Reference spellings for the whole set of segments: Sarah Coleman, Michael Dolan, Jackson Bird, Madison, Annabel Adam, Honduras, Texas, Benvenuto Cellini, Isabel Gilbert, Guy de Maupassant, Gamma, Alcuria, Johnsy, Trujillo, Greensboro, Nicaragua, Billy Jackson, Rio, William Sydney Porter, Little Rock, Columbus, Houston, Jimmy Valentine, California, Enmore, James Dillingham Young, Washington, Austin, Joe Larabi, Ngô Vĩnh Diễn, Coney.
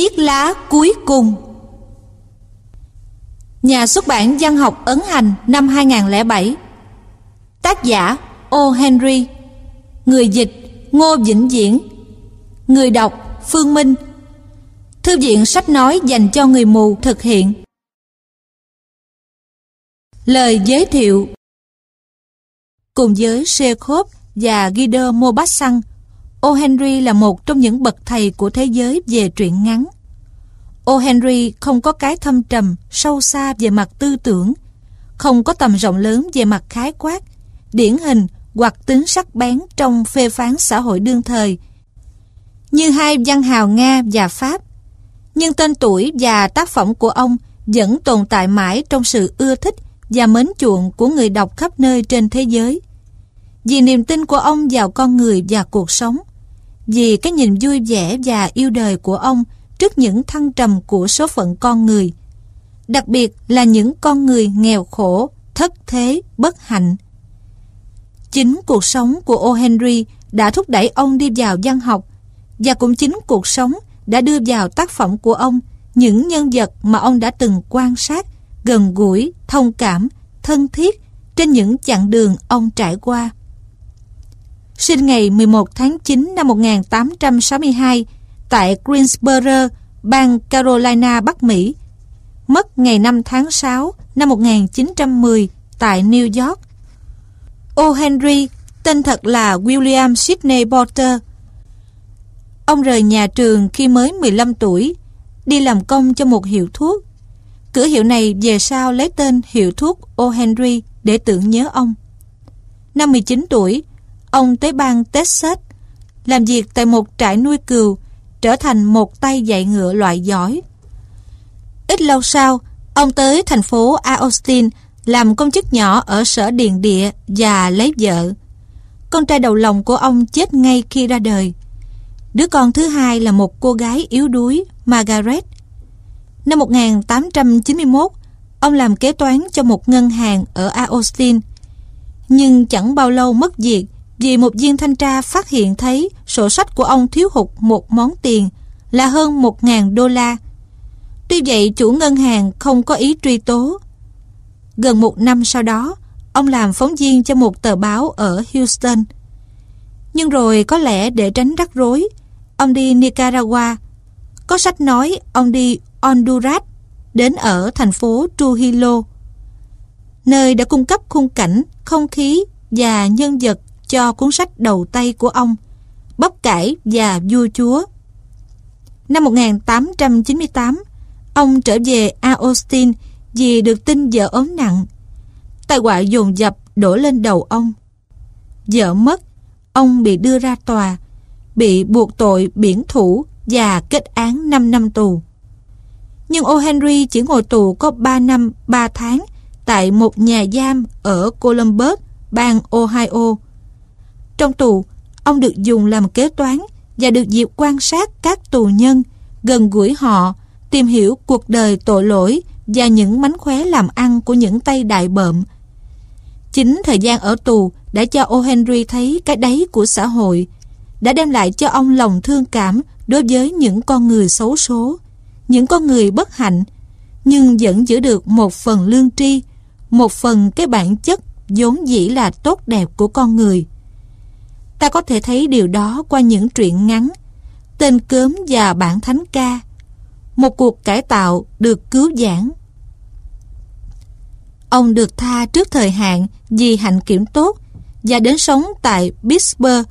Chiếc lá cuối cùng. Nhà xuất bản Văn học Ấn Hành năm 2007. Tác giả O. Henry. Người dịch Ngô Vĩnh Diễn. Người đọc Phương Minh. Thư viện sách nói dành cho người mù thực hiện. Lời giới thiệu. Cùng với Sê-khốp và Guy de Maupassant, O. Henry là một trong những bậc thầy của thế giới về truyện ngắn. O. Henry không có cái thâm trầm, sâu xa về mặt tư tưởng, không có tầm rộng lớn về mặt khái quát, điển hình hoặc tính sắc bén trong phê phán xã hội đương thời, như hai văn hào Nga và Pháp. Nhưng tên tuổi và tác phẩm của ông vẫn tồn tại mãi trong sự ưa thích và mến chuộng của người đọc khắp nơi trên thế giới. Vì niềm tin của ông vào con người và cuộc sống, vì cái nhìn vui vẻ và yêu đời của ông trước những thăng trầm của số phận con người, đặc biệt là những con người nghèo khổ, thất thế, bất hạnh. Chính cuộc sống của O. Henry đã thúc đẩy ông đi vào văn học, và cũng chính cuộc sống đã đưa vào tác phẩm của ông những nhân vật mà ông đã từng quan sát, gần gũi, thông cảm, thân thiết trên những chặng đường ông trải qua. Sinh ngày 11 tháng 9 năm 1862 tại Greensboro, bang Carolina Bắc Mỹ. Mất ngày 5 tháng 6 năm 1910 tại New York. O. Henry, tên thật là William Sydney Porter. Ông rời nhà trường khi mới 15 tuổi, đi làm công cho một hiệu thuốc. Cửa hiệu này về sau lấy tên hiệu thuốc O. Henry để tưởng nhớ ông. Năm 19 tuổi, ông tới bang Texas, làm việc tại một trại nuôi cừu, trở thành một tay dạy ngựa loại giỏi. Ít lâu sau, ông tới thành phố Austin làm công chức nhỏ ở sở điền địa và lấy vợ. Con trai đầu lòng của ông chết ngay khi ra đời. Đứa con thứ hai là một cô gái yếu đuối, Margaret. Năm 1891, ông làm kế toán cho một ngân hàng ở Austin. Nhưng chẳng bao lâu mất việc vì một viên thanh tra phát hiện thấy sổ sách của ông thiếu hụt một món tiền là hơn $1.000. Tuy vậy, chủ ngân hàng không có ý truy tố. Gần một năm sau đó, ông làm phóng viên cho một tờ báo ở Houston. Nhưng rồi có lẽ để tránh rắc rối, ông đi Nicaragua. Có sách nói ông đi Honduras, đến ở thành phố Trujillo, nơi đã cung cấp khung cảnh, không khí và nhân vật cho cuốn sách đầu tay của ông, Bắp Cải và Vua Chúa. Năm 1898, ông trở về Austin vì được tin vợ ốm nặng. Tai họa dồn dập đổ lên đầu ông. Vợ mất, ông bị đưa ra tòa, bị buộc tội biển thủ và kết án 5 năm tù. Nhưng O. Henry chỉ ngồi tù có 3 năm 3 tháng tại một nhà giam ở Columbus, bang Ohio. Trong tù, ông được dùng làm kế toán và được dịp quan sát các tù nhân, gần gũi họ, tìm hiểu cuộc đời tội lỗi và những mánh khóe làm ăn của những tay đại bợm. Chính thời gian ở tù đã cho O. Henry thấy cái đáy của xã hội, đã đem lại cho ông lòng thương cảm đối với những con người xấu số, những con người bất hạnh, nhưng vẫn giữ được một phần lương tri, một phần cái bản chất vốn dĩ là tốt đẹp của con người. Ta có thể thấy điều đó qua những truyện ngắn, Tên Cớm và Bản Thánh Ca, Một Cuộc Cải Tạo Được Cứu Vãn. Ông được tha trước thời hạn vì hạnh kiểm tốt và đến sống tại Pittsburgh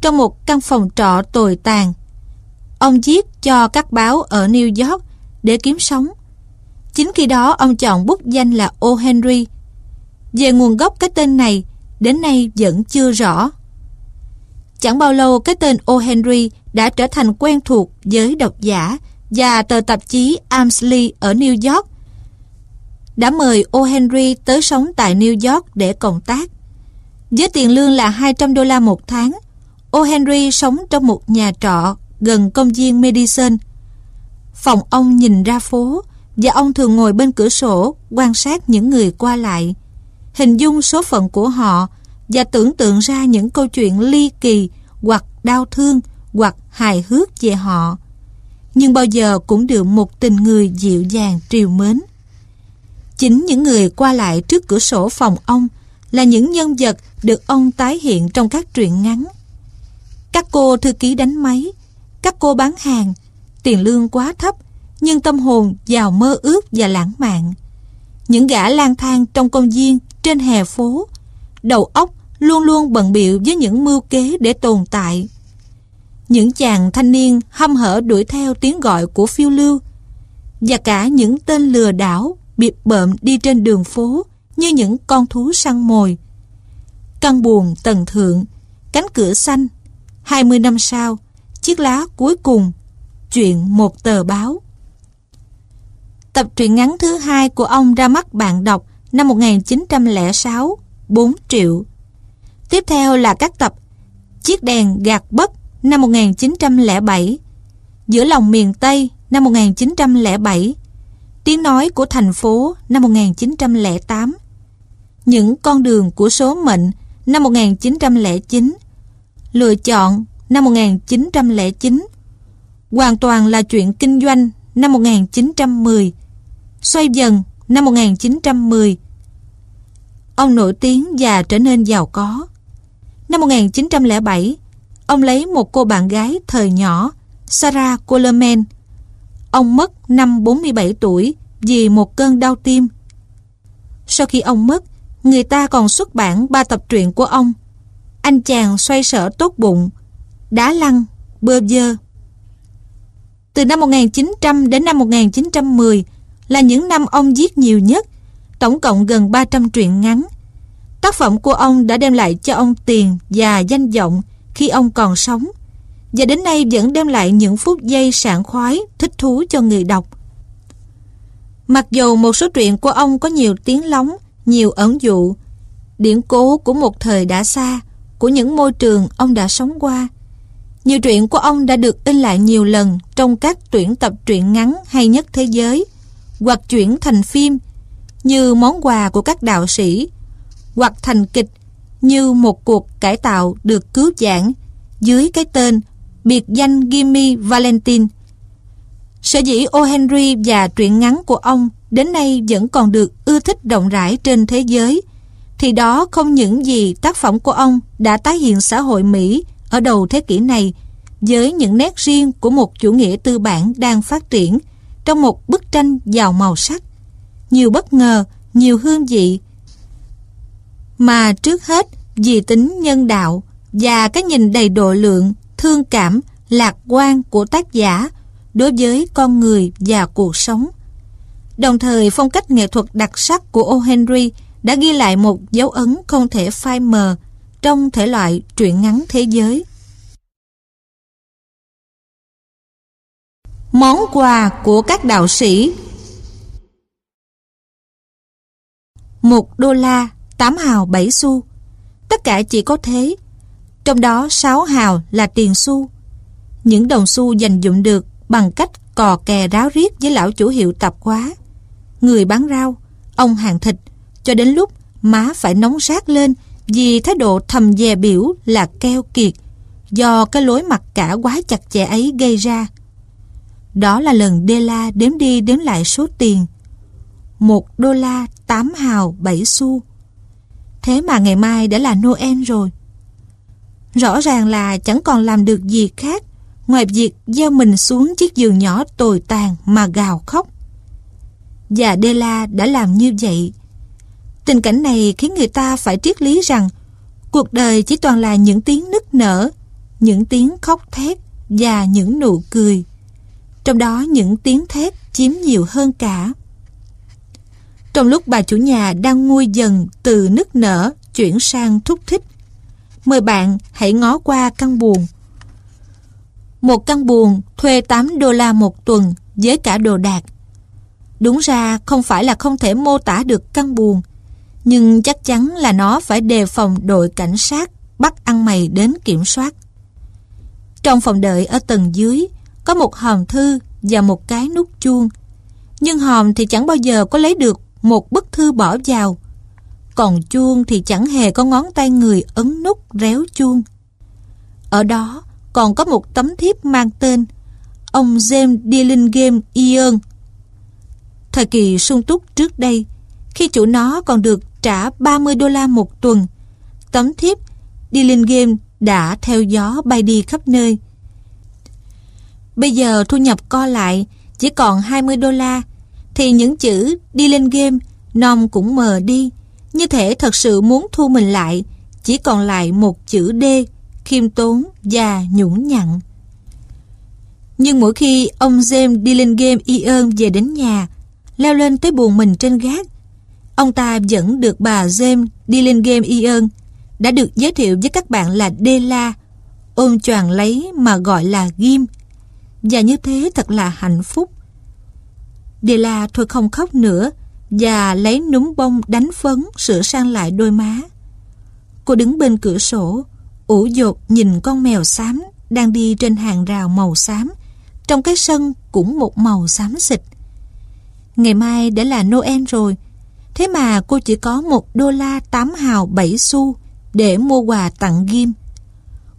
trong một căn phòng trọ tồi tàn. Ông viết cho các báo ở New York để kiếm sống. Chính khi đó ông chọn bút danh là O. Henry. Về nguồn gốc cái tên này, đến nay vẫn chưa rõ. Chẳng bao lâu, cái tên O. Henry đã trở thành quen thuộc với độc giả, và tờ tạp chí Amsley ở New York đã mời O. Henry tới sống tại New York để cộng tác. Với tiền lương là $200 một tháng, O. Henry sống trong một nhà trọ gần công viên Madison. Phòng ông nhìn ra phố, và ông thường ngồi bên cửa sổ quan sát những người qua lại, hình dung số phận của họ và tưởng tượng ra những câu chuyện ly kỳ hoặc đau thương hoặc hài hước về họ. nhưng bao giờ cũng được một tình người dịu dàng trìu mến. Chính những người qua lại trước cửa sổ phòng ông là những nhân vật được ông tái hiện trong các truyện ngắn. Các cô thư ký đánh máy, các cô bán hàng, tiền lương quá thấp nhưng tâm hồn giàu mơ ước và lãng mạn. Những gã lang thang trong công viên, trên hè phố, đầu óc luôn luôn bận bịu với những mưu kế để tồn tại. Những chàng thanh niên hăm hở đuổi theo tiếng gọi của phiêu lưu, và cả những tên lừa đảo bịp bợm đi trên đường phố như những con thú săn mồi. Căn buồng tầng thượng, cánh cửa xanh, 20 năm sau, chiếc lá cuối cùng, chuyện một tờ báo. Tập truyện ngắn thứ hai của ông ra mắt bạn đọc năm 1906, 4 triệu. Tiếp theo là các tập Chiếc đèn gạt bất năm 1907, Giữa lòng miền Tây năm 1907, Tiếng nói của thành phố năm 1908, Những con đường của số mệnh năm 1909, Lựa chọn năm 1909, Hoàn toàn là chuyện kinh doanh năm 1910, Xoay dần năm 1910. Ông nổi tiếng và trở nên giàu có. Năm 1907, ông lấy một cô bạn gái thời nhỏ, Sarah Coleman. Ông mất năm 47 tuổi vì một cơn đau tim. Sau khi ông mất, người ta còn xuất bản 3 tập truyện của ông: Anh chàng xoay sở tốt bụng, Đá lăn, Bơ vơ. Từ năm 1900 đến năm 1910 là những năm ông viết nhiều nhất, tổng cộng gần 300 truyện ngắn. Tác phẩm của ông đã đem lại cho ông tiền và danh vọng khi ông còn sống, và đến nay vẫn đem lại những phút giây sảng khoái, thích thú cho người đọc. Mặc dù một số truyện của ông có nhiều tiếng lóng, nhiều ẩn dụ, điển cố của một thời đã xa, của những môi trường ông đã sống qua, nhiều truyện của ông đã được in lại nhiều lần trong các tuyển tập truyện ngắn hay nhất thế giới, hoặc chuyển thành phim như Món quà của các đạo sĩ, hoặc thành kịch như Một cuộc cải tạo được cứu vãn dưới cái tên biệt danh Gimme Valentine. Sở dĩ O. Henry và truyện ngắn của ông đến nay vẫn còn được ưa thích rộng rãi trên thế giới, thì đó không những gì tác phẩm của ông đã tái hiện xã hội Mỹ ở đầu thế kỷ này với những nét riêng của một chủ nghĩa tư bản đang phát triển trong một bức tranh giàu màu sắc, nhiều bất ngờ, nhiều hương vị, mà trước hết vì tính nhân đạo và cái nhìn đầy độ lượng, thương cảm, lạc quan của tác giả đối với con người và cuộc sống. Đồng thời, phong cách nghệ thuật đặc sắc của O. Henry đã ghi lại một dấu ấn không thể phai mờ trong thể loại truyện ngắn thế giới. Món quà của các đạo sĩ. $1, 8 hào 7 xu. Tất cả chỉ có thế. Trong đó 6 hào là tiền xu. Những đồng xu dành dụm được bằng cách cò kè ráo riết với lão chủ hiệu tạp hóa, người bán rau, ông hàng thịt, cho đến lúc má phải nóng rát lên vì thái độ thầm dè biểu là keo kiệt do cái lối mặc cả quá chặt chẽ ấy gây ra. Đó là lần Dela đếm đi đếm lại số tiền. $1, 8 hào 7 xu. Thế mà ngày mai đã là Noel rồi. Rõ ràng là chẳng còn làm được gì khác ngoài việc gieo mình xuống chiếc giường nhỏ tồi tàn mà gào khóc. Và Dela đã làm như vậy. Tình cảnh này khiến người ta phải triết lý rằng cuộc đời chỉ toàn là những tiếng nức nở, những tiếng khóc thét và những nụ cười. Trong đó những tiếng thét chiếm nhiều hơn cả. Trong lúc bà chủ nhà đang nguôi dần từ nức nở chuyển sang thúc thích, mời bạn hãy ngó qua căn buồng. Một căn buồng thuê $8 một tuần với cả đồ đạc. Đúng ra không phải là không thể mô tả được căn buồng, nhưng chắc chắn là nó phải đề phòng đội cảnh sát bắt ăn mày đến kiểm soát. Trong phòng đợi ở tầng dưới có một hòm thư và một cái nút chuông, nhưng hòm thì chẳng bao giờ có lấy được một bức thư bỏ vào, còn chuông thì chẳng hề có ngón tay người ấn nút réo chuông. Ở đó còn có một tấm thiếp mang tên ông James Dillingham Young. Thời kỳ sung túc trước đây, khi chủ nó còn được trả $30 một tuần, tấm thiếp Dillingham đã theo gió bay đi khắp nơi. Bây giờ thu nhập co lại chỉ còn $20, thì những chữ Dillingham nong cũng mờ đi, như thể thật sự muốn thu mình lại, chỉ còn lại một chữ D, khiêm tốn và nhũn nhặn. Nhưng mỗi khi ông James Dillingham Young về đến nhà, leo lên tới buồng mình trên gác, ông ta vẫn được bà James Dillingham Young, đã được giới thiệu với các bạn là Della, ôm choàng lấy mà gọi là Ghim. Và như thế thật là hạnh phúc. Della thôi không khóc nữa và lấy núm bông đánh phấn sửa sang lại đôi má. Cô đứng bên cửa sổ, ủ dột nhìn con mèo xám đang đi trên hàng rào màu xám, trong cái sân cũng một màu xám xịt. Ngày mai đã là Noel rồi, thế mà cô chỉ có $1.08 để mua quà tặng Ghim.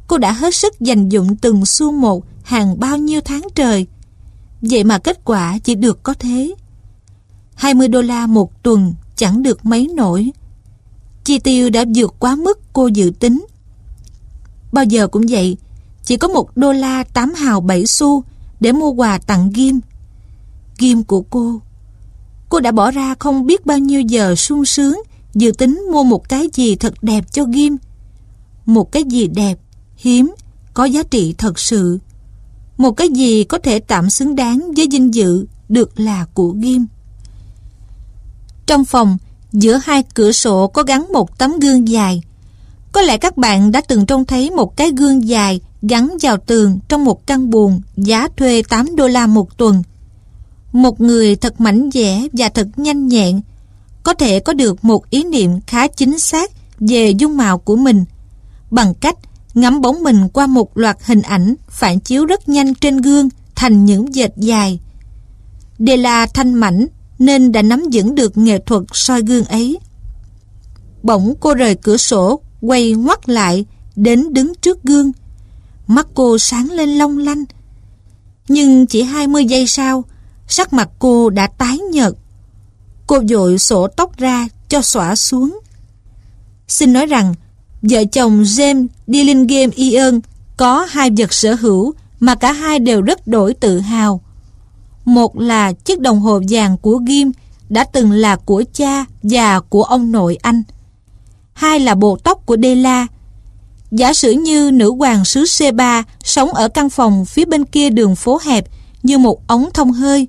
Cô đã hết sức dành dụm từng xu một hàng bao nhiêu tháng trời, vậy mà kết quả chỉ được có thế. $20 một tuần chẳng được mấy nổi. Chi tiêu đã vượt quá mức cô dự tính. Bao giờ cũng vậy, chỉ có $1.87 để mua quà tặng Ghim. Ghim của cô đã bỏ ra không biết bao nhiêu giờ sung sướng dự tính mua một cái gì thật đẹp cho Ghim. Một cái gì đẹp, hiếm, có giá trị thật sự. Một cái gì có thể tạm xứng đáng với vinh dự được là của Ghim. Trong phòng, giữa hai cửa sổ có gắn một tấm gương dài. Có lẽ các bạn đã từng trông thấy một cái gương dài gắn vào tường trong một căn buồng giá thuê $8 một tuần. Một người thật mảnh dẻ và thật nhanh nhẹn có thể có được một ý niệm khá chính xác về dung mạo của mình bằng cách ngắm bóng mình qua một loạt hình ảnh phản chiếu rất nhanh trên gương thành những vệt dài. Della thanh mảnh nên đã nắm vững được nghệ thuật soi gương ấy. Bỗng cô rời cửa sổ, quay ngoắt lại đến đứng trước gương. Mắt cô sáng lên long lanh. Nhưng chỉ 20 giây sau, sắc mặt cô đã tái nhợt. Cô vội xõa tóc ra cho xõa xuống. Xin nói rằng, vợ chồng James Dillingham Young có hai vật sở hữu mà cả hai đều rất đỗi tự hào. Một là chiếc đồng hồ vàng của Ghim đã từng là của cha và của ông nội anh. Hai là bộ tóc của Della. Giả sử như nữ hoàng xứ Seba sống ở căn phòng phía bên kia đường phố hẹp như một ống thông hơi,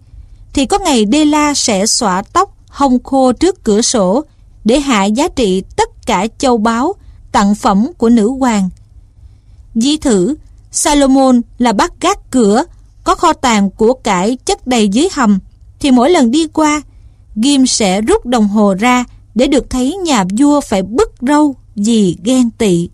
thì có ngày Della sẽ xõa tóc hông khô trước cửa sổ để hạ giá trị tất cả châu báu, tặng phẩm của nữ hoàng. Ví thử, Salomon là bác gác cửa, có kho tàng của cải chất đầy dưới hầm, thì mỗi lần đi qua, Ghim sẽ rút đồng hồ ra để được thấy nhà vua phải bứt râu vì ghen tị.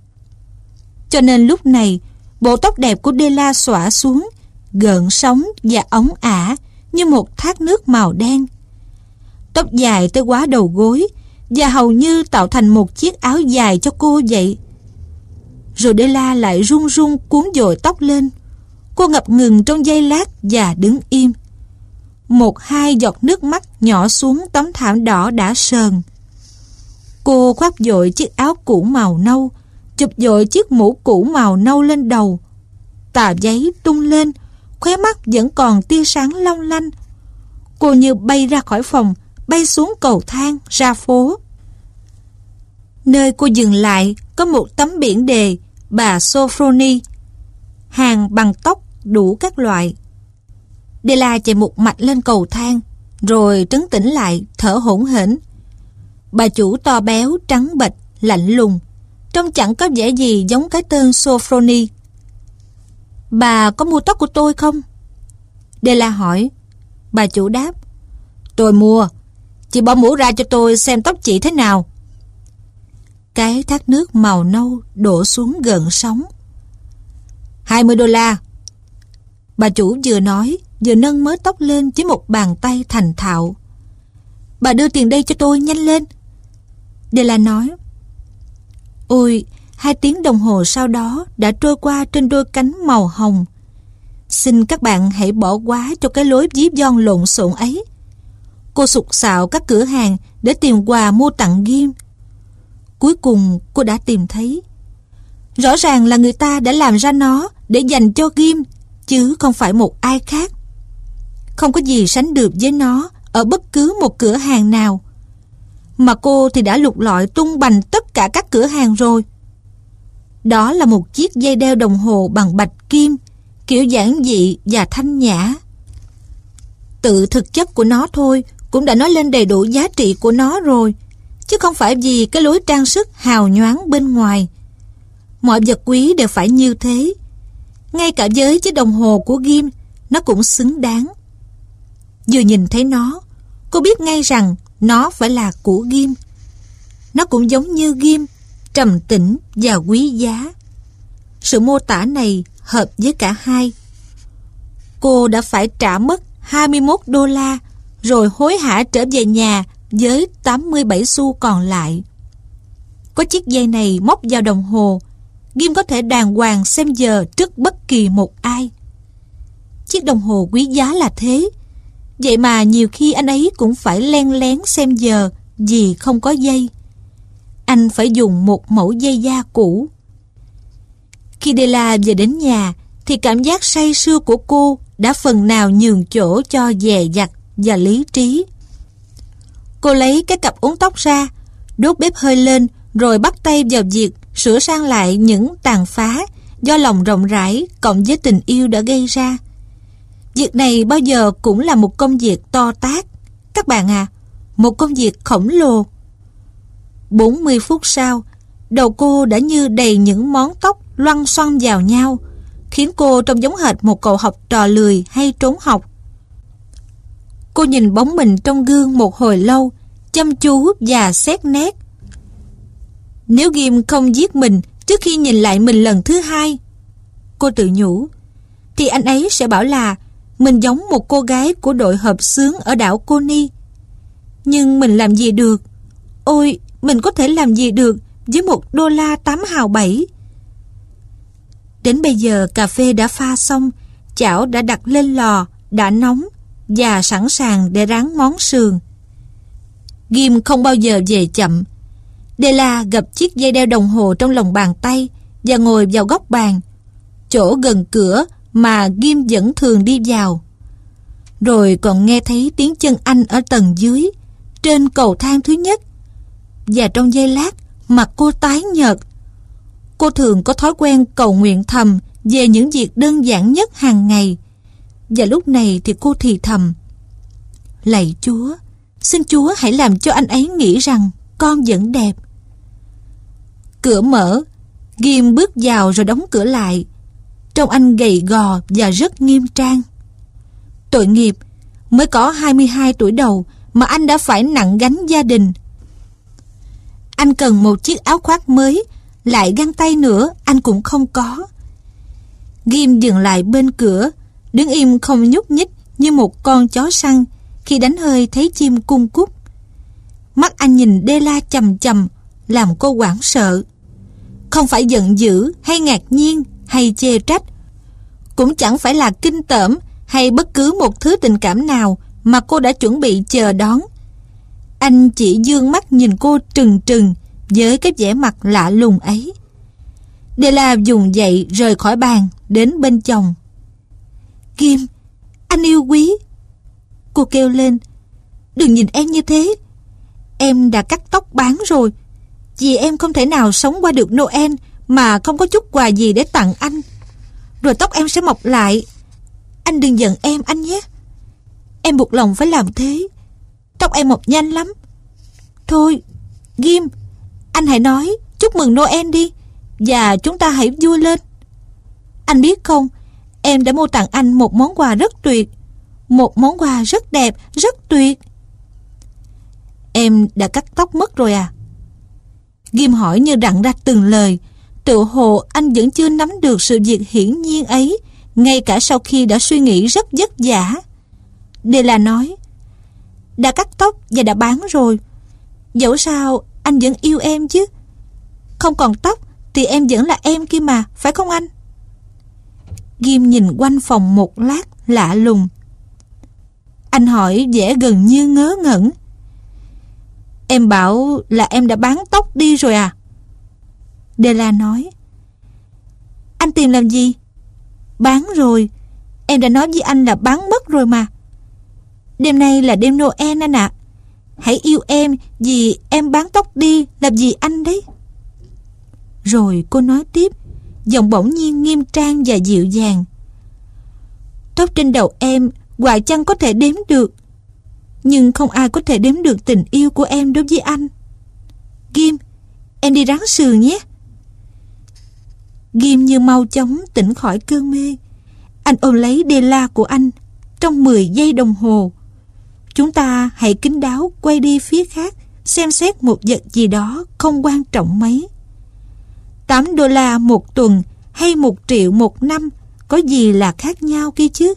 Cho nên lúc này, bộ tóc đẹp của Della xõa xuống, gợn sóng và ống ả như một thác nước màu đen. Tóc dài tới quá đầu gối và hầu như tạo thành một chiếc áo dài cho cô vậy. Rồi Della lại run run cuốn dội tóc lên. Cô ngập ngừng trong giây lát và đứng im. Một hai giọt nước mắt nhỏ xuống tấm thảm đỏ đã sờn. Cô khoác dội chiếc áo cũ màu nâu, chụp dội chiếc mũ cũ màu nâu lên đầu. Tà váy tung lên, khóe mắt vẫn còn tia sáng long lanh. Cô như bay ra khỏi phòng, bay xuống cầu thang, ra phố. Nơi cô dừng lại có một tấm biển đề bà Sophrony, hàng bằng tóc đủ các loại. Della chạy một mạch lên cầu thang, rồi trấn tĩnh lại, thở hổn hển. Bà chủ to béo, trắng bệch, lạnh lùng, trông chẳng có vẻ gì giống cái tên Sophrony. Bà có mua tóc của tôi không? Della hỏi. Bà chủ đáp, tôi mua. Chị bỏ mũ ra cho tôi xem tóc chị thế nào. Cái thác nước màu nâu đổ xuống gợn sóng. $20. Bà chủ vừa nói, vừa nâng mớ tóc lên với một bàn tay thành thạo. Bà đưa tiền đây cho tôi, nhanh lên. Della nói. Ôi, 2 tiếng đồng hồ sau đó đã trôi qua trên đôi cánh màu hồng. Xin các bạn hãy bỏ quá cho cái lối ví von lộn xộn ấy. Cô sục sạo các cửa hàng để tìm quà mua tặng Ghim. Cuối cùng cô đã tìm thấy. Rõ ràng là người ta đã làm ra nó để dành cho Ghim, chứ không phải một ai khác. Không có gì sánh được với nó ở bất cứ một cửa hàng nào. Mà cô thì đã lục lọi tung bành tất cả các cửa hàng rồi. Đó là một chiếc dây đeo đồng hồ bằng bạch kim, kiểu giản dị và thanh nhã. Tự thực chất của nó thôi cũng đã nói lên đầy đủ giá trị của nó rồi, chứ không phải vì cái lối trang sức hào nhoáng bên ngoài. Mọi vật quý đều phải như thế. Ngay cả với chiếc đồng hồ của Ghim, nó cũng xứng đáng. Vừa nhìn thấy nó, cô biết ngay rằng nó phải là của Ghim. Nó cũng giống như Ghim, trầm tĩnh và quý giá. Sự mô tả này hợp với cả hai. Cô đã phải trả mất 21 đô la rồi hối hả trở về nhà với 87 xu còn lại. Có chiếc dây này móc vào đồng hồ, Ghim có thể đàng hoàng xem giờ trước bất kỳ một ai. Chiếc đồng hồ quý giá là thế, vậy mà nhiều khi anh ấy cũng phải len lén xem giờ vì không có dây. Anh phải dùng một mẫu dây da cũ. Khi Della về đến nhà thì cảm giác say sưa của cô đã phần nào nhường chỗ cho dè dặt và lý trí. Cô lấy cái cặp uốn tóc ra, đốt bếp hơi lên rồi bắt tay vào việc sửa sang lại những tàn phá do lòng rộng rãi cộng với tình yêu đã gây ra. Việc này bao giờ cũng là một công việc to tát, các bạn à, một công việc khổng lồ. 40 phút sau, đầu cô đã như đầy những món tóc loăn xoăn vào nhau, khiến cô trông giống hệt một cậu học trò lười hay trốn học. Cô nhìn bóng mình trong gương một hồi lâu, chăm chú và xét nét. Nếu Ghim không giết mình trước khi nhìn lại mình lần thứ hai, cô tự nhủ, thì anh ấy sẽ bảo là mình giống một cô gái của đội hợp xướng ở đảo Coney. Nhưng mình làm gì được? Ôi, mình có thể làm gì được với $1.8 hào 7? Đến bây giờ cà phê đã pha xong, chảo đã đặt lên lò, đã nóng và sẵn sàng để rán món sườn. Ghim không bao giờ về chậm. Della gập chiếc dây đeo đồng hồ trong lòng bàn tay và ngồi vào góc bàn, chỗ gần cửa mà Ghim vẫn thường đi vào. Rồi còn nghe thấy tiếng chân anh ở tầng dưới, trên cầu thang thứ nhất. Và trong giây lát mặt cô tái nhợt. Cô thường có thói quen cầu nguyện thầm về những việc đơn giản nhất hàng ngày, và lúc này thì cô thì thầm: lạy Chúa, xin Chúa hãy làm cho anh ấy nghĩ rằng con vẫn đẹp. Cửa mở, Ghim bước vào rồi đóng cửa lại. Trông anh gầy gò và rất nghiêm trang. Tội nghiệp, mới có 22 tuổi đầu mà anh đã phải nặng gánh gia đình. Anh cần một chiếc áo khoác mới, lại găng tay nữa anh cũng không có. Ghim dừng lại bên cửa, đứng im không nhúc nhích như một con chó săn khi đánh hơi thấy chim cung cúc. Mắt anh nhìn Della chằm chằm, làm cô hoảng sợ. Không phải giận dữ hay ngạc nhiên hay chê trách, cũng chẳng phải là kinh tởm hay bất cứ một thứ tình cảm nào mà cô đã chuẩn bị chờ đón. Anh chỉ dương mắt nhìn cô trừng trừng với cái vẻ mặt lạ lùng ấy. Della vùng dậy rời khỏi bàn đến bên chồng. Kim, anh yêu quý. Cô kêu lên, đừng nhìn em như thế. Em đã cắt tóc bán rồi, vì em không thể nào sống qua được Noel mà không có chút quà gì để tặng anh. Rồi tóc em sẽ mọc lại. Anh đừng giận em anh nhé. Em buộc lòng phải làm thế. Tóc em mọc nhanh lắm. Thôi, Ghim, anh hãy nói chúc mừng Noel đi, và chúng ta hãy vui lên. Anh biết không, em đã mua tặng anh một món quà rất tuyệt. Một món quà rất đẹp, rất tuyệt. Em đã cắt tóc mất rồi à? Ghim hỏi như rặn ra từng lời. Tựa hồ anh vẫn chưa nắm được sự việc hiển nhiên ấy, ngay cả sau khi đã suy nghĩ rất vất vả. Della nói, đã cắt tóc và đã bán rồi. Dẫu sao anh vẫn yêu em chứ. Không còn tóc thì em vẫn là em kia mà, phải không anh? Ghim nhìn quanh phòng một lát lạ lùng. Anh hỏi vẻ gần như ngớ ngẩn. Em bảo là em đã bán tóc đi rồi à? Della nói. Anh tìm làm gì? Bán rồi. Em đã nói với anh là bán mất rồi mà. Đêm nay là đêm Noel anh ạ. Hãy yêu em vì em bán tóc đi làm gì anh đấy. Rồi cô nói tiếp, giọng bỗng nhiên nghiêm trang và dịu dàng. Tóc trên đầu em quả chăng có thể đếm được, nhưng không ai có thể đếm được tình yêu của em đối với anh. Ghim, em đi ráng sườn nhé. Ghim như mau chóng tỉnh khỏi cơn mê. Anh ôm lấy Della của anh trong 10 giây đồng hồ. Chúng ta hãy kín đáo quay đi phía khác, xem xét một vật gì đó không quan trọng mấy. $8 một tuần hay 1 triệu một năm có gì là khác nhau kia chứ?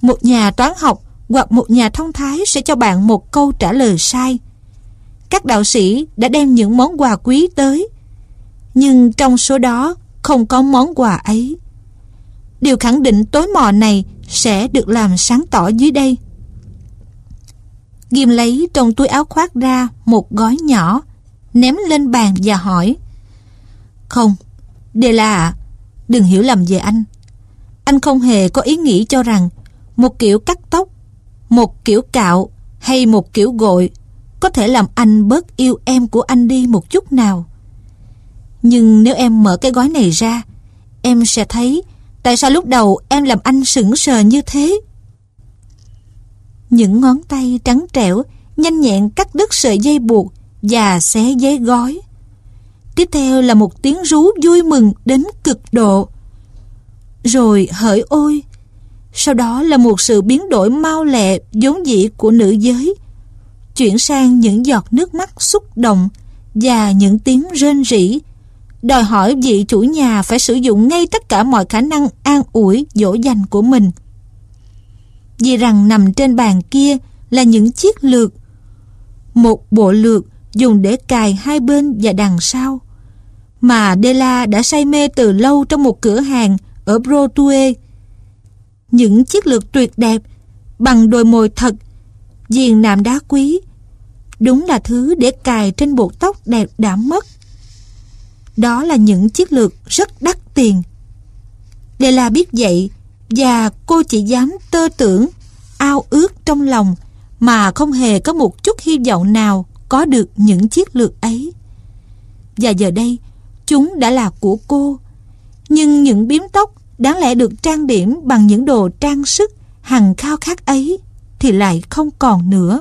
Một nhà toán học hoặc một nhà thông thái sẽ cho bạn một câu trả lời sai. Các đạo sĩ đã đem những món quà quý tới, nhưng trong số đó không có món quà ấy. Điều khẳng định tối mò này sẽ được làm sáng tỏ dưới đây. Ghim lấy trong túi áo khoác ra một gói nhỏ, ném lên bàn và hỏi. Không, Della ạ, đừng hiểu lầm về anh. Anh không hề có ý nghĩ cho rằng một kiểu cắt tóc, một kiểu cạo hay một kiểu gội có thể làm anh bớt yêu em của anh đi một chút nào. Nhưng nếu em mở cái gói này ra, em sẽ thấy tại sao lúc đầu em làm anh sững sờ như thế. Những ngón tay trắng trẻo nhanh nhẹn cắt đứt sợi dây buộc và xé giấy gói. Tiếp theo là một tiếng rú vui mừng đến cực độ, rồi hỡi ôi. Sau đó là một sự biến đổi mau lẹ vốn dĩ của nữ giới, chuyển sang những giọt nước mắt xúc động và những tiếng rên rỉ, đòi hỏi vị chủ nhà phải sử dụng ngay tất cả mọi khả năng an ủi dỗ dành của mình. Vì rằng nằm trên bàn kia là những chiếc lược, một bộ lược dùng để cài hai bên và đằng sau, mà Della đã say mê từ lâu trong một cửa hàng ở Broadway. Những chiếc lược tuyệt đẹp, bằng đồi mồi thật, viền nạm đá quý, đúng là thứ để cài trên bộ tóc đẹp đã mất. Đó là những chiếc lược rất đắt tiền. Della biết vậy, và cô chỉ dám tơ tưởng, ao ước trong lòng, mà không hề có một chút hy vọng nào có được những chiếc lược ấy. Và giờ đây, chúng đã là của cô. Nhưng những bím tóc đáng lẽ được trang điểm bằng những đồ trang sức hằng khao khát ấy thì lại không còn nữa.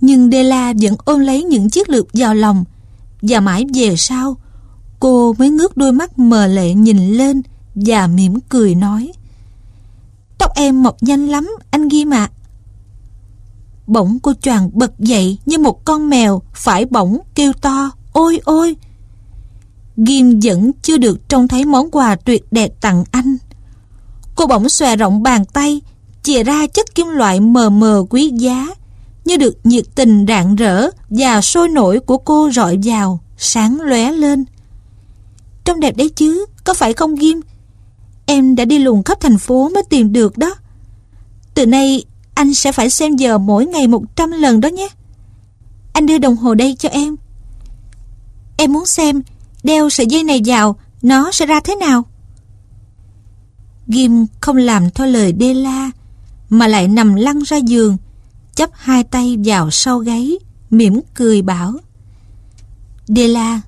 Nhưng Della vẫn ôm lấy những chiếc lược vào lòng, và mãi về sau cô mới ngước đôi mắt mờ lệ nhìn lên và mỉm cười nói: Tóc em mọc nhanh lắm anh Ghi mà. Bỗng cô choàng bật dậy như một con mèo phải bỏng, kêu to ôi ôi. Ghim vẫn chưa được trông thấy món quà tuyệt đẹp tặng anh. Cô bỗng xòe rộng bàn tay, chìa ra chất kim loại mờ mờ quý giá, như được nhiệt tình rạng rỡ và sôi nổi của cô rọi vào, sáng lóe lên. Trông đẹp đấy chứ, có phải không Ghim? Em đã đi lùng khắp thành phố mới tìm được đó. Từ nay anh sẽ phải xem giờ mỗi ngày 100 lần đó nhé. Anh đưa đồng hồ đây cho em. Em muốn xem đeo sợi dây này vào nó sẽ ra thế nào. Ghim không làm theo lời Della, mà lại nằm lăn ra giường, chắp hai tay vào sau gáy, mỉm cười bảo: Della,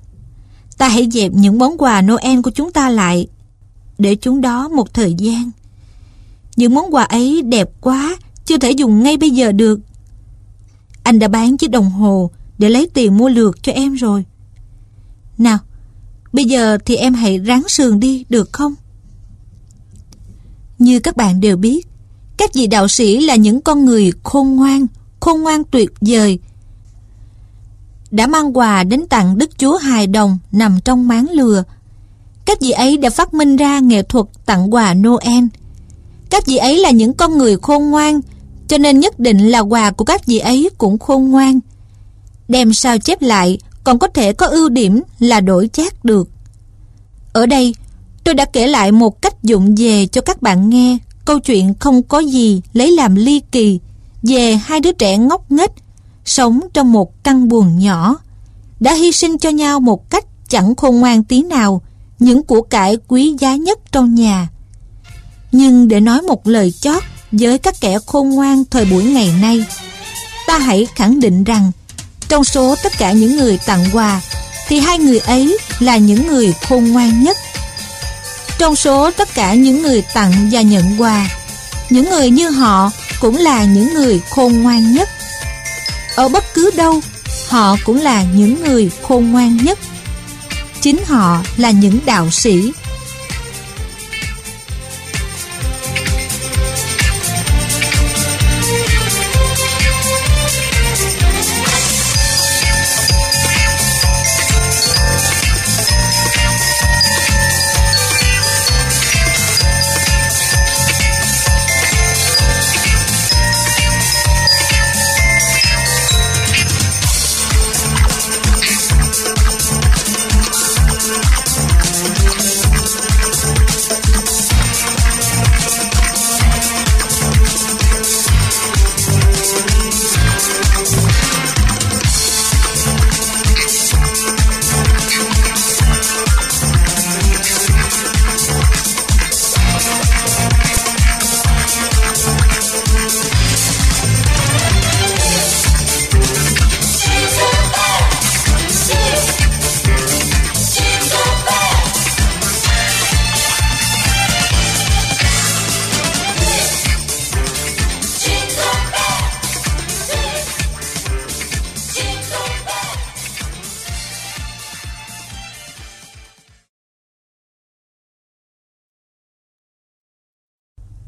ta hãy dẹp những món quà Noel của chúng ta lại, để chúng đó một thời gian. Những món quà ấy đẹp quá, chưa thể dùng ngay bây giờ được. Anh đã bán chiếc đồng hồ để lấy tiền mua lược cho em rồi. Nào, bây giờ thì em hãy ráng sườn đi được không? Như các bạn đều biết, các vị đạo sĩ là những con người khôn ngoan tuyệt vời, đã mang quà đến tặng Đức Chúa hài đồng nằm trong máng lừa. Các vị ấy đã phát minh ra nghệ thuật tặng quà Noel. Các vị ấy là những con người khôn ngoan, cho nên nhất định là quà của các vị ấy cũng khôn ngoan. Đem sao chép lại còn có thể có ưu điểm là đổi chác được. Ở đây, Tôi đã kể lại một cách vụng về cho các bạn nghe câu chuyện không có gì lấy làm ly kỳ về hai đứa trẻ ngốc nghếch sống trong một căn buồng nhỏ, đã hy sinh cho nhau một cách chẳng khôn ngoan tí nào những của cải quý giá nhất trong nhà. Nhưng để nói một lời chót với các kẻ khôn ngoan thời buổi ngày nay, ta hãy khẳng định rằng trong số tất cả những người tặng quà thì hai người ấy là những người khôn ngoan nhất. Trong số tất cả những người tặng và nhận quà, những người như họ cũng là những người khôn ngoan nhất. Ở bất cứ đâu, họ cũng là những người khôn ngoan nhất. Chính họ là những đạo sĩ.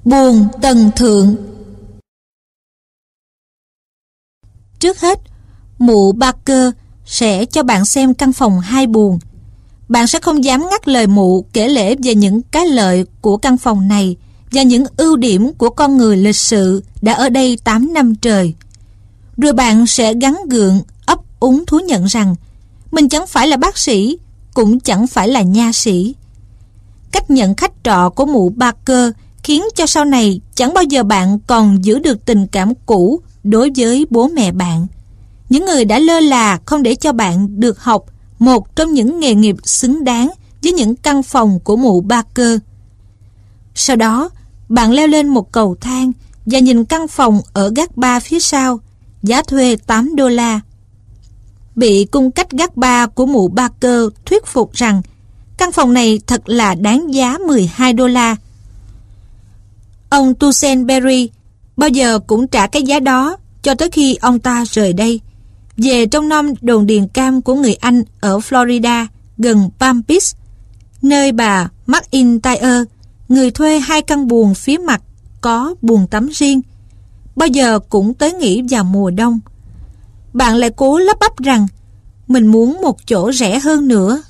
Buồng Tần Thượng. Trước hết, mụ Barker sẽ cho bạn xem căn phòng hai buồng. Bạn sẽ không dám ngắt lời mụ kể lể về những cái lợi của căn phòng này và những ưu điểm của con người lịch sự đã ở đây 8 năm trời. Rồi bạn sẽ gắng gượng ấp úng thú nhận rằng mình chẳng phải là bác sĩ, cũng chẳng phải là nha sĩ. Cách nhận khách trọ của mụ Barker khiến cho sau này chẳng bao giờ bạn còn giữ được tình cảm cũ đối với bố mẹ bạn, những người đã lơ là không để cho bạn được học một trong những nghề nghiệp xứng đáng với những căn phòng của mụ Barker. Sau đó, bạn leo lên một cầu thang và nhìn căn phòng ở gác 3 phía sau, giá thuê $8. Bị cung cách gác 3 của mụ Barker thuyết phục rằng căn phòng này thật là đáng giá $12. Ông Tusenberry bao giờ cũng trả cái giá đó cho tới khi ông ta rời đây, về trong nom đồn điền cam của người Anh ở Florida gần Palm Beach, nơi bà McIntyre, người thuê hai căn buồng phía mặt có buồng tắm riêng, bao giờ cũng tới nghỉ vào mùa đông. Bạn lại cố lắp bắp rằng mình muốn một chỗ rẻ hơn nữa.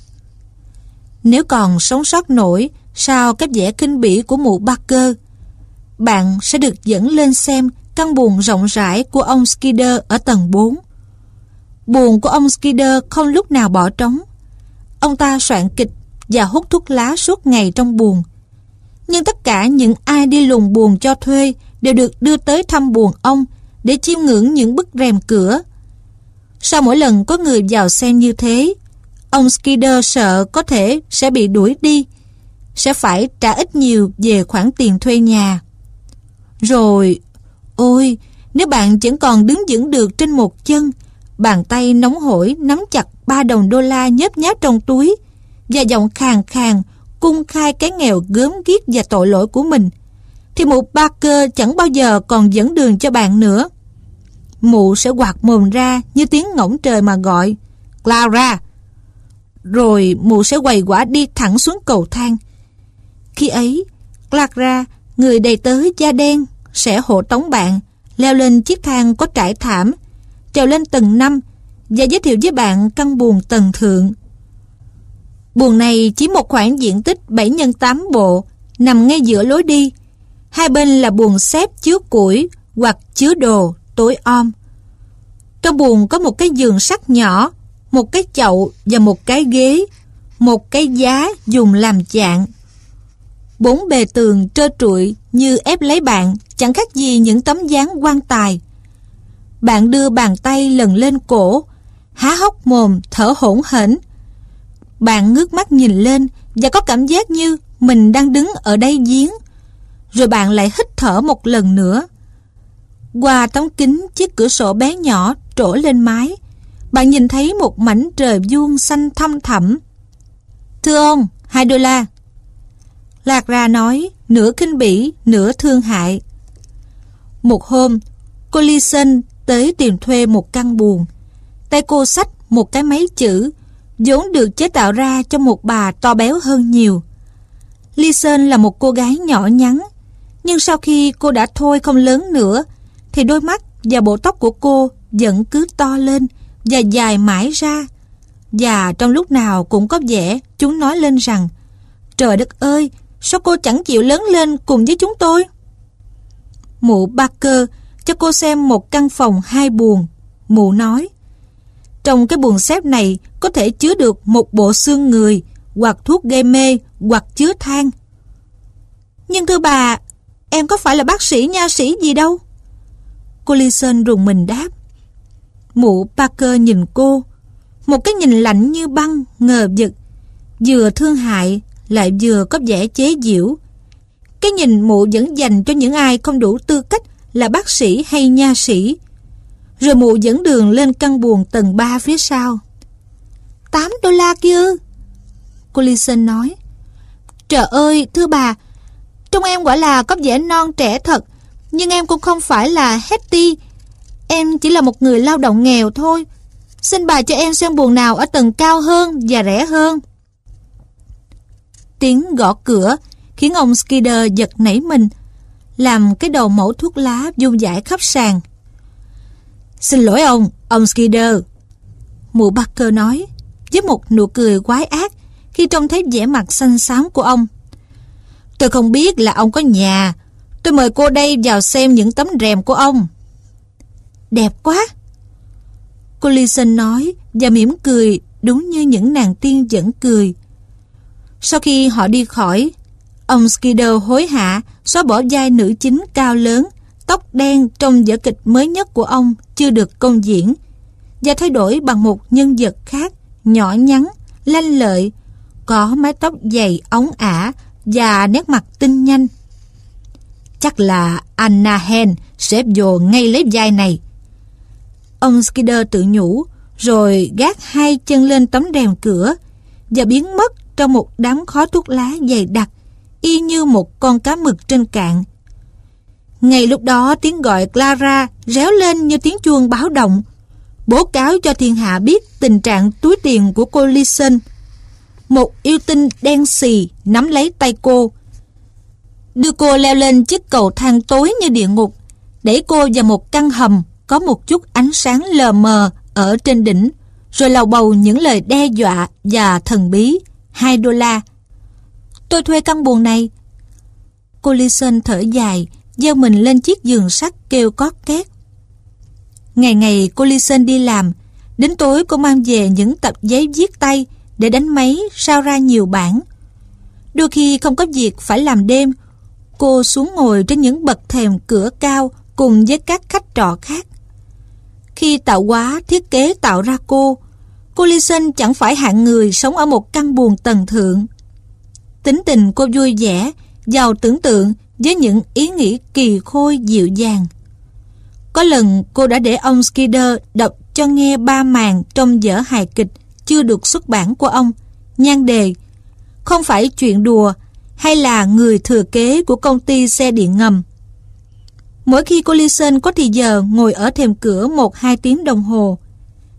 Nếu còn sống sót nổi sau cái vẻ khinh bỉ của mụ Barker, bạn sẽ được dẫn lên xem căn buồng rộng rãi của ông Skidder ở tầng 4. Buồng của ông Skidder không lúc nào bỏ trống. Ông ta soạn kịch và hút thuốc lá suốt ngày trong buồng. Nhưng tất cả những ai đi lùng buồng cho thuê đều được đưa tới thăm buồng ông để chiêm ngưỡng những bức rèm cửa. Sau mỗi lần có người vào xem như thế, ông Skidder sợ có thể sẽ bị đuổi đi, sẽ phải trả ít nhiều về khoản tiền thuê nhà. Rồi, ôi, nếu bạn vẫn còn đứng vững được trên một chân, bàn tay nóng hổi nắm chặt $3 nhớp nháp trong túi và giọng khàn khàn cung khai cái nghèo gớm ghiếc và tội lỗi của mình, thì mụ Barker chẳng bao giờ còn dẫn đường cho bạn nữa. Mụ sẽ quạt mồm ra như tiếng ngỗng trời mà gọi Clara, rồi mụ sẽ quầy quả đi thẳng xuống cầu thang. Khi ấy, Clara, người đầy tớ da đen, sẽ hộ tống bạn leo lên chiếc thang có trải thảm, trèo lên tầng 5 và giới thiệu với bạn căn buồng tầng thượng. Buồng này chiếm một khoảng diện tích 7x8 bộ, nằm ngay giữa lối đi. Hai bên là buồng xếp chứa củi hoặc chứa đồ tối om. Trong buồng có một cái giường sắt nhỏ, một cái chậu và một cái ghế, một cái giá dùng làm chạn, bốn bề tường trơ trụi như ép lấy bạn, chẳng khác gì những tấm dáng quan tài. Bạn đưa bàn tay lần lên cổ, há hốc mồm thở hổn hển. Bạn ngước mắt nhìn lên và có cảm giác như mình đang đứng ở đáy giếng. Rồi bạn lại hít thở một lần nữa. Qua tấm kính chiếc cửa sổ bé nhỏ trổ lên mái, bạn nhìn thấy một mảnh trời vuông xanh thăm thẳm. "Thưa ông, $2." Lạc Ra nói, nửa khinh bỉ, nửa thương hại. Một hôm, cô Leeson tới tìm thuê một căn buồng. Tay cô xách một cái máy chữ, vốn được chế tạo ra cho một bà to béo hơn nhiều. Leeson là một cô gái nhỏ nhắn, nhưng sau khi cô đã thôi không lớn nữa, thì đôi mắt và bộ tóc của cô vẫn cứ to lên và dài mãi ra. Và trong lúc nào cũng có vẻ chúng nói lên rằng, "Trời đất ơi, sao cô chẳng chịu lớn lên cùng với chúng tôi?" Mụ Barker cho cô xem một căn phòng 2 buồng. Mụ nói, "Trong cái buồng xếp này có thể chứa được một bộ xương người, hoặc thuốc gây mê, hoặc chứa than." "Nhưng thưa bà, em có phải là bác sĩ, nha sĩ gì đâu?" Cô Leeson rùng mình đáp. Mụ Barker nhìn cô, một cái nhìn lạnh như băng, ngờ vực, vừa thương hại lại vừa có vẻ chế giễu. Cái nhìn mụ vẫn dành cho những ai không đủ tư cách là bác sĩ hay nha sĩ. Rồi mụ dẫn đường lên căn buồng tầng 3 phía sau. $8 kia ư?" Cô Leeson nói. "Trời ơi, thưa bà, trông em quả là có vẻ non trẻ thật, nhưng em cũng không phải là Hetty. Em chỉ là một người lao động nghèo thôi. Xin bà cho em xem buồng nào ở tầng cao hơn và rẻ hơn." Tiếng gõ cửa khiến ông Skidder giật nảy mình, làm cái đầu mẩu thuốc lá vung vãi khắp sàn. "Xin lỗi ông Skidder," mụ Barker nói, với một nụ cười quái ác khi trông thấy vẻ mặt xanh xám của ông. "Tôi không biết là ông có nhà. Tôi mời cô đây vào xem những tấm rèm của ông." "Đẹp quá," cô Leeson nói, và mỉm cười đúng như những nàng tiên vẫn cười. Sau khi họ đi khỏi, ông Skidder hối hả xóa bỏ vai nữ chính cao lớn, tóc đen trong vở kịch mới nhất của ông chưa được công diễn, và thay đổi bằng một nhân vật khác, nhỏ nhắn, lanh lợi, có mái tóc dày óng ả và nét mặt tinh nhanh. "Chắc là Anna Hen sẽ vô ngay lấy vai này," ông Skidder tự nhủ, rồi gác 2 chân lên tấm rèm cửa và biến mất trong một đám khói thuốc lá dày đặc, y như một con cá mực trên cạn. Ngay lúc đó, tiếng gọi Clara réo lên như tiếng chuông báo động, bố cáo cho thiên hạ biết tình trạng túi tiền của cô Leeson. Một yêu tinh đen xì nắm lấy tay cô, đưa cô leo lên chiếc cầu thang tối như địa ngục, đẩy cô vào một căn hầm có một chút ánh sáng lờ mờ ở trên đỉnh, rồi lầu bầu những lời đe dọa và thần bí. $2. "Tôi thuê căn buồng này." Cô Leeson thở dài, giơ mình lên chiếc giường sắt kêu cót két. Ngày ngày cô Leeson đi làm, đến tối cô mang về những tập giấy viết tay để đánh máy sao ra nhiều bản. Đôi khi không có việc phải làm đêm, cô xuống ngồi trên những bậc thềm cửa cao cùng với các khách trọ khác. Khi tạo hóa thiết kế tạo ra cô Leeson chẳng phải hạng người sống ở một căn buồng tầng thượng. Tính tình cô vui vẻ, giàu tưởng tượng với những ý nghĩ kỳ khôi dịu dàng. Có lần cô đã để ông Skidder đọc cho nghe 3 màn trong vở hài kịch chưa được xuất bản của ông, nhan đề "Không phải chuyện đùa" hay là "Người thừa kế của công ty xe điện ngầm". Mỗi khi cô Leeson có thì giờ ngồi ở thềm cửa 1-2 tiếng đồng hồ,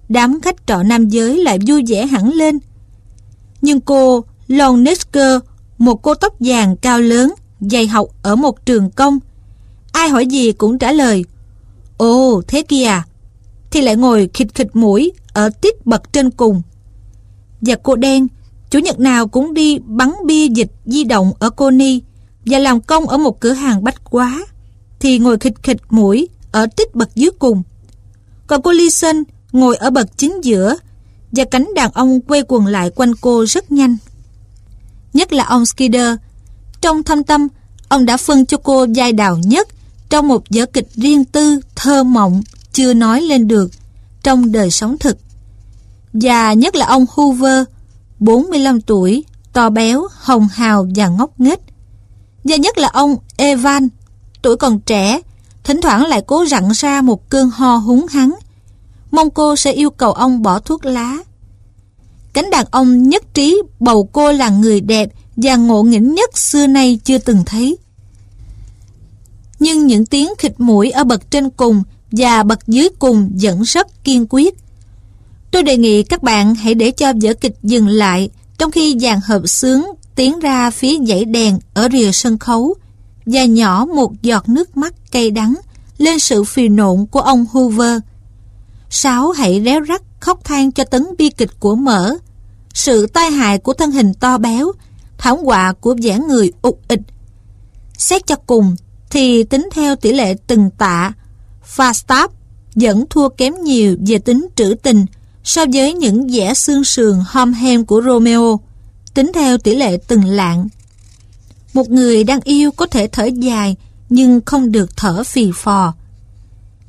đám khách trọ nam giới lại vui vẻ hẳn lên. Nhưng cô Longnecker, một cô tóc vàng cao lớn, dạy học ở một trường công, ai hỏi gì cũng trả lời "Ồ, thế kia à?" thì lại ngồi khịt khịt mũi ở tít bậc trên cùng. Và cô đen, chủ nhật nào cũng đi bắn bia dịch di động ở Coney và làm công ở một cửa hàng bách hóa, thì ngồi khịt khịt mũi ở tít bậc dưới cùng. Còn cô Leeson ngồi ở bậc chính giữa, và cánh đàn ông quay quần lại quanh cô rất nhanh. Nhất là ông Skidder, Trong thâm tâm, ông đã phân cho cô vai đào nhất trong một vở kịch riêng tư, thơ mộng, chưa nói lên được trong đời sống thực. Và nhất là ông Hoover, 45 tuổi, to béo, hồng hào và ngốc nghếch. Và nhất là ông Evan, tuổi còn trẻ, thỉnh thoảng lại cố rặn ra một cơn ho húng hắn, mong cô sẽ yêu cầu ông bỏ thuốc lá. Cánh đàn ông nhất trí bầu cô là người đẹp và ngộ nghĩnh nhất xưa nay chưa từng thấy. Nhưng những tiếng khịt mũi ở bậc trên cùng và bậc dưới cùng vẫn rất kiên quyết. Tôi đề nghị các bạn hãy để cho vở kịch dừng lại trong khi dàn hợp xướng tiến ra phía dãy đèn ở rìa sân khấu và nhỏ một giọt nước mắt cay đắng lên sự phì nộn của ông Hoover. Sáu hãy réo rắt khóc than cho tấn bi kịch của Mỡ, sự tai hại của thân hình to béo, thảm họa của vẻ người ục ịch. Xét cho cùng thì tính theo tỷ lệ từng tạ, Falstaff vẫn thua kém nhiều về tính trữ tình so với những vẻ xương sườn hom hem của Romeo, tính theo tỷ lệ từng lạng. Một người đang yêu có thể thở dài nhưng không được thở phì phò.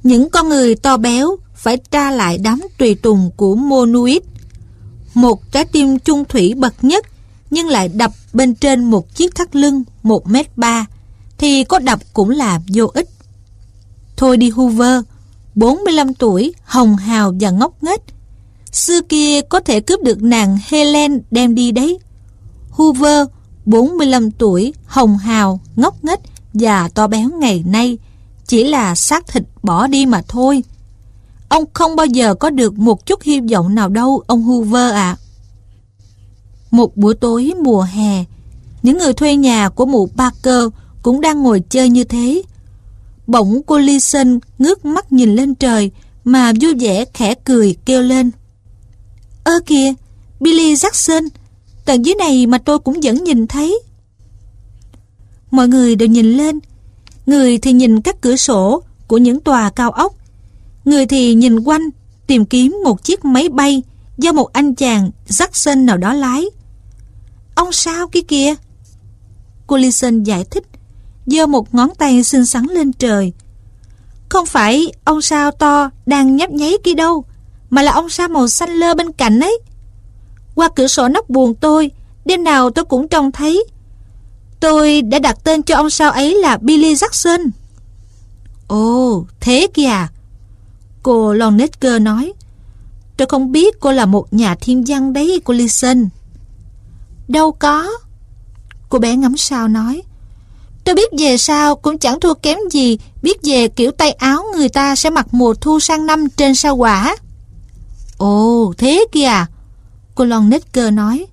Những con người to béo phải tra lại đám tùy tùng của Monoid, một trái tim chung thủy bậc nhất nhưng lại đập bên trên một chiếc thắt lưng 1m3 thì có đập cũng là vô ích. Thôi đi Hoover, 45 tuổi, hồng hào và ngốc nghếch, xưa kia có thể cướp được nàng Helen đem đi đấy. Hoover, 45 tuổi, hồng hào, ngốc nghếch và to béo ngày nay chỉ là xác thịt bỏ đi mà thôi. Ông không bao giờ có được một chút hy vọng nào đâu, ông Hoover ạ. Một buổi tối mùa hè, những người thuê nhà của mụ Parker cũng đang ngồi chơi như thế. Bỗng cô Leeson ngước mắt nhìn lên trời mà vui vẻ khẽ cười kêu lên: "Ơ kìa, Billy Jackson, tầng dưới này mà tôi cũng vẫn nhìn thấy." Mọi người đều nhìn lên, người thì nhìn các cửa sổ của những tòa cao ốc, người thì nhìn quanh tìm kiếm một chiếc máy bay do một anh chàng Jackson nào đó lái. "Ông sao kia kìa?" Cô Leeson giải thích, giơ một ngón tay xinh xắn lên trời. "Không phải ông sao to đang nhấp nháy kia đâu, mà là ông sao màu xanh lơ bên cạnh ấy. Qua cửa sổ nóc buồng tôi, đêm nào tôi cũng trông thấy. Tôi đã đặt tên cho ông sao ấy là Billy Jackson." "Ồ, thế kìa," cô Lonesker nói. "Tôi không biết cô là một nhà thiên văn đấy, cô Leeson." "Đâu có," cô bé ngắm sao nói. "Tôi biết về sao cũng chẳng thua kém gì biết về kiểu tay áo người ta sẽ mặc mùa thu sang năm trên sao Hỏa." "Ồ, thế kìa," cô Lonesker nói.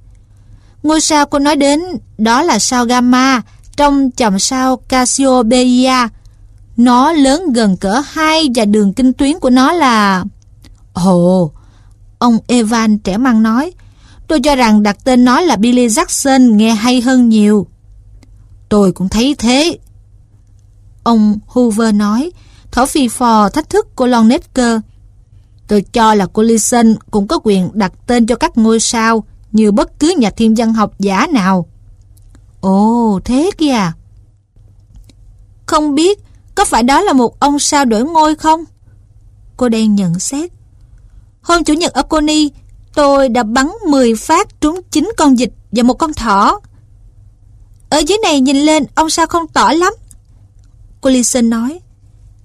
"Ngôi sao cô nói đến đó là sao Gamma trong chòm sao Cassiopeia. Nó lớn gần cỡ 2 và đường kinh tuyến của nó là..." "Ồ," ông Evan trẻ măng nói. "Tôi cho rằng đặt tên nó là Billy Jackson nghe hay hơn nhiều." "Tôi cũng thấy thế," ông Hoover nói, thở phì phò thách thức cô Lonesker. "Tôi cho là cô Leeson cũng có quyền đặt tên cho các ngôi sao như bất cứ nhà thiên văn học giả nào." "Ồ, thế kìa." "Không biết có phải đó là một ông sao đổi ngôi không?" cô đang nhận xét. "Hôm Chủ nhật ở Coney, tôi đã bắn 10 phát trúng 9 con vịt và một con thỏ. Ở dưới này nhìn lên ông sao không tỏ lắm," cô Leeson nói.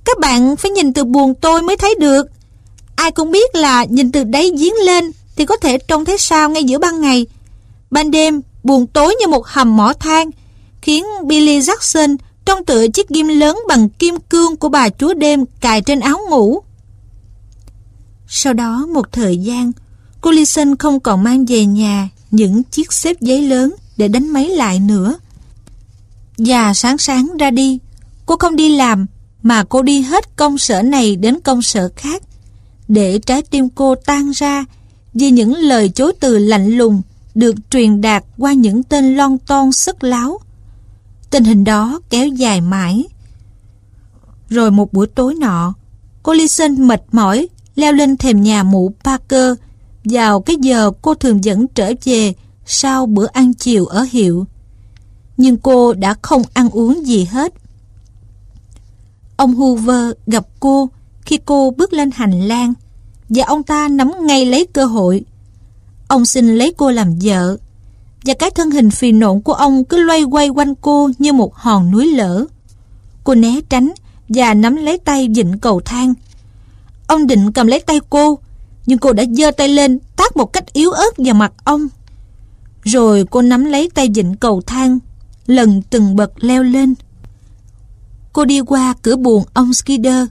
"Các bạn phải nhìn từ buồng tôi mới thấy được. Ai cũng biết là nhìn từ đáy giếng lên thì có thể trông thấy sao ngay giữa ban ngày. Ban đêm buồng tối như một hầm mỏ than, khiến Billy Jackson trông tựa chiếc ghim lớn bằng kim cương của bà chúa đêm cài trên áo ngủ." Sau đó một thời gian, cô Leeson không còn mang về nhà những chiếc xếp giấy lớn để đánh máy lại nữa. Và sáng sáng ra đi, cô không đi làm mà cô đi hết công sở này đến công sở khác, để trái tim cô tan ra vì những lời chối từ lạnh lùng được truyền đạt qua những tên lon ton sức láo. Tình hình đó kéo dài mãi. Rồi một buổi tối nọ, cô Leeson mệt mỏi leo lên thềm nhà mụ Parker vào cái giờ cô thường dẫn trở về sau bữa ăn chiều ở hiệu. nhưng cô đã không ăn uống gì hết. Ông Hoover gặp cô khi cô bước lên hành lang và ông ta nắm ngay lấy cơ hội. Ông xin lấy cô làm vợ và cái thân hình phì nộn của ông cứ loay quay quanh cô như một hòn núi lở. Cô né tránh và nắm lấy tay vịn cầu thang. Ông định cầm lấy tay cô, nhưng cô đã giơ tay lên tát một cách yếu ớt vào mặt ông. Rồi cô nắm lấy tay vịn cầu thang, lần từng bậc leo lên. Cô đi qua cửa buồng ông Skidder.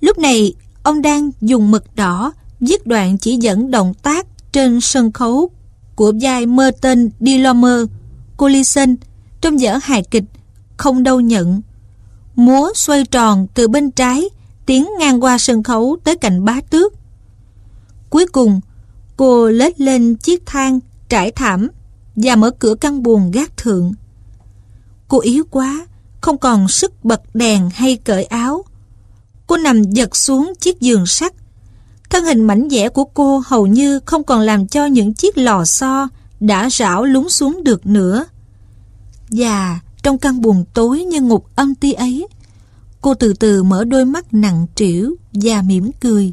Lúc này, ông đang dùng mực đỏ viết đoạn chỉ dẫn động tác trên sân khấu của vai Merton Dilomer Collison trong vở hài kịch Không Đâu Nhận. Múa xoay tròn từ bên trái, tiến ngang qua sân khấu tới cạnh bá tước. Cuối cùng, cô lết lên chiếc thang trải thảm và mở cửa căn buồng gác thượng. Cô yếu quá, không còn sức bật đèn hay cởi áo. Cô nằm giật xuống chiếc giường sắt. Thân hình mảnh dẻ của cô hầu như không còn làm cho những chiếc lò xo đã rảo lún xuống được nữa. Và trong căn buồng tối như ngục âm ti ấy, cô từ từ mở đôi mắt nặng trĩu và mỉm cười.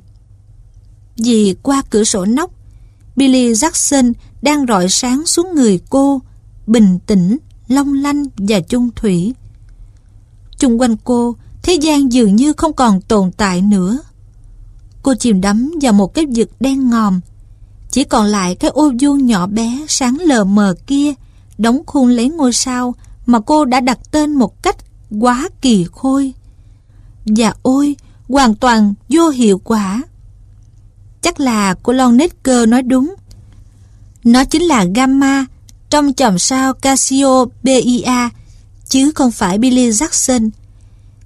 Vì qua cửa sổ nóc, Billy Jackson đang rọi sáng xuống người cô, bình tĩnh, long lanh và chung thủy. Chung quanh cô, thế gian dường như không còn tồn tại nữa. Cô chìm đắm vào một cái vực đen ngòm. Chỉ còn lại cái ô vuông nhỏ bé sáng lờ mờ kia, đóng khung lấy ngôi sao mà cô đã đặt tên một cách quá kỳ khôi. Và ôi, hoàn toàn vô hiệu quả. Chắc là cô Lon Necker nói đúng. Nó chính là Gamma trong chòm sao Cassiopeia, chứ không phải Billy Jackson.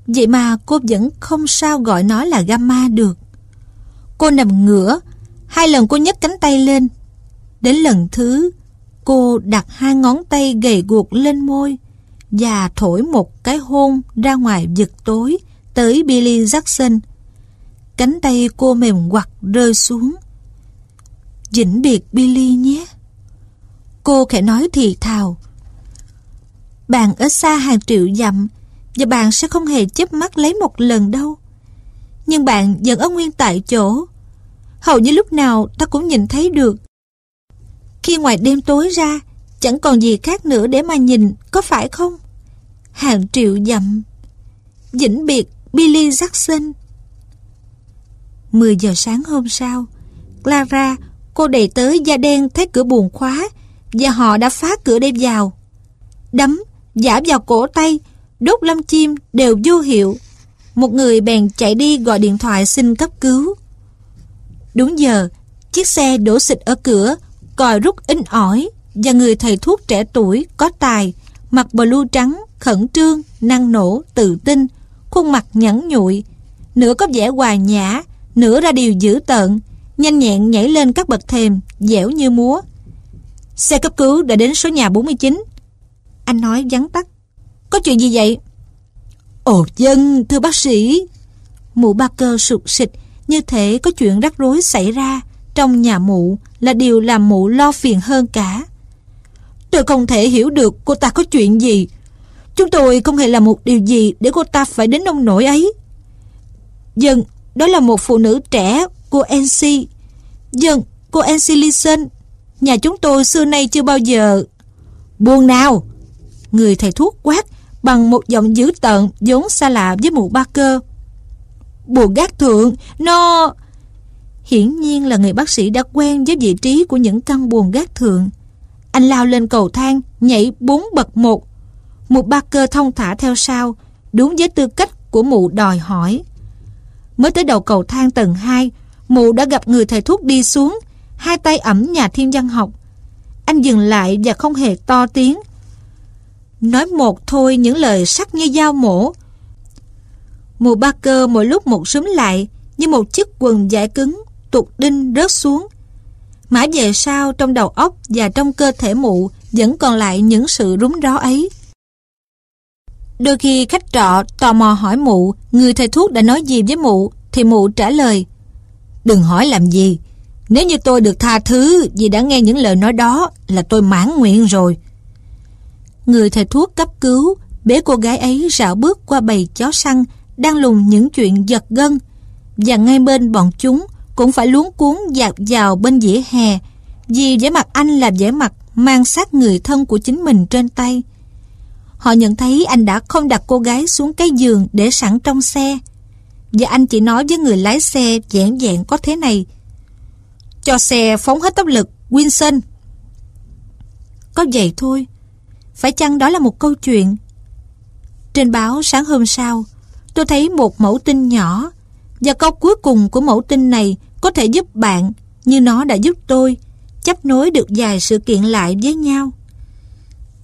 Vậy mà cô vẫn không sao gọi nó là Gamma được. Cô nằm ngửa, hai lần cô nhấc cánh tay lên. Đến lần thứ, cô đặt hai ngón tay gầy guộc lên môi và thổi một cái hôn ra ngoài vực tối tới Billy Jackson. Cánh tay cô mềm quặt rơi xuống. "Vĩnh biệt Billy nhé," cô khẽ nói thì thào. "Bạn ở xa hàng triệu dặm và bạn sẽ không hề chớp mắt lấy một lần đâu. Nhưng bạn vẫn ở nguyên tại chỗ. Hầu như lúc nào ta cũng nhìn thấy được. Khi ngoài đêm tối ra, chẳng còn gì khác nữa để mà nhìn, có phải không? Hàng triệu dặm. Vĩnh biệt Billy Jackson." 10 giờ sáng hôm sau, Clara, cô đầy tớ da đen thấy cửa buồng khóa và họ đã phá cửa để vào. Đấm, giã vào cổ tay, đốt lông chim đều vô hiệu. Một người bèn chạy đi gọi điện thoại xin cấp cứu. Đúng giờ, chiếc xe đổ xịch ở cửa, còi rút in ỏi và người thầy thuốc trẻ tuổi có tài, mặc blue trắng, khẩn trương, năng nổ, tự tin, khuôn mặt nhẵn nhụi, nửa có vẻ hòa nhã, nửa ra điều dữ tợn, nhanh nhẹn nhảy lên các bậc thềm, dẻo như múa. "Xe cấp cứu đã đến số nhà 49. Anh nói vắn tắt. "Có chuyện gì vậy?" "Ồ dân, thưa bác sĩ." Mụ Barker sụt sịt, như thể có chuyện rắc rối xảy ra trong nhà mụ là điều làm mụ lo phiền hơn cả. "Tôi không thể hiểu được cô ta có chuyện gì. Chúng tôi không hề làm một điều gì để cô ta phải đến nông nỗi ấy. Dân, đó là một phụ nữ trẻ, cô Nancy. Dân, cô Nancy Leeson. Nhà chúng tôi xưa nay chưa bao giờ..." "Buồn nào!" Người thầy thuốc quát bằng một giọng dữ tợn vốn xa lạ với mụ Barker. "Buồn gác thượng, nó..." Hiển nhiên là người bác sĩ đã quen với vị trí của những căn buồng gác thượng. Anh lao lên cầu thang, nhảy 4 bậc 1. Mụ Barker thong thả theo sau, đúng với tư cách của mụ đòi hỏi. Mới tới đầu cầu thang tầng 2, mụ đã gặp người thầy thuốc đi xuống, hai tay ẵm nhà thiên văn học. Anh dừng lại và không hề to tiếng, nói một thôi những lời sắc như dao mổ. Mụ Barker mỗi lúc một súm lại, như một chiếc quần vải cứng tuột đinh rớt xuống. Mãi về sau, trong đầu óc và trong cơ thể mụ vẫn còn lại những sự rúng ró ấy. Đôi khi khách trọ tò mò hỏi mụ người thầy thuốc đã nói gì với mụ, thì mụ trả lời: "Đừng hỏi làm gì. Nếu như tôi được tha thứ vì đã nghe những lời nói đó là tôi mãn nguyện rồi." người thầy thuốc cấp cứu bế cô gái ấy rảo bước qua bầy chó săn đang lùng những chuyện giật gân, và ngay bên bọn chúng cũng phải luống cuống dạt vào bên vỉa hè, vì vẻ mặt anh là vẻ mặt mang xác người thân của chính mình trên tay. Họ nhận thấy anh đã không đặt cô gái xuống cái giường để sẵn trong xe, và anh chỉ nói với người lái xe vẻn vẹn có thế này: "Cho xe phóng hết tốc lực, Wilson." Có vậy thôi. Phải chăng đó là một câu chuyện? Trên báo sáng hôm sau, tôi thấy một mẫu tin nhỏ, và câu cuối cùng của mẫu tin này có thể giúp bạn, như nó đã giúp tôi, chấp nối được vài sự kiện lại với nhau.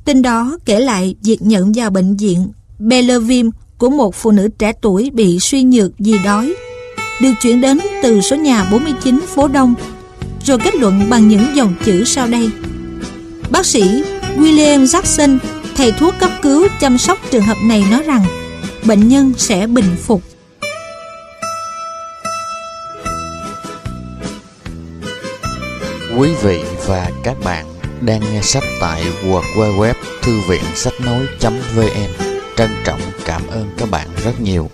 Tin đó kể lại việc nhận vào bệnh viện Bellevue của một phụ nữ trẻ tuổi bị suy nhược vì đói, được chuyển đến từ số nhà 49 phố Đông, rồi kết luận bằng những dòng chữ sau đây: "Bác sĩ William Jackson, thầy thuốc cấp cứu chăm sóc trường hợp này nói rằng bệnh nhân sẽ bình phục." Quý vị và các bạn đang nghe sách tại www thư viện sách nói.vn. Trân trọng cảm ơn các bạn rất nhiều.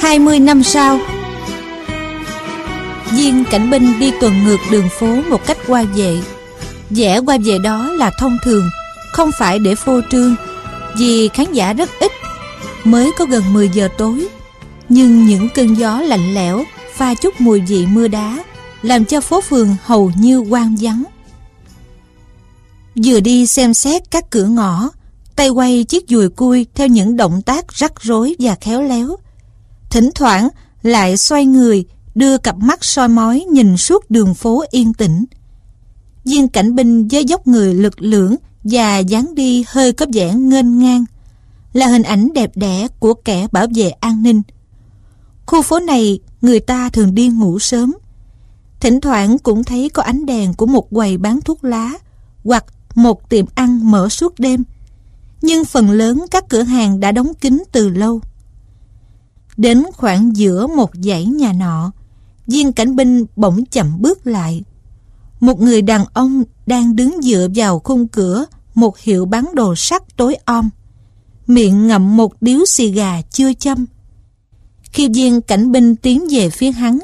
Hai mươi năm sau, viên cảnh binh đi tuần ngược đường phố một cách qua vệ. Vẻ qua vệ đó là thông thường, không phải để phô trương, vì khán giả rất ít, mới có gần 10 giờ tối. Nhưng những cơn gió lạnh lẽo pha chút mùi vị mưa đá, làm cho phố phường hầu như hoang vắng. Vừa đi xem xét các cửa ngõ, tay quay chiếc dùi cui theo những động tác rắc rối và khéo léo, thỉnh thoảng lại xoay người, đưa cặp mắt soi mói nhìn suốt đường phố yên tĩnh. Viên cảnh binh với dốc người lực lưỡng và dáng đi hơi có vẻ nghênh ngang là hình ảnh đẹp đẽ của kẻ bảo vệ an ninh. Khu phố này người ta thường đi ngủ sớm. Thỉnh thoảng cũng thấy có ánh đèn của một quầy bán thuốc lá hoặc một tiệm ăn mở suốt đêm, nhưng phần lớn các cửa hàng đã đóng kín từ lâu. Đến khoảng giữa một dãy nhà nọ, viên cảnh binh bỗng chậm bước lại. Một người đàn ông đang đứng dựa vào khung cửa một hiệu bán đồ sắt tối om, miệng ngậm một điếu xì gà chưa châm. Khi viên cảnh binh tiến về phía hắn,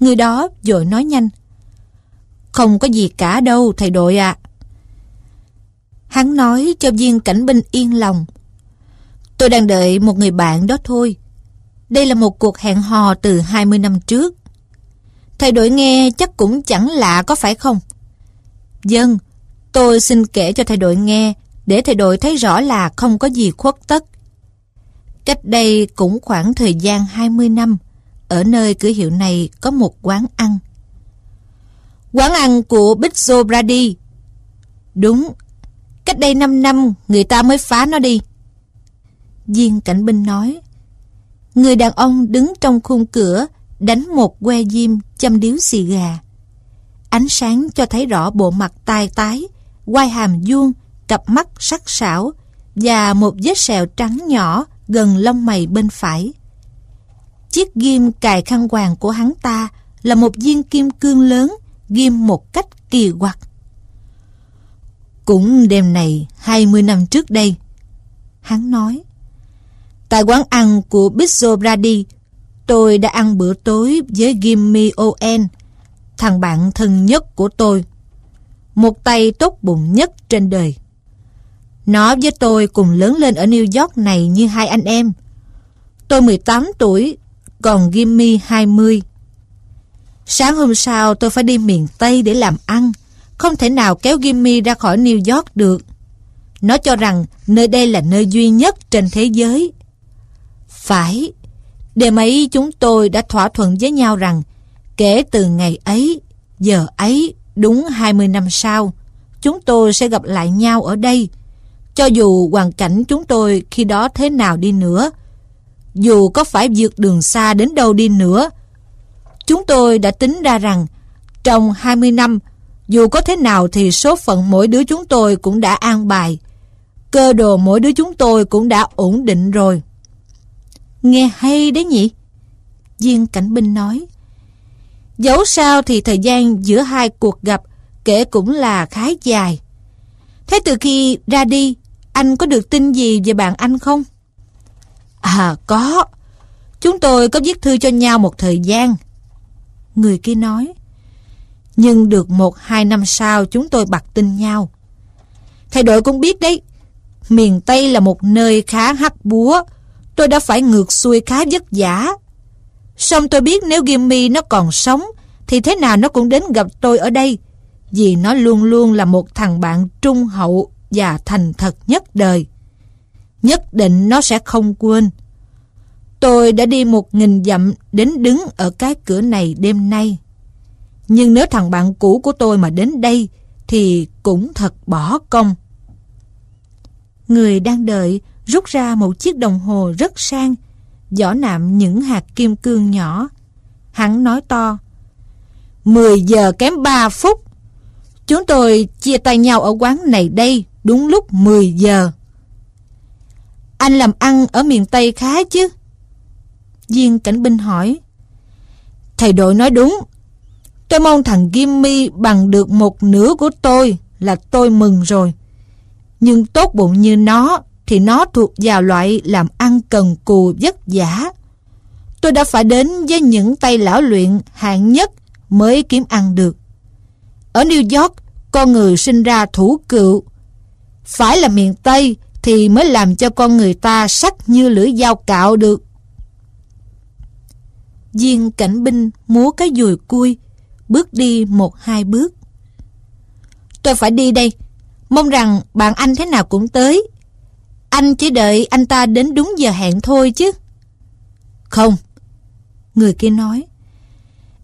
người đó vội nói nhanh: "Không có gì cả đâu, thầy đội ạ." Hắn nói cho viên cảnh binh yên lòng: "Tôi đang đợi một người bạn đó thôi. Đây là một cuộc hẹn hò từ 20 năm trước. Thầy đội nghe chắc cũng chẳng lạ, có phải không?" "Vâng, tôi xin kể cho thầy đội nghe, để thầy đội thấy rõ là không có gì khuất tất. Cách đây cũng khoảng thời gian 20 năm, ở nơi cửa hiệu này có một quán ăn." "Quán ăn của Bixo Brady?" "Đúng, cách đây 5 năm người ta mới phá nó đi." Viên cảnh binh nói. Người đàn ông đứng trong khung cửa đánh một que diêm châm điếu xì gà. Ánh sáng cho thấy rõ bộ mặt tai tái, quai hàm vuông, cặp mắt sắc sảo và một vết sẹo trắng nhỏ gần lông mày bên phải. Chiếc ghim cài khăn quàng của hắn ta là một viên kim cương lớn, ghim một cách kỳ quặc. "Cũng đêm này 20 năm trước đây," hắn nói, "tại quán ăn của Bixo Brady, tôi đã ăn bữa tối với Jimmy Owen, thằng bạn thân nhất của tôi, một tay tốt bụng nhất trên đời. Nó với tôi cùng lớn lên ở New York này như hai anh em. Tôi 18 tuổi, còn Jimmy 20. Sáng hôm sau tôi phải đi miền Tây để làm ăn, không thể nào kéo Jimmy ra khỏi New York được. Nó cho rằng nơi đây là nơi duy nhất trên thế giới. Phải, đêm ấy chúng tôi đã thỏa thuận với nhau rằng kể từ ngày ấy, giờ ấy, đúng 20 năm sau, chúng tôi sẽ gặp lại nhau ở đây, cho dù hoàn cảnh chúng tôi khi đó thế nào đi nữa, dù có phải vượt đường xa đến đâu đi nữa. Chúng tôi đã tính ra rằng trong 20 năm, dù có thế nào thì số phận mỗi đứa chúng tôi cũng đã an bài, cơ đồ mỗi đứa chúng tôi cũng đã ổn định rồi." "Nghe hay đấy nhỉ?" Viên cảnh binh nói. Dẫu sao thì thời gian giữa hai cuộc gặp kể cũng là khá dài. Thế từ khi ra đi, anh có được tin gì về bạn anh không? À, có. Chúng tôi có viết thư cho nhau một thời gian, người kia nói. Nhưng được 1-2 năm sau chúng tôi bặt tin nhau. Thầy đội cũng biết đấy, miền Tây là một nơi khá hắc búa. Tôi đã phải ngược xuôi khá vất vả. Xong tôi biết nếu Gimme nó còn sống thì thế nào nó cũng đến gặp tôi ở đây, vì nó luôn luôn là một thằng bạn trung hậu và thành thật nhất đời. Nhất định nó sẽ không quên. Tôi đã đi 1000 dặm đến đứng ở cái cửa này đêm nay. Nhưng nếu thằng bạn cũ của tôi mà đến đây thì cũng thật bỏ công. Người đang đợi rút ra một chiếc đồng hồ rất sang, giỏ nạm những hạt kim cương nhỏ. Hắn nói to: 10:03. Chúng tôi chia tay nhau ở quán này đây đúng lúc 10 giờ. Anh làm ăn ở miền Tây khá chứ? Viên cảnh binh hỏi. Thầy đội nói đúng. Tôi mong thằng Gimme bằng được 1/2 của tôi là tôi mừng rồi. Nhưng tốt bụng như nó thì nó thuộc vào loại làm ăn cần cù vất vả. Tôi đã phải đến với những tay lão luyện hạng nhất mới kiếm ăn được. Ở New York, con người sinh ra thủ cựu. Phải là miền Tây thì mới làm cho con người ta sắc như lưỡi dao cạo được. Viên cảnh binh múa cái dùi cui, bước đi 1-2 bước. Tôi phải đi đây. Mong rằng bạn anh thế nào cũng tới. Anh chỉ đợi anh ta đến đúng giờ hẹn thôi chứ? Không, người kia nói.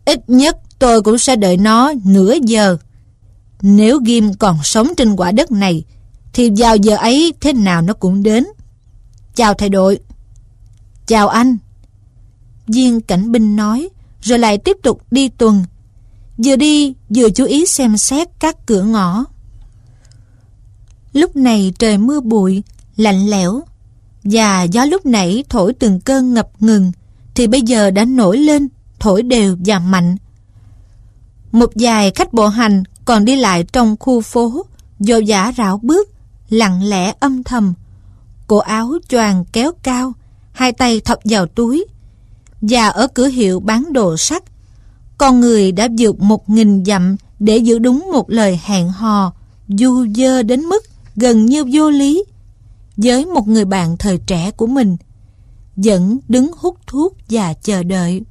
Ít nhất tôi cũng sẽ đợi nó nửa giờ. Nếu Ghim còn sống trên quả đất này thì vào giờ ấy thế nào nó cũng đến. Chào thầy đội. Chào anh, viên cảnh binh nói, rồi lại tiếp tục đi tuần. Vừa đi vừa chú ý xem xét các cửa ngõ. Lúc này trời mưa bụi, lạnh lẽo, và gió lúc nãy thổi từng cơn ngập ngừng thì bây giờ đã nổi lên, thổi đều và mạnh. Một vài khách bộ hành còn đi lại trong khu phố, vội vã rảo bước, lặng lẽ âm thầm, cổ áo choàng kéo cao, hai tay thọc vào túi. Và ở cửa hiệu bán đồ sắt, con người đã vượt 1000 dặm để giữ đúng một lời hẹn hò du dơ đến mức gần như vô lý với một người bạn thời trẻ của mình, vẫn đứng hút thuốc và chờ đợi.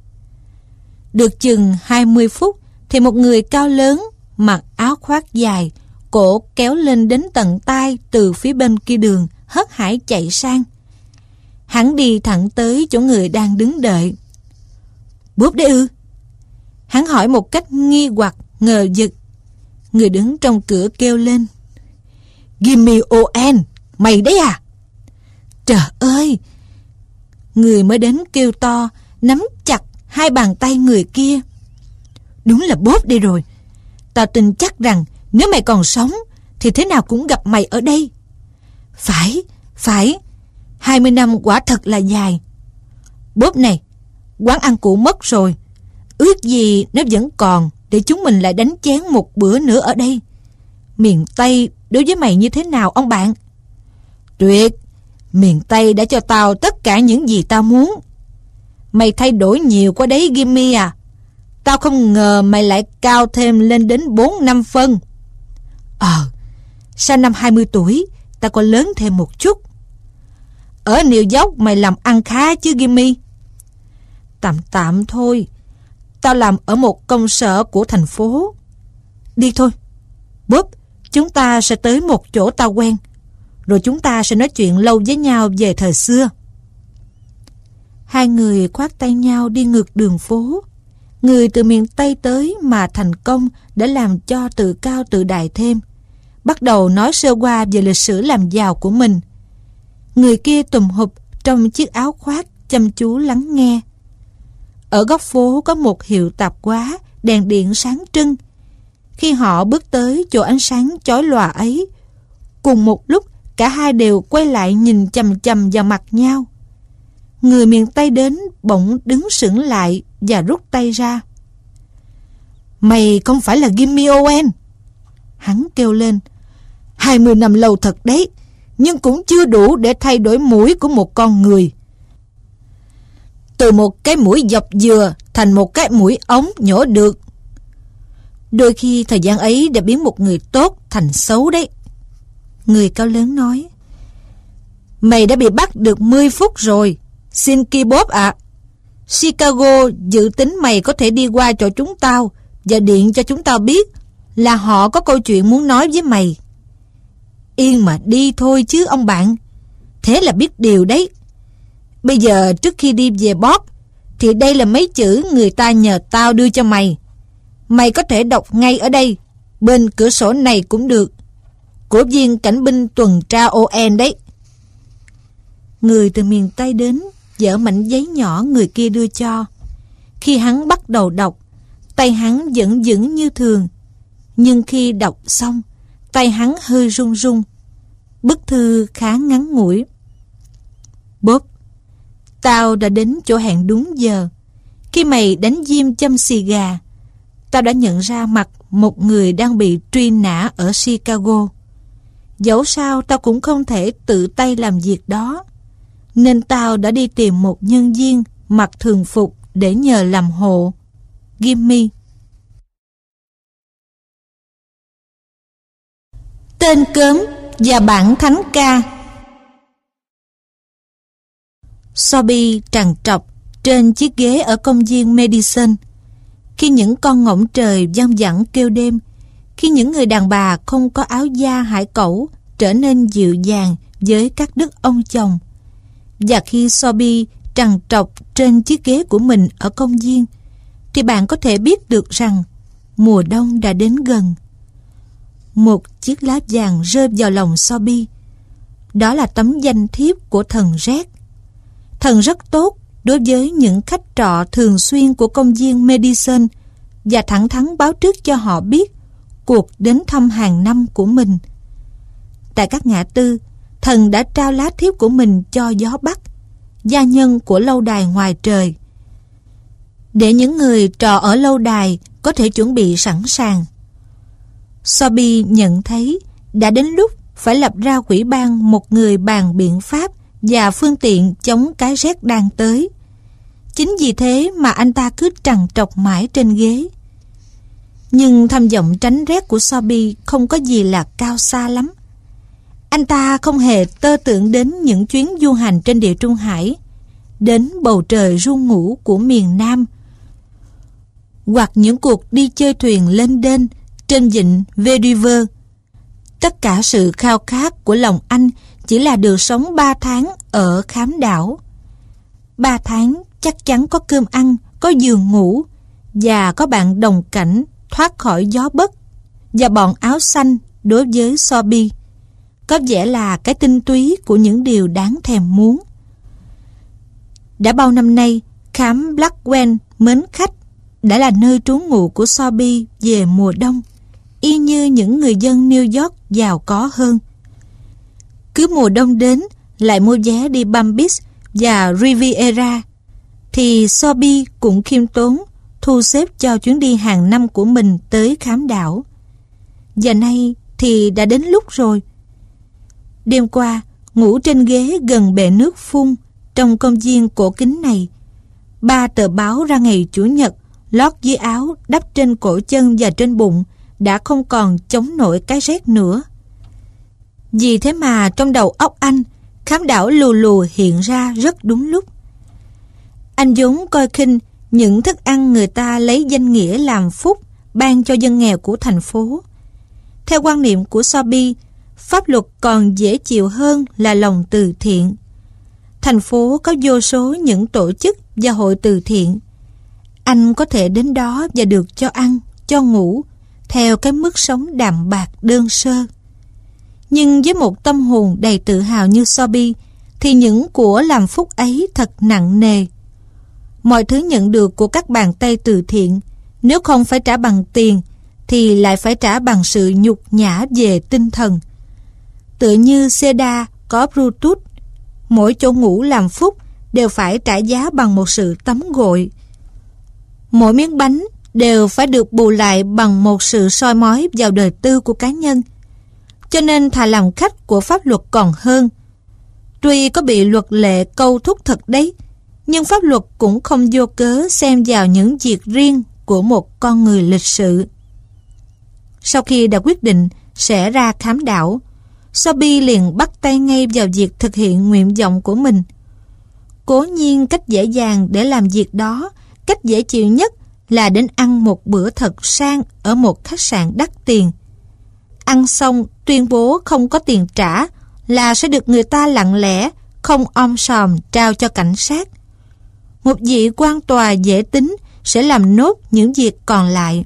Được chừng 20 phút thì một người cao lớn, mặc áo khoác dài, cổ kéo lên đến tận tai từ phía bên kia đường, hớt hải chạy sang. Hắn đi thẳng tới chỗ người đang đứng đợi. Búp đấy ư? Hắn hỏi một cách nghi hoặc, ngờ vực. Người đứng trong cửa kêu lên: Gimme O.N. mày đấy à? Trời ơi! Người mới đến kêu to, nắm chặt hai bàn tay người kia. Đúng là bốp đi rồi. Tao tin chắc rằng nếu mày còn sống thì thế nào cũng gặp mày ở đây. Phải. 20 năm quả thật là dài. Bốp này, quán ăn cũ mất rồi. Ước gì nó vẫn còn để chúng mình lại đánh chén một bữa nữa ở đây. Miền Tây đối với mày như thế nào ông bạn? Tuyệt, miền Tây đã cho tao tất cả những gì tao muốn. Mày thay đổi nhiều quá đấy Gimme à. Tao không ngờ mày lại cao thêm lên đến 4-5 phân. Sau năm 20 tuổi tao có lớn thêm một chút. Ở New York mày làm ăn khá chứ Gimme? Tạm thôi. Tao làm ở một công sở của thành phố. Đi thôi Bob, chúng ta sẽ tới một chỗ tao quen, rồi chúng ta sẽ nói chuyện lâu với nhau về thời xưa. Hai người khoác tay nhau đi ngược đường phố. Người từ miền Tây tới mà thành công đã làm cho tự cao tự đại thêm, bắt đầu nói sơ qua về lịch sử làm giàu của mình. Người kia tùm hụp trong chiếc áo khoác, chăm chú lắng nghe. Ở góc phố có một hiệu tạp hóa, đèn điện sáng trưng. Khi họ bước tới chỗ ánh sáng chói lòa ấy, cùng một lúc cả hai đều quay lại nhìn chằm chằm vào mặt nhau. Người miền Tây đến bỗng đứng sững lại và rút tay ra. Mày không phải là Gimme Owen? Hắn kêu lên. 20 năm lâu thật đấy, nhưng cũng chưa đủ để thay đổi mũi của một con người. Từ một cái mũi dọc dừa thành một cái mũi ống nhổ được. Đôi khi thời gian ấy đã biến một người tốt thành xấu đấy. Người cao lớn nói. Mày đã bị bắt được 10 phút rồi, xin ki bóp ạ. Chicago dự tính mày có thể đi qua chỗ chúng tao và điện cho chúng tao biết là họ có câu chuyện muốn nói với mày. Yên mà đi thôi chứ ông bạn, thế là biết điều đấy. Bây giờ trước khi đi về Bob, thì đây là mấy chữ người ta nhờ tao đưa cho mày. Mày có thể đọc ngay ở đây, bên cửa sổ này cũng được, của viên cảnh binh tuần tra O.N. đấy. Người từ miền Tây đến dở mảnh giấy nhỏ người kia đưa cho. Khi hắn bắt đầu đọc, tay hắn vẫn vững như thường, nhưng khi đọc xong, tay hắn hơi run run. Bức thư khá ngắn ngủi. Bob, tao đã đến chỗ hẹn đúng giờ. Khi mày đánh diêm châm xì gà, tao đã nhận ra mặt một người đang bị truy nã ở Chicago. Dẫu sao tao cũng không thể tự tay làm việc đó, nên tao đã đi tìm một nhân viên mặc thường phục để nhờ làm hộ. Gimme. Tên cớm và bản thánh ca. Sobi trằn trọc trên chiếc ghế ở công viên Madison. Khi những con ngỗng trời vang vẳng kêu đêm, khi những người đàn bà không có áo da hải cẩu trở nên dịu dàng với các đức ông chồng, và khi Sobi trằn trọc trên chiếc ghế của mình ở công viên, thì bạn có thể biết được rằng mùa đông đã đến gần. Một chiếc lá vàng rơi vào lòng Sobi. Đó là tấm danh thiếp của thần rét. Thần rất tốt đối với những khách trọ thường xuyên của công viên Madison và thẳng thắn báo trước cho họ biết cuộc đến thăm hàng năm của mình. Tại các ngã tư, thần đã trao lá thiếp của mình cho gió bắc, gia nhân của lâu đài ngoài trời, để những người trọ ở lâu đài có thể chuẩn bị sẵn sàng. Sobi nhận thấy đã đến lúc phải lập ra quỹ ban một người bàn biện pháp và phương tiện chống cái rét đang tới. Chính vì thế mà anh ta cứ trằn trọc mãi trên ghế. Nhưng tham vọng tránh rét của Sobi không có gì là cao xa lắm. Anh ta không hề tơ tưởng đến những chuyến du hành trên địa trung hải, đến bầu trời ru ngủ của miền Nam, hoặc những cuộc đi chơi thuyền lên đên trên vịnh Vetiver. Tất cả sự khao khát của lòng anh chỉ là được sống 3 tháng ở khám đảo. 3 tháng chắc chắn có cơm ăn, có giường ngủ, và có bạn đồng cảnh thoát khỏi gió bấc, và bọn áo xanh đối với Sobi có vẻ là cái tinh túy của những điều đáng thèm muốn. Đã bao năm nay, khám Blackwell mến khách đã là nơi trú ngụ của Sobi về mùa đông, y như những người dân New York giàu có hơn. Cứ mùa đông đến, lại mua vé đi Palm Beach và Riviera, thì Sobi cũng khiêm tốn thu xếp cho chuyến đi hàng năm của mình tới khám đảo. Giờ nay thì đã đến lúc rồi. Đêm qua, ngủ trên ghế gần bể nước phun trong công viên cổ kính này, 3 tờ báo ra ngày Chủ nhật lót dưới áo, đắp trên cổ chân và trên bụng đã không còn chống nổi cái rét nữa. Vì thế mà trong đầu óc anh, khám đảo lù lù hiện ra rất đúng lúc. Anh vốn coi khinh những thức ăn người ta lấy danh nghĩa làm phúc ban cho dân nghèo của thành phố. Theo quan niệm của Sobi, pháp luật còn dễ chịu hơn là lòng từ thiện. Thành phố có vô số những tổ chức và hội từ thiện. Anh có thể đến đó và được cho ăn, cho ngủ theo cái mức sống đạm bạc đơn sơ. Nhưng với một tâm hồn đầy tự hào như Sobi, thì những của làm phúc ấy thật nặng nề. Mọi thứ nhận được của các bàn tay từ thiện, nếu không phải trả bằng tiền, thì lại phải trả bằng sự nhục nhã về tinh thần. Tựa như Seda có Brutus, mỗi chỗ ngủ làm phúc đều phải trả giá bằng một sự tắm gội. Mỗi miếng bánh đều phải được bù lại bằng một sự soi mói vào đời tư của cá nhân, cho nên thà làm khách của pháp luật còn hơn. Tuy có bị luật lệ câu thúc thật đấy, nhưng pháp luật cũng không vô cớ xem vào những việc riêng của một con người lịch sự. Sau khi đã quyết định sẽ ra khám đảo, Sobi liền bắt tay ngay vào việc thực hiện nguyện vọng của mình. Cố nhiên cách dễ dàng để làm việc đó, cách dễ chịu nhất là đến ăn một bữa thật sang ở một khách sạn đắt tiền. Ăn xong tuyên bố không có tiền trả là sẽ được người ta lặng lẽ, không om sòm trao cho cảnh sát. Một vị quan tòa dễ tính sẽ làm nốt những việc còn lại.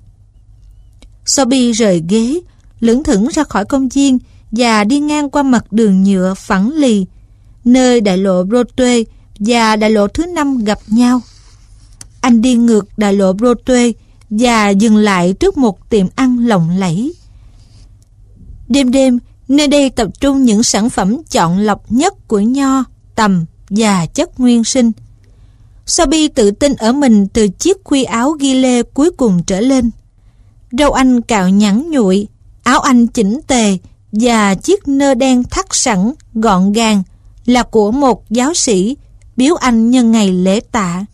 Sobi rời ghế, lững thững ra khỏi công viên và đi ngang qua mặt đường nhựa phẳng lì, nơi đại lộ Broadway và đại lộ thứ 5 gặp nhau. Anh đi ngược đại lộ Broadway và dừng lại trước một tiệm ăn lộng lẫy. Đêm đêm, nơi đây tập trung những sản phẩm chọn lọc nhất của nho, tầm và chất nguyên sinh. Sobi tự tin ở mình từ chiếc khuy áo ghi lê cuối cùng trở lên. Râu anh cạo nhẵn nhụi, áo anh chỉnh tề và chiếc nơ đen thắt sẵn, gọn gàng là của một giáo sĩ biếu anh nhân ngày lễ tạ.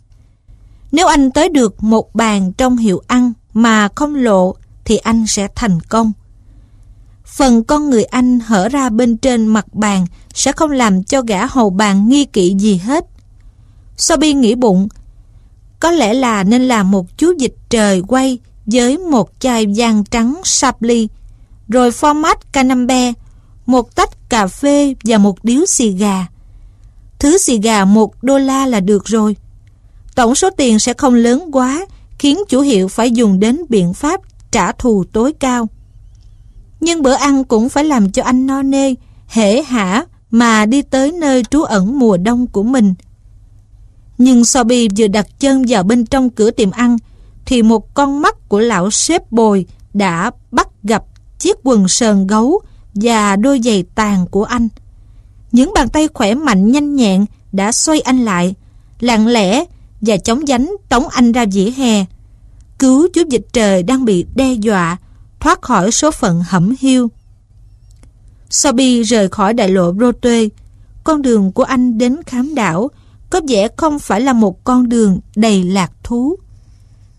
Nếu anh tới được một bàn trong hiệu ăn mà không lộ thì anh sẽ thành công. Phần con người anh hở ra bên trên mặt bàn sẽ không làm cho gã hầu bàn nghi kỵ gì hết. Sobi nghĩ bụng, có lẽ là nên làm một chú vịt trời quay với một chai vang trắng Chablis, rồi format Canambe, một tách cà phê và một điếu xì gà. Thứ xì gà $1 là được rồi. Tổng số tiền sẽ không lớn quá, khiến chủ hiệu phải dùng đến biện pháp trả thù tối cao. Nhưng bữa ăn cũng phải làm cho anh no nê, hễ hả mà đi tới nơi trú ẩn mùa đông của mình. Nhưng Sobi vừa đặt chân vào bên trong cửa tiệm ăn thì một con mắt của lão sếp bồi đã bắt gặp chiếc quần sờn gấu và đôi giày tàn của anh. Những bàn tay khỏe mạnh nhanh nhẹn đã xoay anh lại, lặng lẽ và chống vánh tống anh ra vỉa hè, cứu chú vịt trời đang bị đe dọa thoát khỏi số phận hẩm hiu. Sobi rời khỏi đại lộ Broadway. Con đường của anh đến khám đảo có vẻ không phải là một con đường đầy lạc thú.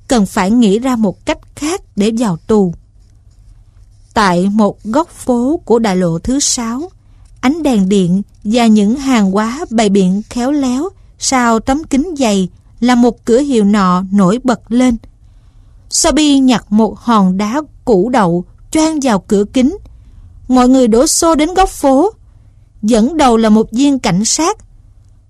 Cần phải nghĩ ra một cách khác để vào tù. Tại một góc phố của đại lộ thứ 6, ánh đèn điện và những hàng hóa bày biện khéo léo sau tấm kính dày là một cửa hiệu nọ nổi bật lên. Sobi nhặt một hòn đá củ đậu choang vào cửa kính. Mọi người đổ xô đến góc phố. Dẫn đầu là một viên cảnh sát.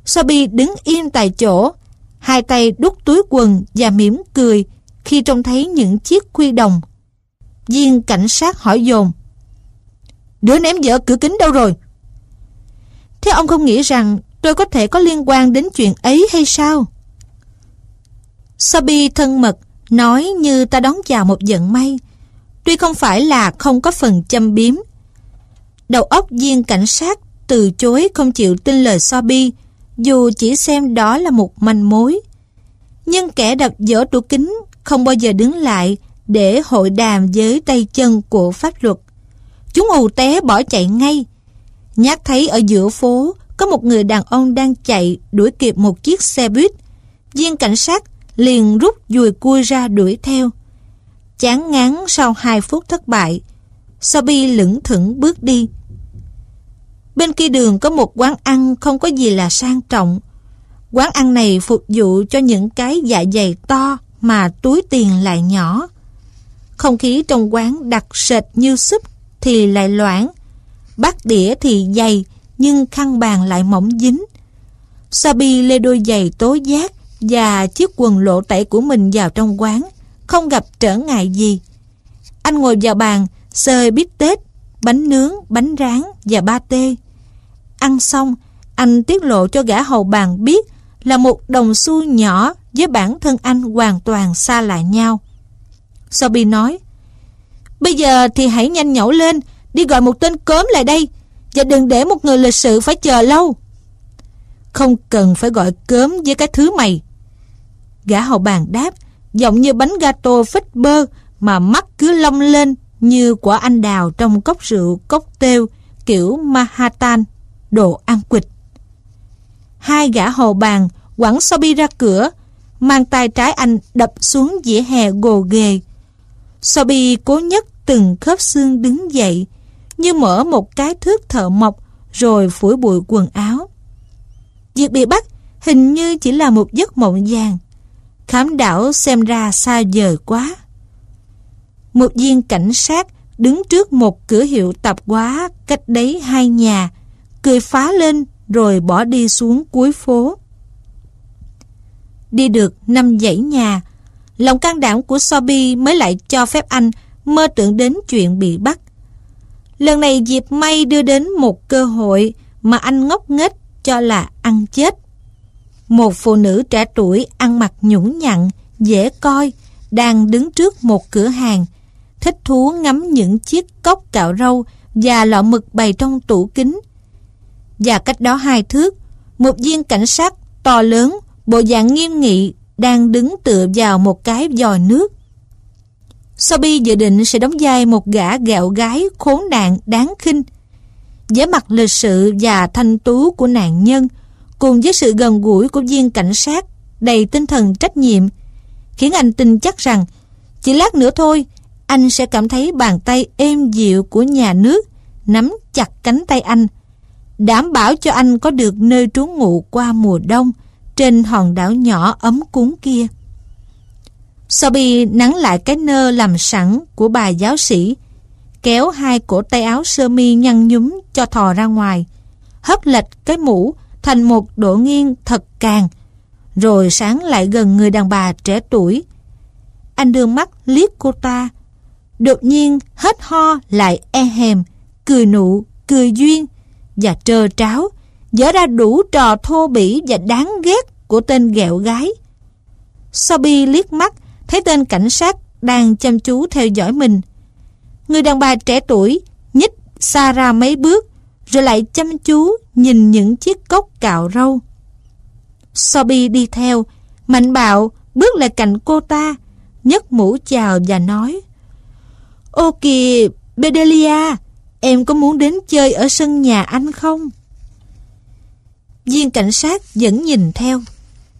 Sobi đứng im tại chỗ, hai tay đút túi quần và mỉm cười khi trông thấy những chiếc khuy đồng. Viên cảnh sát hỏi dồn: "Đứa ném vỡ cửa kính đâu rồi? Thế ông không nghĩ rằng tôi có thể có liên quan đến chuyện ấy hay sao?" Sobi thân mật nói như ta đón chào một vận may, tuy không phải là không có phần châm biếm. Đầu óc viên cảnh sát từ chối không chịu tin lời Sobi, dù chỉ xem đó là một manh mối. Nhưng kẻ đập vỡ tủ kính không bao giờ đứng lại để hội đàm với tay chân của pháp luật. Chúng ù té bỏ chạy ngay. Nhát thấy ở giữa phố có một người đàn ông đang chạy đuổi kịp một chiếc xe buýt. Viên cảnh sát liền rút dùi cui ra đuổi theo. Chán ngán sau 2 phút thất bại, Sobi lững thững bước đi. Bên kia đường có một quán ăn không có gì là sang trọng. Quán ăn này phục vụ cho những cái dạ dày to mà túi tiền lại nhỏ. Không khí trong quán đặc sệt như súp thì lại loãng, bát đĩa thì dày nhưng khăn bàn lại mỏng dính. Sobi lê đôi giày tố giác và chiếc quần lộ tẩy của mình vào trong quán, không gặp trở ngại gì. Anh ngồi vào bàn, xơi bít tết, bánh nướng, bánh rán và ba tê. Ăn xong, anh tiết lộ cho gã hầu bàn biết là một đồng xu nhỏ với bản thân anh hoàn toàn xa lạ nhau. Sobi nói: "Bây giờ thì hãy nhanh nhẩu lên, đi gọi một tên cớm lại đây, và đừng để một người lịch sự phải chờ lâu." "Không cần phải gọi cớm với cái thứ mày," gã hầu bàn đáp, giọng như bánh gato phết bơ, mà mắt cứ long lên như quả anh đào trong cốc rượu cocktail kiểu Manhattan, đồ ăn quịch. Hai gã hồ bàn quẳng Sobi ra cửa, mang tay trái anh đập xuống dĩa hè gồ ghề. Sobi cố nhấc từng khớp xương đứng dậy, như mở một cái thước thợ mộc rồi phủi bụi quần áo. Việc bị bắt hình như chỉ là một giấc mộng vàng. Khám đảo xem ra xa vời quá. Một viên cảnh sát đứng trước một cửa hiệu tạp hóa cách đấy hai nhà, cười phá lên rồi bỏ đi xuống cuối phố. Đi được 5 dãy nhà, lòng can đảm của Sobi mới lại cho phép anh mơ tưởng đến chuyện bị bắt. Lần này dịp may đưa đến một cơ hội mà anh ngốc nghếch cho là ăn chết. Một phụ nữ trẻ tuổi ăn mặc nhũn nhặn, dễ coi, đang đứng trước một cửa hàng, thích thú ngắm những chiếc cốc cạo râu và lọ mực bày trong tủ kính. Và cách đó 2 thước, một viên cảnh sát to lớn, bộ dạng nghiêm nghị, đang đứng tựa vào một cái vòi nước. Sobi dự định sẽ đóng vai một gã ghẹo gái khốn nạn đáng khinh. Vẻ mặt lịch sự và thanh tú của nạn nhân cùng với sự gần gũi của viên cảnh sát đầy tinh thần trách nhiệm khiến anh tin chắc rằng chỉ lát nữa thôi anh sẽ cảm thấy bàn tay êm dịu của nhà nước nắm chặt cánh tay anh, đảm bảo cho anh có được nơi trú ngụ qua mùa đông trên hòn đảo nhỏ ấm cúng kia. Sobi nắn lại cái nơ làm sẵn của bà giáo sĩ, kéo hai cổ tay áo sơ mi nhăn nhúm cho thò ra ngoài, hất lệch cái mũ thành một độ nghiêng thật càng, rồi sáng lại gần người đàn bà trẻ tuổi. Anh đưa mắt liếc cô ta, đột nhiên hết ho lại e hèm, cười nụ, cười duyên và trơ tráo, giở ra đủ trò thô bỉ và đáng ghét của tên ghẹo gái. Sobi liếc mắt thấy tên cảnh sát đang chăm chú theo dõi mình. Người đàn bà trẻ tuổi nhích xa ra mấy bước rồi lại chăm chú nhìn những chiếc cốc cạo râu. Sobi đi theo, mạnh bạo bước lại cạnh cô ta, nhấc mũ chào và nói: "Ô kìa Bedelia, em có muốn đến chơi ở sân nhà anh không?" Viên cảnh sát vẫn nhìn theo.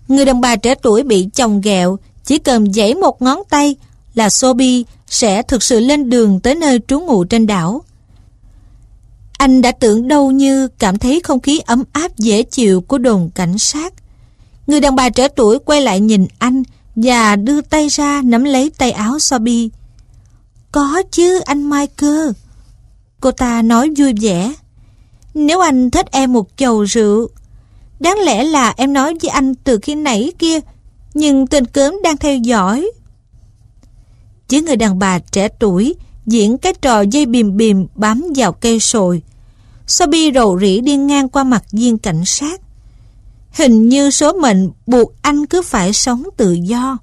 Người đàn bà trẻ tuổi bị chồng ghẹo chỉ cần giãy một ngón tay là Sobi sẽ thực sự lên đường tới nơi trú ngụ trên đảo. Anh đã tưởng đâu như cảm thấy không khí ấm áp dễ chịu của đồn cảnh sát. Người đàn bà trẻ tuổi quay lại nhìn anh và đưa tay ra nắm lấy tay áo Sobi. "Có chứ anh Michael," cô ta nói vui vẻ. "Nếu anh thích em một chầu rượu. Đáng lẽ là em nói với anh từ khi nãy kia, nhưng tên cớm đang theo dõi." Chứ người đàn bà trẻ tuổi diễn cái trò dây bìm bìm bám vào cây sồi. Sobi rầu rĩ đi ngang qua mặt viên cảnh sát. Hình như số mệnh buộc anh cứ phải sống tự do.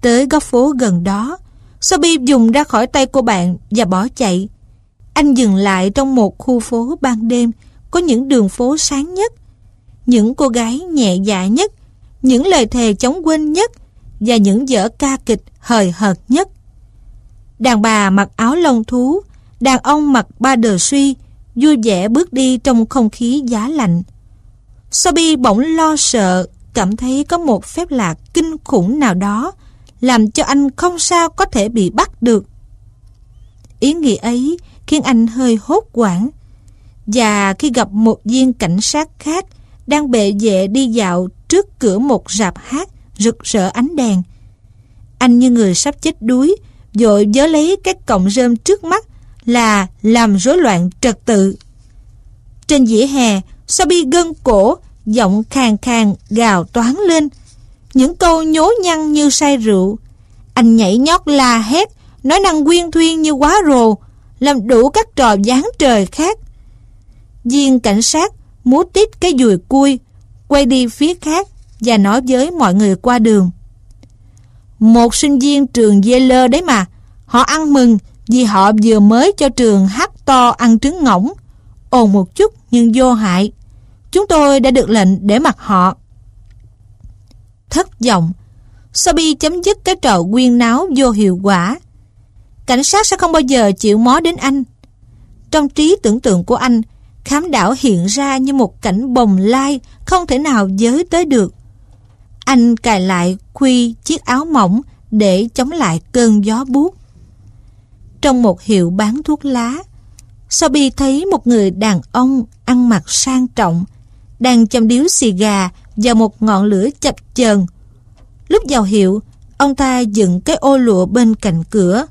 Tới góc phố gần đó, Sobi dùng ra khỏi tay cô bạn và bỏ chạy. Anh dừng lại trong một khu phố ban đêm có những đường phố sáng nhất, những cô gái nhẹ dạ nhất, những lời thề chống quên nhất và những vở ca kịch hời hợt nhất. Đàn bà mặc áo lông thú, đàn ông mặc ba đờ suy, vui vẻ bước đi trong không khí giá lạnh. Sobi bỗng lo sợ, cảm thấy có một phép lạ kinh khủng nào đó làm cho anh không sao có thể bị bắt được. Ý nghĩ ấy khiến anh hơi hốt hoảng, và khi gặp một viên cảnh sát khác đang bệ vệ đi dạo trước cửa một rạp hát rực rỡ ánh đèn, anh như người sắp chết đuối, vội vớ lấy cái cọng rơm trước mắt là làm rối loạn trật tự. Trên vỉa hè, Sobi gân cổ, giọng khàn khàn gào toáng lên những câu nhố nhăng như say rượu. Anh nhảy nhót la hét, nói năng uyên thuyên như quá rồ, làm đủ các trò giáng trời khác. Viên cảnh sát múa tít cái dùi cui, quay đi phía khác và nói với mọi người qua đường: "Một sinh viên trường Yale đấy mà, họ ăn mừng vì họ vừa mới cho trường hát to ăn trứng ngỗng, ồn một chút nhưng vô hại. Chúng tôi đã được lệnh để mặc họ." Thất vọng, Sobi chấm dứt cái trò quyên náo vô hiệu quả. Cảnh sát sẽ không bao giờ chịu mó đến anh. Trong trí tưởng tượng của anh, khám đảo hiện ra như một cảnh bồng lai không thể nào với tới được. Anh cài lại khuy chiếc áo mỏng để chống lại cơn gió buốt. Trong một hiệu bán thuốc lá, Sobi thấy một người đàn ông ăn mặc sang trọng đang châm điếu xì gà vào một ngọn lửa chập chờn. Lúc vào hiệu, ông ta dựng cái ô lụa bên cạnh cửa.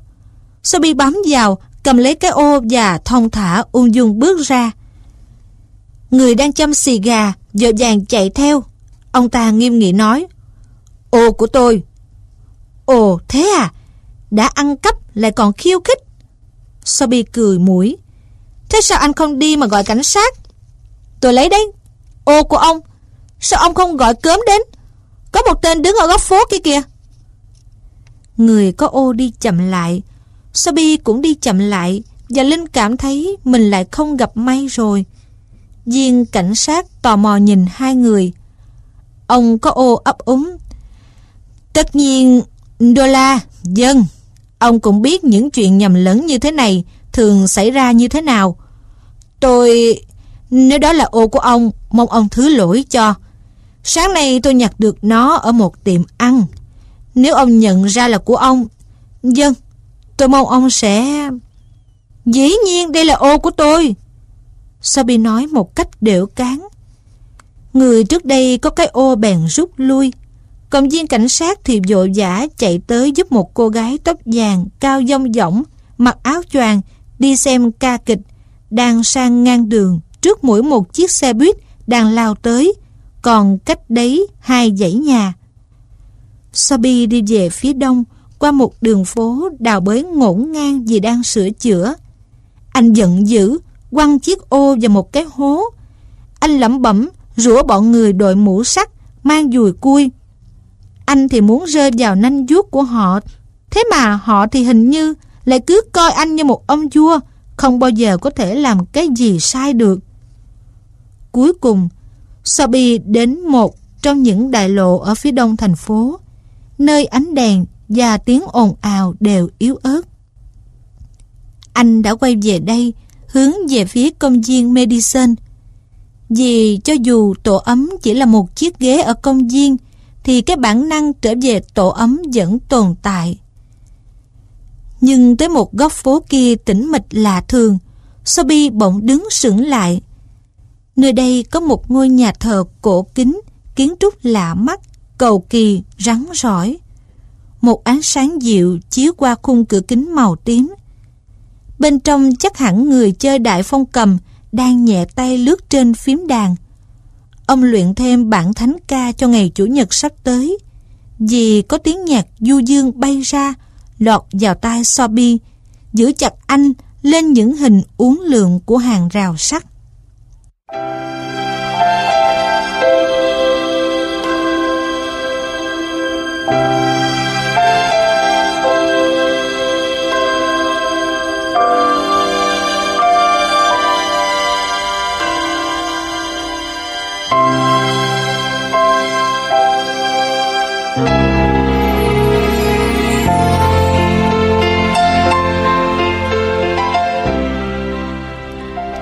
Sobi bám vào, cầm lấy cái ô và thong thả ung dung bước ra. Người đang châm xì gà vội vàng chạy theo. Ông ta nghiêm nghị nói: "Ô của tôi." "Ồ, thế à? Đã ăn cắp lại còn khiêu khích." Sobi cười mũi: "Thế sao anh không đi mà gọi cảnh sát? Tôi lấy đấy, ô của ông. Sao ông không gọi cớm đến? Có một tên đứng ở góc phố kia kìa." Người có ô đi chậm lại. Sobi cũng đi chậm lại, và Linh cảm thấy mình lại không gặp may rồi. Viên cảnh sát tò mò nhìn hai người. Ông có ô ấp úng: "Tất nhiên, đô la, dân. Ông cũng biết những chuyện nhầm lẫn như thế này thường xảy ra như thế nào. Tôi... Nếu đó là ô của ông, mong ông thứ lỗi cho. Sáng nay tôi nhặt được nó ở một tiệm ăn. Nếu ông nhận ra là của ông, dân, tôi mong ông sẽ..." "Dĩ nhiên đây là ô của tôi," Sobi nói một cách đểu cáng. Người trước đây có cái ô bèn rút lui, còn viên cảnh sát thì vội vã chạy tới giúp một cô gái tóc vàng, cao dong dỏng, mặc áo choàng, đi xem ca kịch, đang sang ngang đường trước mũi một chiếc xe buýt đang lao tới, còn cách đấy hai dãy nhà. Sobi đi về phía đông, qua một đường phố đào bới ngổn ngang vì đang sửa chữa. Anh giận dữ quăng chiếc ô vào một cái hố. Anh lẩm bẩm rủa bọn người đội mũ sắt mang dùi cui. Anh thì muốn rơi vào nanh vuốt của họ, thế mà họ thì hình như lại cứ coi anh như một ông vua, không bao giờ có thể làm cái gì sai được. Cuối cùng, Sobi đến một trong những đại lộ ở phía đông thành phố, nơi ánh đèn và tiếng ồn ào đều yếu ớt. Anh đã quay về đây, hướng về phía công viên Madison. Vì cho dù tổ ấm chỉ là một chiếc ghế ở công viên, thì cái bản năng trở về tổ ấm vẫn tồn tại. Nhưng tới một góc phố kia tĩnh mịch lạ thường, Sobi bỗng đứng sững lại. Nơi đây có một ngôi nhà thờ cổ kính, kiến trúc lạ mắt, cầu kỳ, rắn rỏi. Một ánh sáng dịu chiếu qua khung cửa kính màu tím. Bên trong chắc hẳn người chơi đại phong cầm đang nhẹ tay lướt trên phím đàn. Ông luyện thêm bản thánh ca cho ngày Chủ nhật sắp tới, vì có tiếng nhạc du dương bay ra, lọt vào tai Sobi, giữ chặt anh lên những hình uốn lượn của hàng rào sắt.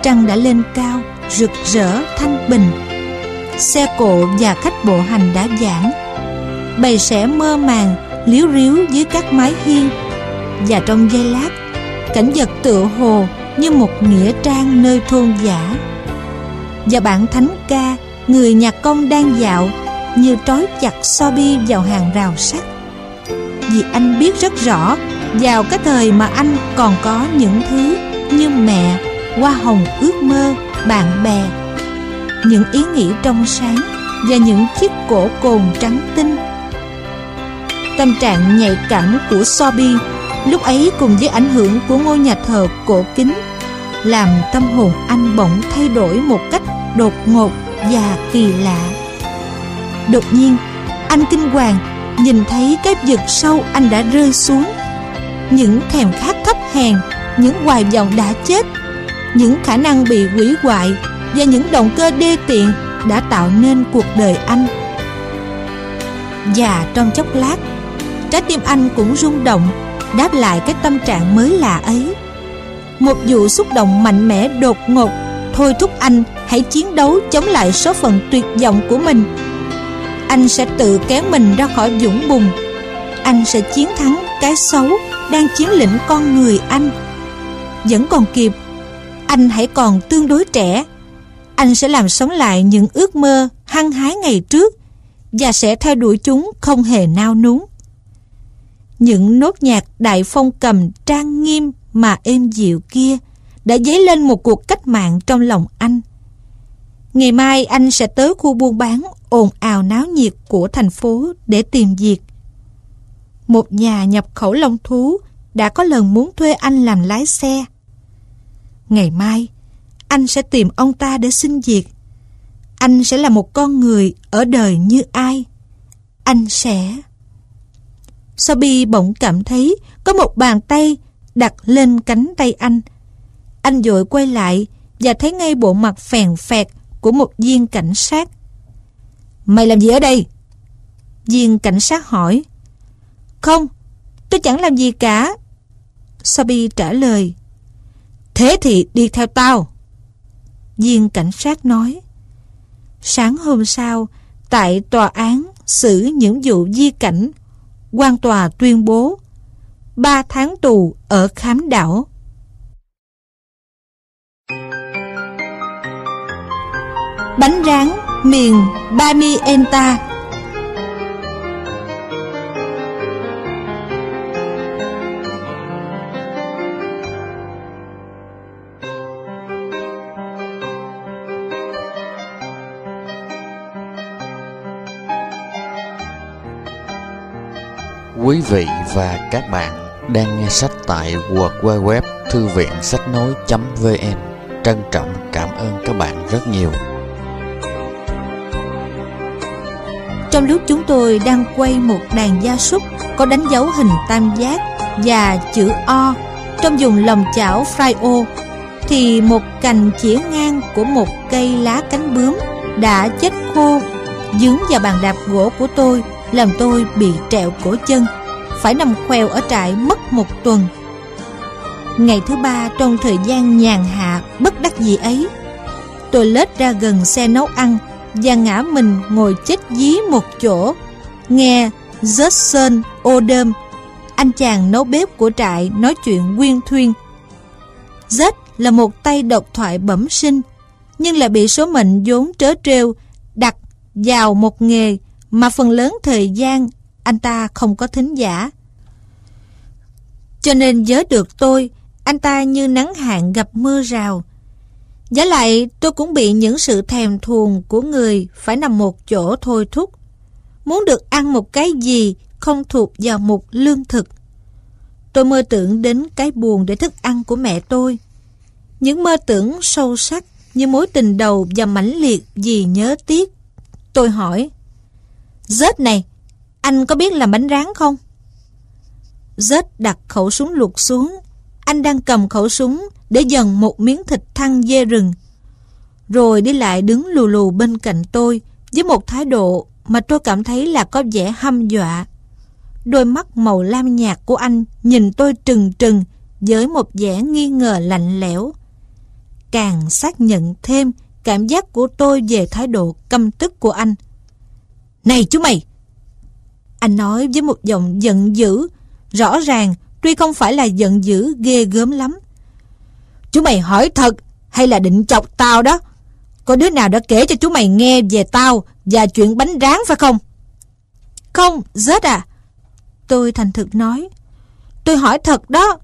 Trăng đã lên cao, rực rỡ thanh bình. Xe cộ và khách bộ hành đã giãn, bầy sẻ mơ màng líu ríu dưới các mái hiên. Và trong giây lát, cảnh vật tựa hồ như một nghĩa trang nơi thôn dã. Và bản thánh ca, người nhạc công đang dạo, như trói chặt Sobi vào hàng rào sắt. Vì anh biết rất rõ, vào cái thời mà anh còn có những thứ như mẹ, hoa hồng ước mơ, bạn bè, những ý nghĩ trong sáng và những chiếc cổ cồn trắng tinh, tâm trạng nhạy cảm của Sobi lúc ấy cùng với ảnh hưởng của ngôi nhà thờ cổ kính làm tâm hồn anh bỗng thay đổi một cách đột ngột và kỳ lạ. Đột nhiên, anh kinh hoàng nhìn thấy cái vực sâu anh đã rơi xuống, những thèm khát thấp hèn, những hoài vọng đã chết, những khả năng bị hủy hoại và những động cơ đê tiện đã tạo nên cuộc đời anh. Và trong chốc lát, Trái tim anh cũng rung động đáp lại cái tâm trạng mới lạ ấy. Một vụ xúc động mạnh mẽ đột ngột thôi thúc anh hãy chiến đấu chống lại số phận tuyệt vọng của mình. Anh sẽ tự kéo mình ra khỏi vũng bùn. Anh sẽ chiến thắng cái xấu đang chiếm lĩnh con người anh. Vẫn còn kịp. Anh hãy còn tương đối trẻ. Anh sẽ làm sống lại những ước mơ hăng hái ngày trước và sẽ theo đuổi chúng không hề nao núng. Những nốt nhạc đại phong cầm trang nghiêm mà êm dịu kia đã dấy lên một cuộc cách mạng trong lòng anh. Ngày mai anh sẽ tới khu buôn bán ồn ào náo nhiệt của thành phố để tìm việc. Một nhà nhập khẩu long thú đã có lần muốn thuê anh làm lái xe. Ngày mai anh sẽ tìm ông ta để xin việc. Anh sẽ là một con người ở đời như ai. Anh sẽ... Sobi bỗng cảm thấy có một bàn tay đặt lên cánh tay anh. Anh vội quay lại và thấy ngay bộ mặt phèn phẹt của một viên cảnh sát. Mày làm gì ở đây? Viên cảnh sát hỏi. Không, tôi chẳng làm gì cả. Sobi trả lời. Thế thì đi theo tao. Viên cảnh sát nói. Sáng hôm sau, tại tòa án xử những vụ di cảnh, quan tòa tuyên bố 3 tháng tù ở khám đảo. Bánh rán miền Baimienta. Quý vị và các bạn đang nghe sách tại www thư viện sách nói.vn. Trân trọng cảm ơn các bạn rất nhiều. Trong lúc chúng tôi đang quay một đàn gia súc có đánh dấu hình tam giác và chữ O trong vùng lòng chảo Frio, thì một cành chĩa ngang của một cây lá cánh bướm đã chết khô dướng vào bàn đạp gỗ của tôi, làm tôi bị trẹo cổ chân, phải nằm khoèo ở trại mất 1 tuần. Ngày thứ 3 trong thời gian nhàn hạ bất đắc dĩ ấy, tôi lết ra gần xe nấu ăn và ngã mình ngồi chết dí một chỗ, nghe Jackson Odom, anh chàng nấu bếp của trại, nói chuyện uyên thuyên. Jack là một tay độc thoại bẩm sinh, nhưng lại bị số mệnh vốn trớ trêu đặt vào một nghề mà phần lớn thời gian anh ta không có thính giả. Cho nên với được tôi, anh ta như nắng hạn gặp mưa rào. Vả lại tôi cũng bị những sự thèm thuồng của người phải nằm một chỗ thôi thúc, muốn được ăn một cái gì không thuộc vào mục lương thực. Tôi mơ tưởng đến cái buồn để thức ăn của mẹ tôi, những mơ tưởng sâu sắc như mối tình đầu và mãnh liệt vì nhớ tiếc. Tôi hỏi: Zết này, anh có biết làm bánh rán không? Zết đặt khẩu súng lục xuống. Anh đang cầm khẩu súng để dần một miếng thịt thăn dê rừng, rồi đi lại đứng lù lù bên cạnh tôi với một thái độ mà tôi cảm thấy là có vẻ hăm dọa. Đôi mắt màu lam nhạt của anh nhìn tôi trừng trừng với một vẻ nghi ngờ lạnh lẽo, càng xác nhận thêm cảm giác của tôi về thái độ căm tức của anh. Này chú mày! Anh nói với một giọng giận dữ, rõ ràng tuy không phải là giận dữ ghê gớm lắm. Chú mày hỏi thật hay là định chọc tao đó? Có đứa nào đã kể cho chú mày nghe về tao và chuyện bánh rán phải không? Không, Zết à, tôi thành thực nói. Tôi hỏi thật đó.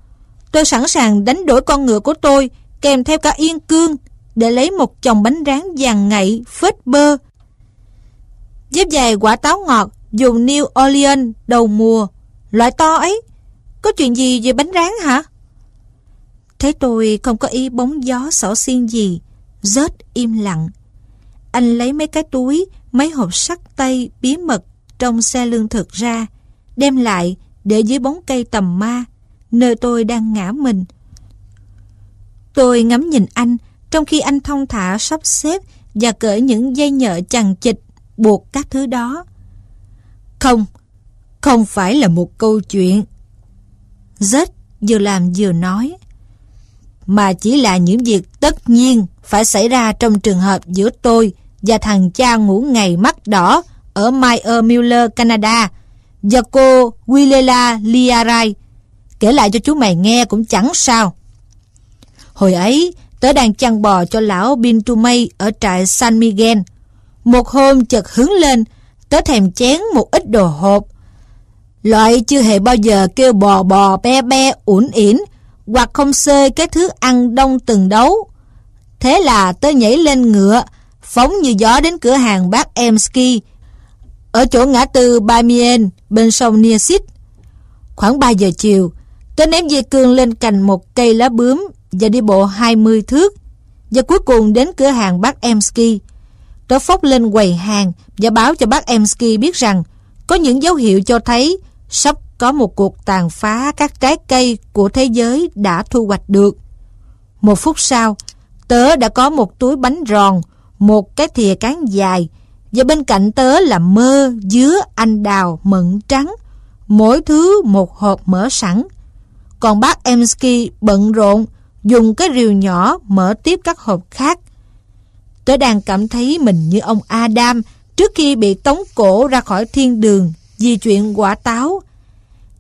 Tôi sẵn sàng đánh đổi con ngựa của tôi kèm theo cả yên cương để lấy một chồng bánh rán vàng ngậy phết bơ, với vài quả táo ngọt dùng New Orleans đầu mùa, loại to ấy. Có chuyện gì về bánh rán hả? Thấy tôi không có ý bóng gió xỏ xiên gì, Zết im lặng. Anh lấy mấy cái túi, mấy hộp sắt tay bí mật trong xe lương thực ra, đem lại để dưới bóng cây tầm ma, nơi tôi đang ngã mình. Tôi ngắm nhìn anh, trong khi anh thong thả sắp xếp và cởi những dây nhợ chằng chịt buộc các thứ đó. Không, không phải là một câu chuyện. Z vừa làm vừa nói, mà chỉ là những việc tất nhiên phải xảy ra trong trường hợp giữa tôi và thằng cha ngủ ngày mắt đỏ ở Mayer Miller, Canada, và cô Wilela Liarai. Kể lại cho chú mày nghe cũng chẳng sao. Hồi ấy, tớ đang chăn bò cho lão Bintumay ở trại San Miguel. Một hôm chợt hứng lên, tớ thèm chén một ít đồ hộp, loại chưa hề bao giờ kêu bò bò be be ủn ỉn, hoặc không xơi cái thứ ăn đông từng đấu. Thế là tớ nhảy lên ngựa, phóng như gió đến cửa hàng bác em Ski ở chỗ ngã tư Baimienta bên sông Niasit. Khoảng 3 giờ chiều, tớ ném dây cương lên cành một cây lá bướm và đi bộ 20 thước, và cuối cùng đến cửa hàng bác em Ski. Tớ phóc lên quầy hàng và báo cho bác em Ski biết rằng có những dấu hiệu cho thấy sắp có một cuộc tàn phá các trái cây của thế giới đã thu hoạch được. Một phút sau, tớ đã có một túi bánh ròn, một cái thìa cán dài, và bên cạnh tớ là mơ, dứa, anh đào, mận trắng, mỗi thứ một hộp mở sẵn. Còn bác Emsky bận rộn dùng cái rìu nhỏ mở tiếp các hộp khác. Tớ đang cảm thấy mình như ông Adam trước khi bị tống cổ ra khỏi thiên đường vì chuyện quả táo.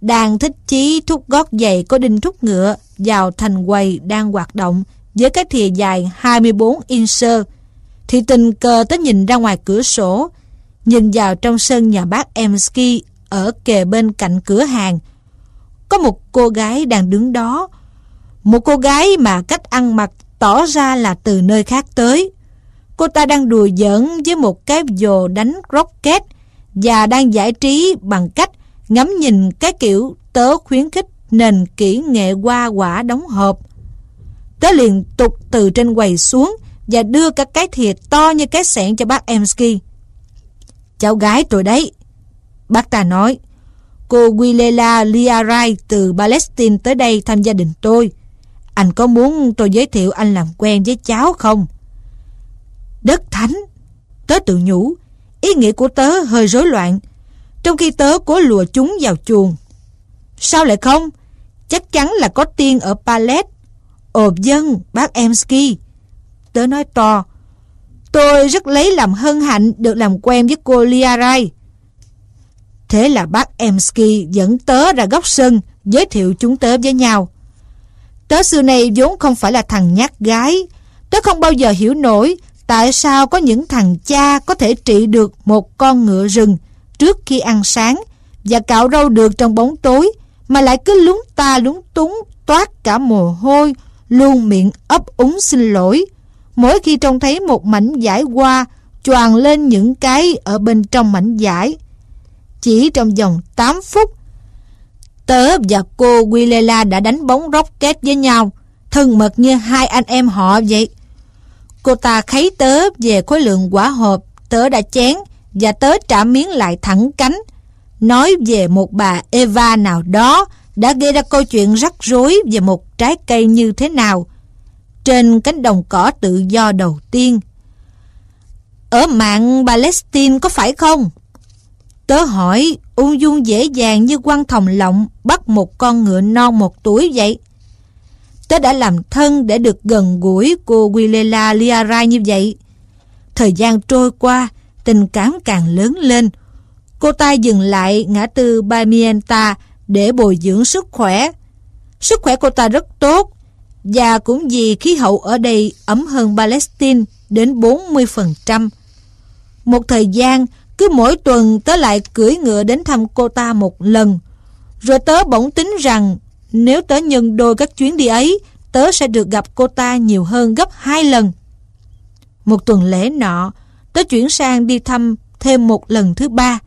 Đang thích chí thúc gót giày có đinh thúc ngựa vào thành quầy đang hoạt động với cái thìa dài 24 inch thì tình cờ tớ nhìn ra ngoài cửa sổ, nhìn vào trong sân nhà bác Emsky ở kề bên cạnh cửa hàng. Có một cô gái đang đứng đó, một cô gái mà cách ăn mặc tỏ ra là từ nơi khác tới. Cô ta đang đùa giỡn với một cái vồ đánh rocket và đang giải trí bằng cách ngắm nhìn cái kiểu tớ khuyến khích nền kỹ nghệ hoa quả đóng hộp. Tớ liền tục từ trên quầy xuống và đưa cả cái thìa to như cái xẻng cho bác Emsky. "Cháu gái tôi đấy," bác ta nói. "Cô Wilela Liarai từ Palestine tới đây thăm gia đình tôi. Anh có muốn tôi giới thiệu anh làm quen với cháu không?" Đất thánh, tớ tự nhủ, ý nghĩa của tớ hơi rối loạn, trong khi tớ cố lùa chúng vào chuồng. Sao lại không? Chắc chắn là có tiên ở Palestine. "Ồ dân, bác Emsky," tớ nói to, "tôi rất lấy làm hân hạnh được làm quen với cô Liarai." Thế là bác Emsky dẫn tớ ra góc sân, giới thiệu chúng tớ với nhau. Tớ xưa nay vốn không phải là thằng nhát gái. Tớ không bao giờ hiểu nổi tại sao có những thằng cha có thể trị được một con ngựa rừng trước khi ăn sáng và cạo râu được trong bóng tối, mà lại cứ lúng ta lúng túng, toát cả mồ hôi, luôn miệng ấp úng xin lỗi mỗi khi trông thấy một mảnh vải hoa choàng lên những cái ở bên trong mảnh vải. Chỉ trong vòng 8 phút, tớ và cô Wilela đã đánh bóng rocket với nhau, thân mật như hai anh em họ vậy. Cô ta kháy tớ về khối lượng quả hộp tớ đã chén, và tớ trả miếng lại thẳng cánh, nói về một bà Eva nào đó đã gây ra câu chuyện rắc rối về một trái cây như thế nào trên cánh đồng cỏ tự do đầu tiên ở mạng Palestine, có phải không? Tớ hỏi ung dung dễ dàng như quăng thòng lọng bắt một con ngựa non 1 tuổi vậy. Tớ đã làm thân để được gần gũi cô Wilela Liarai như vậy. Thời gian trôi qua, tình cảm càng lớn lên. Cô ta dừng lại ngã tư Baimienta để bồi dưỡng sức khỏe. Sức khỏe cô ta rất tốt, và cũng vì khí hậu ở đây ấm hơn Palestine đến 40%. Một thời gian, cứ mỗi tuần tớ lại cưỡi ngựa đến thăm cô ta một lần. Rồi tớ bỗng tính rằng nếu tớ nhân đôi các chuyến đi ấy, tớ sẽ được gặp cô ta nhiều hơn gấp 2 lần. Một tuần lễ nọ, tớ chuyển sang đi thăm thêm một lần thứ 3,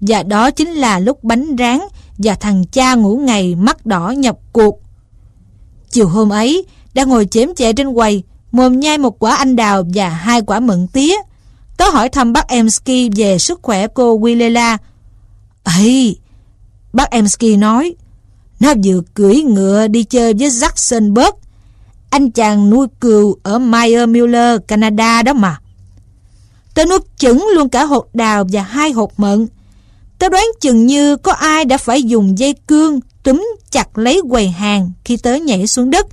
và đó chính là lúc bánh rán và thằng cha ngủ ngày mắt đỏ nhập cuộc. Chiều hôm ấy, đang ngồi chễm chệ trên quầy, mồm nhai một quả anh đào và 2 quả mận tía, tớ hỏi thăm bác Emsky về sức khỏe cô Wilela. "Ấy," bác Emsky nói, "nó vừa cưỡi ngựa đi chơi với Jackson Bird, anh chàng nuôi cừu ở Mayer Miller, Canada đó mà." Tớ nuốt chửng luôn cả hột đào và 2 hột mận. Tớ đoán chừng như có ai đã phải dùng dây cương túm chặt lấy quầy hàng khi tớ nhảy xuống đất,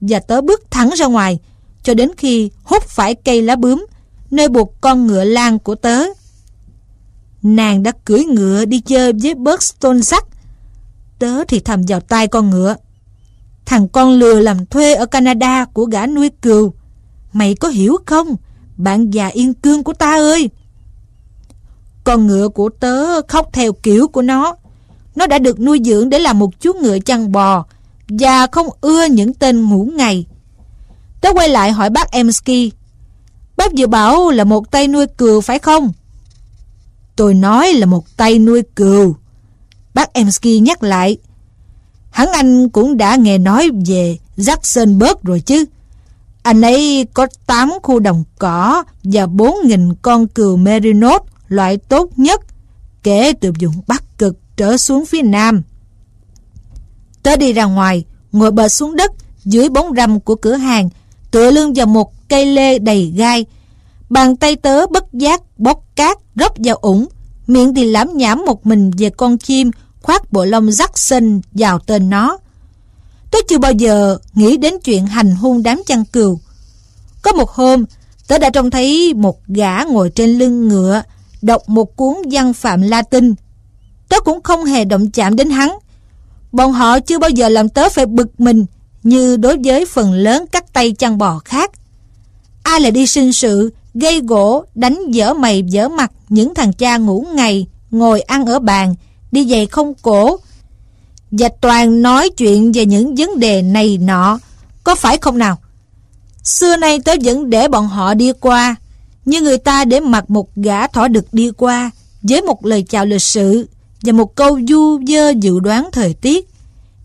và tớ bước thẳng ra ngoài cho đến khi hút phải cây lá bướm nơi buộc con ngựa lang của tớ. Nàng đã cưỡi ngựa đi chơi với Birdstone sắt. Tớ thì thầm vào tai con ngựa: thằng con lừa làm thuê ở Canada của gã nuôi cừu, mày có hiểu không, bạn già yên cương của ta ơi. Con ngựa của tớ khóc theo kiểu của nó. Nó đã được nuôi dưỡng để làm một chú ngựa chăn bò và không ưa những tên ngủ ngày. Tớ quay lại hỏi bác Emsky: bác vừa bảo là một tay nuôi cừu phải không? Tôi nói là một tay nuôi cừu, bác Emsky nhắc lại. Hẳn anh cũng đã nghe nói về Jackson Bird rồi chứ. Anh ấy có 8 khu đồng cỏ và 4.000 con cừu Merinos loại tốt nhất kể từ vùng Bắc Cực trở xuống phía Nam. Tớ đi ra ngoài, ngồi bệt xuống đất dưới bóng râm của cửa hàng, tựa lưng vào một cây lê đầy gai. Bàn tay tớ bất giác bóc cát róc vào ủng, miệng thì lẩm nhẩm một mình về con chim khoác bộ lông Jackson vào tên nó. Tớ chưa bao giờ nghĩ đến chuyện hành hung đám chăn cừu. Có một hôm, tớ đã trông thấy một gã ngồi trên lưng ngựa đọc một cuốn văn phạm Latin. Tớ cũng không hề động chạm đến hắn. Bọn họ chưa bao giờ làm tớ phải bực mình như đối với phần lớn các tay chăn bò khác. Ai là đi sinh sự, gây gỗ, đánh dở mày dở mặt những thằng cha ngủ ngày, ngồi ăn ở bàn, đi giày không cổ, và toàn nói chuyện về những vấn đề này nọ, có phải không nào? Xưa nay tớ vẫn để bọn họ đi qua, như người ta để mặc một gã thỏ đực đi qua, với một lời chào lịch sự và một câu du vơ dự đoán thời tiết,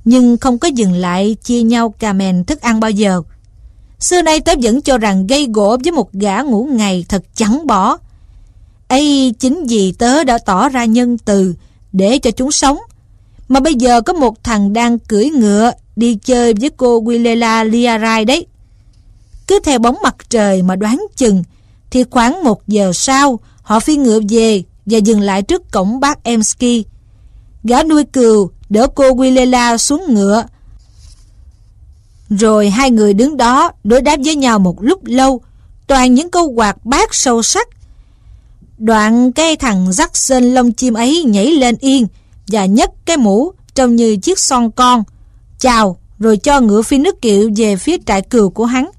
nhưng không có dừng lại chia nhau cà mèn thức ăn bao giờ. Xưa nay tớ vẫn cho rằng gây gỗ với một gã ngủ ngày thật chẳng bỏ. Ấy chính vì tớ đã tỏ ra nhân từ để cho chúng sống, mà bây giờ có một thằng đang cưỡi ngựa đi chơi với cô Guillela Liarai đấy. Cứ theo bóng mặt trời mà đoán chừng thì khoảng 1 giờ sau họ phi ngựa về và dừng lại trước cổng bác Emsky. Gã nuôi cừu đỡ cô Guillela xuống ngựa, rồi hai người đứng đó đối đáp với nhau một lúc lâu, toàn những câu quạt bác sâu sắc. Đoạn cái thằng Jackson lông chim ấy nhảy lên yên và nhấc cái mũ trông như chiếc son con, chào rồi cho ngựa phi nước kiệu về phía trại cừu của hắn.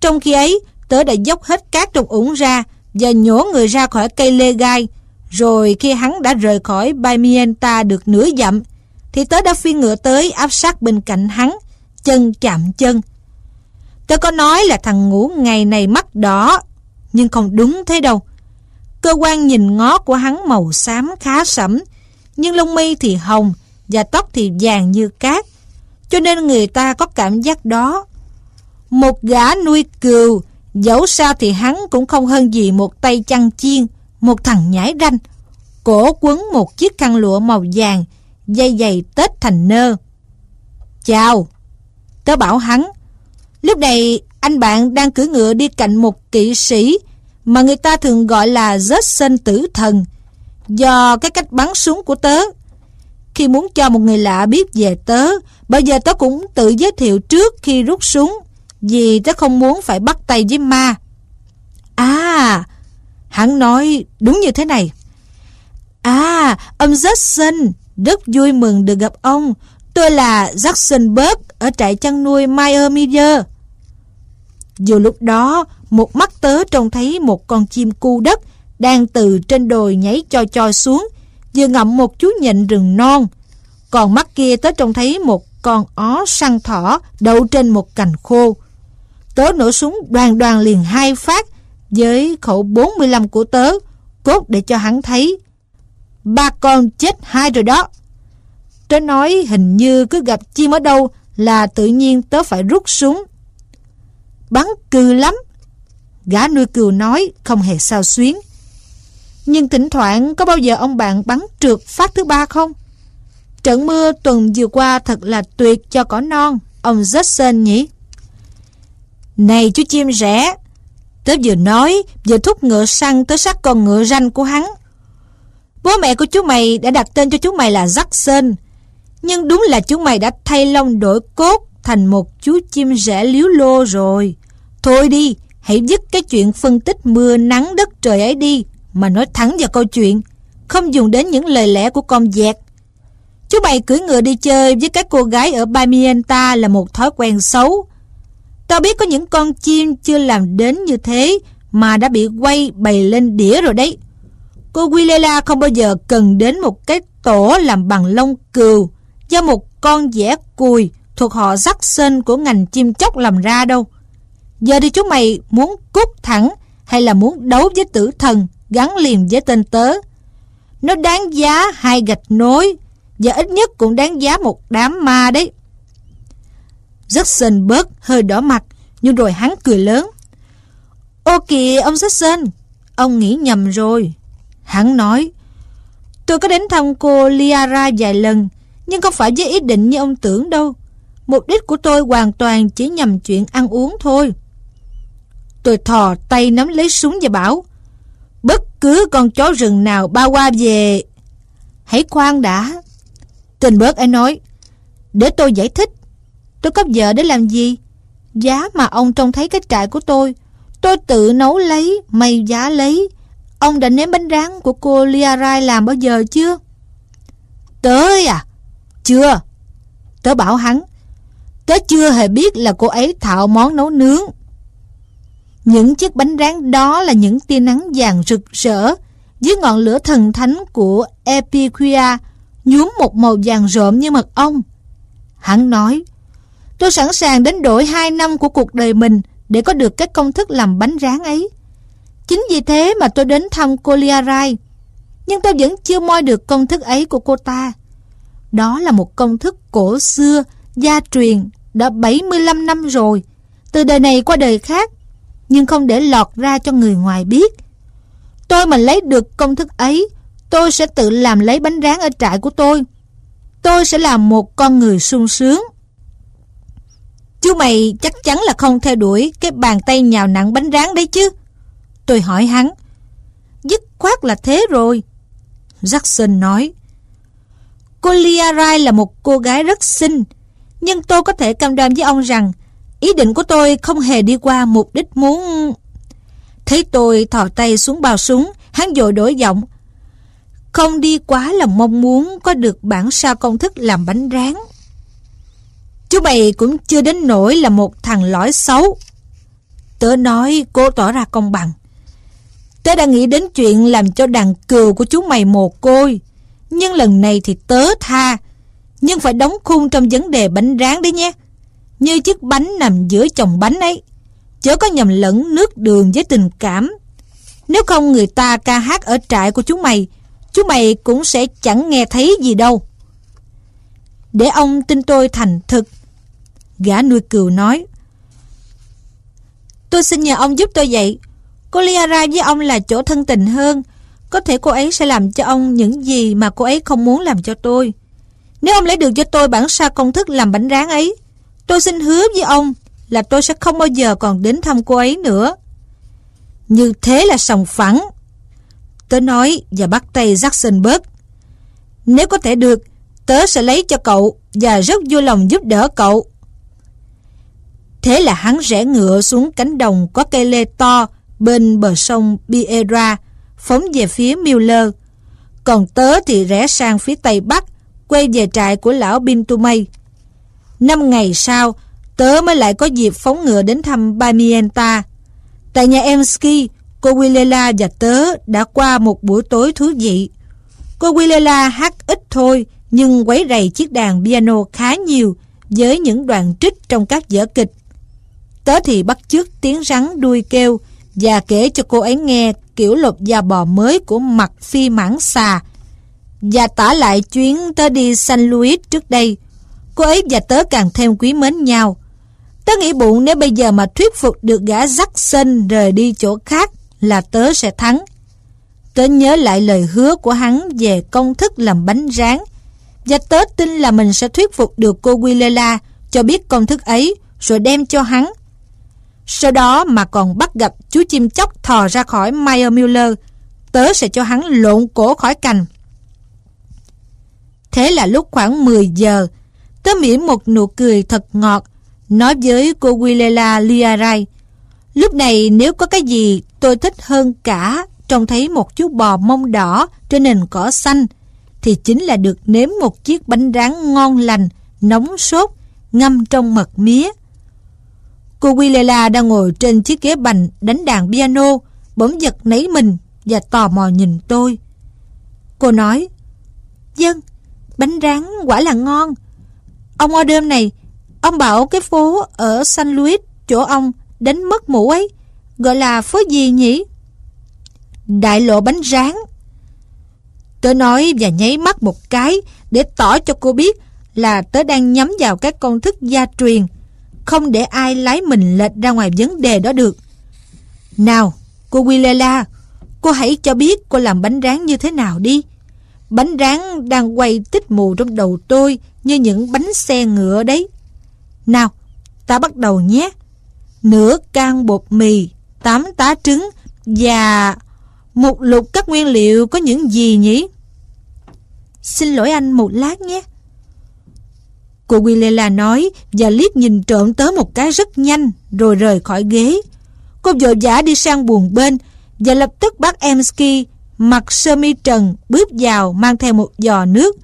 Trong khi ấy, tớ đã dốc hết cát trong ủng ra và nhổ người ra khỏi cây lê gai. Rồi khi hắn đã rời khỏi Baimienta được nửa dặm thì tớ đã phi ngựa tới áp sát bên cạnh hắn, chân chạm chân. Tớ có nói là thằng ngủ ngày này mắt đỏ, nhưng không đúng thế đâu. Cơ quan nhìn ngó của hắn màu xám khá sẫm, nhưng lông mi thì hồng và tóc thì vàng như cát, cho nên người ta có cảm giác đó. Một gã nuôi cừu, dẫu sao thì hắn cũng không hơn gì một tay chăn chiên, một thằng nhãi ranh, cổ quấn một chiếc khăn lụa màu vàng, dây giày tết thành nơ. Chào, tớ bảo hắn. Lúc này anh bạn đang cưỡi ngựa đi cạnh một kỵ sĩ mà người ta thường gọi là Jackson tử thần, do cái cách bắn súng của tớ. Khi muốn cho một người lạ biết về tớ, bây giờ tớ cũng tự giới thiệu trước khi rút súng, vì tớ không muốn phải bắt tay với ma. À, hắn nói đúng như thế này: à, ông Jackson, rất vui mừng được gặp ông. Tôi là Jackson Bird ở trại chăn nuôi Mayer Miller. Dù lúc đó, một mắt tớ trông thấy một con chim cu đất đang từ trên đồi nhảy choi xuống, vừa ngậm một chú nhện rừng non. Còn mắt kia tớ trông thấy một con ó săn thỏ đậu trên một cành khô. Tớ nổ súng đoàng liền 2 phát với khẩu 45 của tớ, cốt để cho hắn thấy: ba con chết 2 rồi đó. Tớ nói hình như cứ gặp chim ở đâu là tự nhiên tớ phải rút súng. Bắn cừ lắm, gã nuôi cừu nói không hề xao xuyến. Nhưng thỉnh thoảng có bao giờ ông bạn bắn trượt phát thứ 3 không? Trận mưa tuần vừa qua thật là tuyệt cho cỏ non, ông Jackson nhỉ? Này chú chim rẽ, tớ vừa nói vừa thúc ngựa săn tới sát con ngựa ranh của hắn. Bố mẹ của chú mày đã đặt tên cho chú mày là Jackson, nhưng đúng là chú mày đã thay lông đổi cốt thành một chú chim rẽ liếu lô rồi. Thôi đi, hãy dứt cái chuyện phân tích mưa nắng đất trời ấy đi, mà nói thẳng vào câu chuyện, không dùng đến những lời lẽ của con dẹt. Chú mày cưỡi ngựa đi chơi với các cô gái ở Baimienta là một thói quen xấu. Tao biết có những con chim chưa làm đến như thế mà đã bị quay bày lên đĩa rồi đấy. Cô Guilera không bao giờ cần đến một cái tổ làm bằng lông cừu do một con dẻ cùi thuộc họ Jackson của ngành chim chóc làm ra đâu. Giờ thì chú mày muốn cút thẳng hay là muốn đấu với tử thần gắn liền với tên tớ? Nó đáng giá 2 gạch nối và ít nhất cũng đáng giá một đám ma đấy. Jackson Bird hơi đỏ mặt, nhưng rồi hắn cười lớn. Ô kìa ông Jackson, ông nghĩ nhầm rồi. Hắn nói, tôi có đến thăm cô Liara vài lần, nhưng không phải với ý định như ông tưởng đâu. Mục đích của tôi hoàn toàn chỉ nhằm chuyện ăn uống thôi. Tôi thò tay nắm lấy súng và bảo, bất cứ con chó rừng nào bao qua về... Hãy khoan đã, tên Bird ấy nói, để tôi giải thích. Tôi cấp vợ để làm gì? Giá mà ông trông thấy cái trại của tôi tự nấu lấy, may giá lấy. Ông đã nếm bánh rán của cô Liarai làm bao giờ chưa? Tớ à? Chưa. Tớ bảo hắn, tớ chưa hề biết là cô ấy thạo món nấu nướng. Những chiếc bánh rán đó là những tia nắng vàng rực rỡ dưới ngọn lửa thần thánh của Epicuia, nhuốm một màu vàng rộm như mật ong. Hắn nói, tôi sẵn sàng đánh đổi 2 năm của cuộc đời mình để có được các công thức làm bánh rán ấy. Chính vì thế mà tôi đến thăm cô Liarai, nhưng tôi vẫn chưa moi được công thức ấy của cô ta. Đó là một công thức cổ xưa, gia truyền đã 75 năm rồi, từ đời này qua đời khác, nhưng không để lọt ra cho người ngoài biết. Tôi mà lấy được công thức ấy, tôi sẽ tự làm lấy bánh rán ở trại của tôi. Tôi sẽ làm một con người sung sướng. Chú mày chắc chắn là không theo đuổi cái bàn tay nhào nặn bánh rán đấy chứ? Tôi hỏi hắn. Dứt khoát là thế rồi, Jackson nói. Cô Liarai là một cô gái rất xinh, nhưng tôi có thể cam đoan với ông rằng ý định của tôi không hề đi qua mục đích muốn... Thấy tôi thò tay xuống bao súng, hắn vội đổi giọng. Không đi quá lòng mong muốn có được bản sao công thức làm bánh rán. Chú mày cũng chưa đến nỗi là một thằng lõi xấu. Tớ nói cô tỏ ra công bằng. Tớ đã nghĩ đến chuyện làm cho đàn cừu của chú mày mồ côi, nhưng lần này thì tớ tha. Nhưng phải đóng khung trong vấn đề bánh rán đấy nhé, như chiếc bánh nằm giữa chồng bánh ấy. Chớ có nhầm lẫn nước đường với tình cảm. Nếu không người ta ca hát ở trại của chú mày cũng sẽ chẳng nghe thấy gì đâu. Để ông tin tôi thành thực, gã nuôi cừu nói, tôi xin nhờ ông giúp tôi vậy. Cô Liara với ông là chỗ thân tình hơn. Có thể cô ấy sẽ làm cho ông những gì mà cô ấy không muốn làm cho tôi. Nếu ông lấy được cho tôi bản sao công thức làm bánh rán ấy, tôi xin hứa với ông là tôi sẽ không bao giờ còn đến thăm cô ấy nữa. Như thế là sòng phẳng, tớ nói và bắt tay Jackson Bird. Nếu có thể được, tớ sẽ lấy cho cậu và rất vui lòng giúp đỡ cậu. Thế là hắn rẽ ngựa xuống cánh đồng có cây lê to bên bờ sông Peoria, phóng về phía Miller. Còn tớ thì rẽ sang phía tây bắc, quay về trại của lão Bintumay. 5 ngày sau, tớ mới lại có dịp phóng ngựa đến thăm Baimienta. Tại nhà em Ski, cô Willela và tớ đã qua một buổi tối thú vị. Cô Willela hát ít thôi, nhưng quấy rầy chiếc đàn piano khá nhiều với những đoạn trích trong các vở kịch. Tớ thì bắt chước tiếng rắn đuôi kêu và kể cho cô ấy nghe kiểu lột da bò mới của mặt phi mãng xà, và tả lại chuyến tớ đi San Luis trước đây. Cô ấy và tớ càng thêm quý mến nhau. Tớ nghĩ bụng nếu bây giờ mà thuyết phục được gã Jackson rời đi chỗ khác là tớ sẽ thắng. Tớ nhớ lại lời hứa của hắn về công thức làm bánh rán, và tớ tin là mình sẽ thuyết phục được cô Willela cho biết công thức ấy rồi đem cho hắn. Sau đó mà còn bắt gặp chú chim chóc thò ra khỏi Mayer Miller, tớ sẽ cho hắn lộn cổ khỏi cành. Thế là lúc khoảng 10 giờ, tớ mỉm một nụ cười thật ngọt, nói với cô Guilera Liarai, lúc này nếu có cái gì tôi thích hơn cả trông thấy một chú bò mông đỏ trên nền cỏ xanh, thì chính là được nếm một chiếc bánh rán ngon lành, nóng sốt, ngâm trong mật mía. Cô Guilera đang ngồi trên chiếc ghế bành đánh đàn piano, bỗng giật nảy mình và tò mò nhìn tôi. Cô nói, vâng, bánh rán quả là ngon. Ông Odom này, ông bảo cái phố ở San Luis chỗ ông đánh mất mũ ấy, gọi là phố gì nhỉ? Đại lộ bánh rán. Tớ nói và nháy mắt một cái để tỏ cho cô biết là tớ đang nhắm vào các công thức gia truyền, không để ai lái mình lệch ra ngoài vấn đề đó được. Nào, cô Guilera, cô hãy cho biết cô làm bánh rán như thế nào đi. Bánh rán đang quay tích mù trong đầu tôi như những bánh xe ngựa đấy. Nào, ta bắt đầu nhé. Nửa can bột mì, 8 tá trứng và một lục các nguyên liệu có những gì nhỉ? Xin lỗi anh một lát nhé, cô Guilera nói và liếc nhìn trộm tớ một cái rất nhanh rồi rời khỏi ghế. Cô vội vã đi sang buồng bên và lập tức bác Emsky mặc sơ mi trần bước vào mang theo một giò nước.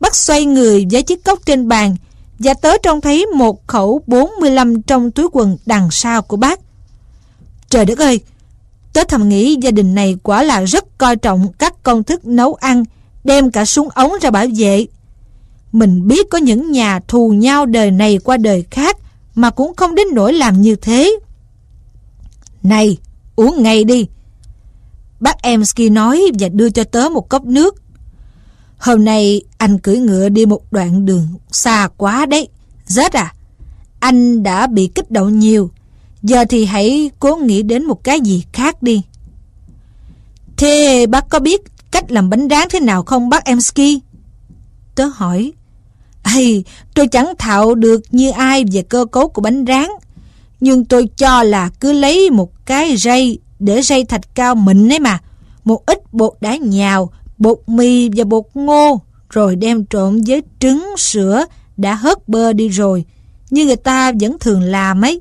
Bác xoay người với chiếc cốc trên bàn và tớ trông thấy một khẩu 45 trong túi quần đằng sau của bác. Trời đất ơi, tớ thầm nghĩ gia đình này quả là rất coi trọng các công thức nấu ăn, đem cả súng ống ra bảo vệ. Mình biết có những nhà thù nhau đời này qua đời khác mà cũng không đến nỗi làm như thế. Này, uống ngay đi, bác Emsky nói và đưa cho tớ một cốc nước. Hôm nay anh cưỡi ngựa đi một đoạn đường xa quá đấy, rết à. Anh đã bị kích động nhiều, giờ thì hãy cố nghĩ đến một cái gì khác đi. Thế bác có biết cách làm bánh rán thế nào không bác Emsky? Tớ hỏi. Ây, tôi chẳng thạo được như ai về cơ cấu của bánh rán, nhưng tôi cho là cứ lấy một cái rây để rây thạch cao mịn ấy mà, một ít bột đã nhào, bột mì và bột ngô, rồi đem trộn với trứng, sữa đã hớt bơ đi rồi, như người ta vẫn thường làm ấy.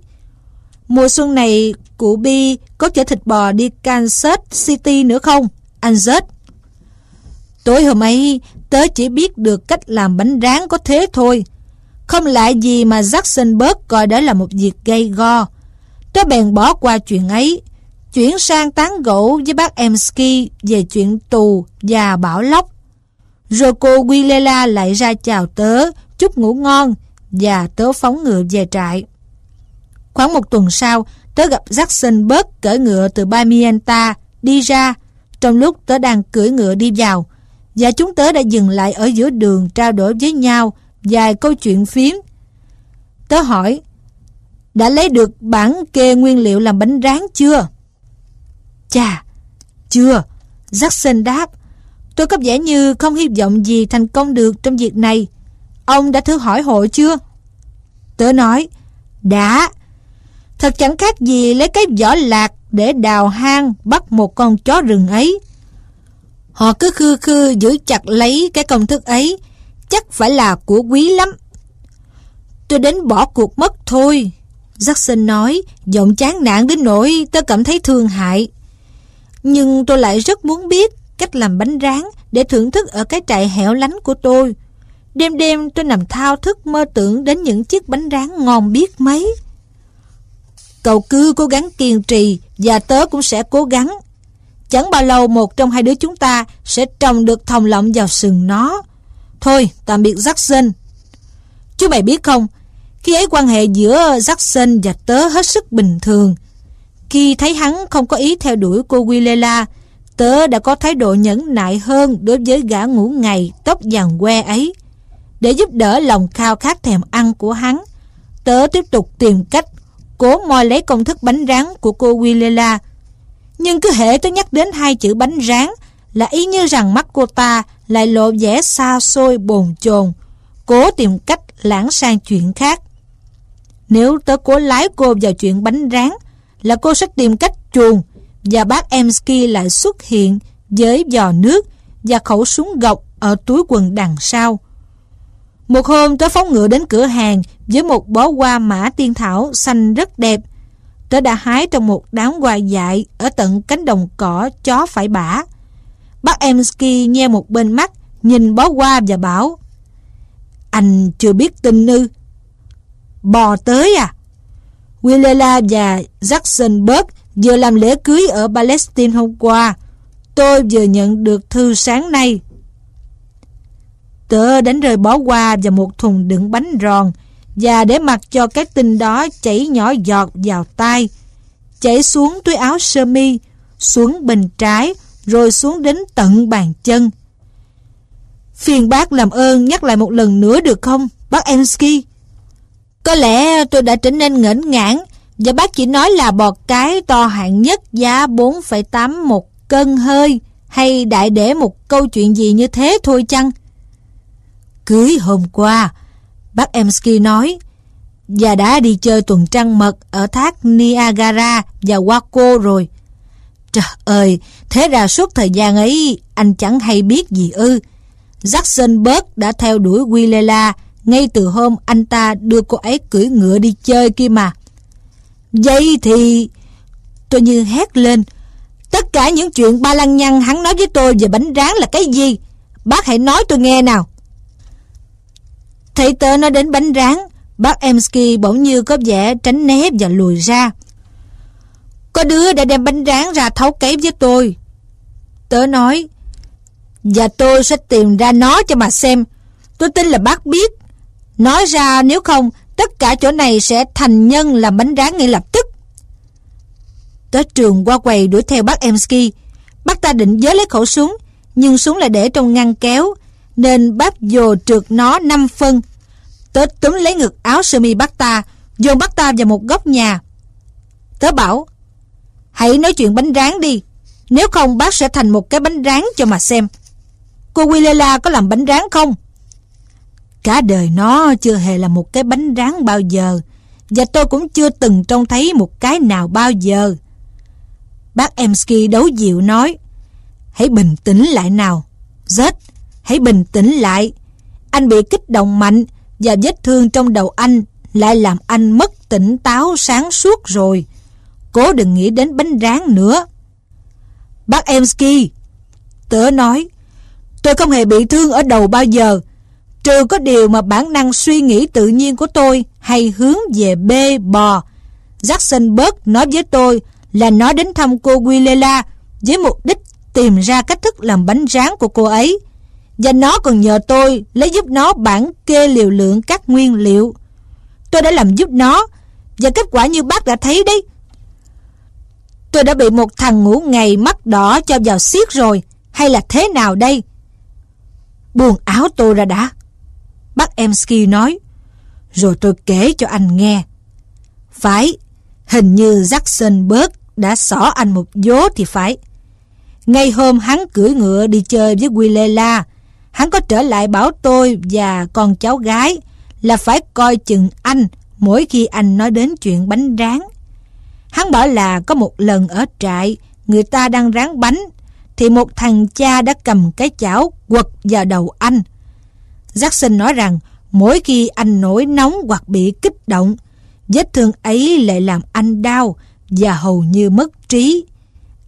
Mùa xuân này cụ Bi có chở thịt bò đi Kansas City nữa không anh Zed? Tối hôm ấy tớ chỉ biết được cách làm bánh rán có thế thôi, không lạ gì mà Jackson Bird coi đó là một việc gay go. Tớ bèn bỏ qua chuyện ấy, chuyển sang tán gẫu với bác Emsky về chuyện tù và bão lốc. Rồi cô Guilera lại ra chào tớ, chúc ngủ ngon và tớ phóng ngựa về trại. Khoảng một tuần sau, tớ gặp Jackson Bird cưỡi ngựa từ Baimienta đi ra trong lúc tớ đang cưỡi ngựa đi vào, và chúng tớ đã dừng lại ở giữa đường trao đổi với nhau vài câu chuyện phiếm. Tớ hỏi, đã lấy được bản kê nguyên liệu làm bánh rán chưa? Chà, chưa, Jackson đáp. Tôi có vẻ như không hy vọng gì thành công được trong việc này. Ông đã thử hỏi hội chưa? Tớ nói, đã. Thật chẳng khác gì lấy cái vỏ lạc để đào hang bắt một con chó rừng ấy. Họ cứ khư khư giữ chặt lấy cái công thức ấy, chắc phải là của quý lắm. Tôi đến bỏ cuộc mất thôi, Jackson nói, giọng chán nản đến nỗi tớ cảm thấy thương hại. Nhưng tôi lại rất muốn biết cách làm bánh rán để thưởng thức ở cái trại hẻo lánh của tôi. Đêm đêm tôi nằm thao thức mơ tưởng đến những chiếc bánh rán ngon biết mấy. Cậu cứ cố gắng kiên trì và tớ cũng sẽ cố gắng. Chẳng bao lâu một trong hai đứa chúng ta sẽ trồng được thòng lọng vào sừng nó. Thôi, tạm biệt Jackson. Chú mày biết không, khi ấy quan hệ giữa Jackson và tớ hết sức bình thường. Khi thấy hắn không có ý theo đuổi cô Guilera, tớ đã có thái độ nhẫn nại hơn đối với gã ngủ ngày tóc vàng que ấy. Để giúp đỡ lòng khao khát thèm ăn của hắn, tớ tiếp tục tìm cách cố moi lấy công thức bánh rán của cô Guilera. Nhưng cứ hễ tớ nhắc đến hai chữ bánh rán là y như rằng mắt cô ta lại lộ vẻ xa xôi bồn chồn, cố tìm cách lãng sang chuyện khác. Nếu tớ cố lái cô vào chuyện bánh rán là cô sẽ tìm cách chuồn, và bác Emsky lại xuất hiện với giò nước và khẩu súng gọc ở túi quần đằng sau. Một hôm tớ phóng ngựa đến cửa hàng với một bó hoa mã tiên thảo xanh rất đẹp. Tớ đã hái trong một đám hoa dại ở tận cánh đồng cỏ chó phải bả. Bác em Ski nhe một bên mắt, nhìn bó hoa và bảo: "Anh chưa biết tin ư? Bò tới à?" Willela và Jackson Bird vừa làm lễ cưới ở Palestine hôm qua. Tôi vừa nhận được thư sáng nay. Tớ đánh rơi bó hoa và một thùng đựng bánh giòn và để mặc cho cái tinh đó chảy nhỏ giọt vào tay, chảy xuống túi áo sơ mi, xuống bên trái, rồi xuống đến tận bàn chân. Phiền bác làm ơn nhắc lại một lần nữa được không, bác Emsky? Có lẽ tôi đã trở nên nghển ngãng và bác chỉ nói là bò cái to hạng nhất giá 4,8 một cân hơi, hay đại để một câu chuyện gì như thế thôi chăng? Cưới hôm qua, bác Emsky nói, và đã đi chơi tuần trăng mật ở thác Niagara và Waco rồi. Trời ơi, thế ra suốt thời gian ấy anh chẳng hay biết gì ư? Jackson Bird đã theo đuổi Willela ngay từ hôm anh ta đưa cô ấy cưỡi ngựa đi chơi kia mà. Vậy thì... tôi như hét lên. Tất cả những chuyện ba lăng nhăng hắn nói với tôi về bánh rán là cái gì? Bác hãy nói tôi nghe nào. Thấy tớ nói đến bánh rán, bác Emsky bỗng như có vẻ tránh né và lùi ra. Có đứa đã đem bánh rán ra tháo cấy với tôi, tớ nói, và tôi sẽ tìm ra nó cho mà xem. Tôi tin là bác biết. Nói ra nếu không, tất cả chỗ này sẽ thành nhân làm bánh rán ngay lập tức. Tớ trường qua quầy đuổi theo bác Emsky. Bác ta định vớ lấy khẩu súng, nhưng súng lại để trong ngăn kéo, nên bác dồ trượt nó 5 phân. Tớ túm lấy ngực áo sơ mi bác ta, dồn bác ta vào một góc nhà. Tớ bảo, hãy nói chuyện bánh rán đi, nếu không bác sẽ thành một cái bánh rán cho mà xem. Cô Willela có làm bánh rán không? Cả đời nó chưa hề làm một cái bánh rán bao giờ, và tôi cũng chưa từng trông thấy một cái nào bao giờ. Bác Emsky đấu dịu nói, hãy bình tĩnh lại nào, Zed, hãy bình tĩnh lại. Anh bị kích động mạnh và vết thương trong đầu anh lại làm anh mất tỉnh táo sáng suốt rồi. Cố đừng nghĩ đến bánh rán nữa. Bác Emsky, tớ nói, tôi không hề bị thương ở đầu bao giờ, trừ có điều mà bản năng suy nghĩ tự nhiên của tôi hay hướng về bê bò. Jackson Bird nói với tôi là nó đến thăm cô Willela với mục đích tìm ra cách thức làm bánh rán của cô ấy, và nó còn nhờ tôi lấy giúp nó bản kê liều lượng các nguyên liệu. Tôi đã làm giúp nó, và kết quả như bác đã thấy đấy. Tôi đã bị một thằng ngủ ngày mắt đỏ cho vào xiết rồi, hay là thế nào đây? Buông áo tôi ra đã, bác Emsky nói, rồi tôi kể cho anh nghe. Phải, hình như Jackson Bird đã xỏ anh một vố thì phải. Ngay hôm hắn cưỡi ngựa đi chơi với Willela, hắn có trở lại bảo tôi và con cháu gái là phải coi chừng anh mỗi khi anh nói đến chuyện bánh rán. Hắn bảo là có một lần ở trại, người ta đang rán bánh thì một thằng cha đã cầm cái chảo quật vào đầu anh. Jackson nói rằng mỗi khi anh nổi nóng hoặc bị kích động, vết thương ấy lại làm anh đau và hầu như mất trí.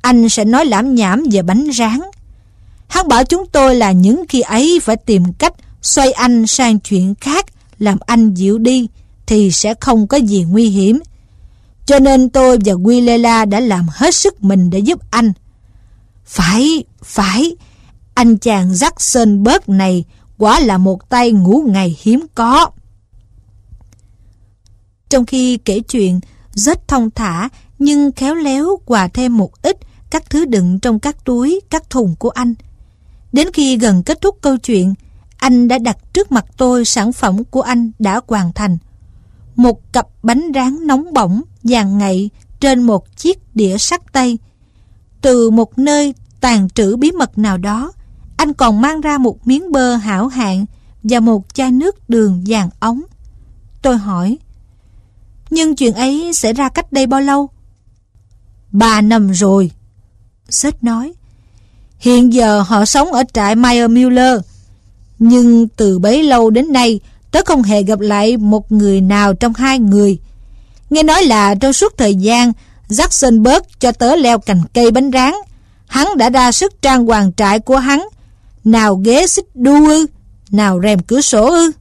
Anh sẽ nói lảm nhảm về bánh rán. Hắn bảo chúng tôi là những khi ấy phải tìm cách xoay anh sang chuyện khác, làm anh dịu đi thì sẽ không có gì nguy hiểm. Cho nên tôi và Willela đã làm hết sức mình để giúp anh. Phải, anh chàng Jackson Bird này quả là một tay ngủ ngày hiếm có. Trong khi kể chuyện, rất thong thả nhưng khéo léo quà thêm một ít các thứ đựng trong các túi, các thùng của anh. Đến khi gần kết thúc câu chuyện, anh đã đặt trước mặt tôi sản phẩm của anh đã hoàn thành. Một cặp bánh rán nóng bỏng, vàng ngậy trên một chiếc đĩa sắt tây. Từ một nơi tàng trữ bí mật nào đó, anh còn mang ra một miếng bơ hảo hạng và một chai nước đường vàng óng. Tôi hỏi, nhưng chuyện ấy xảy ra cách đây bao lâu? 3 năm rồi, Seth nói. Hiện giờ họ sống ở trại Mayer Miller, Nhưng từ bấy lâu đến nay, tớ không hề gặp lại một người nào trong hai người. Nghe nói là trong suốt thời gian, Jackson Bird cho tớ leo cành cây bánh rán. Hắn đã ra sức trang hoàng trại của hắn. Nào ghế xích đu ư, nào rèm cửa sổ ư.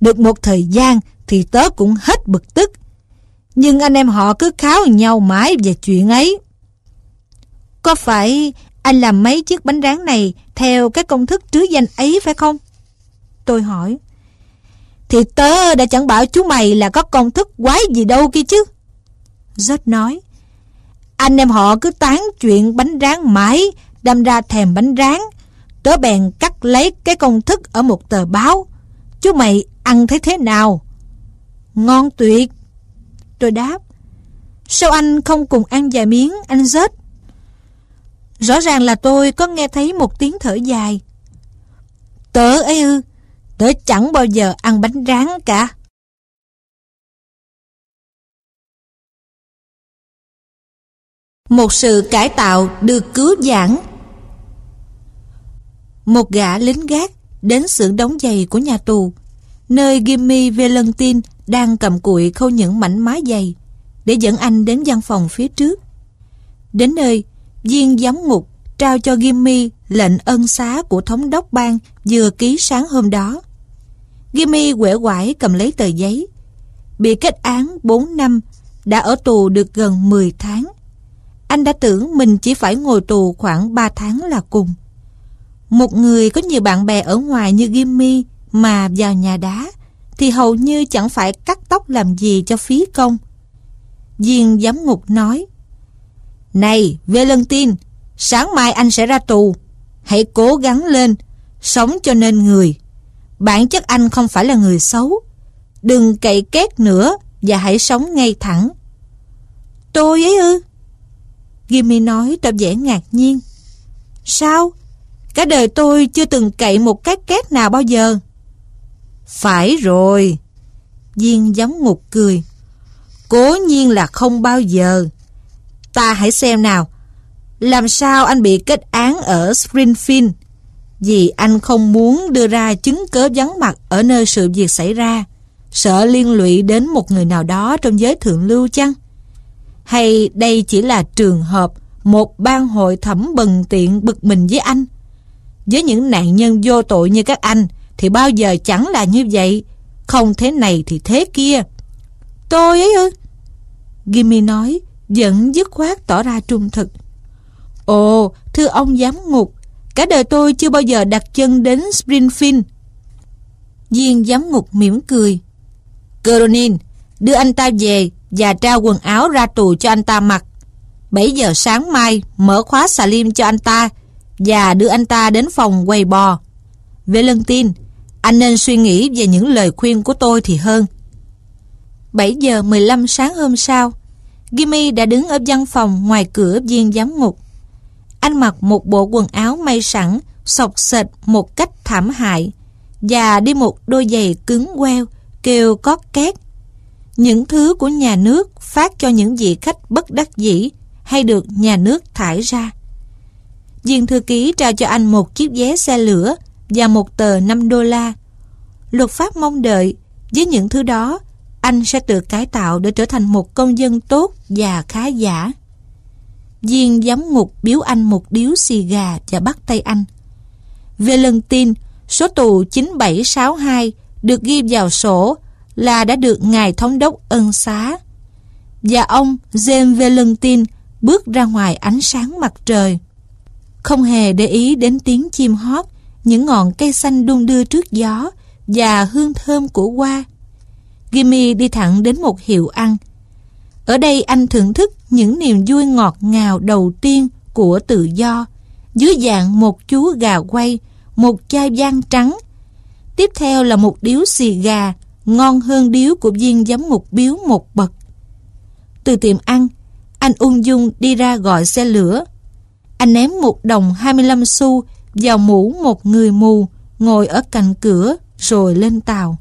Được một thời gian thì tớ cũng hết bực tức. Nhưng anh em họ cứ kháo nhau mãi về chuyện ấy. Có phải anh làm mấy chiếc bánh rán này theo cái công thức trứ danh ấy phải không? Tôi hỏi. Thì tớ đã chẳng bảo chú mày là có công thức quái gì đâu kia chứ. George nói. Anh em họ cứ tán chuyện bánh rán mãi, đâm ra thèm bánh rán. Tớ bèn cắt lấy cái công thức ở một tờ báo. Chú mày ăn thấy thế nào? Ngon tuyệt, tôi đáp. Sao anh không cùng ăn vài miếng, anh George? Rõ ràng là tôi có nghe thấy một tiếng thở dài. Tớ ấy ư, tớ chẳng bao giờ ăn bánh rán cả. Một sự cải tạo được cứu vãn. Một gã lính gác đến xưởng đóng giày của nhà tù, nơi Jimmy Valentine đang cầm cụi khâu những mảnh mái giày, để dẫn anh đến văn phòng phía trước. Đến nơi, viên giám ngục trao cho Jimmy lệnh ân xá của thống đốc bang vừa ký sáng hôm đó. Jimmy uể oải cầm lấy tờ giấy. Bị kết án 4 năm, đã ở tù được gần 10 tháng. Anh đã tưởng mình chỉ phải ngồi tù khoảng 3 tháng là cùng. Một người có nhiều bạn bè ở ngoài như Jimmy mà vào nhà đá thì hầu như chẳng phải cắt tóc làm gì cho phí công. Viên giám ngục nói: Này, Valentine, sáng mai anh sẽ ra tù. Hãy cố gắng lên, sống cho nên người. Bản chất anh không phải là người xấu. Đừng cậy két nữa và hãy sống ngay thẳng. Tôi ấy ư? Jimmy nói tỏ vẻ ngạc nhiên. Sao? Cả đời tôi chưa từng cậy một cái két nào bao giờ. Phải rồi, viên giám ngục cười. Cố nhiên là không bao giờ. Ta hãy xem nào. Làm sao anh bị kết án ở Springfield? Vì anh không muốn đưa ra chứng cớ vắng mặt ở nơi sự việc xảy ra, sợ liên lụy đến một người nào đó trong giới thượng lưu chăng? Hay đây chỉ là trường hợp một ban hội thẩm bần tiện bực mình với anh? Với những nạn nhân vô tội như các anh thì bao giờ chẳng là như vậy. Không thế này thì thế kia. Tôi ấy ư? Jimmy nói, vẫn dứt khoát tỏ ra trung thực. Ồ, thưa ông giám ngục, cả đời tôi chưa bao giờ đặt chân đến Springfield. Viên giám ngục mỉm cười. Coronin, đưa anh ta về và trao quần áo ra tù cho anh ta mặc. 7 giờ sáng mai mở khóa xà lim cho anh ta và đưa anh ta đến phòng quầy bò. Valentine, anh nên suy nghĩ về những lời khuyên của tôi thì hơn. 7 giờ 15 sáng hôm sau, Jimmy đã đứng ở văn phòng ngoài cửa viên giám ngục. Anh mặc một bộ quần áo may sẵn, xộc xệch một cách thảm hại, và đi một đôi giày cứng queo, kêu cót két. Những thứ của nhà nước phát cho những vị khách bất đắc dĩ hay được nhà nước thải ra. Viên thư ký trao cho anh một chiếc vé xe lửa và một tờ $5. Luật pháp mong đợi với những thứ đó, anh sẽ tự cải tạo để trở thành một công dân tốt và khá giả. Viên giám ngục biếu anh một điếu xì gà và bắt tay anh. Valentine, số tù 9762 được ghi vào sổ là đã được ngài thống đốc ân xá. Và ông James Valentine bước ra ngoài ánh sáng mặt trời, không hề để ý đến tiếng chim hót, những ngọn cây xanh đung đưa trước gió và hương thơm của hoa. Jimmy đi thẳng đến một hiệu ăn. Ở đây anh thưởng thức những niềm vui ngọt ngào đầu tiên của tự do, dưới dạng một chú gà quay, một chai vang trắng. Tiếp theo là một điếu xì gà, ngon hơn điếu của viên giám ngục biếu một bậc. Từ tiệm ăn, anh ung dung đi ra gọi xe lửa. Anh ném một đồng 25 xu vào mũ một người mù ngồi ở cạnh cửa rồi lên tàu.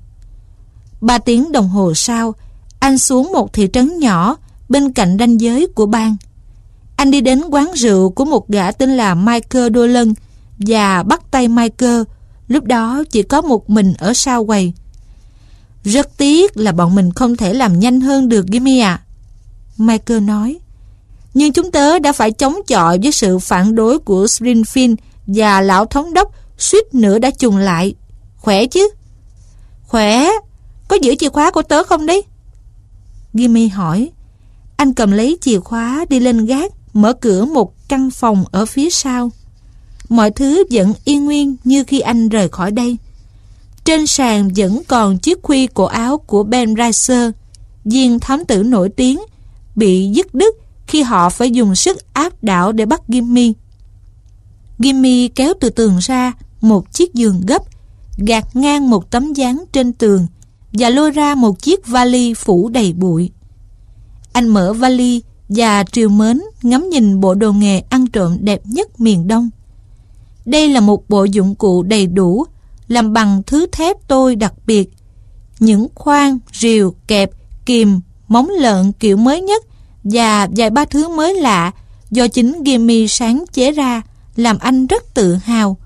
3 tiếng đồng hồ sau, anh xuống một thị trấn nhỏ bên cạnh ranh giới của bang. Anh đi đến quán rượu của một gã tên là Michael Dolan và bắt tay Michael lúc đó chỉ có một mình ở sau quầy. Rất tiếc là bọn mình không thể làm nhanh hơn được Jimmy ạ, Michael nói. Nhưng chúng tớ đã phải chống chọi với sự phản đối của Springfield và lão thống đốc suýt nữa đã chùng lại. Khỏe chứ? Khỏe. Có giữ chìa khóa của tớ không đấy? Jimmy hỏi. Anh cầm lấy chìa khóa đi lên gác, mở cửa một căn phòng ở phía sau. Mọi thứ vẫn y nguyên như khi anh rời khỏi đây. Trên sàn vẫn còn chiếc khuy cổ áo của Ben Riser, viên thám tử nổi tiếng, bị dứt đứt khi họ phải dùng sức áp đảo để bắt Jimmy. Jimmy kéo từ tường ra một chiếc giường gấp, gạt ngang một tấm dáng trên tường và lôi ra một chiếc vali phủ đầy bụi. Anh mở vali và trìu mến ngắm nhìn bộ đồ nghề ăn trộm đẹp nhất miền Đông. Đây là một bộ dụng cụ đầy đủ, làm bằng thứ thép tôi đặc biệt. Những khoan, rìu, kẹp, kìm, móng lợn kiểu mới nhất và vài ba thứ mới lạ do chính Jimmy sáng chế ra làm anh rất tự hào.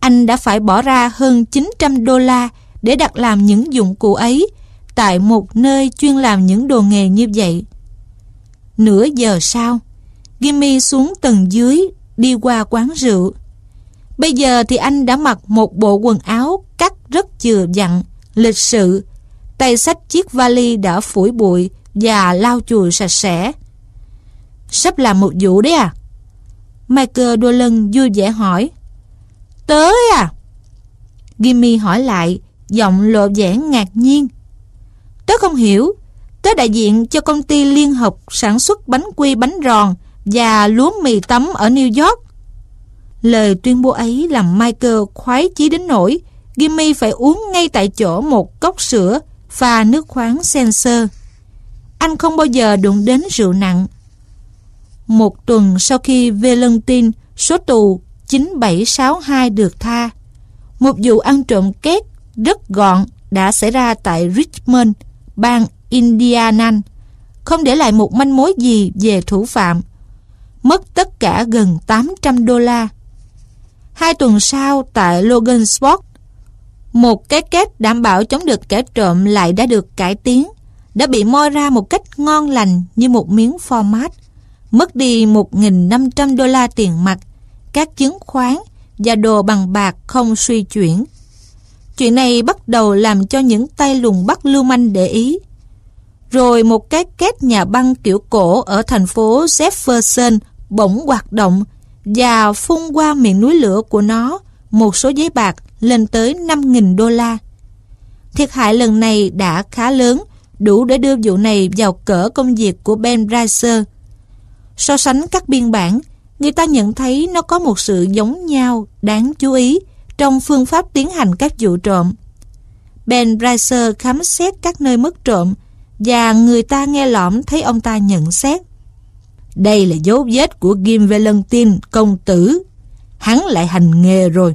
Anh đã phải bỏ ra hơn $900 để đặt làm những dụng cụ ấy tại một nơi chuyên làm những đồ nghề như vậy. Nửa giờ sau, Jimmy xuống tầng dưới đi qua quán rượu. Bây giờ thì anh đã mặc một bộ quần áo cắt rất vừa vặn, lịch sự, tay xách chiếc vali đã phủi bụi và lau chùi sạch sẽ. Sắp làm một vụ đấy à? Michael đôi lần vui vẻ hỏi. Tớ à? Jimmy hỏi lại, giọng lộ vẻ ngạc nhiên. Tớ không hiểu. Tớ đại diện cho công ty liên hợp sản xuất bánh quy, bánh giòn và lúa mì tấm ở New York. Lời tuyên bố ấy làm Michael khoái chí đến nỗi Jimmy phải uống ngay tại chỗ một cốc sữa pha nước khoáng Seltzer. Anh không bao giờ đụng đến rượu nặng. Một tuần sau khi Valentine, số tù 9762 được tha, một vụ ăn trộm két rất gọn đã xảy ra tại Richmond, bang Indiana, không để lại một manh mối gì về thủ phạm. Mất tất cả gần $800. 2 tuần sau tại Logansport, một cái két đảm bảo chống được kẻ trộm lại đã được cải tiến, đã bị moi ra một cách ngon lành như một miếng format, mất đi $1.500 tiền mặt, các chứng khoán và đồ bằng bạc không suy chuyển. Chuyện này bắt đầu làm cho những tay lùng bắt lưu manh để ý. Rồi một cái két nhà băng kiểu cổ ở thành phố Jefferson bỗng hoạt động và phun qua miệng núi lửa của nó một số giấy bạc lên tới $5.000. Thiệt hại lần này đã khá lớn, đủ để đưa vụ này vào cỡ công việc của Ben Riser. So sánh các biên bản, người ta nhận thấy nó có một sự giống nhau đáng chú ý trong phương pháp tiến hành các vụ trộm. Ben Riser khám xét các nơi mất trộm và người ta nghe lỏm thấy ông ta nhận xét: đây là dấu vết của Kim Valentine công tử. Hắn lại hành nghề rồi.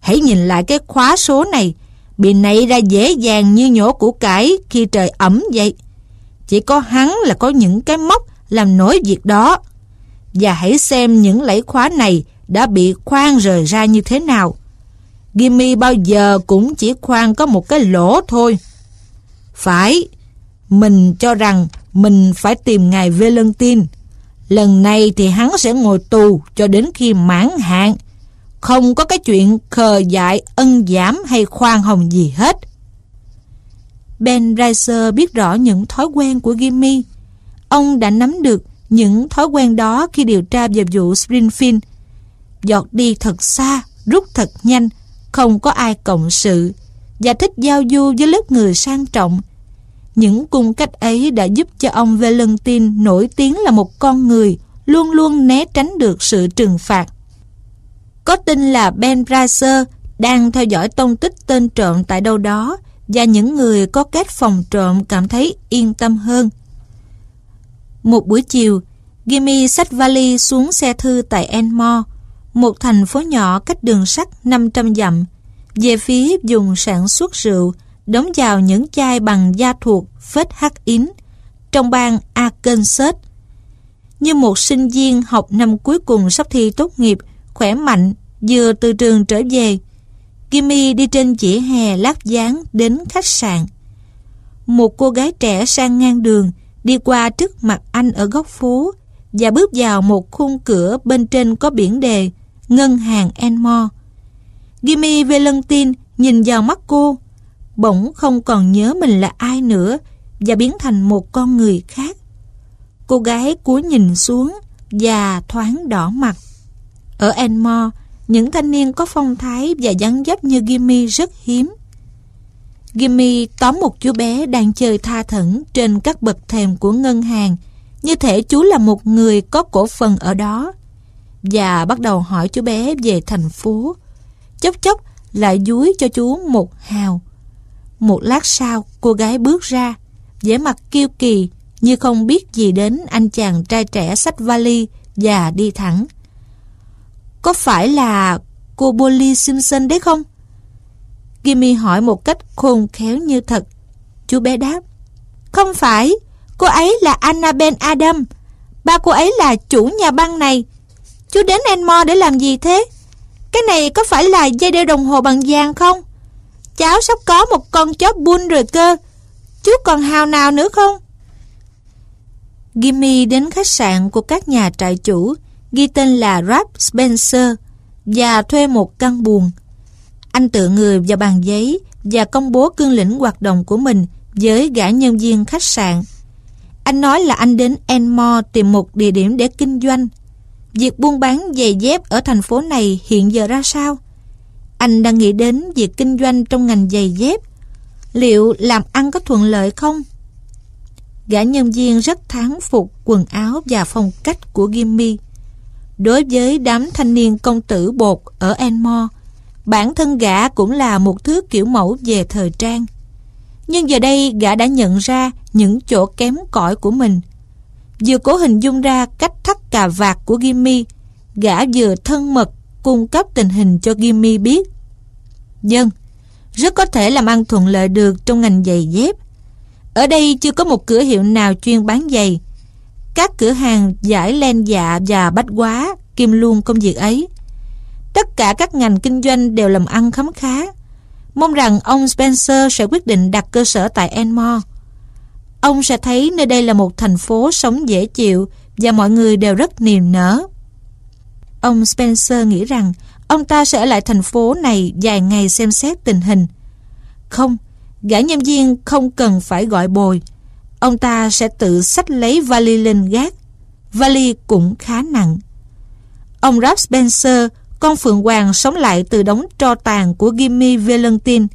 Hãy nhìn lại cái khóa số này, bị nảy ra dễ dàng như nhổ củ cải khi trời ẩm vậy. Chỉ có hắn là có những cái móc làm nổi việc đó. Và hãy xem những lẫy khóa này đã bị khoan rời ra như thế nào. Jimmy bao giờ cũng chỉ khoan có một cái lỗ thôi. Phải, mình cho rằng mình phải tìm ngài Valentine. Lần này thì hắn sẽ ngồi tù cho đến khi mãn hạn. Không có cái chuyện khờ dại, ân giảm hay khoan hồng gì hết. Ben Riser biết rõ những thói quen của Jimmy. Ông đã nắm được những thói quen đó khi điều tra về vụ Springfield. Giọt đi thật xa, rút thật nhanh, không có ai cộng sự, và thích giao du với lớp người sang trọng. Những cung cách ấy đã giúp cho ông Valentine nổi tiếng là một con người luôn luôn né tránh được sự trừng phạt. Có tin là Ben Riser đang theo dõi tông tích tên trộm tại đâu đó, và những người có kết phòng trộm cảm thấy yên tâm hơn. Một buổi chiều, Jimmy xách vali xuống xe thư tại Enmore, một thành phố nhỏ cách đường sắt 500 dặm, về phía vùng sản xuất rượu, đóng vào những chai bằng da thuộc phết hắc ín trong bang Arkansas. Như một sinh viên học năm cuối cùng sắp thi tốt nghiệp, khỏe mạnh, vừa từ trường trở về, Kimmy đi trên vỉa hè lát ván đến khách sạn. Một cô gái trẻ sang ngang đường, đi qua trước mặt anh ở góc phố và bước vào một khung cửa bên trên có biển đề Ngân hàng Enmore. Jimmy Valentine nhìn vào mắt cô, bỗng không còn nhớ mình là ai nữa và biến thành một con người khác. Cô gái cúi nhìn xuống và thoáng đỏ mặt. Ở Enmore, những thanh niên có phong thái và dáng dấp như Jimmy rất hiếm. Jimmy tóm một chú bé đang chơi tha thẩn trên các bậc thềm của ngân hàng, như thể chú là một người có cổ phần ở đó, và bắt đầu hỏi chú bé về thành phố, chốc chốc lại dúi cho chú một hào. Một lát sau, cô gái bước ra, vẻ mặt kiêu kỳ như không biết gì đến anh chàng trai trẻ xách vali và đi thẳng. Có phải là cô Polly Simpson đấy không? Jimmy hỏi một cách khôn khéo như thật. Chú bé đáp, không phải, cô ấy là Annabel Adam. Ba cô ấy là chủ nhà băng này. Chú đến Enmore để làm gì thế? Cái này có phải là dây đeo đồng hồ bằng vàng không? Cháu sắp có một con chó bull rồi cơ. Chú còn hào nào nữa không? Jimmy đến khách sạn của các nhà trại chủ, ghi tên là Ralph Spencer, và thuê một căn buồng. Anh tựa người vào bàn giấy và công bố cương lĩnh hoạt động của mình với gã nhân viên khách sạn. Anh nói là anh đến Enmore tìm một địa điểm để kinh doanh. Việc buôn bán giày dép ở thành phố này hiện giờ ra sao? Anh đang nghĩ đến việc kinh doanh trong ngành giày dép. Liệu làm ăn có thuận lợi không? Gã nhân viên rất thán phục quần áo và phong cách của Jimmy. Đối với đám thanh niên công tử bột ở Enmore, bản thân gã cũng là một thứ kiểu mẫu về thời trang. Nhưng giờ đây gã đã nhận ra những chỗ kém cỏi của mình. Vừa cố hình dung ra cách thắt cà vạt của Jimmy, gã vừa thân mật cung cấp tình hình cho Jimmy biết. Dân, rất có thể làm ăn thuận lợi được trong ngành giày dép. Ở đây chưa có một cửa hiệu nào chuyên bán giày. Các cửa hàng giải len dạ và bách hóa kiêm luôn công việc ấy. Tất cả các ngành kinh doanh đều làm ăn khấm khá. Mong rằng ông Spencer sẽ quyết định đặt cơ sở tại Enmore. Ông sẽ thấy nơi đây là một thành phố sống dễ chịu và mọi người đều rất niềm nở. Ông Spencer nghĩ rằng ông ta sẽ ở lại thành phố này vài ngày xem xét tình hình. Không, gã nhân viên không cần phải gọi bồi. Ông ta sẽ tự xách lấy vali lên gác. Vali cũng khá nặng. Ông Ralph Spencer, con phượng hoàng sống lại từ đống tro tàn của Jimmy Valentine,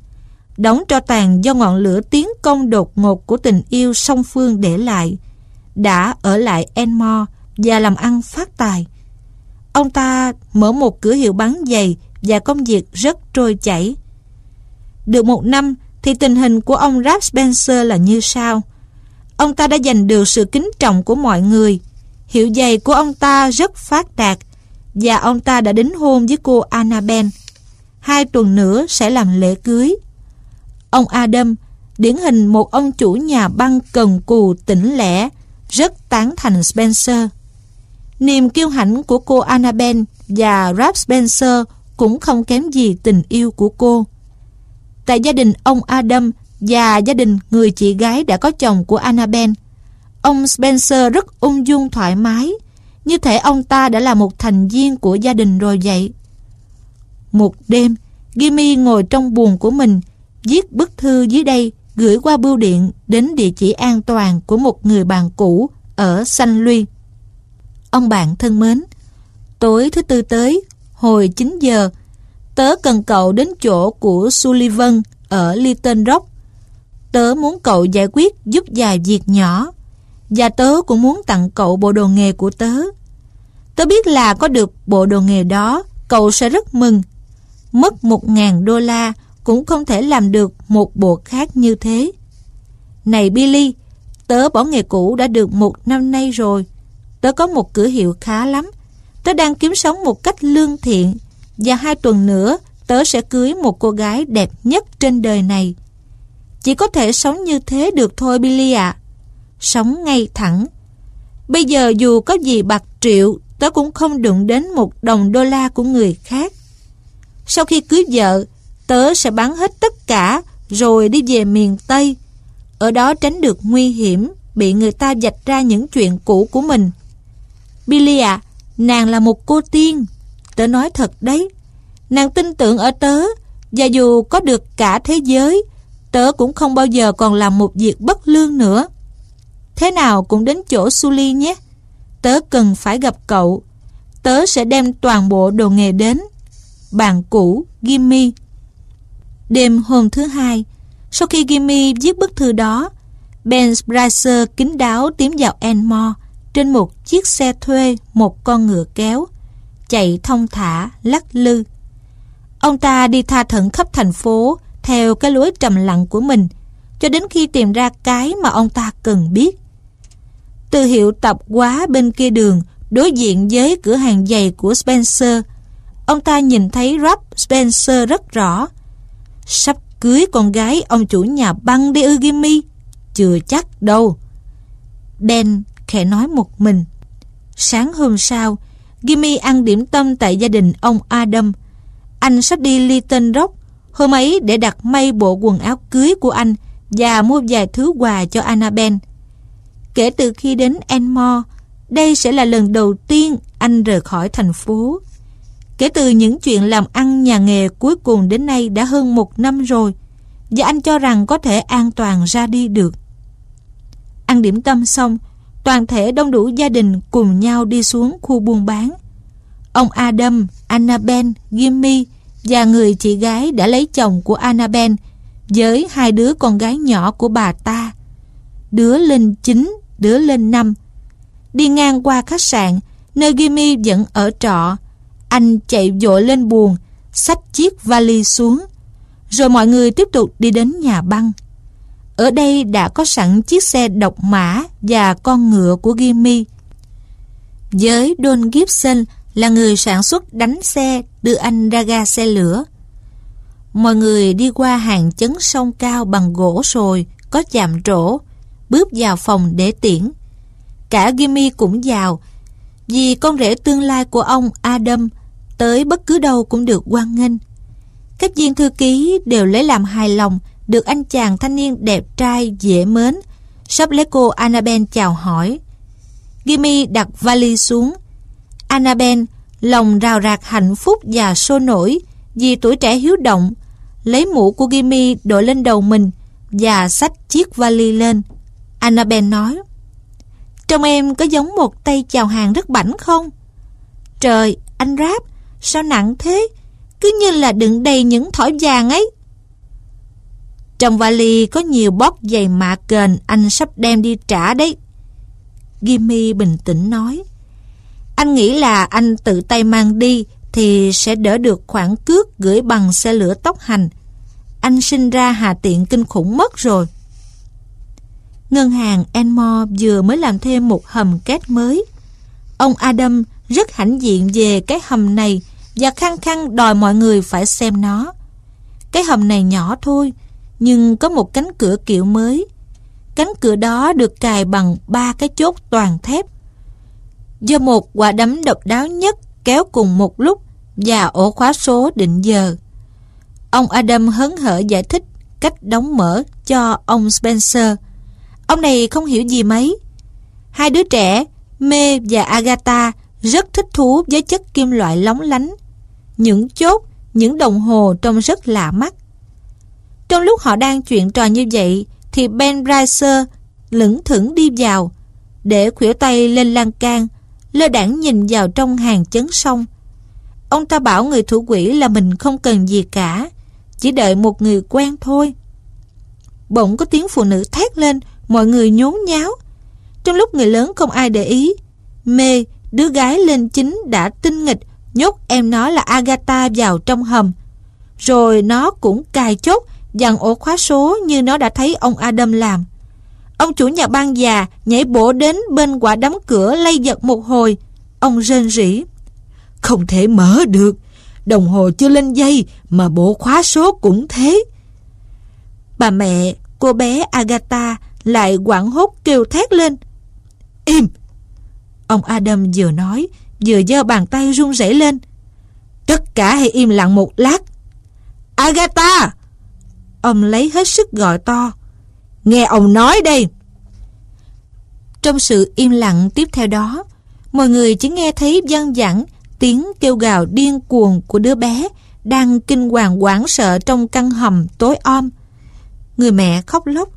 đống tro tàn do ngọn lửa tiến công đột ngột của tình yêu song phương để lại, đã ở lại Enmore và làm ăn phát tài. Ông ta mở một cửa hiệu bán giày và công việc rất trôi chảy. Được một năm thì tình hình của ông Ralph Spencer là như sau. Ông ta đã giành được sự kính trọng của mọi người. Hiệu giày của ông ta rất phát đạt và ông ta đã đính hôn với cô Annabel. 2 tuần nữa sẽ làm lễ cưới. Ông Adam, điển hình một ông chủ nhà băng cần cù tỉnh lẻ, rất tán thành Spencer. Niềm kiêu hãnh của cô Annabel và Ralph Spencer cũng không kém gì tình yêu của cô. Tại gia đình ông Adam và gia đình người chị gái đã có chồng của Annabel, ông Spencer rất ung dung thoải mái, như thể ông ta đã là một thành viên của gia đình rồi vậy. Một đêm, Jimmy ngồi trong buồng của mình, viết bức thư dưới đây gửi qua bưu điện đến địa chỉ an toàn của một người bạn cũ ở San Luis. Ông bạn thân mến, tối thứ Tư tới, hồi 9 giờ, tớ cần cậu đến chỗ của Sullivan ở Little Rock. Tớ muốn cậu giải quyết giúp vài việc nhỏ, và tớ cũng muốn tặng cậu bộ đồ nghề của tớ. Tớ biết là có được bộ đồ nghề đó, cậu sẽ rất mừng. Mất $1,000 cũng không thể làm được một bộ khác như thế. Này Billy, tớ bỏ nghề cũ đã được 1 năm nay rồi. Tớ có một cửa hiệu khá lắm. Tớ đang kiếm sống một cách lương thiện, và 2 tuần nữa tớ sẽ cưới một cô gái đẹp nhất trên đời này. Chỉ có thể sống như thế được thôi Billy ạ. Sống ngay thẳng. Bây giờ dù có gì bạc triệu, tớ cũng không đụng đến $1 của người khác. Sau khi cưới vợ, Tớ sẽ bán hết tất cả rồi đi về miền Tây. Ở đó tránh được nguy hiểm, bị người ta vạch ra những chuyện cũ của mình. Billy à, nàng là một cô tiên. Tớ nói thật đấy. Nàng tin tưởng ở tớ, và dù có được cả thế giới, tớ cũng không bao giờ còn làm một việc bất lương nữa. Thế nào cũng đến chỗ Sully nhé. Tớ cần phải gặp cậu. Tớ sẽ đem toàn bộ đồ nghề đến. Bạn cũ, Jimmy. Đêm hôm thứ hai, sau khi Jimmy viết bức thư đó, Ben Spicer kín đáo tiến vào Enmore trên một chiếc xe thuê một con ngựa kéo, chạy thong thả, lắc lư. Ông ta đi tha thẩn khắp thành phố theo cái lối trầm lặng của mình, cho đến khi tìm ra cái mà ông ta cần biết. Từ hiệu tạp hóa bên kia đường đối diện với cửa hàng giày của Spencer, ông ta nhìn thấy Rob Spencer rất rõ. Sắp cưới con gái ông chủ nhà băng đi ư Jimmy? Chưa chắc đâu, Ben khẽ nói một mình. Sáng hôm sau, Jimmy ăn điểm tâm tại gia đình ông Adam. Anh sắp đi Little Rock hôm ấy để đặt may bộ quần áo cưới của anh và mua vài thứ quà cho Annabelle. Kể từ khi đến Enmore, đây sẽ là lần đầu tiên anh rời khỏi thành phố. Kể từ những chuyện làm ăn nhà nghề cuối cùng đến nay đã hơn một năm rồi, và anh cho rằng có thể an toàn ra đi được. Ăn điểm tâm xong, toàn thể đông đủ gia đình cùng nhau đi xuống khu buôn bán. Ông Adam, Annabelle, Jimmy và người chị gái đã lấy chồng của Annabelle với hai đứa con gái nhỏ của bà ta, đứa lên 9, đứa lên 5. Đi ngang qua khách sạn nơi Jimmy vẫn ở trọ, anh chạy vội lên buồng, xách chiếc vali xuống. Rồi mọi người tiếp tục đi đến nhà băng. Ở đây đã có sẵn chiếc xe độc mã và con ngựa của Jimmy. Với Don Gibson là người sản xuất đánh xe đưa anh ra ga xe lửa. Mọi người đi qua hàng chấn song cao bằng gỗ sồi có chạm trổ, bước vào phòng để tiễn. Cả Jimmy cũng vào, vì con rể tương lai của ông Adam tới bất cứ đâu cũng được hoan nghênh. Các viên thư ký đều lấy làm hài lòng được anh chàng thanh niên đẹp trai, dễ mến, sắp lấy cô Annabelle chào hỏi. Jimmy đặt vali xuống. Annabelle, lòng rào rạc hạnh phúc và sôi nổi vì tuổi trẻ hiếu động, lấy mũ của Jimmy đội lên đầu mình và xách chiếc vali lên. Annabelle nói, "Trông em có giống một tay chào hàng rất bảnh không?" "Trời, anh Ráp, sao nặng thế? Cứ như là đựng đầy những thỏi vàng ấy." "Trong vali có nhiều bóp giày mạ kền anh sắp đem đi trả đấy," Jimmy bình tĩnh nói. "Anh nghĩ là anh tự tay mang đi thì sẽ đỡ được khoản cước gửi bằng xe lửa tốc hành. Anh sinh ra hà tiện kinh khủng mất rồi." Ngân hàng Enmore vừa mới làm thêm một hầm két mới. Ông Adam rất hãnh diện về cái hầm này và khăng khăng đòi mọi người phải xem nó. Cái hầm này nhỏ thôi, nhưng có một cánh cửa kiểu mới. Cánh cửa đó được cài bằng 3 cái chốt toàn thép, do một quả đấm độc đáo nhất kéo cùng một lúc và ổ khóa số định giờ. Ông Adam hớn hở giải thích cách đóng mở cho ông Spencer. Ông này không hiểu gì mấy. Hai đứa trẻ, Mê và Agatha, rất thích thú với chất kim loại lóng lánh, những chốt, những đồng hồ trông rất lạ mắt. Trong lúc họ đang chuyện trò như vậy thì Ben Bricer lững thững đi vào, để khuỷu tay lên lan can, lơ đãng nhìn vào trong hàng chấn song. Ông ta bảo người thủ quỹ là mình không cần gì cả, chỉ đợi một người quen thôi. Bỗng có tiếng phụ nữ thét lên, mọi người nhốn nháo. Trong lúc người lớn không ai để ý, Mê, đứa gái lên 9, đã tinh nghịch nhốt em nó là Agatha vào trong hầm. Rồi nó cũng cài chốt, dặn ổ khóa số như nó đã thấy ông Adam làm. Ông chủ nhà băng già nhảy bổ đến bên quả đấm cửa lay giật một hồi. Ông rên rỉ, "Không thể mở được. Đồng hồ chưa lên dây mà bộ khóa số cũng thế." Bà mẹ cô bé Agatha lại hoảng hốt kêu thét lên, "Im!" Ông Adam vừa nói vừa giơ bàn tay run rẩy lên. "Tất cả hãy im lặng một lát. Agatha! Ông lấy hết sức gọi to. Nghe ông nói đây! Trong sự im lặng tiếp theo đó, mọi người chỉ nghe thấy văng vẳng tiếng kêu gào điên cuồng của đứa bé đang kinh hoàng hoảng sợ trong căn hầm tối om. Người mẹ khóc lóc.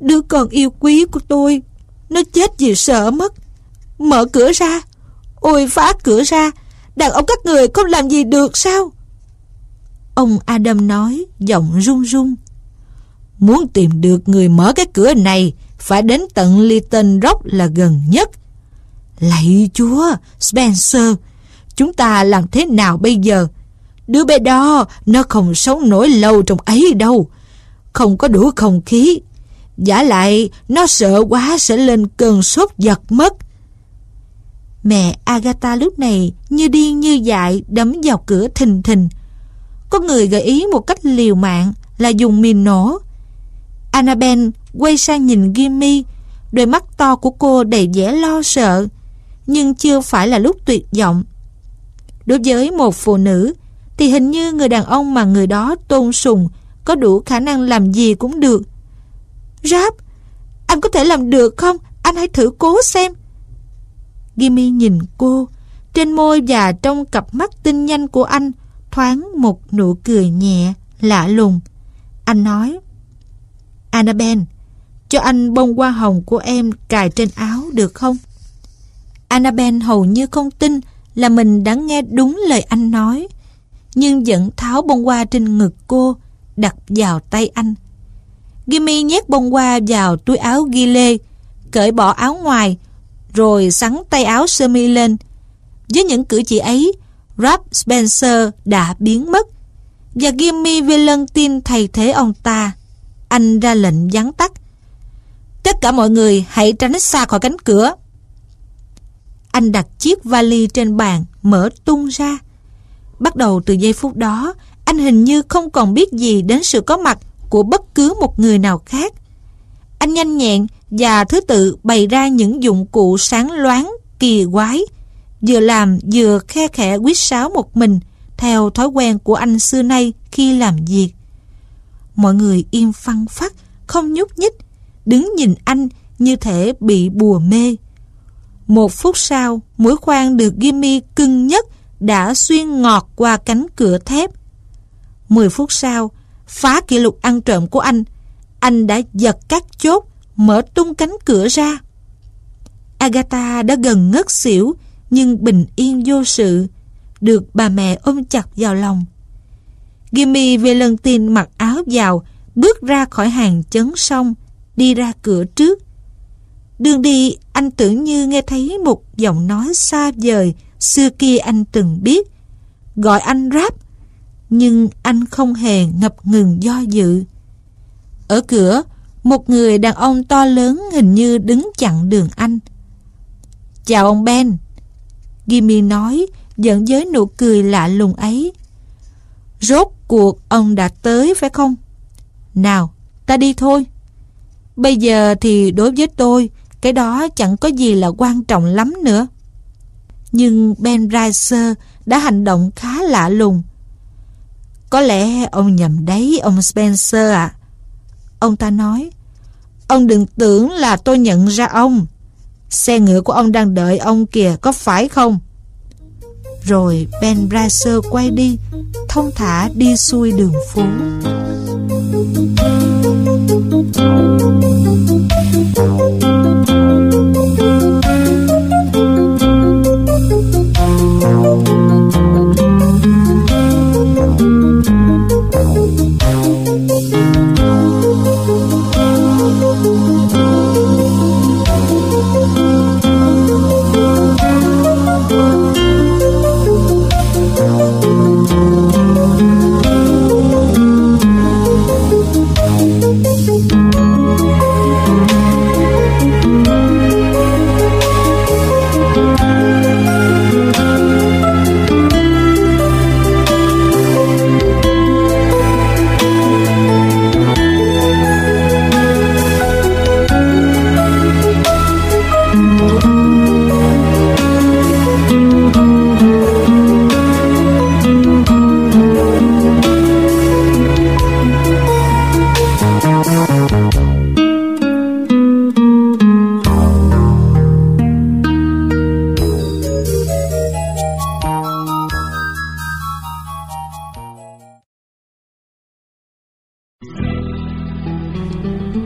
Đứa con yêu quý của tôi, nó chết vì sợ mất. Mở cửa ra! Ôi, phá cửa ra! Đàn ông các người không làm gì được sao? Ông Adam nói, giọng run run. Muốn tìm được người mở cái cửa này, phải đến tận Little Rock là gần nhất. Lạy Chúa, Spencer, chúng ta làm thế nào bây giờ? Đứa bé đó, nó không sống nổi lâu trong ấy đâu. Không có đủ không khí. Vả lại, nó sợ quá sẽ lên cơn sốt giật mất. Mẹ Agatha lúc này như điên như dại đấm vào cửa thình thình. Có người gợi ý một cách liều mạng là dùng mìn nổ. Annabel quay sang nhìn Jimmy, đôi mắt to của cô đầy vẻ lo sợ, nhưng chưa phải là lúc tuyệt vọng. Đối với một phụ nữ, thì hình như người đàn ông mà người đó tôn sùng có đủ khả năng làm gì cũng được. Ráp, anh có thể làm được không? Anh hãy thử cố xem. Jimmy nhìn cô, trên môi và trong cặp mắt tinh nhanh của anh thoáng một nụ cười nhẹ, lạ lùng. Anh nói, Annabel, cho anh bông hoa hồng của em cài trên áo được không? Annabel hầu như không tin là mình đã nghe đúng lời anh nói, nhưng vẫn tháo bông hoa trên ngực cô, đặt vào tay anh. Jimmy nhét bông hoa vào túi áo ghi lê, cởi bỏ áo ngoài, rồi xắn tay áo sơ mi lên. Với những cử chỉ ấy, Ralph Spencer đã biến mất, và Jimmy Valentine thay thế ông ta. Anh ra lệnh vắn tắt. Tất cả mọi người hãy tránh xa khỏi cánh cửa. Anh đặt chiếc vali trên bàn, mở tung ra. Bắt đầu từ giây phút đó, anh hình như không còn biết gì đến sự có mặt của bất cứ một người nào khác. Anh nhanh nhẹn và thứ tự bày ra những dụng cụ sáng loáng, kỳ quái, vừa làm vừa khe khẽ quýt sáo một mình theo thói quen của anh xưa nay khi làm việc. Mọi người im phăng phắc, không nhúc nhích, đứng nhìn anh như thể bị bùa mê. Một phút sau, mũi khoan được Jimmy cưng nhất đã xuyên ngọt qua cánh cửa thép. 10 phút sau, phá kỷ lục ăn trộm của anh đã giật các chốt, mở tung cánh cửa ra. Agatha đã gần ngất xỉu, nhưng bình yên vô sự, được bà mẹ ôm chặt vào lòng. Jimmy Valentine mặc áo vào, bước ra khỏi hàng chấn xong, đi ra cửa trước. Đường đi, anh tưởng như nghe thấy một giọng nói xa vời xưa kia anh từng biết, gọi anh Ráp, nhưng anh không hề ngập ngừng do dự. Ở cửa, một người đàn ông to lớn hình như đứng chặn đường anh. Chào ông Ben, Jimmy nói, giận với nụ cười lạ lùng ấy. Rốt cuộc ông đã tới phải không? Nào, ta đi thôi. Bây giờ thì đối với tôi, cái đó chẳng có gì là quan trọng lắm nữa. Nhưng Ben Riser đã hành động khá lạ lùng. Có lẽ ông nhầm đấy, ông Spencer ạ. Ông ta nói, ông đừng tưởng là tôi nhận ra ông. Xe ngựa của ông đang đợi ông kìa, có phải không? Rồi Ben Bracer quay đi, thong thả đi xuôi đường phố.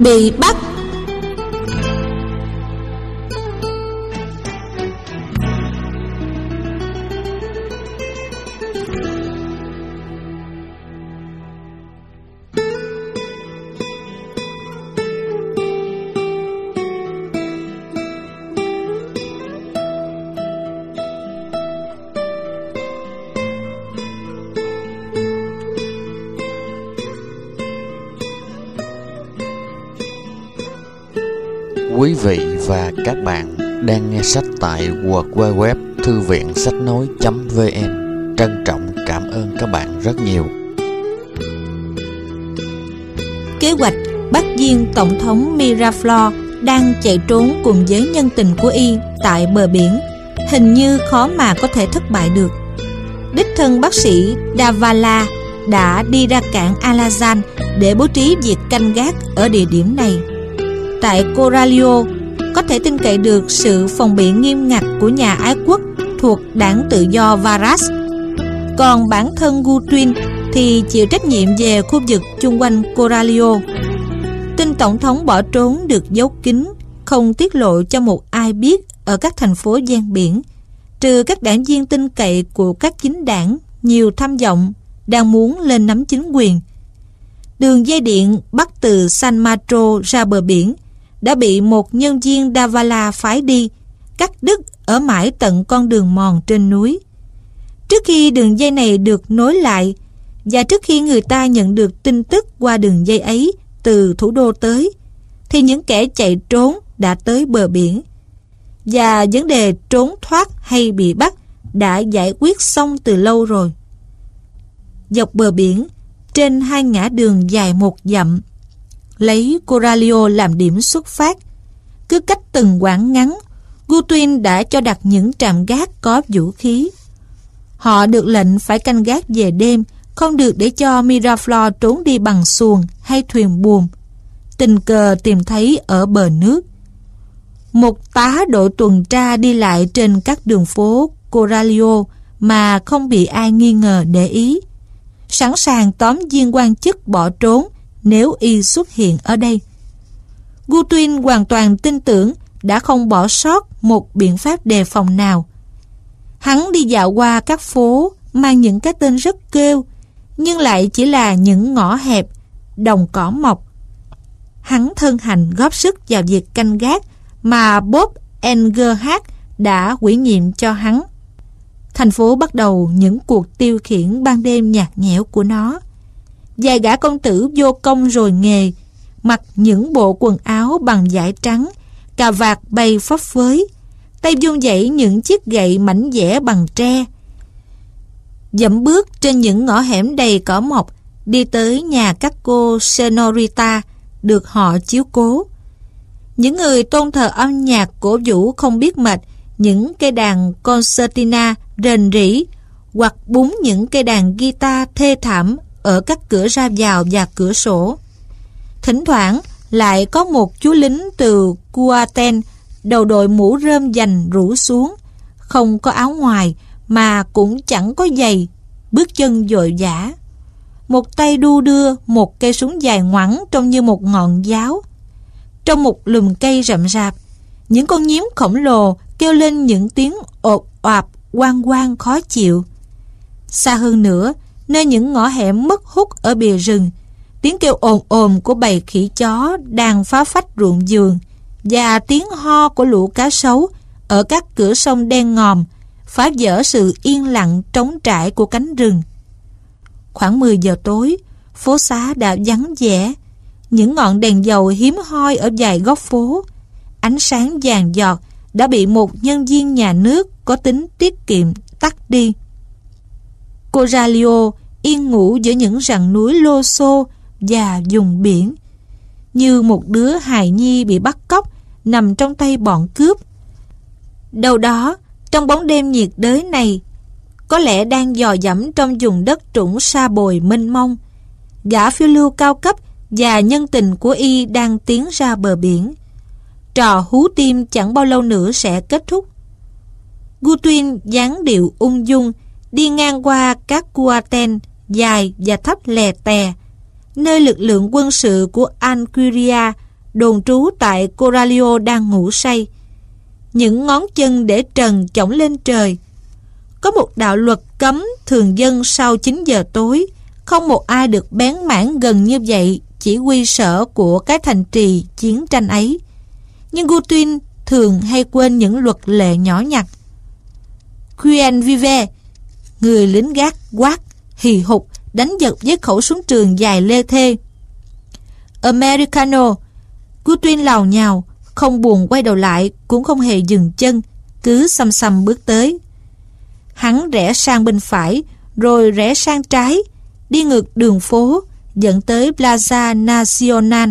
bị bắt. Quý vị và các bạn đang nghe sách tại www thư viện sách nói.vn. Trân trọng cảm ơn các bạn rất nhiều. Kế hoạch bắt viên tổng thống Miraflores đang chạy trốn cùng với nhân tình của y tại bờ biển hình như khó mà có thể thất bại được. Đích thân bác sĩ Davala đã đi ra cảng Alazan để bố trí việc canh gác ở địa điểm này. Tại Coralio, có thể tin cậy được sự phòng bị nghiêm ngặt của nhà ái quốc thuộc đảng tự do Varas. Còn bản thân Guthrie thì chịu trách nhiệm về khu vực chung quanh Coralio. Tin tổng thống bỏ trốn được giấu kín, không tiết lộ cho một ai biết ở các thành phố ven biển, trừ các đảng viên tin cậy của các chính đảng nhiều tham vọng đang muốn lên nắm chính quyền. Đường dây điện bắc từ San Matro ra bờ biển đã bị một nhân viên Davala phái đi, cắt đứt ở mãi tận con đường mòn trên núi. Trước khi đường dây này được nối lại, và trước khi người ta nhận được tin tức qua đường dây ấy từ thủ đô tới, thì những kẻ chạy trốn đã tới bờ biển. Và vấn đề trốn thoát hay bị bắt đã giải quyết xong từ lâu rồi. Dọc bờ biển, trên hai ngã đường dài một dặm, lấy Coralio làm điểm xuất phát, cứ cách từng quãng ngắn, Guthrie đã cho đặt những trạm gác có vũ khí. Họ được lệnh phải canh gác về đêm, không được để cho Miraflores trốn đi bằng xuồng hay thuyền buồm tình cờ tìm thấy ở bờ nước. Một tá đội tuần tra đi lại trên các đường phố Coralio mà không bị ai nghi ngờ để ý, sẵn sàng tóm viên quan chức bỏ trốn nếu y xuất hiện ở đây. Guthrie hoàn toàn tin tưởng đã không bỏ sót một biện pháp đề phòng nào. Hắn đi dạo qua các phố mang những cái tên rất kêu, nhưng lại chỉ là những ngõ hẹp, đồng cỏ mọc. Hắn thân hành góp sức vào việc canh gác mà Bob Engelhardt đã ủy nhiệm cho hắn. Thành phố bắt đầu những cuộc tiêu khiển ban đêm nhạt nhẽo của nó. Vài gã công tử vô công rồi nghề, mặc những bộ quần áo bằng vải trắng, cà vạt bay phấp phới, tay vung vẩy những chiếc gậy mảnh vẽ bằng tre. Dẫm bước trên những ngõ hẻm đầy cỏ mọc, đi tới nhà các cô Senorita được họ chiếu cố. Những người tôn thờ âm nhạc cổ vũ không biết mệt những cây đàn concertina rền rỉ, hoặc búng những cây đàn guitar thê thảm ở các cửa ra vào và cửa sổ. Thỉnh thoảng lại có một chú lính từ Kuaten, đầu đội mũ rơm dành rủ xuống, không có áo ngoài mà cũng chẳng có giày, bước chân vội vã, một tay đu đưa một cây súng dài ngoẵng trông như một ngọn giáo. Trong một lùm cây rậm rạp, những con nhím khổng lồ kêu lên những tiếng ột oạp oang oang khó chịu. Xa hơn nữa, nơi những ngõ hẻm mất hút ở bìa rừng, tiếng kêu ồn ồn của bầy khỉ chó đang phá phách ruộng vườn và tiếng ho của lũ cá sấu ở các cửa sông đen ngòm phá vỡ sự yên lặng trống trải của cánh rừng. Khoảng 10 giờ tối, phố xá đã vắng vẻ, những ngọn đèn dầu hiếm hoi ở vài góc phố. Ánh sáng vàng giọt đã bị một nhân viên nhà nước có tính tiết kiệm tắt đi. Coralio yên ngủ giữa những rặng núi lô xô và vùng biển, như một đứa hài nhi bị bắt cóc nằm trong tay bọn cướp. Đâu đó, trong bóng đêm nhiệt đới này, có lẽ đang dò dẫm trong vùng đất trũng sa bồi mênh mông, gã phiêu lưu cao cấp và nhân tình của y đang tiến ra bờ biển. Trò hú tim chẳng bao lâu nữa sẽ kết thúc. Guthrie dáng điệu ung dung đi ngang qua các Kuaten dài và thấp lè tè, nơi lực lượng quân sự của Alcuria đồn trú tại Coralio đang ngủ say. Những ngón chân để trần chổng lên trời. Có một đạo luật cấm thường dân sau 9 giờ tối. Không một ai được bén mảng gần như vậy chỉ huy sở của cái thành trì chiến tranh ấy. Nhưng Goodwin thường hay quên những luật lệ nhỏ nhặt. Quien vive, người lính gác quát, hì hục, đánh giật với khẩu súng trường dài lê thê. Americano, Goodwin lào nhào, không buồn quay đầu lại, cũng không hề dừng chân, cứ xăm xăm bước tới. Hắn rẽ sang bên phải, rồi rẽ sang trái, đi ngược đường phố, dẫn tới Plaza Nacional.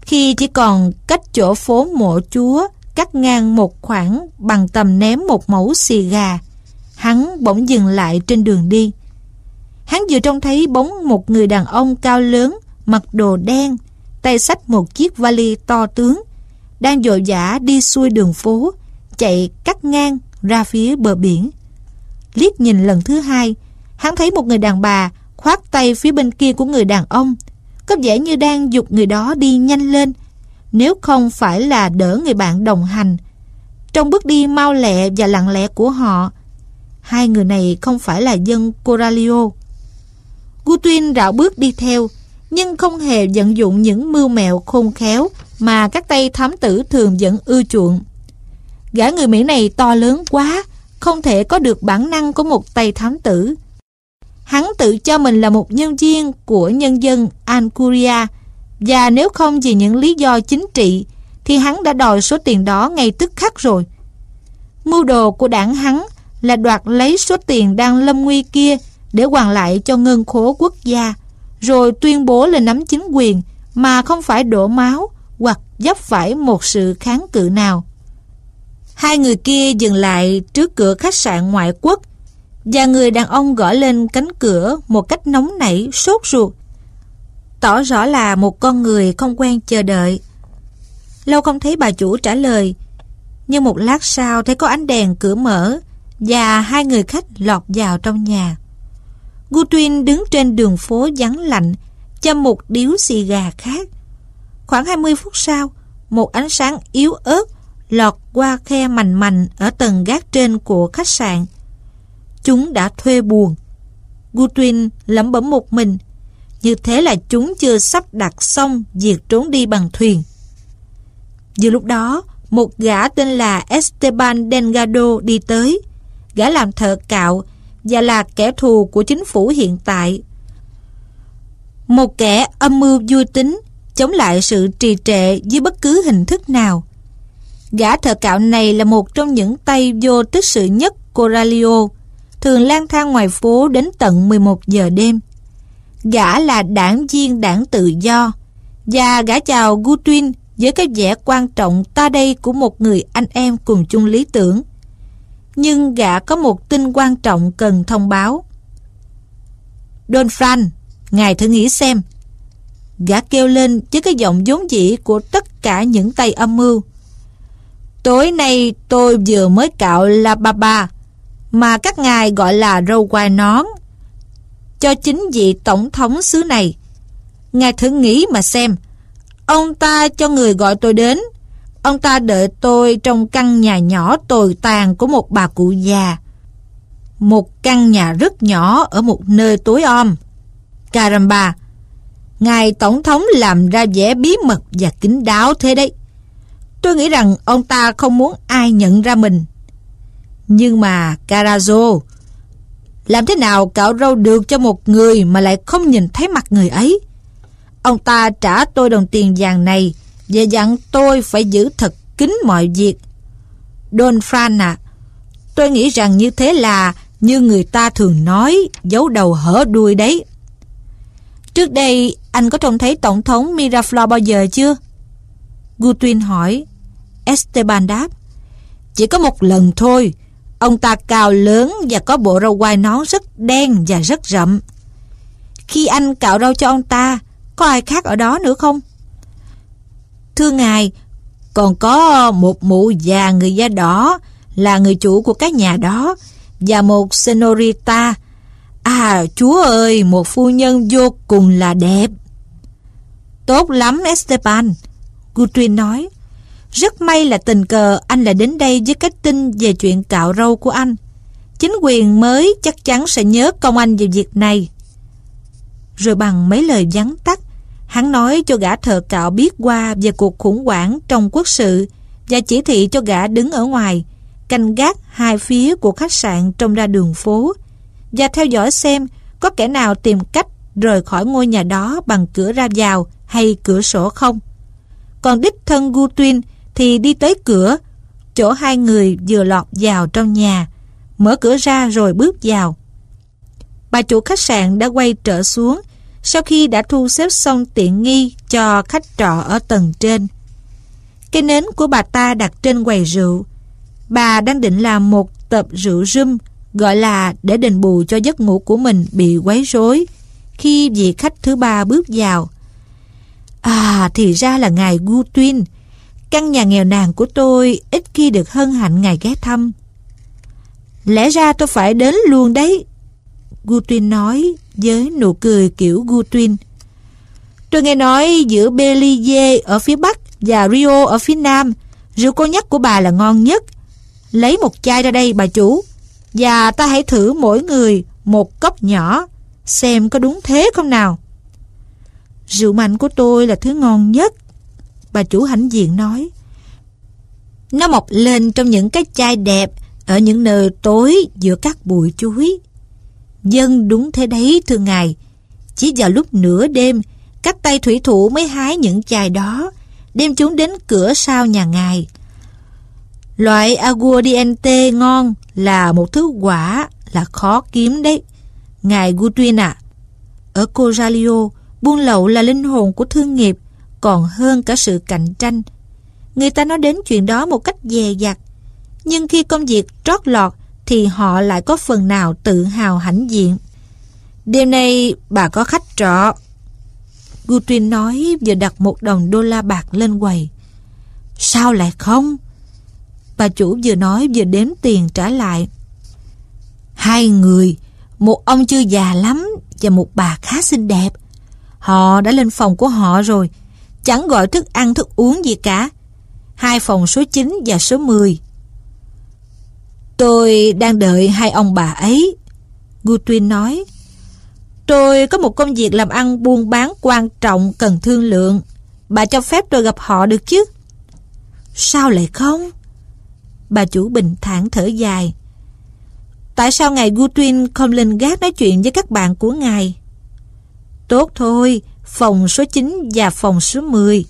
Khi chỉ còn cách chỗ phố Mộ Chúa cắt ngang một khoảng bằng tầm ném một mẩu xì gà, hắn bỗng dừng lại trên đường đi. Hắn vừa trông thấy bóng một người đàn ông cao lớn, mặc đồ đen, tay xách một chiếc vali to tướng, đang vội vã đi xuôi đường phố, chạy cắt ngang ra phía bờ biển. Liếc nhìn lần thứ hai, hắn thấy một người đàn bà khoác tay phía bên kia của người đàn ông, có vẻ như đang giục người đó đi nhanh lên, nếu không phải là đỡ người bạn đồng hành. Trong bước đi mau lẹ và lặng lẽ của họ, hai người này không phải là dân Coralio. Goodwin rảo bước đi theo, nhưng không hề vận dụng những mưu mẹo khôn khéo mà các tay thám tử thường vẫn ưa chuộng. Gã người Mỹ này to lớn quá, không thể có được bản năng của một tay thám tử. Hắn tự cho mình là một nhân viên của nhân dân Ancuria, và nếu không vì những lý do chính trị thì hắn đã đòi số tiền đó ngay tức khắc rồi. Mưu đồ của đảng hắn là đoạt lấy số tiền đang lâm nguy kia để hoàn lại cho ngân khố quốc gia, rồi tuyên bố là nắm chính quyền mà không phải đổ máu hoặc vấp phải một sự kháng cự nào. Hai người kia dừng lại trước cửa khách sạn ngoại quốc, và người đàn ông gõ lên cánh cửa một cách nóng nảy, sốt ruột, tỏ rõ là một con người không quen chờ đợi. Lâu không thấy bà chủ trả lời, nhưng một lát sau thấy có ánh đèn cửa mở và hai người khách lọt vào trong nhà. Goodwin đứng trên đường phố vắng lạnh, châm một điếu xì gà khác. Khoảng 20 phút sau, một ánh sáng yếu ớt lọt qua khe mành mành ở tầng gác trên của khách sạn. Chúng đã thuê buồng. Goodwin lẩm bẩm một mình, như thế là chúng chưa sắp đặt xong việc trốn đi bằng thuyền. Vừa lúc đó, một gã tên là Esteban Delgado đi tới. Gã làm thợ cạo và là kẻ thù của chính phủ hiện tại, một kẻ âm mưu vui tính chống lại sự trì trệ dưới bất cứ hình thức nào. Gã thợ cạo này là một trong những tay vô tích sự nhất Coralio, thường lang thang ngoài phố đến tận 11 giờ đêm. Gã là đảng viên đảng Tự Do, và gã chào Goodwin với cái vẻ quan trọng ta đây của một người anh em cùng chung lý tưởng. Nhưng gã có một tin quan trọng cần thông báo. Don Fran, ngài thử nghĩ xem, gã kêu lên với cái giọng vốn dĩ của tất cả những tay âm mưu. Tối nay tôi vừa mới cạo La Baba, mà các ngài gọi là râu quai nón, cho chính vị tổng thống xứ này. Ngài thử nghĩ mà xem, ông ta cho người gọi tôi đến. Ông ta đợi tôi trong căn nhà nhỏ tồi tàn của một bà cụ già. Một căn nhà rất nhỏ ở một nơi tối om. Caramba, ngài tổng thống làm ra vẻ bí mật và kín đáo thế đấy. Tôi nghĩ rằng ông ta không muốn ai nhận ra mình. Nhưng mà Carazo, làm thế nào cạo râu được cho một người mà lại không nhìn thấy mặt người ấy? Ông ta trả tôi đồng tiền vàng này và dặn tôi phải giữ thật kín mọi việc. Don Fran à, tôi nghĩ rằng như thế là, như người ta thường nói, giấu đầu hở đuôi đấy. Trước đây anh có trông thấy tổng thống Miraflores bao giờ chưa? Goodwin hỏi. Esteban đáp, chỉ có một lần thôi. Ông ta cao lớn và có bộ râu quai nón rất đen và rất rậm. Khi anh cạo râu cho ông ta, có ai khác ở đó nữa không? Thưa ngài, còn có một mụ già người da đỏ là người chủ của cái nhà đó, và một senorita. À chúa ơi, một phu nhân vô cùng là đẹp. Tốt lắm Esteban, Guthrie nói, rất may là tình cờ anh lại đến đây với cái tin về chuyện cạo râu của anh. Chính quyền mới chắc chắn sẽ nhớ công anh về việc này. Rồi bằng mấy lời vắn tắt, hắn nói cho gã thợ cạo biết qua về cuộc khủng hoảng trong quốc sự và chỉ thị cho gã đứng ở ngoài, canh gác hai phía của khách sạn trông ra đường phố và theo dõi xem có kẻ nào tìm cách rời khỏi ngôi nhà đó bằng cửa ra vào hay cửa sổ không. Còn đích thân Guthrie thì đi tới cửa, chỗ hai người vừa lọt vào trong nhà, mở cửa ra rồi bước vào. Bà chủ khách sạn đã quay trở xuống sau khi đã thu xếp xong tiện nghi cho khách trọ ở tầng trên. Cây nến của bà ta đặt trên quầy rượu. Bà đang định làm một tập rượu rum, gọi là để đền bù cho giấc ngủ của mình bị quấy rối, khi vị khách thứ ba bước vào. À, thì ra là ngài Guthrie. Căn nhà nghèo nàn của tôi ít khi được hân hạnh ngài ghé thăm. Lẽ ra tôi phải đến luôn đấy, Guthrie nói với nụ cười kiểu Guthrie. Tôi nghe nói giữa Belize ở phía Bắc và Rio ở phía Nam, rượu cognac của bà là ngon nhất. Lấy một chai ra đây bà chủ, và ta hãy thử mỗi người một cốc nhỏ, xem có đúng thế không nào. Rượu mạnh của tôi là thứ ngon nhất, bà chủ hãnh diện nói. Nó mọc lên trong những cái chai đẹp ở những nơi tối giữa các bụi chuối. Dân đúng thế đấy thưa ngài. Chỉ vào lúc nửa đêm, các tay thủy thủ mới hái những chai đó, đem chúng đến cửa sau nhà ngài. Loại aguardiente ngon là một thứ quả là khó kiếm đấy, ngài Guthrie ạ. Ở Coralio, buôn lậu là linh hồn của thương nghiệp, còn hơn cả sự cạnh tranh. Người ta nói đến chuyện đó một cách dè dặt, nhưng khi công việc trót lọt thì họ lại có phần nào tự hào hãnh diện. Đêm nay bà có khách trọ, Guthrie nói, vừa đặt một đồng đô la bạc lên quầy. Sao lại không? Bà chủ vừa nói vừa đếm tiền trả lại. 2 người, một ông chưa già lắm và một bà khá xinh đẹp. Họ đã lên phòng của họ rồi, chẳng gọi thức ăn thức uống gì cả. 2 phòng số 9 và số 10. Tôi đang đợi 2 ông bà ấy, Guthrie nói. Tôi có một công việc làm ăn buôn bán quan trọng cần thương lượng. Bà cho phép tôi gặp họ được chứ? Sao lại không? Bà chủ bình thản thở dài. Tại sao ngài Guthrie không lên gác nói chuyện với các bạn của ngài? Tốt thôi, phòng số 9 và phòng số 10.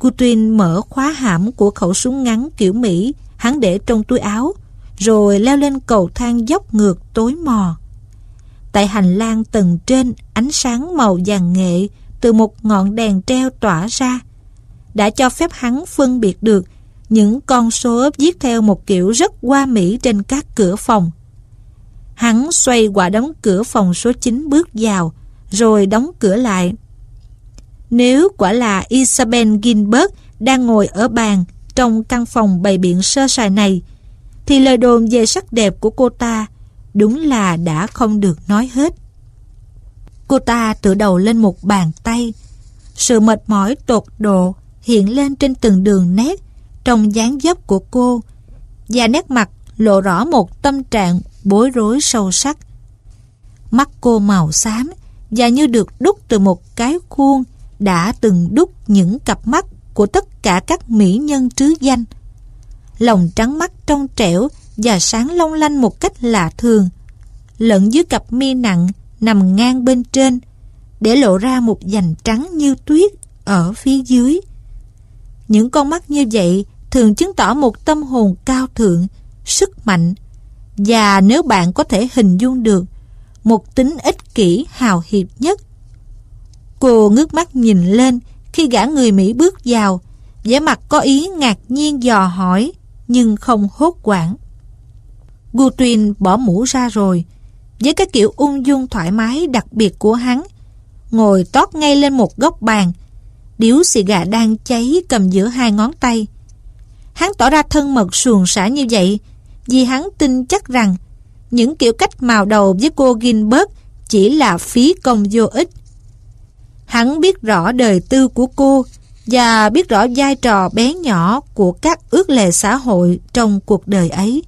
Guthrie mở khóa hãm của khẩu súng ngắn kiểu Mỹ hắn để trong túi áo, rồi leo lên cầu thang dốc ngược tối mò. Tại hành lang tầng trên, ánh sáng màu vàng nghệ từ một ngọn đèn treo tỏa ra, đã cho phép hắn phân biệt được những con số viết theo một kiểu rất hoa mỹ trên các cửa phòng. Hắn xoay qua đóng cửa phòng số 9 bước vào, rồi đóng cửa lại. Nếu quả là Isabel Gilbert đang ngồi ở bàn trong căn phòng bày biện sơ sài này, thì lời đồn về sắc đẹp của cô ta đúng là đã không được nói hết. Cô ta tựa đầu lên một bàn tay. Sự mệt mỏi tột độ hiện lên trên từng đường nét trong dáng dấp của cô, và nét mặt lộ rõ một tâm trạng bối rối sâu sắc. Mắt cô màu xám và như được đúc từ một cái khuôn đã từng đúc những cặp mắt của tất cả các mỹ nhân trứ danh. Lòng trắng mắt trong trẻo và sáng long lanh một cách lạ thường, lẫn dưới cặp mi nặng nằm ngang bên trên, để lộ ra một vành trắng như tuyết ở phía dưới. Những con mắt như vậy thường chứng tỏ một tâm hồn cao thượng, sức mạnh, và nếu bạn có thể hình dung được, một tính ích kỷ hào hiệp nhất. Cô ngước mắt nhìn lên khi gã người Mỹ bước vào, vẻ mặt có ý ngạc nhiên dò hỏi nhưng không hốt hoảng. Guthrie bỏ mũ ra rồi, với cái kiểu ung dung thoải mái đặc biệt của hắn, ngồi tót ngay lên một góc bàn, điếu xì gà đang cháy cầm giữa 2 ngón tay. Hắn tỏ ra thân mật suồng sã như vậy vì hắn tin chắc rằng những kiểu cách mào đầu với cô Gilbert chỉ là phí công vô ích. Hắn biết rõ đời tư của cô và biết rõ vai trò bé nhỏ của các ước lệ xã hội trong cuộc đời ấy.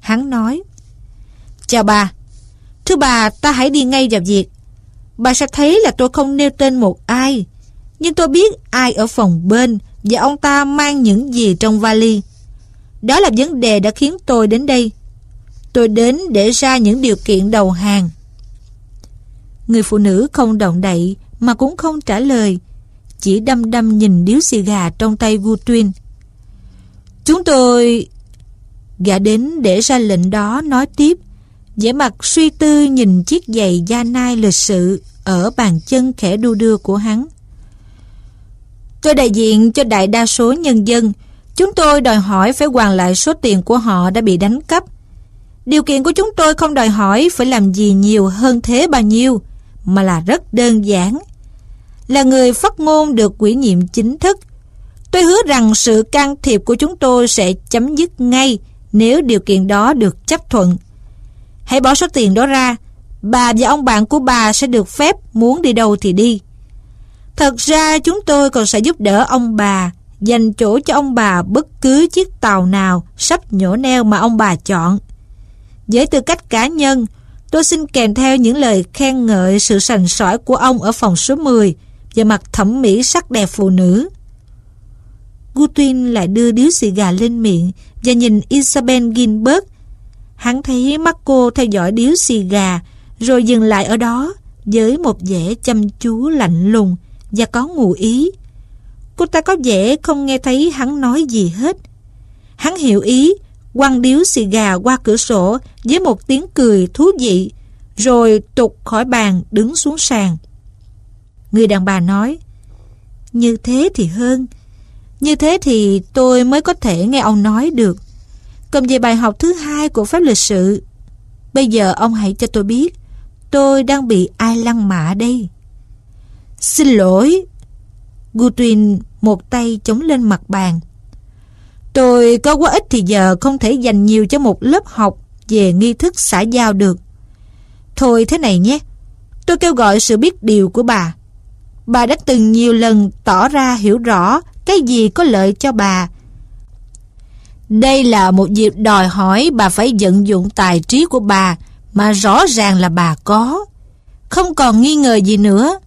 Hắn nói: "Chào bà. Thưa bà, ta hãy đi ngay vào việc. Bà sẽ thấy là tôi không nêu tên một ai, nhưng tôi biết ai ở phòng bên và ông ta mang những gì trong vali. Đó là vấn đề đã khiến tôi đến đây. Tôi đến để ra những điều kiện đầu hàng." Người phụ nữ không động đậy mà cũng không trả lời, chỉ đăm đăm nhìn điếu xì gà trong tay Vu Tuyên. "Chúng tôi..." Gã đến để ra lệnh đó nói tiếp, vẻ mặt suy tư nhìn chiếc giày da nai lịch sự ở bàn chân khẽ đu đưa của hắn. "Tôi đại diện cho đại đa số nhân dân. Chúng tôi đòi hỏi phải hoàn lại số tiền của họ đã bị đánh cắp. Điều kiện của chúng tôi không đòi hỏi phải làm gì nhiều hơn thế bao nhiêu, mà là rất đơn giản. Là người phát ngôn được ủy nhiệm chính thức, tôi hứa rằng sự can thiệp của chúng tôi sẽ chấm dứt ngay nếu điều kiện đó được chấp thuận. Hãy bỏ số tiền đó ra, bà và ông bạn của bà sẽ được phép muốn đi đâu thì đi. Thật ra chúng tôi còn sẽ giúp đỡ ông bà, dành chỗ cho ông bà bất cứ chiếc tàu nào sắp nhổ neo mà ông bà chọn. Với tư cách cá nhân, tôi xin kèm theo những lời khen ngợi sự sành sỏi của ông ở phòng số 10 và mặt thẩm mỹ sắc đẹp phụ nữ." Gu Tuyên lại đưa điếu xì gà lên miệng và nhìn Isabel Gilbert. Hắn thấy mắt cô theo dõi điếu xì gà rồi dừng lại ở đó với một vẻ chăm chú lạnh lùng và có ngụ ý. Cô ta có vẻ không nghe thấy hắn nói gì hết. Hắn hiểu ý, quăng điếu xì gà qua cửa sổ với một tiếng cười thú vị, rồi tụt khỏi bàn đứng xuống sàn. Người đàn bà nói: "Như thế thì hơn. Như thế thì tôi mới có thể nghe ông nói được. Cầm về bài học thứ hai của pháp lịch sự. Bây giờ ông hãy cho tôi biết tôi đang bị ai lăng mạ đây." "Xin lỗi." Gu Tuyên một tay chống lên mặt bàn. "Tôi có quá ít thì giờ không thể dành nhiều cho một lớp học về nghi thức xã giao được. Thôi thế này nhé, tôi kêu gọi sự biết điều của bà. Bà đã từng nhiều lần tỏ ra hiểu rõ cái gì có lợi cho bà. Đây là một dịp đòi hỏi bà phải vận dụng tài trí của bà mà rõ ràng là bà có. Không còn nghi ngờ gì nữa.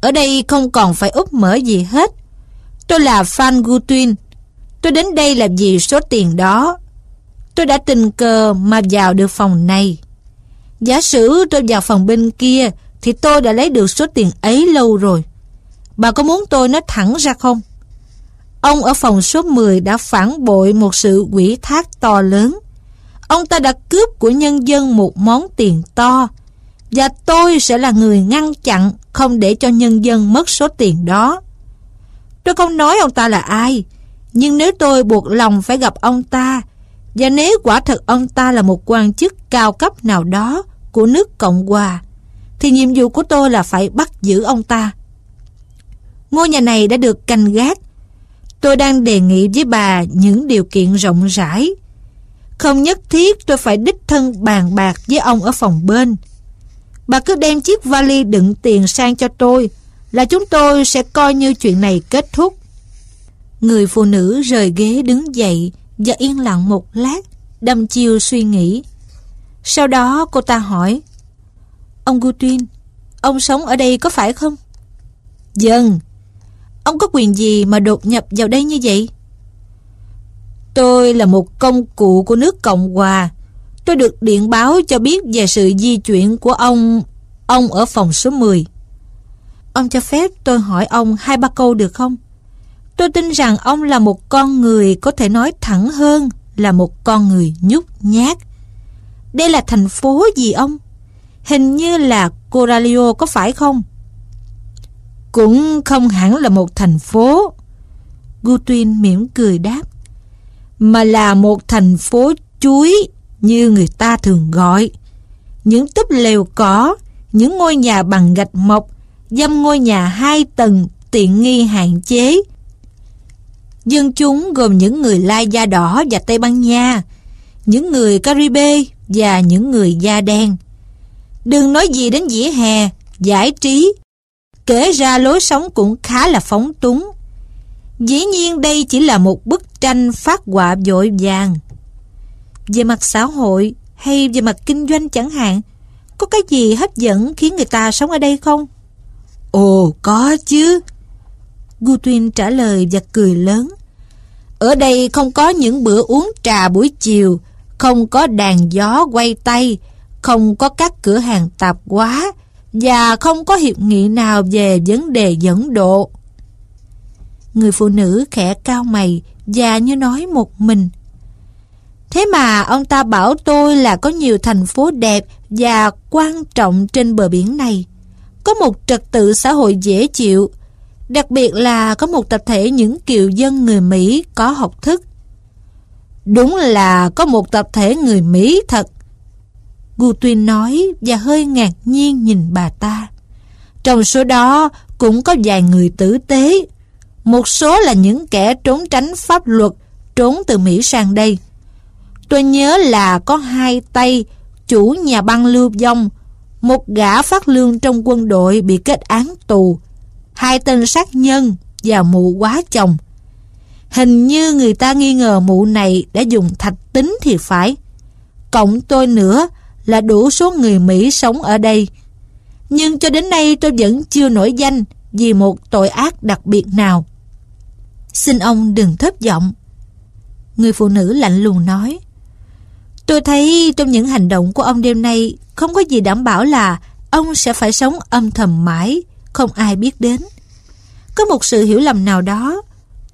Ở đây không còn phải úp mở gì hết. Tôi là Phan Gu Tuyên. Tôi đến đây là vì số tiền đó. Tôi đã tình cờ mà vào được phòng này. Giả sử tôi vào phòng bên kia thì tôi đã lấy được số tiền ấy lâu rồi. Bà có muốn tôi nói thẳng ra không? Ông ở phòng số 10 đã phản bội một sự ủy thác to lớn. Ông ta đã cướp của nhân dân một món tiền to, và tôi sẽ là người ngăn chặn không để cho nhân dân mất số tiền đó. Tôi không nói ông ta là ai, nhưng nếu tôi buộc lòng phải gặp ông ta, và nếu quả thật ông ta là một quan chức cao cấp nào đó của nước Cộng Hòa, thì nhiệm vụ của tôi là phải bắt giữ ông ta. Ngôi nhà này đã được canh gác. Tôi đang đề nghị với bà những điều kiện rộng rãi. Không nhất thiết tôi phải đích thân bàn bạc với ông ở phòng bên. Bà cứ đem chiếc vali đựng tiền sang cho tôi là chúng tôi sẽ coi như chuyện này kết thúc." Người phụ nữ rời ghế đứng dậy và yên lặng một lát, đăm chiêu suy nghĩ. Sau đó cô ta hỏi: "Ông Gu Tuyên, ông sống ở đây có phải không?" "Vâng." "Ông có quyền gì mà đột nhập vào đây như vậy?" "Tôi là một công cụ của nước Cộng Hòa. Tôi được điện báo cho biết về sự di chuyển của ông ở phòng số 10. Ông cho phép tôi hỏi ông 2-3 câu được không? Tôi tin rằng ông là một con người, có thể nói thẳng hơn là một con người nhút nhát. Đây là thành phố gì ông? Hình như là Coralio có phải không?" "Cũng không hẳn là một thành phố," Gu Tuyên mỉm cười đáp, "mà là một thành phố chuối như người ta thường gọi. Những túp lều cỏ, những ngôi nhà bằng gạch mộc, dăm ngôi nhà 2 tầng tiện nghi hạn chế. Dân chúng gồm những người Lai da đỏ và Tây Ban Nha, những người Caribe và những người da đen. Đừng nói gì đến vỉa hè, giải trí. Kể ra lối sống cũng khá là phóng túng. Dĩ nhiên đây chỉ là một bức tranh phác họa vội vàng. Về mặt xã hội hay về mặt kinh doanh chẳng hạn, có cái gì hấp dẫn khiến người ta sống ở đây không? Ồ, có chứ, Goodwin trả lời và cười lớn. Ở đây không có những bữa uống trà buổi chiều, không có đàn gió quay tay, không có các cửa hàng tạp hóa, và không có hiệp nghị nào về vấn đề dẫn độ. Người phụ nữ khẽ cau mày và như nói một mình. Thế mà ông ta bảo tôi là có nhiều thành phố đẹp và quan trọng trên bờ biển này, có một trật tự xã hội dễ chịu, đặc biệt là có một tập thể những kiều dân người Mỹ có học thức. Đúng là có một tập thể người Mỹ thật, Goodwin nói và hơi ngạc nhiên nhìn bà ta. Trong số đó cũng có vài người tử tế, một số là những kẻ trốn tránh pháp luật, trốn từ Mỹ sang đây. Tôi nhớ là có hai tay chủ nhà băng lưu vong, một gã phát lương trong quân đội bị kết án tù, hai tên sát nhân và mụ quá chồng. Hình như người ta nghi ngờ mụ này đã dùng thạch tín thì phải. Cộng tôi nữa là đủ số người Mỹ sống ở đây. Nhưng cho đến nay tôi vẫn chưa nổi danh vì một tội ác đặc biệt nào. Xin ông đừng thấp giọng, người phụ nữ lạnh lùng nói. Tôi thấy trong những hành động của ông đêm nay không có gì đảm bảo là ông sẽ phải sống âm thầm mãi, không ai biết đến. Có một sự hiểu lầm nào đó,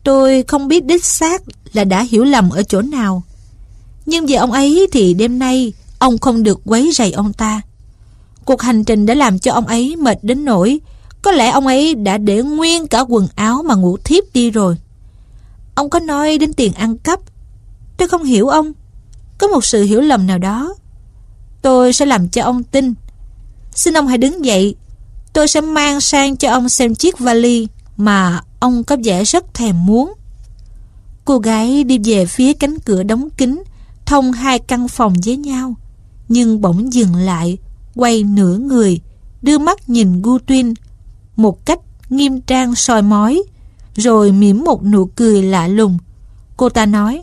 tôi không biết đích xác là đã hiểu lầm ở chỗ nào. Nhưng về ông ấy thì đêm nay ông không được quấy rầy ông ta. Cuộc hành trình đã làm cho ông ấy mệt đến nỗi có lẽ ông ấy đã để nguyên cả quần áo mà ngủ thiếp đi rồi. Ông có nói đến tiền ăn cắp. Tôi không hiểu ông. Có một sự hiểu lầm nào đó. Tôi sẽ làm cho ông tin. Xin ông hãy đứng dậy. Tôi sẽ mang sang cho ông xem chiếc vali mà ông có vẻ rất thèm muốn. Cô gái đi về phía cánh cửa đóng kín thông hai căn phòng với nhau, nhưng bỗng dừng lại, quay nửa người, đưa mắt nhìn Goodwin một cách nghiêm trang soi mói, rồi mỉm một nụ cười lạ lùng. Cô ta nói: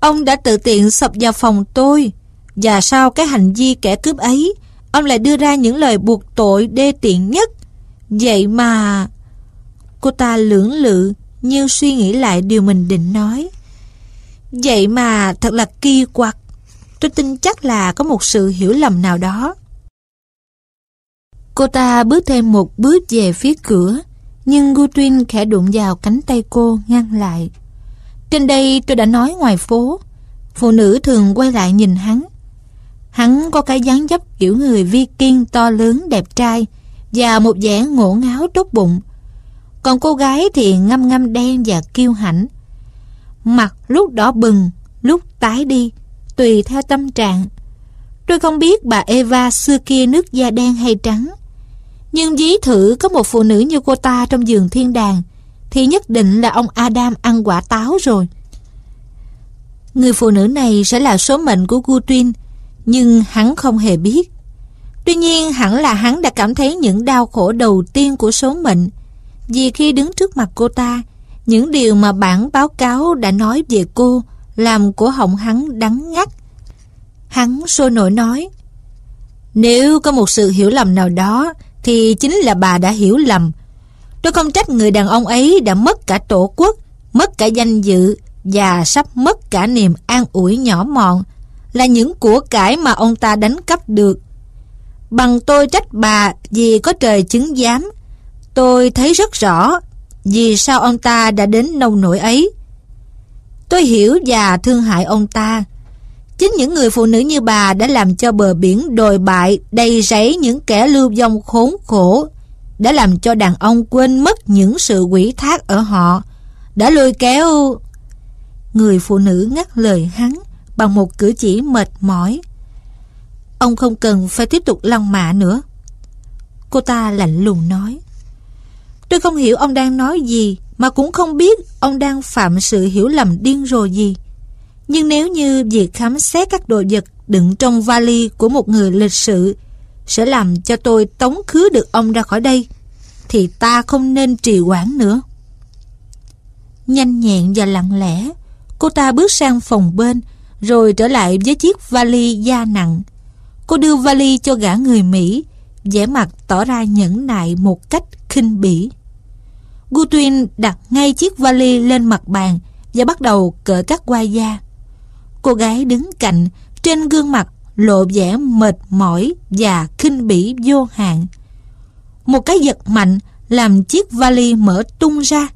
Ông đã tự tiện xộc vào phòng tôi, và sau cái hành vi kẻ cướp ấy, ông lại đưa ra những lời buộc tội đê tiện nhất. Vậy mà... Cô ta lưỡng lự như suy nghĩ lại điều mình định nói. Vậy mà thật là kỳ quặc. Tôi tin chắc là có một sự hiểu lầm nào đó. Cô ta bước thêm một bước về phía cửa, nhưng Goodwin khẽ đụng vào cánh tay cô ngăn lại. Trên đây tôi đã nói ngoài phố, phụ nữ thường quay lại nhìn hắn. Hắn có cái dáng dấp kiểu người Viking to lớn đẹp trai và một vẻ ngổ ngáo tốt bụng. Còn cô gái thì ngăm ngăm đen và kiêu hãnh. Mặt lúc đỏ bừng, lúc tái đi, tùy theo tâm trạng. Tôi không biết bà Eva xưa kia nước da đen hay trắng. Nhưng ví thử có một phụ nữ như cô ta trong vườn thiên đàng, thì nhất định là ông Adam ăn quả táo rồi. Người phụ nữ này sẽ là số mệnh của Goodwin, nhưng hắn không hề biết. Tuy nhiên hẳn là hắn đã cảm thấy những đau khổ đầu tiên của số mệnh, vì khi đứng trước mặt cô ta, những điều mà bản báo cáo đã nói về cô làm cổ họng hắn đắng ngắt. Hắn sôi nổi nói: Nếu có một sự hiểu lầm nào đó thì chính là bà đã hiểu lầm. Tôi không trách người đàn ông ấy đã mất cả tổ quốc, mất cả danh dự và sắp mất cả niềm an ủi nhỏ mọn là những của cải mà ông ta đánh cắp được. Bằng tôi trách bà vì có trời chứng giám. Tôi thấy rất rõ vì sao ông ta đã đến nông nỗi ấy. Tôi hiểu và thương hại ông ta. Chính những người phụ nữ như bà đã làm cho bờ biển đồi bại đầy rẫy những kẻ lưu vong khốn khổ, đã làm cho đàn ông quên mất những sự ủy thác ở họ, đã lôi kéo... Người phụ nữ ngắt lời hắn bằng một cử chỉ mệt mỏi. Ông không cần phải tiếp tục lăng mạ nữa, cô ta lạnh lùng nói. Tôi không hiểu ông đang nói gì, mà cũng không biết ông đang phạm sự hiểu lầm điên rồ gì. Nhưng nếu như việc khám xét các đồ vật đựng trong vali của một người lịch sự sẽ làm cho tôi tống khứ được ông ra khỏi đây, thì ta không nên trì hoãn nữa. Nhanh nhẹn và lặng lẽ, cô ta bước sang phòng bên rồi trở lại với chiếc vali da nặng. Cô đưa vali cho gã người Mỹ, vẻ mặt tỏ ra nhẫn nại một cách khinh bỉ. Gu Tuyên đặt ngay chiếc vali lên mặt bàn và bắt đầu cởi các quai da. Cô gái đứng cạnh, trên gương mặt lộ vẻ mệt mỏi và khinh bỉ vô hạn. Một cái giật mạnh làm chiếc vali mở tung ra.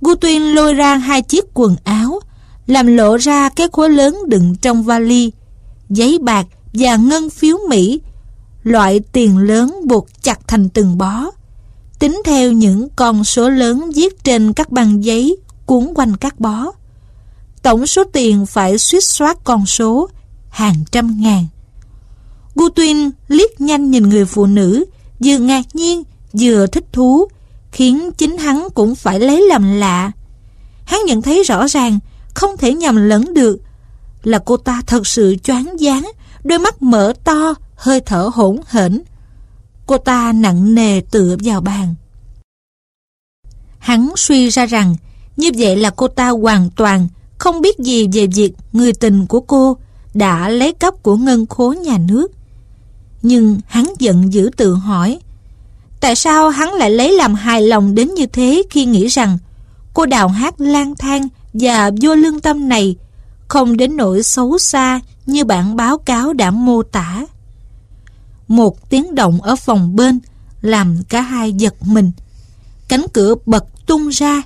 Gu Tuyên lôi ra hai chiếc quần áo, làm lộ ra cái khối lớn đựng trong vali, giấy bạc và ngân phiếu Mỹ, loại tiền lớn buộc chặt thành từng bó, tính theo những con số lớn viết trên các băng giấy cuốn quanh các bó. Tổng số tiền phải suýt soát con số hàng trăm ngàn. Gu Tuyên liếc nhanh nhìn người phụ nữ, vừa ngạc nhiên vừa thích thú, khiến chính hắn cũng phải lấy làm lạ. Hắn nhận thấy rõ ràng, không thể nhầm lẫn được, là cô ta thật sự choáng váng, đôi mắt mở to, hơi thở hỗn hển. Cô ta nặng nề tựa vào bàn. Hắn suy ra rằng như vậy là cô ta hoàn toàn không biết gì về việc người tình của cô đã lấy cắp của ngân khố nhà nước. Nhưng hắn giận dữ tự hỏi, tại sao hắn lại lấy làm hài lòng đến như thế khi nghĩ rằng cô đào hát lang thang và vô lương tâm này không đến nỗi xấu xa như bản báo cáo đã mô tả. Một tiếng động ở phòng bên làm cả hai giật mình. Cánh cửa bật tung ra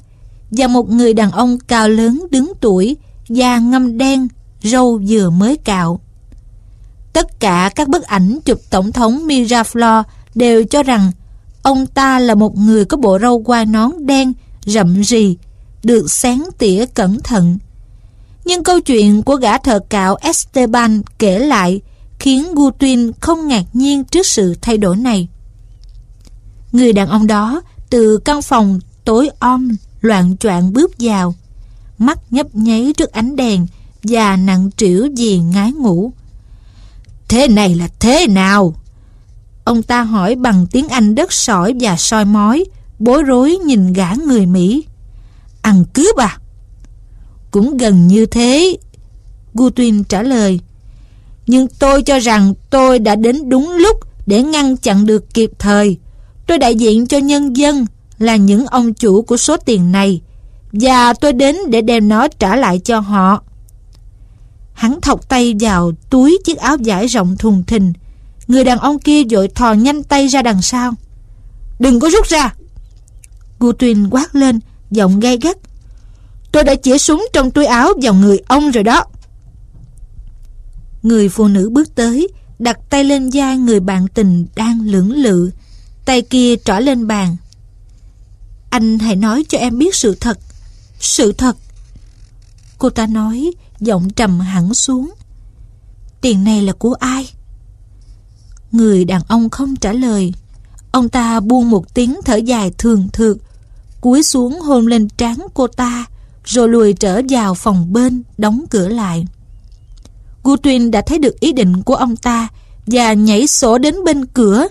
và một người đàn ông cao lớn đứng tuổi, da ngăm đen, râu vừa mới cạo. Tất cả các bức ảnh chụp tổng thống Miraflores đều cho rằng ông ta là một người có bộ râu quai nón đen, rậm rì, được xén tỉa cẩn thận. Nhưng câu chuyện của gã thợ cạo Esteban kể lại khiến Gu Tuyên không ngạc nhiên trước sự thay đổi này. Người đàn ông đó từ căn phòng tối om loạng choạng bước vào, mắt nhấp nháy trước ánh đèn và nặng trĩu vì ngái ngủ. Thế này là thế nào? Ông ta hỏi bằng tiếng Anh đất sỏi và soi mói, bối rối nhìn gã người Mỹ. Ăn cướp à? Cũng gần như thế, Gu Tuyên trả lời. Nhưng tôi cho rằng tôi đã đến đúng lúc để ngăn chặn được kịp thời. Tôi đại diện cho nhân dân là những ông chủ của số tiền này, và tôi đến để đem nó trả lại cho họ. Hắn thọc tay vào túi chiếc áo vải rộng thùng thình. Người đàn ông kia vội thò nhanh tay ra đằng sau. Đừng có rút ra! Gu Tuyên quát lên, giọng gay gắt. Tôi đã chĩa súng trong túi áo vào người ông rồi đó. Người phụ nữ bước tới, đặt tay lên vai người bạn tình đang lưỡng lự, tay kia trỏ lên bàn. Anh hãy nói cho em biết sự thật. Sự thật, cô ta nói, giọng trầm hẳn xuống. Tiền này là của ai? Người đàn ông không trả lời. Ông ta buông một tiếng thở dài thường thượt, cúi xuống hôn lên trán cô ta, rồi lùi trở vào phòng bên, đóng cửa lại. Gu Tuyên đã thấy được ý định của ông ta và nhảy sổ đến bên cửa.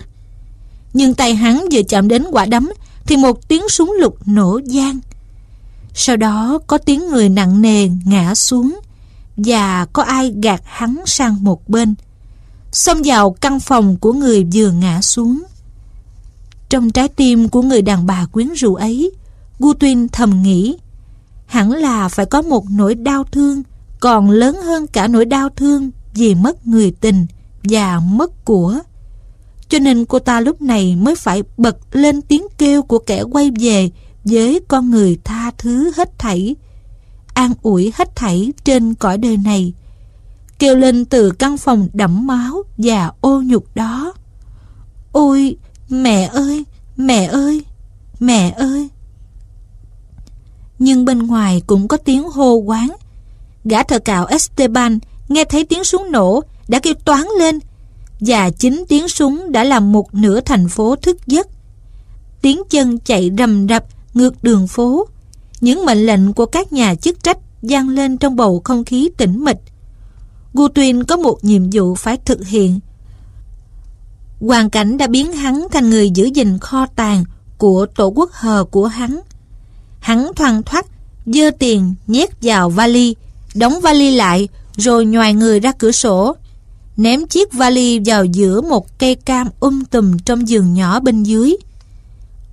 Nhưng tay hắn vừa chạm đến quả đấm thì một tiếng súng lục nổ vang. Sau đó có tiếng người nặng nề ngã xuống và có ai gạt hắn sang một bên, xông vào căn phòng của người vừa ngã xuống. Trong trái tim của người đàn bà quyến rũ ấy, Gu Tuyên thầm nghĩ, hẳn là phải có một nỗi đau thương còn lớn hơn cả nỗi đau thương vì mất người tình và mất của. Cho nên cô ta lúc này mới phải bật lên tiếng kêu của kẻ quay về với con người tha thứ hết thảy, an ủi hết thảy trên cõi đời này, kêu lên từ căn phòng đẫm máu và ô nhục đó. Ôi, mẹ ơi, mẹ ơi, mẹ ơi! Nhưng bên ngoài cũng có tiếng hô hoán. Gã thợ cạo Esteban nghe thấy tiếng súng nổ đã kêu toáng lên, và chính tiếng súng đã làm một nửa thành phố thức giấc. Tiếng chân chạy rầm rập ngược đường phố, những mệnh lệnh của các nhà chức trách vang lên trong bầu không khí tĩnh mịch. Gu Tuyên có một nhiệm vụ phải thực hiện. Hoàn cảnh đã biến hắn thành người giữ gìn kho tàng của tổ quốc hờ của hắn. Hắn thoăn thoắt dơ tiền nhét vào vali, đóng vali lại rồi nhoài người ra cửa sổ, ném chiếc vali vào giữa một cây cam tùm trong vườn nhỏ bên dưới.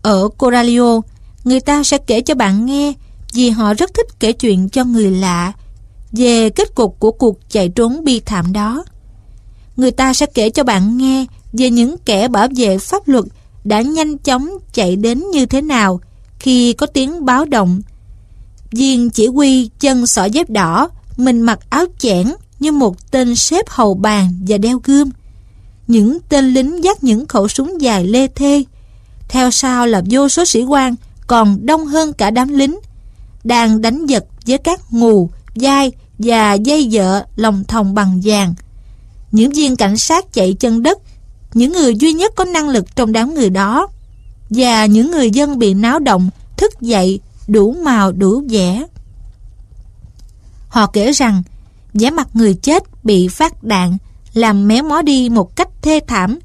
Ở Coralio, người ta sẽ kể cho bạn nghe, vì họ rất thích kể chuyện cho người lạ, về kết cục của cuộc chạy trốn bi thảm đó. Người ta sẽ kể cho bạn nghe về những kẻ bảo vệ pháp luật đã nhanh chóng chạy đến như thế nào khi có tiếng báo động. Viên chỉ huy chân xỏ dép đỏ, mình mặc áo chẽn như một tên sếp hầu bàn và đeo gươm. Những tên lính dắt những khẩu súng dài lê thê. Theo sau là vô số sĩ quan còn đông hơn cả đám lính, đang đánh giật với các ngù, vai và dây vợ lòng thòng bằng vàng. Những viên cảnh sát chạy chân đất, những người duy nhất có năng lực trong đám người đó, và những người dân bị náo động thức dậy đủ màu đủ vẻ. Họ kể rằng vẻ mặt người chết bị phát đạn làm méo mó đi một cách thê thảm,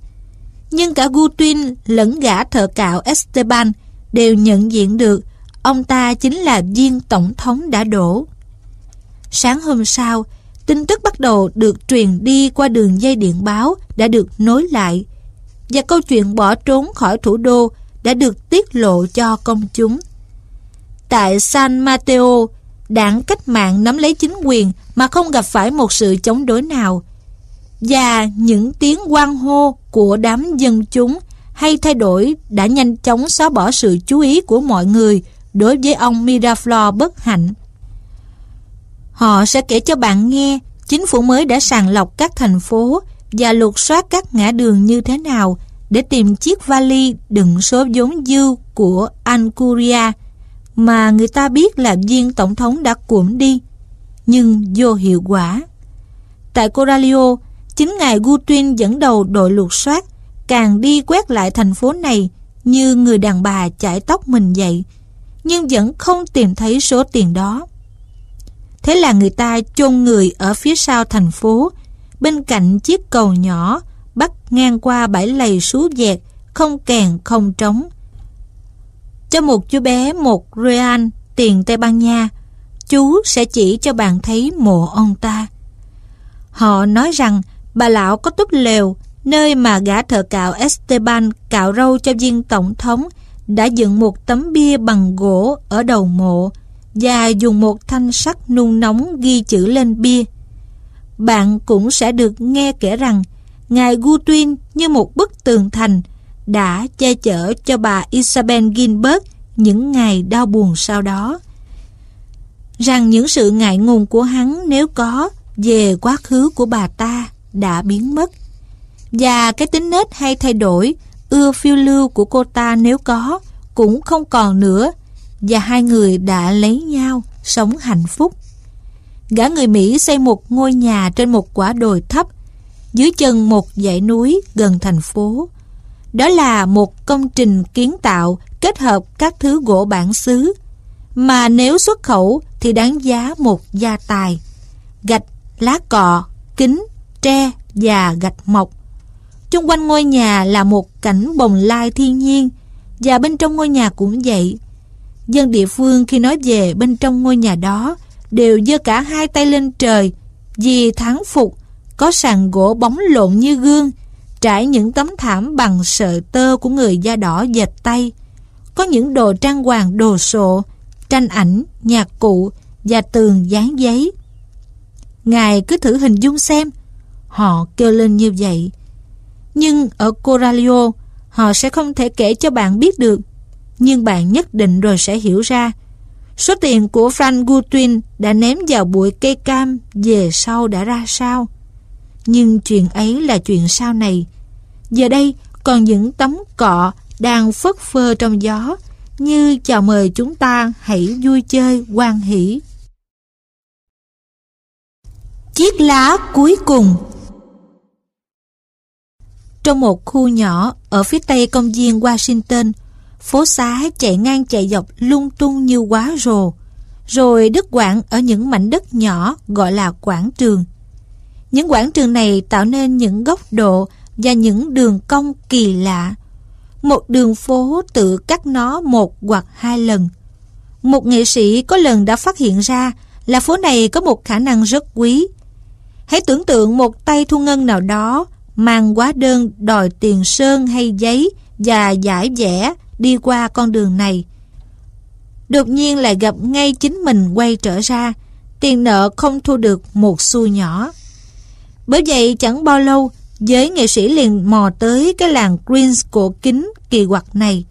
nhưng cả Goodwin lẫn gã thợ cạo Esteban đều nhận diện được ông ta chính là viên tổng thống đã đổ. Sáng hôm sau, tin tức bắt đầu được truyền đi qua đường dây điện báo đã được nối lại, và câu chuyện bỏ trốn khỏi thủ đô đã được tiết lộ cho công chúng. Tại San Mateo, đảng cách mạng nắm lấy chính quyền mà không gặp phải một sự chống đối nào, và những tiếng hoan hô của đám dân chúng hay thay đổi đã nhanh chóng xóa bỏ sự chú ý của mọi người đối với ông Miraflores bất hạnh. Họ sẽ kể cho bạn nghe chính phủ mới đã sàng lọc các thành phố và lục soát các ngã đường như thế nào để tìm chiếc vali đựng số vốn dư của Ancuria mà người ta biết là viên tổng thống đã cuộm đi, nhưng vô hiệu quả. Tại Coralio, chính ngài Goodwin dẫn đầu đội lục soát, càng đi quét lại thành phố này như người đàn bà chải tóc mình vậy, nhưng vẫn không tìm thấy số tiền đó. Thế là người ta chôn người ở phía sau thành phố, bên cạnh chiếc cầu nhỏ bắc ngang qua bãi lầy xú vẹt, không kèn không trống. Cho một chú bé 1 real tiền Tây Ban Nha, chú sẽ chỉ cho bạn thấy mộ ông ta. Họ nói rằng bà lão có túp lều, nơi mà gã thợ cạo Esteban cạo râu cho viên tổng thống, đã dựng một tấm bia bằng gỗ ở đầu mộ và dùng một thanh sắt nung nóng ghi chữ lên bia. Bạn cũng sẽ được nghe kể rằng ngài Goodwin như một bức tường thành đã che chở cho bà Isabel Gilbert những ngày đau buồn sau đó, rằng những sự ngại ngùng của hắn nếu có về quá khứ của bà ta đã biến mất, và cái tính nết hay thay đổi, ưa phiêu lưu của cô ta nếu có cũng không còn nữa, và hai người đã lấy nhau sống hạnh phúc. Gã người Mỹ xây một ngôi nhà trên một quả đồi thấp dưới chân một dãy núi gần thành phố. Đó là một công trình kiến tạo kết hợp các thứ gỗ bản xứ, mà nếu xuất khẩu thì đáng giá một gia tài: gạch, lá cọ, kính, tre và gạch mộc. Chung quanh ngôi nhà là một cảnh bồng lai thiên nhiên, và bên trong ngôi nhà cũng vậy. Dân địa phương khi nói về bên trong ngôi nhà đó đều giơ cả hai tay lên trời vì thán phục. Có sàn gỗ bóng lộn như gương, trải những tấm thảm bằng sợi tơ của người da đỏ dệt tay. Có những đồ trang hoàng đồ sộ, tranh ảnh, nhạc cụ và tường dán giấy. "Ngài cứ thử hình dung xem", họ kêu lên như vậy. Nhưng ở Coralio, họ sẽ không thể kể cho bạn biết được, nhưng bạn nhất định rồi sẽ hiểu ra. Số tiền của Frank Goodwin đã ném vào bụi cây cam về sau đã ra sao. Nhưng chuyện ấy là chuyện sau này. Giờ đây còn những tấm cọ đang phất phơ trong gió, như chào mời chúng ta hãy vui chơi hoan hỉ. Chiếc lá cuối cùng. Trong một khu nhỏ ở phía tây công viên Washington, phố xá chạy ngang chạy dọc lung tung như quá rồ, rồi đứt quãng ở những mảnh đất nhỏ gọi là quảng trường. Những quảng trường này tạo nên những góc độ và những đường cong kỳ lạ. Một đường phố tự cắt nó một hoặc hai lần. Một nghệ sĩ có lần đã phát hiện ra là phố này có một khả năng rất quý. Hãy tưởng tượng một tay thu ngân nào đó mang hóa đơn đòi tiền sơn hay giấy và giải vẽ đi qua con đường này. Đột nhiên lại gặp ngay chính mình quay trở ra, tiền nợ không thu được một xu nhỏ. Bởi vậy chẳng bao lâu, giới nghệ sĩ liền mò tới cái làng Greens cổ kính kỳ quặc này.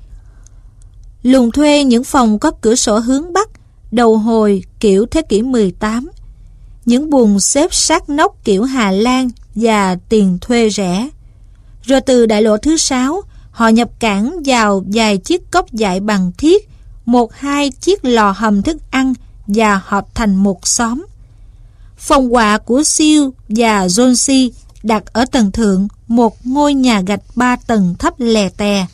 Lùng thuê những phòng có cửa sổ hướng Bắc, đầu hồi kiểu thế kỷ 18, những buồng xếp sát nóc kiểu Hà Lan và tiền thuê rẻ. Rồi từ đại lộ thứ 6, họ nhập cảng vào vài chiếc cốc dại bằng thiết, một hai chiếc lò hầm thức ăn và họp thành một xóm. Phòng quà của Sue và Johnsy đặt ở tầng thượng một ngôi nhà gạch 3 tầng thấp lè tè.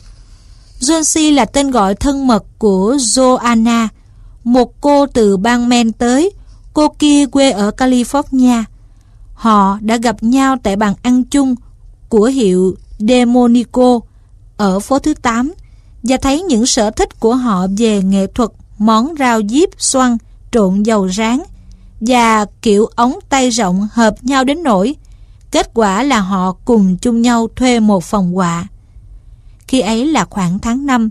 Johnsy là tên gọi thân mật của Joanna, một cô từ bang Maine tới, cô kia quê ở California. Họ đã gặp nhau tại bàn ăn chung của hiệu Demonico ở phố thứ 8 và thấy những sở thích của họ về nghệ thuật món rau diếp xoăn trộn dầu rán và kiểu ống tay rộng hợp nhau đến nỗi kết quả là họ cùng chung nhau thuê một phòng quạ. Khi ấy là khoảng tháng 5.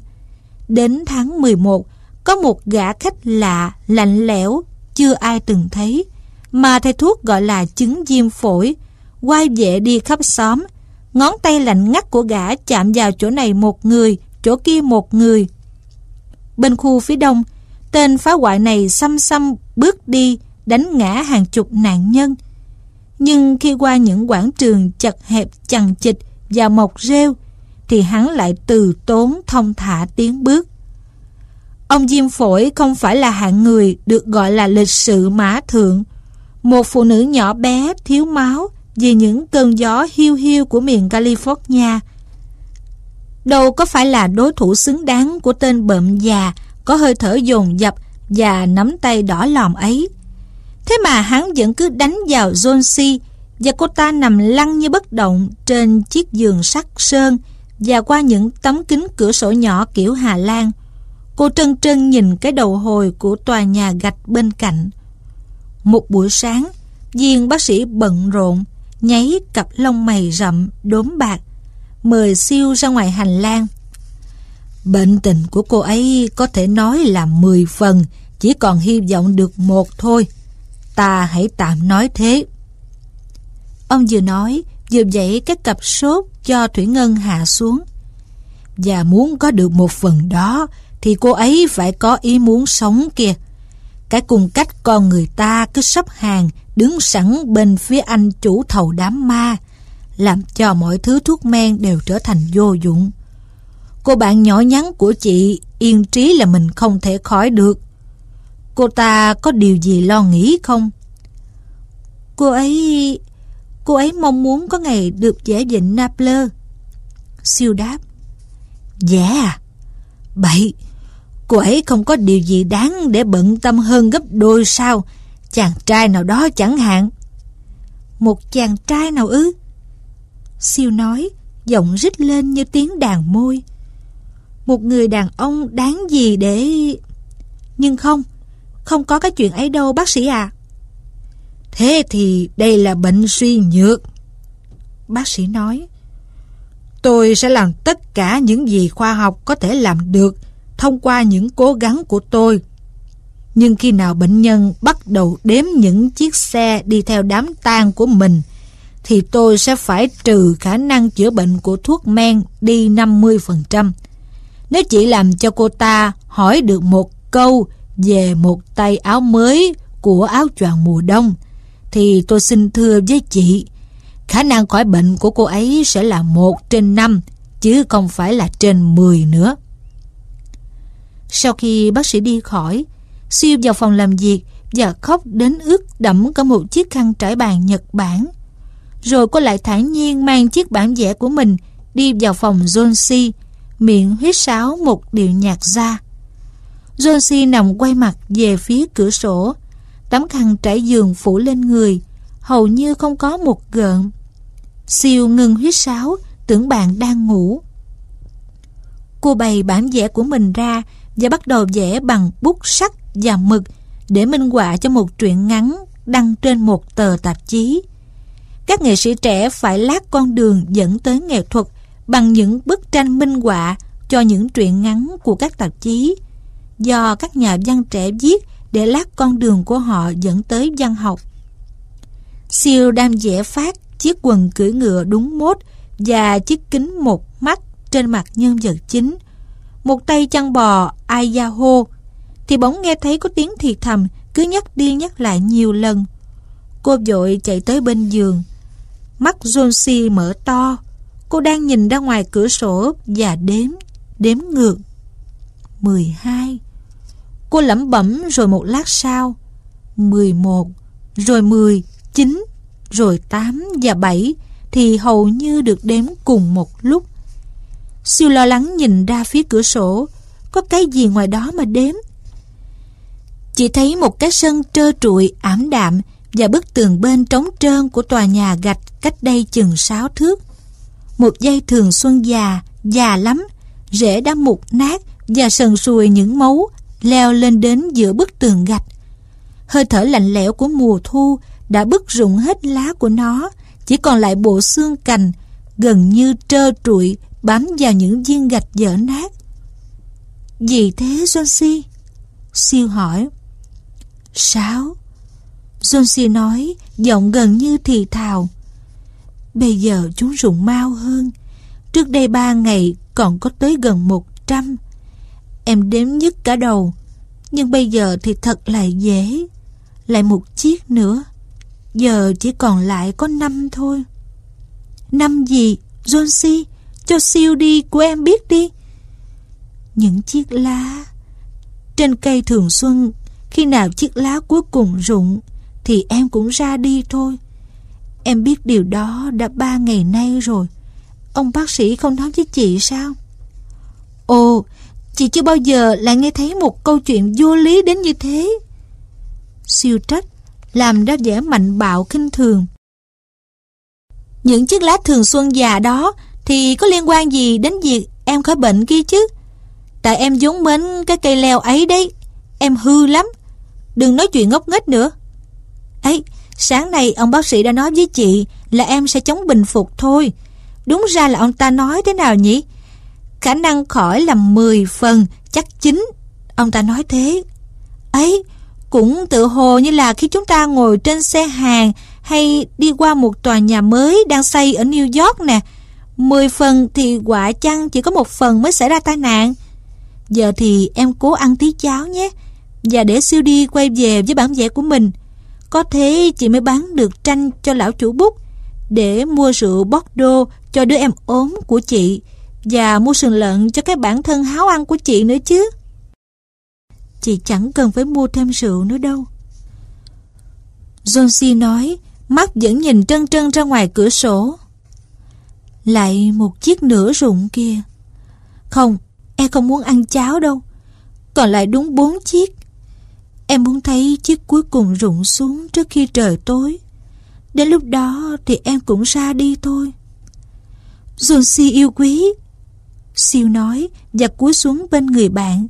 Đến tháng 11, có một gã khách lạ, lạnh lẽo, chưa ai từng thấy, mà thầy thuốc gọi là chứng viêm phổi, quay về đi khắp xóm. Ngón tay lạnh ngắt của gã chạm vào chỗ này một người, chỗ kia một người. Bên khu phía đông, tên phá hoại này xăm xăm bước đi, đánh ngã hàng chục nạn nhân. Nhưng khi qua những quảng trường chật hẹp chằng chịt và mọc rêu, thì hắn lại từ tốn thong thả tiến bước. Ông viêm phổi không phải là hạng người được gọi là lịch sự mã thượng, một phụ nữ nhỏ bé thiếu máu vì những cơn gió hiu hiu của miền California. Đâu có phải là đối thủ xứng đáng của tên bợm già có hơi thở dồn dập và nắm tay đỏ lòm ấy. Thế mà hắn vẫn cứ đánh vào Johnsy, và cô ta nằm lăn như bất động trên chiếc giường sắt sơn và qua những tấm kính cửa sổ nhỏ kiểu Hà Lan. Cô trân trân nhìn cái đầu hồi của tòa nhà gạch bên cạnh. Một buổi sáng, viên bác sĩ bận rộn, nháy cặp lông mày rậm, đốm bạc, mời Siêu ra ngoài hành lang. Bệnh tình của cô ấy có thể nói là 10 phần, chỉ còn hy vọng được 1 thôi. Ta hãy tạm nói thế. Ông vừa nói, vừa dãy cái cặp sốt cho Thủy Ngân hạ xuống. Và muốn có được 1 phần đó, thì cô ấy phải có ý muốn sống kìa. Cái cung cách con người ta cứ sắp hàng, đứng sẵn bên phía anh chủ thầu đám ma, làm cho mọi thứ thuốc men đều trở thành vô dụng. Cô bạn nhỏ nhắn của chị yên trí là mình không thể khỏi được. Cô ta có điều gì lo nghĩ không? Cô ấy mong muốn có ngày được vẽ vịnh Naples. Siêu đáp. Vẽ à? Bậy, cô ấy không có điều gì đáng để bận tâm hơn gấp đôi sao? Chàng trai nào đó chẳng hạn. Một chàng trai nào ư? Siêu nói, giọng rít lên như tiếng đàn môi. Một người đàn ông đáng gì để... Nhưng không có cái chuyện ấy đâu bác sĩ à. Thế thì đây là bệnh suy nhược. Bác sĩ nói, tôi sẽ làm tất cả những gì khoa học có thể làm được thông qua những cố gắng của tôi. Nhưng khi nào bệnh nhân bắt đầu đếm những chiếc xe đi theo đám tang của mình, thì tôi sẽ phải trừ khả năng chữa bệnh của thuốc men đi 50%. Nếu chỉ làm cho cô ta hỏi được một câu về một tay áo mới của áo choàng mùa đông, thì tôi xin thưa với chị, khả năng khỏi bệnh của cô ấy sẽ là 1/5, chứ không phải là trên 10 nữa. Sau khi bác sĩ đi khỏi, Siêu vào phòng làm việc và khóc đến ướt đẫm cả một chiếc khăn trải bàn Nhật Bản. Rồi cô lại thản nhiên mang chiếc bản vẽ của mình đi vào phòng Johnsy, miệng huýt sáo một điệu nhạc ra. Johnsy nằm quay mặt về phía cửa sổ, tấm khăn trải giường phủ lên người, hầu như không có một gợn. Siêu ngừng huýt sáo, tưởng bạn đang ngủ. Cô bày bản vẽ của mình ra và bắt đầu vẽ bằng bút sắt và mực để minh họa cho một truyện ngắn đăng trên một tờ tạp chí. Các nghệ sĩ trẻ phải lát con đường dẫn tới nghệ thuật bằng những bức tranh minh họa cho những truyện ngắn của các tạp chí, do các nhà văn trẻ viết để lát con đường của họ dẫn tới văn học. Siêu đang vẽ phát chiếc quần cưỡi ngựa đúng mốt và chiếc kính một mắt trên mặt nhân vật chính, một tay chăn bò Idaho, thì bỗng nghe thấy có tiếng thì thầm cứ nhắc đi nhắc lại nhiều lần. Cô vội chạy tới bên giường. Mắt Johnsy mở to. Cô đang nhìn ra ngoài cửa sổ và đếm ngược 12. Cô lẩm bẩm rồi một lát sau 11, rồi 10, 9, rồi 8 và 7 thì hầu như được đếm cùng một lúc. Siêu lo lắng nhìn ra phía cửa sổ. Có cái gì ngoài đó mà đếm? Chỉ thấy một cái sân trơ trụi ảm đạm và bức tường bên trống trơn của tòa nhà gạch cách đây chừng 6 thước. Một dây thường xuân già lắm, rễ đã mục nát và sần sùi những mấu leo lên đến giữa bức tường gạch. Hơi thở lạnh lẽo của mùa thu đã bứt rụng hết lá của nó, chỉ còn lại bộ xương cành gần như trơ trụi bám vào những viên gạch dở nát. Gì thế Johnsy? Siêu hỏi. 6, Johnsy nói, giọng gần như thì thào. Bây giờ chúng rụng mau hơn. Trước đây 3 ngày còn có tới gần 100. Em đếm nhức cả đầu. Nhưng bây giờ thì thật là dễ. Lại một chiếc nữa. Giờ chỉ còn lại có 5 thôi. 5 gì Johnsy? Cho siêu đi của em biết đi. Những chiếc lá trên cây thường xuân, khi nào chiếc lá cuối cùng rụng thì em cũng ra đi thôi. Em biết điều đó đã 3 ngày nay rồi. Ông bác sĩ không nói với chị sao? Ồ, chị chưa bao giờ lại nghe thấy một câu chuyện vô lý đến như thế. Siêu trách, làm ra vẻ mạnh bạo khinh thường. Những chiếc lá thường xuân già đó thì có liên quan gì đến việc em khỏi bệnh kia chứ? Tại em vốn mến cái cây leo ấy đấy. Em hư lắm. Đừng nói chuyện ngốc nghếch nữa. Ấy, sáng nay ông bác sĩ đã nói với chị là em sẽ chống bình phục thôi. Đúng ra là ông ta nói thế nào nhỉ? Khả năng khỏi là 10% chắc 9. Ông ta nói thế. Ấy, cũng tự hồ như là khi chúng ta ngồi trên xe hàng hay đi qua một tòa nhà mới đang xây ở New York nè. 10% thì quả chăng chỉ có 1% mới xảy ra tai nạn. Giờ thì em cố ăn tí cháo nhé, và để siêu đi quay về với bản vẽ của mình. Có thế chị mới bán được tranh cho lão chủ bút, để mua rượu Bordeaux cho đứa em ốm của chị, và mua sườn lợn cho cái bản thân háo ăn của chị nữa chứ. Chị chẳng cần phải mua thêm rượu nữa đâu, Johnsy nói, mắt vẫn nhìn trân trân ra ngoài cửa sổ. Lại một chiếc nửa rụng kia. Không, em không muốn ăn cháo đâu. Còn lại đúng 4 chiếc. Em muốn thấy chiếc cuối cùng rụng xuống trước khi trời tối. Đến lúc đó thì em cũng ra đi thôi, Johnsy yêu quý, Siêu nói và cúi xuống bên người bạn.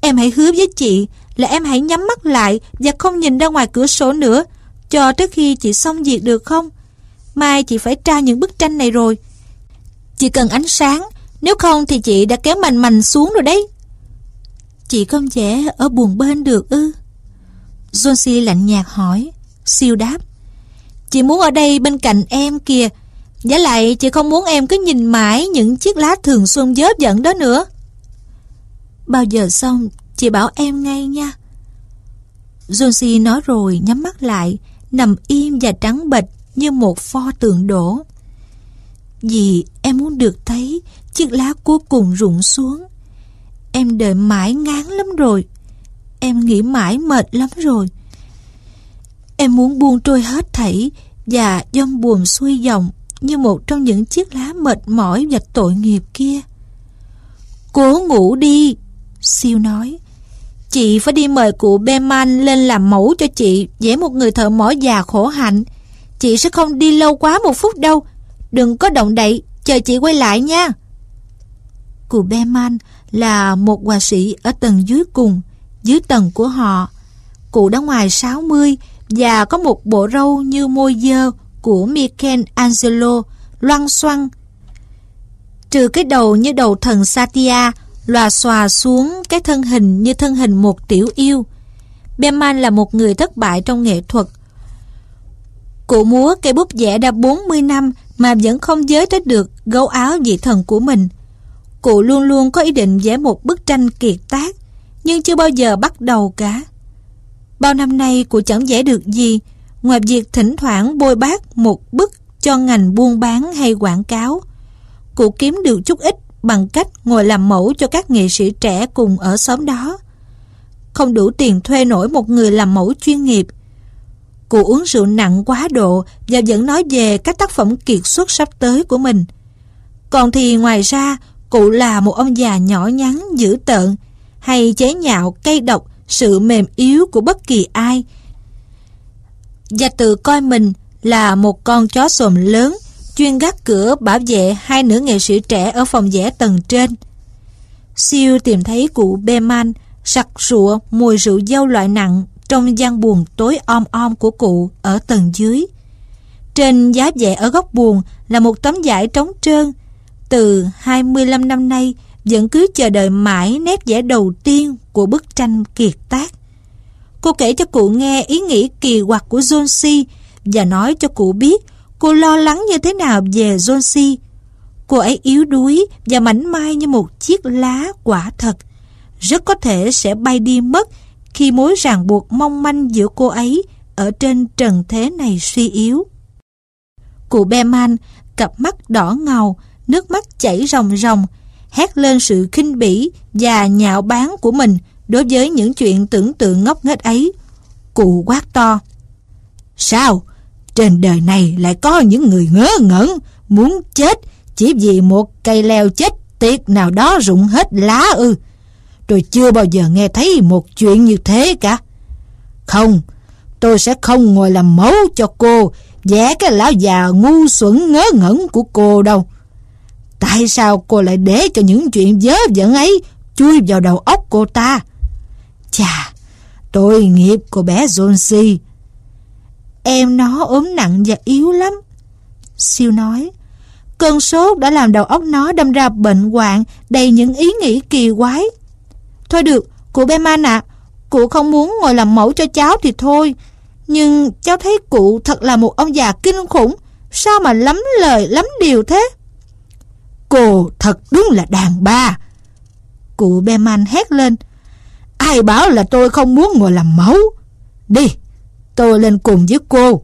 Em hãy hứa với chị là em hãy nhắm mắt lại và không nhìn ra ngoài cửa sổ nữa cho tới khi chị xong việc được không? Mai chị phải tra những bức tranh này rồi. Chị cần ánh sáng, nếu không thì chị đã kéo mành xuống rồi đấy. Chị không vẽ ở buồng bên được ư? Johnsy lạnh nhạt hỏi. Siêu đáp, chị muốn ở đây bên cạnh em kìa. Vả lại chị không muốn em cứ nhìn mãi những chiếc lá thường xuân dớp dẫn đó nữa. Bao giờ xong chị bảo em ngay nha, Johnsy nói rồi nhắm mắt lại, nằm im và trắng bệch như một pho tượng đổ. Vì em muốn được thấy chiếc lá cuối cùng rụng xuống. Em đợi mãi ngán lắm rồi. Em nghĩ mãi mệt lắm rồi. Em muốn buông trôi hết thảy và dông buồm xuôi dòng như một trong những chiếc lá mệt mỏi và tội nghiệp kia. Cố ngủ đi, Siêu nói. Chị phải đi mời cụ Beman lên làm mẫu cho chị vẽ một người thợ mỏ già khổ hạnh. Chị sẽ không đi lâu quá 1 phút đâu. Đừng có động đậy, chờ chị quay lại nha. của Beman là một họa sĩ ở tầng dưới cùng, dưới tầng của họ. Cụ đã ngoài 60 và có một bộ râu như môi dơ của Michelangelo, loăn xoăn, trừ cái đầu như đầu thần Satya, lòa xòa xuống cái thân hình như thân hình một tiểu yêu. Beman là một người thất bại trong nghệ thuật. Cụ múa cây bút vẽ đã 40 năm mà vẫn không giới tới được gấu áo vị thần của mình. Cụ luôn luôn có ý định vẽ một bức tranh kiệt tác, nhưng chưa bao giờ bắt đầu cả. Bao năm nay cụ chẳng vẽ được gì, ngoài việc thỉnh thoảng bôi bác một bức cho ngành buôn bán hay quảng cáo. Cụ kiếm được chút ít bằng cách ngồi làm mẫu cho các nghệ sĩ trẻ cùng ở xóm đó. Không đủ tiền thuê nổi một người làm mẫu chuyên nghiệp. Cụ uống rượu nặng quá độ và vẫn nói về các tác phẩm kiệt xuất sắp tới của mình. Còn thì ngoài ra, cụ là một ông già nhỏ nhắn dữ tợn, hay chế nhạo cay độc sự mềm yếu của bất kỳ ai, và tự coi mình là một con chó xồm lớn chuyên gác cửa bảo vệ hai nữ nghệ sĩ trẻ ở phòng vẽ tầng trên. Siêu tìm thấy cụ Beman sặc sụa mùi rượu dâu loại nặng trong gian buồng tối om om của cụ ở tầng dưới. Trên giá vẽ ở góc buồng là một tấm vải trống trơn. Từ 25 năm nay vẫn cứ chờ đợi mãi nét vẽ đầu tiên của bức tranh kiệt tác. Cô kể cho cụ nghe ý nghĩ kỳ quặc của Johnsy và nói cho cụ biết cô lo lắng như thế nào về Johnsy. Cô ấy yếu đuối và mảnh mai như một chiếc lá quả thật, rất có thể sẽ bay đi mất khi mối ràng buộc mong manh giữa cô ấy ở trên trần thế này suy yếu. Cụ Beman, cặp mắt đỏ ngầu, nước mắt chảy ròng ròng, hét lên sự khinh bỉ và nhạo báng của mình đối với những chuyện tưởng tượng ngốc nghếch ấy. Cụ quát to: "Sao? Trên đời này lại có những người ngớ ngẩn, muốn chết chỉ vì một cây leo chết tiệt nào đó rụng hết lá ư? Tôi chưa bao giờ nghe thấy một chuyện như thế cả. Không, tôi sẽ không ngồi làm mẫu cho cô vẽ cái lão già ngu xuẩn ngớ ngẩn của cô đâu. Tại sao cô lại để cho những chuyện vớ vẩn ấy chui vào đầu óc cô ta? Chà, tội nghiệp cô bé Johnsy. Em nó ốm nặng và yếu lắm," Siêu nói. "Cơn sốt đã làm đầu óc nó đâm ra bệnh hoạn đầy những ý nghĩ kỳ quái. Thôi được, cụ Beman ạ, cụ không muốn ngồi làm mẫu cho cháu thì thôi, nhưng cháu thấy cụ thật là một ông già kinh khủng, sao mà lắm lời lắm điều thế?" "Cô thật đúng là đàn bà," cụ Beman hét lên. "Ai bảo là tôi không muốn ngồi làm mẫu? Đi, tôi lên cùng với cô.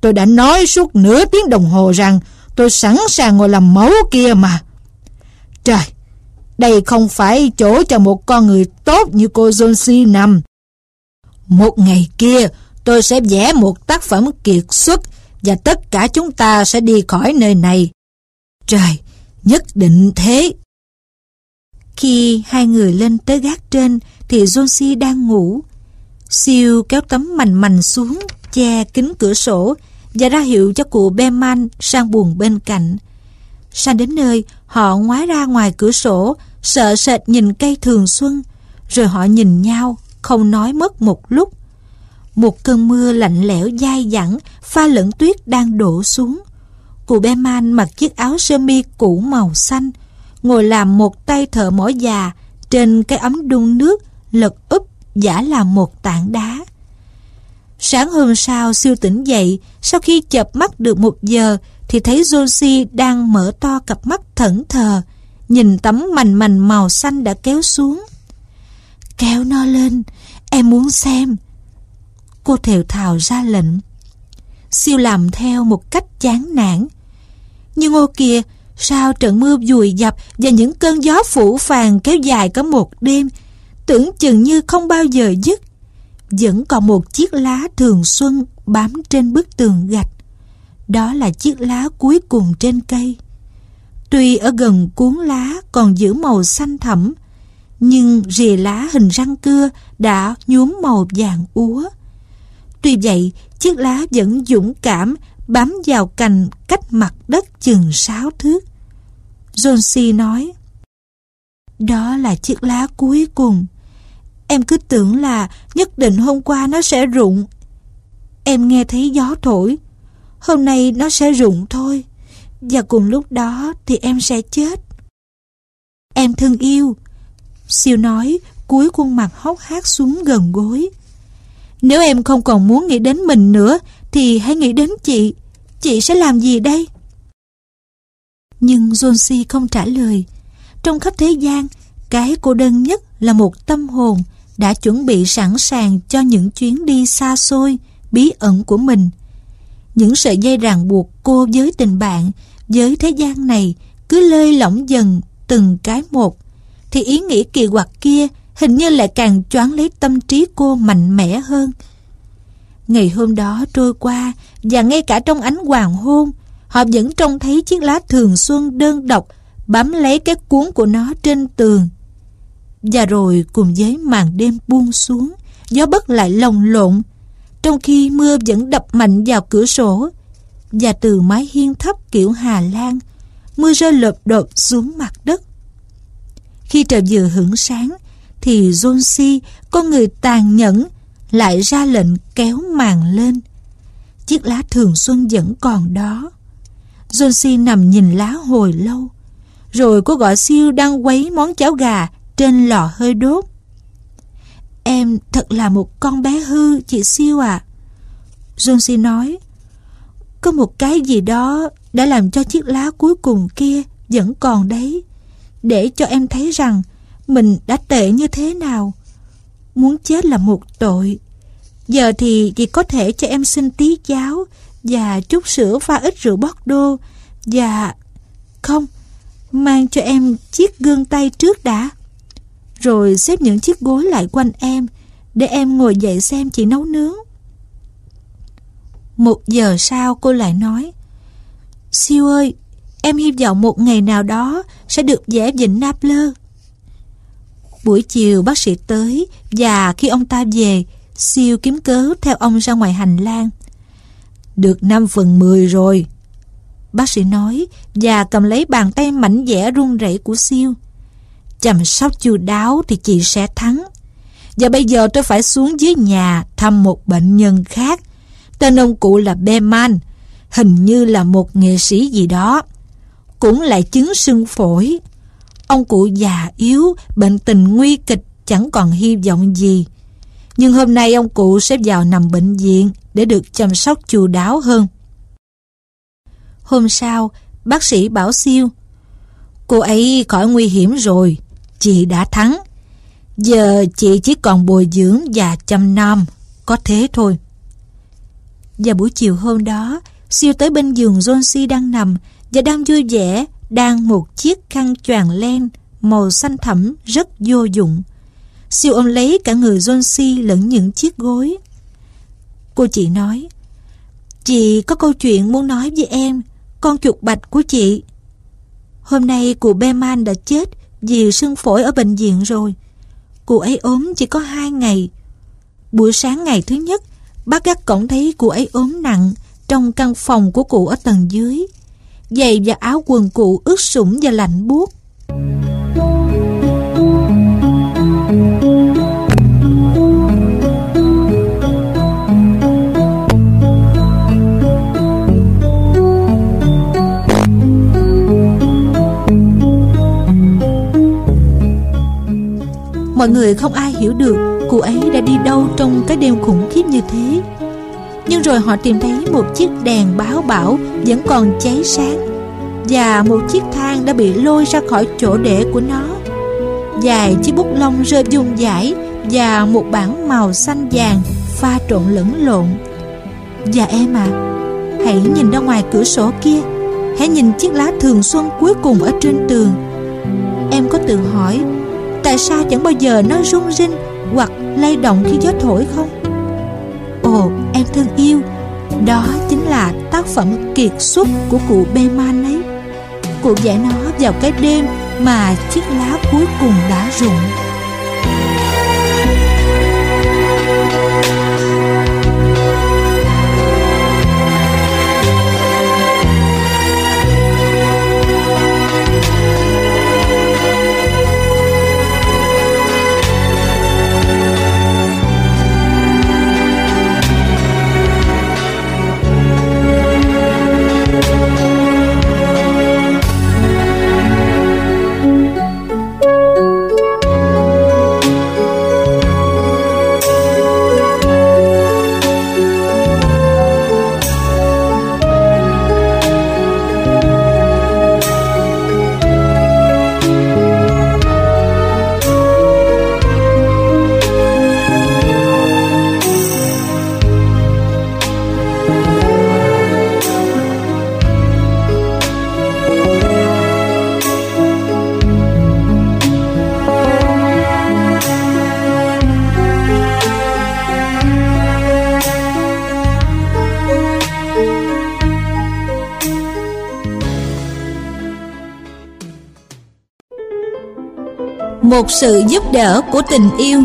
Tôi đã nói suốt nửa tiếng đồng hồ rằng tôi sẵn sàng ngồi làm mẫu kia mà. Trời, đây không phải chỗ cho một con người tốt như cô Johnsy nằm. Một ngày kia tôi sẽ vẽ một tác phẩm kiệt xuất và tất cả chúng ta sẽ đi khỏi nơi này. Trời, nhất định thế." Khi hai người lên tới gác trên thì Johnsy đang ngủ. Siêu kéo tấm mành mành xuống, che kín cửa sổ và ra hiệu cho cụ Beman sang buồng bên cạnh. Sang đến nơi, họ ngoái ra ngoài cửa sổ, sợ sệt nhìn cây thường xuân, rồi họ nhìn nhau, không nói mất một lúc. Một cơn mưa lạnh lẽo dai dẳng, pha lẫn tuyết đang đổ xuống. Cụ Beman mặc chiếc áo sơ mi cũ màu xanh, ngồi làm một tay thợ mỏ già trên cái ấm đun nước lật úp giả là một tảng đá. Sáng hôm sau, Siêu tỉnh dậy sau khi chợp mắt được một giờ thì thấy Johnsy đang mở to cặp mắt thẫn thờ nhìn tấm mành mành màu xanh đã kéo xuống. "Kéo nó lên, em muốn xem," cô thều thào ra lệnh. Siêu làm theo một cách chán nản. Nhưng ô kìa, sao trận mưa dùi dập và những cơn gió phủ phàng kéo dài cả một đêm, tưởng chừng như không bao giờ dứt. Vẫn còn một chiếc lá thường xuân bám trên bức tường gạch. Đó là chiếc lá cuối cùng trên cây. Tuy ở gần cuốn lá còn giữ màu xanh thẫm, nhưng rìa lá hình răng cưa đã nhuốm màu vàng úa. Tuy vậy, chiếc lá vẫn dũng cảm bám vào cành cách mặt đất chừng 6 thước. Johnsy nói: Đó là chiếc lá cuối cùng. Em cứ tưởng là nhất định hôm qua nó sẽ rụng. Em nghe thấy gió thổi. Hôm nay nó sẽ rụng thôi. Và cùng lúc đó thì em sẽ chết. Em thương yêu, Siêu nói, cúi khuôn mặt hốc hác xuống gần gối. Nếu em không còn muốn nghĩ đến mình nữa thì hãy nghĩ đến chị. Chị sẽ làm gì đây? Nhưng Johnsy không trả lời. Trong khắp thế gian, cái cô đơn nhất là một tâm hồn đã chuẩn bị sẵn sàng cho những chuyến đi xa xôi, bí ẩn của mình. Những sợi dây ràng buộc cô với tình bạn, với thế gian này cứ lơi lỏng dần từng cái một, thì ý nghĩ kỳ quặc kia hình như lại càng choáng lấy tâm trí cô mạnh mẽ hơn. Ngày hôm đó trôi qua, và ngay cả trong ánh hoàng hôn, họ vẫn trông thấy chiếc lá thường xuân đơn độc bám lấy cái cuốn của nó trên tường. Và rồi cùng với màn đêm buông xuống, gió bất lại lồng lộn, trong khi mưa vẫn đập mạnh vào cửa sổ. Và từ mái hiên thấp kiểu Hà Lan, mưa rơi lộp độp xuống mặt đất. Khi trời vừa hửng sáng thì Johnsy, con người tàn nhẫn, lại ra lệnh kéo màn lên. Chiếc lá thường xuân vẫn còn đó. Johnsy nằm nhìn lá hồi lâu. Rồi cô gọi Siêu đang quấy món cháo gà trên lò hơi đốt. Em thật là một con bé hư, chị Siêu à, Johnsy nói. Có một cái gì đó đã làm cho chiếc lá cuối cùng kia vẫn còn đấy, để cho em thấy rằng mình đã tệ như thế nào. Muốn chết là một tội. Giờ thì chị có thể cho em xin tí cháo và chút sữa pha ít rượu Bordeaux và... Không, mang cho em chiếc gương tay trước đã, rồi xếp những chiếc gối lại quanh em để em ngồi dậy xem chị nấu nướng. Một giờ sau cô lại nói, Siêu ơi, em hy vọng một ngày nào đó sẽ được vẽ vịnh Naples. Buổi chiều bác sĩ tới, và khi ông ta về, Siêu kiếm cớ theo ông ra ngoài hành lang. Được 5/10 rồi, bác sĩ nói, và cầm lấy bàn tay mảnh dẻ run rẩy của Siêu. Chăm sóc chu đáo thì chị sẽ thắng. Và bây giờ tôi phải xuống dưới nhà thăm một bệnh nhân khác. Tên ông cụ là Beman, hình như là một nghệ sĩ gì đó, cũng lại chứng sưng phổi. Ông cụ già yếu, bệnh tình nguy kịch, chẳng còn hy vọng gì. Nhưng hôm nay ông cụ sẽ vào nằm bệnh viện để được chăm sóc chu đáo hơn. Hôm sau, bác sĩ bảo Siêu, cô ấy khỏi nguy hiểm rồi, chị đã thắng. Giờ chị chỉ còn bồi dưỡng và chăm nom, có thế thôi. Và buổi chiều hôm đó, Siêu tới bên giường Johnsy đang nằm và đang vui vẻ, đang một chiếc khăn choàng len màu xanh thẫm rất vô dụng. Siêu ôm lấy cả người Johnsy lẫn những chiếc gối. Cô chị nói, chị có câu chuyện muốn nói với em, con chuột bạch của chị. Hôm nay cụ Beman đã chết vì sưng phổi ở bệnh viện rồi. Cụ ấy ốm chỉ có 2 ngày. Buổi sáng ngày thứ nhất, bác gác cổng thấy cụ ấy ốm nặng trong căn phòng của cụ ở tầng dưới. Giày và áo quần cụ ướt sũng và lạnh buốt. Mọi người không ai hiểu được cụ ấy đã đi đâu trong cái đêm khủng khiếp như thế. Nhưng rồi họ tìm thấy một chiếc đèn báo bão vẫn còn cháy sáng, và một chiếc thang đã bị lôi ra khỏi chỗ để của nó. Vài chiếc bút lông rơi vung vãi, và một bảng màu xanh vàng pha trộn lẫn lộn. Và em à, hãy nhìn ra ngoài cửa sổ kia, hãy nhìn chiếc lá thường xuân cuối cùng ở trên tường. Em có tự hỏi tại sao chẳng bao giờ nó rung rinh hoặc lay động khi gió thổi không? Ồ, em thân yêu, đó chính là tác phẩm kiệt xuất của cụ Beman ấy. Cụ vẽ nó vào cái đêm mà chiếc lá cuối cùng đã rụng. một sự giúp đỡ của tình yêu. Quý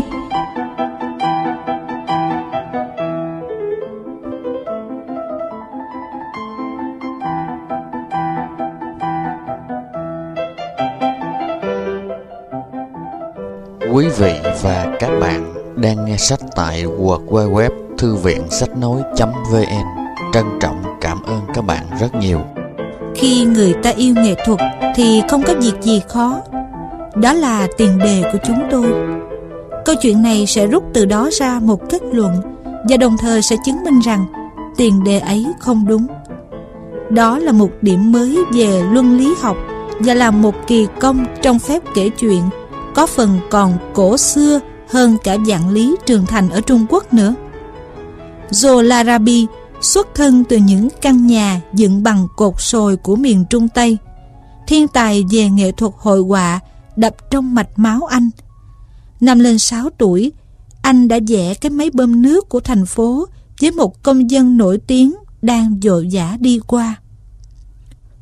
vị và các bạn đang nghe sách tại www thư viện sách nói.vn. Trân trọng cảm ơn các bạn rất nhiều. Khi người ta yêu nghệ thuật thì không có việc gì khó. Đó là tiền đề của chúng tôi. Câu chuyện này sẽ rút từ đó ra một kết luận và đồng thời sẽ chứng minh rằng tiền đề ấy không đúng. Đó là một điểm mới về luân lý học và là một kỳ công trong phép kể chuyện, có phần còn cổ xưa hơn cả vạn lý trường thành ở Trung Quốc nữa. Joe Larabi xuất thân từ những căn nhà dựng bằng cột sồi của miền Trung Tây. Thiên tài về nghệ thuật hội họa đập trong mạch máu anh. Năm lên 6 tuổi, anh đã vẽ cái máy bơm nước của thành phố với một công dân nổi tiếng đang vội vã đi qua.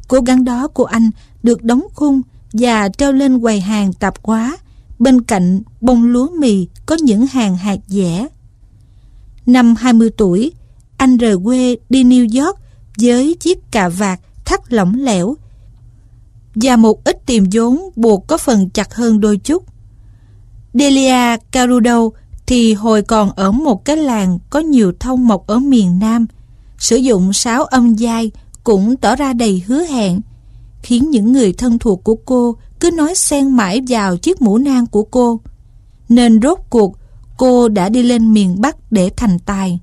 Cố gắng đó của anh được đóng khung và treo lên quầy hàng tạp hóa, bên cạnh bông lúa mì có những hàng hạt dẻ. Năm 20 tuổi, anh rời quê đi New York với chiếc cà vạt thắt lỏng lẻo và một ít tiền vốn buộc có phần chặt hơn đôi chút. Delia Carudo thì hồi còn ở một cái làng có nhiều thông mộc ở miền Nam, sử dụng sáo âm dai cũng tỏ ra đầy hứa hẹn, khiến những người thân thuộc của cô cứ nói xen mãi vào chiếc mũ nang của cô. Nên rốt cuộc cô đã đi lên miền Bắc để thành tài.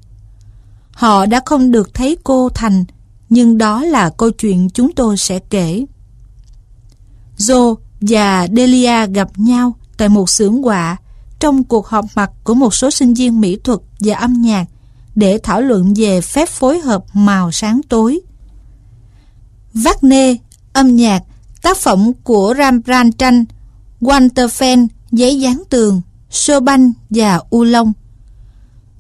Họ đã không được thấy cô thành, nhưng đó là câu chuyện chúng tôi sẽ kể. Joe và Delia gặp nhau tại một xưởng họa trong cuộc họp mặt của một số sinh viên mỹ thuật và âm nhạc để thảo luận về phép phối hợp màu sáng tối. Wagner, âm nhạc, tác phẩm của Rembrandt, tranh, Walter Fenn, giấy dán tường, Chopin và Oolong.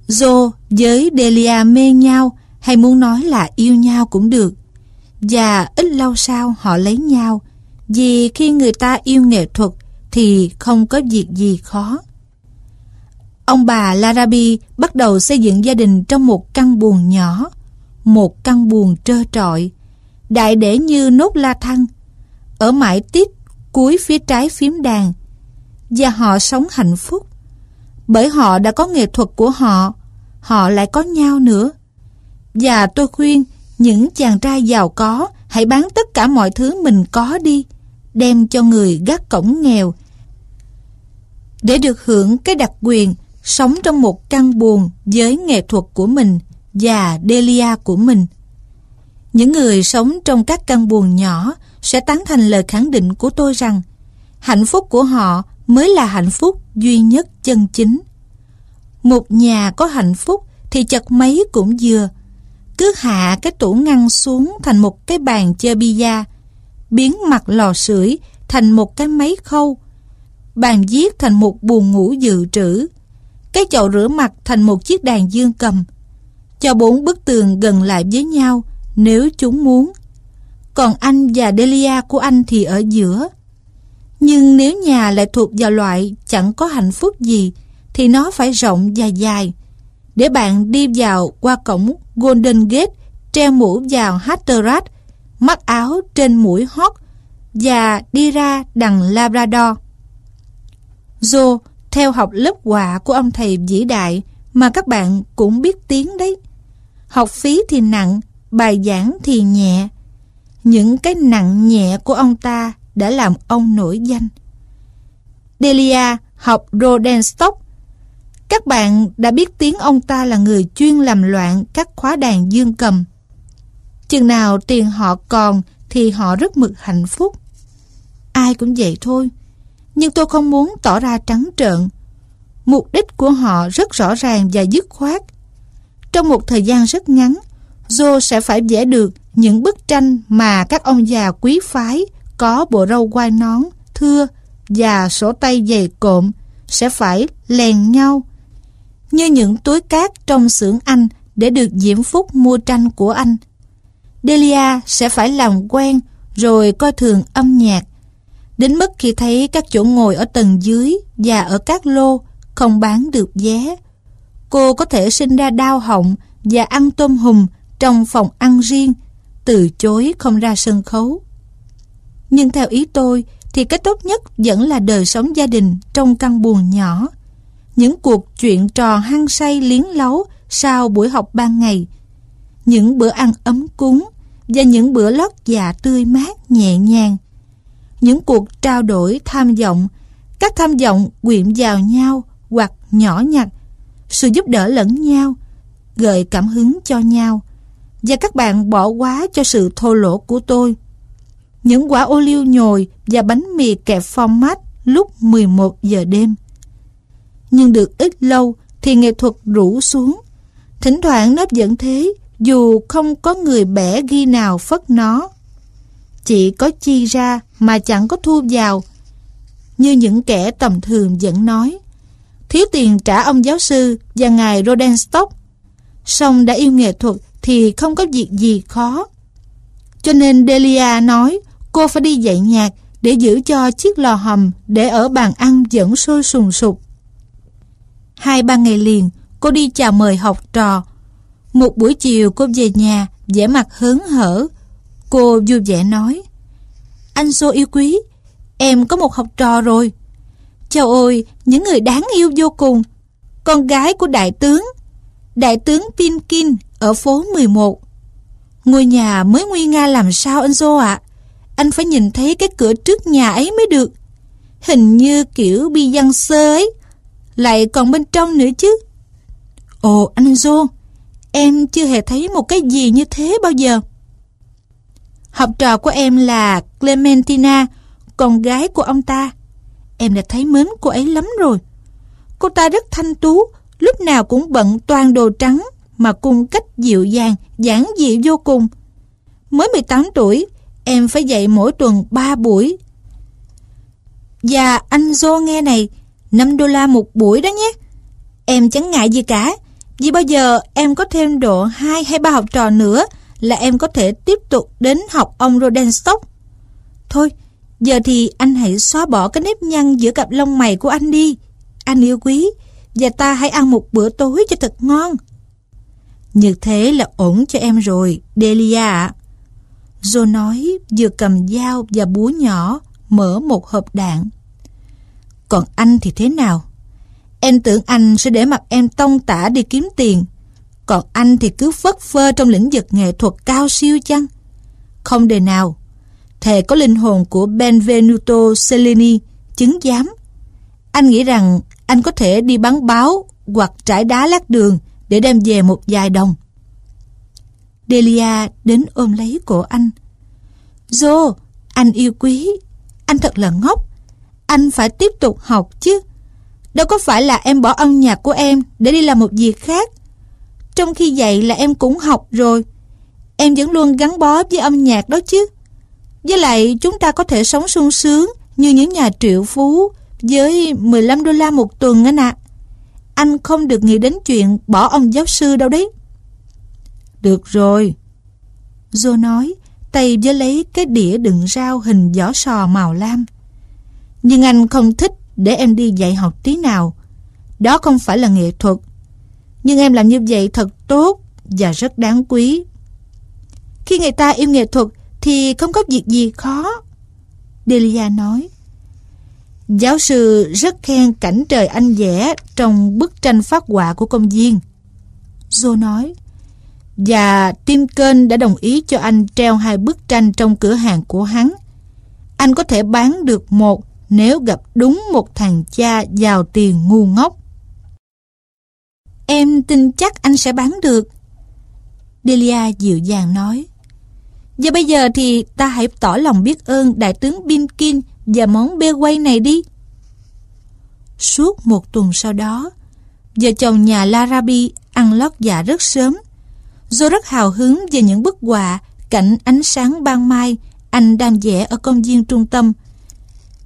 Joe với Delia mê nhau, hay muốn nói là yêu nhau cũng được. Và ít lâu sau họ lấy nhau, vì khi người ta yêu nghệ thuật thì không có việc gì khó. Ông bà Larabi bắt đầu xây dựng gia đình trong một căn buồng nhỏ, một căn buồng trơ trọi, đại để như nốt la thăng, ở mãi tít cuối phía trái phím đàn. Và họ sống hạnh phúc, bởi họ đã có nghệ thuật của họ, họ lại có nhau nữa. Và tôi khuyên những chàng trai giàu có hãy bán tất cả mọi thứ mình có đi, đem cho người gác cổng nghèo, để được hưởng cái đặc quyền sống trong một căn buồng với nghệ thuật của mình và Delia của mình. Những người sống trong các căn buồng nhỏ sẽ tán thành lời khẳng định của tôi rằng hạnh phúc của họ mới là hạnh phúc duy nhất chân chính. Một nhà có hạnh phúc thì chật mấy cũng vừa. Cứ hạ cái tủ ngăn xuống thành một cái bàn chơi bia, biến mặt lò sưởi thành một cái máy khâu, bàn viết thành một buồng ngủ dự trữ, cái chậu rửa mặt thành một chiếc đàn dương cầm, cho 4 bức tường gần lại với nhau nếu chúng muốn. Còn anh và Delia của anh thì ở giữa. Nhưng nếu nhà lại thuộc vào loại chẳng có hạnh phúc gì thì nó phải rộng và dài, để bạn đi vào qua cổng Golden Gate, treo mũ vào Hatteras, mắc áo trên mũi hót và đi ra đằng Labrador. Joe theo học lớp họa của ông thầy vĩ đại mà các bạn cũng biết tiếng đấy. Học phí thì nặng, bài giảng thì nhẹ. Những cái nặng nhẹ của ông ta đã làm ông nổi danh. Delia học Rodenstock. Các bạn đã biết tiếng ông ta là người chuyên làm loạn các khóa đàn dương cầm. Chừng nào tiền họ còn thì họ rất mực hạnh phúc. Ai cũng vậy thôi. Nhưng tôi không muốn tỏ ra trắng trợn. Mục đích của họ rất rõ ràng và dứt khoát. Trong một thời gian rất ngắn, Joe sẽ phải vẽ được những bức tranh mà các ông già quý phái có bộ râu quai nón, thưa và sổ tay dày cộm sẽ phải lèn nhau như những túi cát trong xưởng anh để được diễm phúc mua tranh của anh. Delia sẽ phải làm quen rồi coi thường âm nhạc. đến mức khi thấy các chỗ ngồi ở tầng dưới và ở các lô không bán được vé. Cô có thể sinh ra đau họng và ăn tôm hùm trong phòng ăn riêng, từ chối không ra sân khấu. Nhưng theo ý tôi thì cái tốt nhất vẫn là đời sống gia đình trong căn buồng nhỏ, những cuộc chuyện trò hăng say liến láu sau buổi học ban ngày, những bữa ăn ấm cúng và những bữa lót dạ tươi mát nhẹ nhàng, những cuộc trao đổi tham vọng, các tham vọng quyện vào nhau hoặc nhỏ nhặt, sự giúp đỡ lẫn nhau, gợi cảm hứng cho nhau. Và các bạn bỏ quá cho sự thô lỗ của tôi. Những quả ô liu nhồi và bánh mì kẹp phong mát lúc 11 giờ đêm. Nhưng được ít lâu thì nghệ thuật rũ xuống. Thỉnh thoảng nó vẫn thế, dù không có người bẻ ghi nào phất nó. Chỉ có chi ra mà chẳng có thu vào. Như những kẻ tầm thường vẫn nói, thiếu tiền trả ông giáo sư và ngài Rodenstock. Song đã yêu nghệ thuật thì không có việc gì khó. Cho nên Delia nói cô phải đi dạy nhạc để giữ cho chiếc lò hầm để ở bàn ăn vẫn sôi sùng sục. 2-3 ngày liền cô đi chào mời học trò. Một buổi chiều cô về nhà vẻ mặt hớn hở. Cô vui vẻ nói, anh Sô yêu quý, em có một học trò rồi. Chào ôi, những người đáng yêu vô cùng. Con gái của Đại tướng Pinkin ở phố 11. Ngôi nhà mới nguy nga làm sao anh Sô ạ? Anh phải nhìn thấy cái cửa trước nhà ấy mới được. Hình như kiểu bi văn sơ ấy, lại còn bên trong nữa chứ. Ồ anh Sô, em chưa hề thấy một cái gì như thế bao giờ. Học trò của em là Clementina, con gái của ông ta. Em đã thấy mến cô ấy lắm rồi. Cô ta rất thanh tú, lúc nào cũng bận toàn đồ trắng mà cung cách dịu dàng, giản dị vô cùng. Mới 18 tuổi, em phải dạy mỗi tuần 3 buổi. Và anh Joe nghe này, $5 một buổi đó nhé. Em chẳng ngại gì cả, vì bao giờ em có thêm độ 2 hay 3 học trò nữa là em có thể tiếp tục đến học ông Rodenstock. Thôi, giờ thì anh hãy xóa bỏ cái nếp nhăn giữa cặp lông mày của anh đi, anh yêu quý, và ta hãy ăn một bữa tối cho thật ngon. Như thế là ổn cho em rồi, Delia ạ. Joe nói vừa cầm dao và búa nhỏ mở một hộp đạn. Còn anh thì thế nào? Em tưởng anh sẽ để mặc em tông tả đi kiếm tiền, còn anh thì cứ phất phơ trong lĩnh vực nghệ thuật cao siêu chăng? Không đời nào. Thề có linh hồn của Benvenuto Cellini chứng giám. Anh nghĩ rằng anh có thể đi bắn báo hoặc trải đá lát đường để đem về một vài đồng. Delia đến ôm lấy cổ anh. Joe, anh yêu quý, anh thật là ngốc. Anh phải tiếp tục học chứ. Đâu có phải là em bỏ âm nhạc của em để đi làm một việc khác. Trong khi dạy là em cũng học rồi. Em vẫn luôn gắn bó với âm nhạc đó chứ. Với lại chúng ta có thể sống sung sướng như những nhà triệu phú với $15 một tuần anh ạ. Anh không được nghĩ đến chuyện bỏ ông giáo sư đâu đấy. Được rồi, Joe nói, tay với lấy cái đĩa đựng rau hình vỏ sò màu lam. Nhưng anh không thích để em đi dạy học tí nào. Đó không phải là nghệ thuật. Nhưng em làm như vậy thật tốt và rất đáng quý. Khi người ta yêu nghệ thuật thì không có việc gì khó, Delia nói. Giáo sư rất khen cảnh trời anh vẽ trong bức tranh phác họa của công viên, Joe nói. Và Tim Kênh đã đồng ý cho anh treo 2 bức tranh trong cửa hàng của hắn. Anh có thể bán được một nếu gặp đúng một thằng cha giàu tiền ngu ngốc. Em tin chắc anh sẽ bán được, Delia dịu dàng nói. Và bây giờ thì ta hãy tỏ lòng biết ơn Đại tướng Pinkin và món bê quay này đi. Suốt một tuần sau đó, vợ chồng nhà Larabi ăn lót dạ rất sớm. Joe rất hào hứng về những bức họa cảnh ánh sáng ban mai anh đang vẽ ở công viên trung tâm.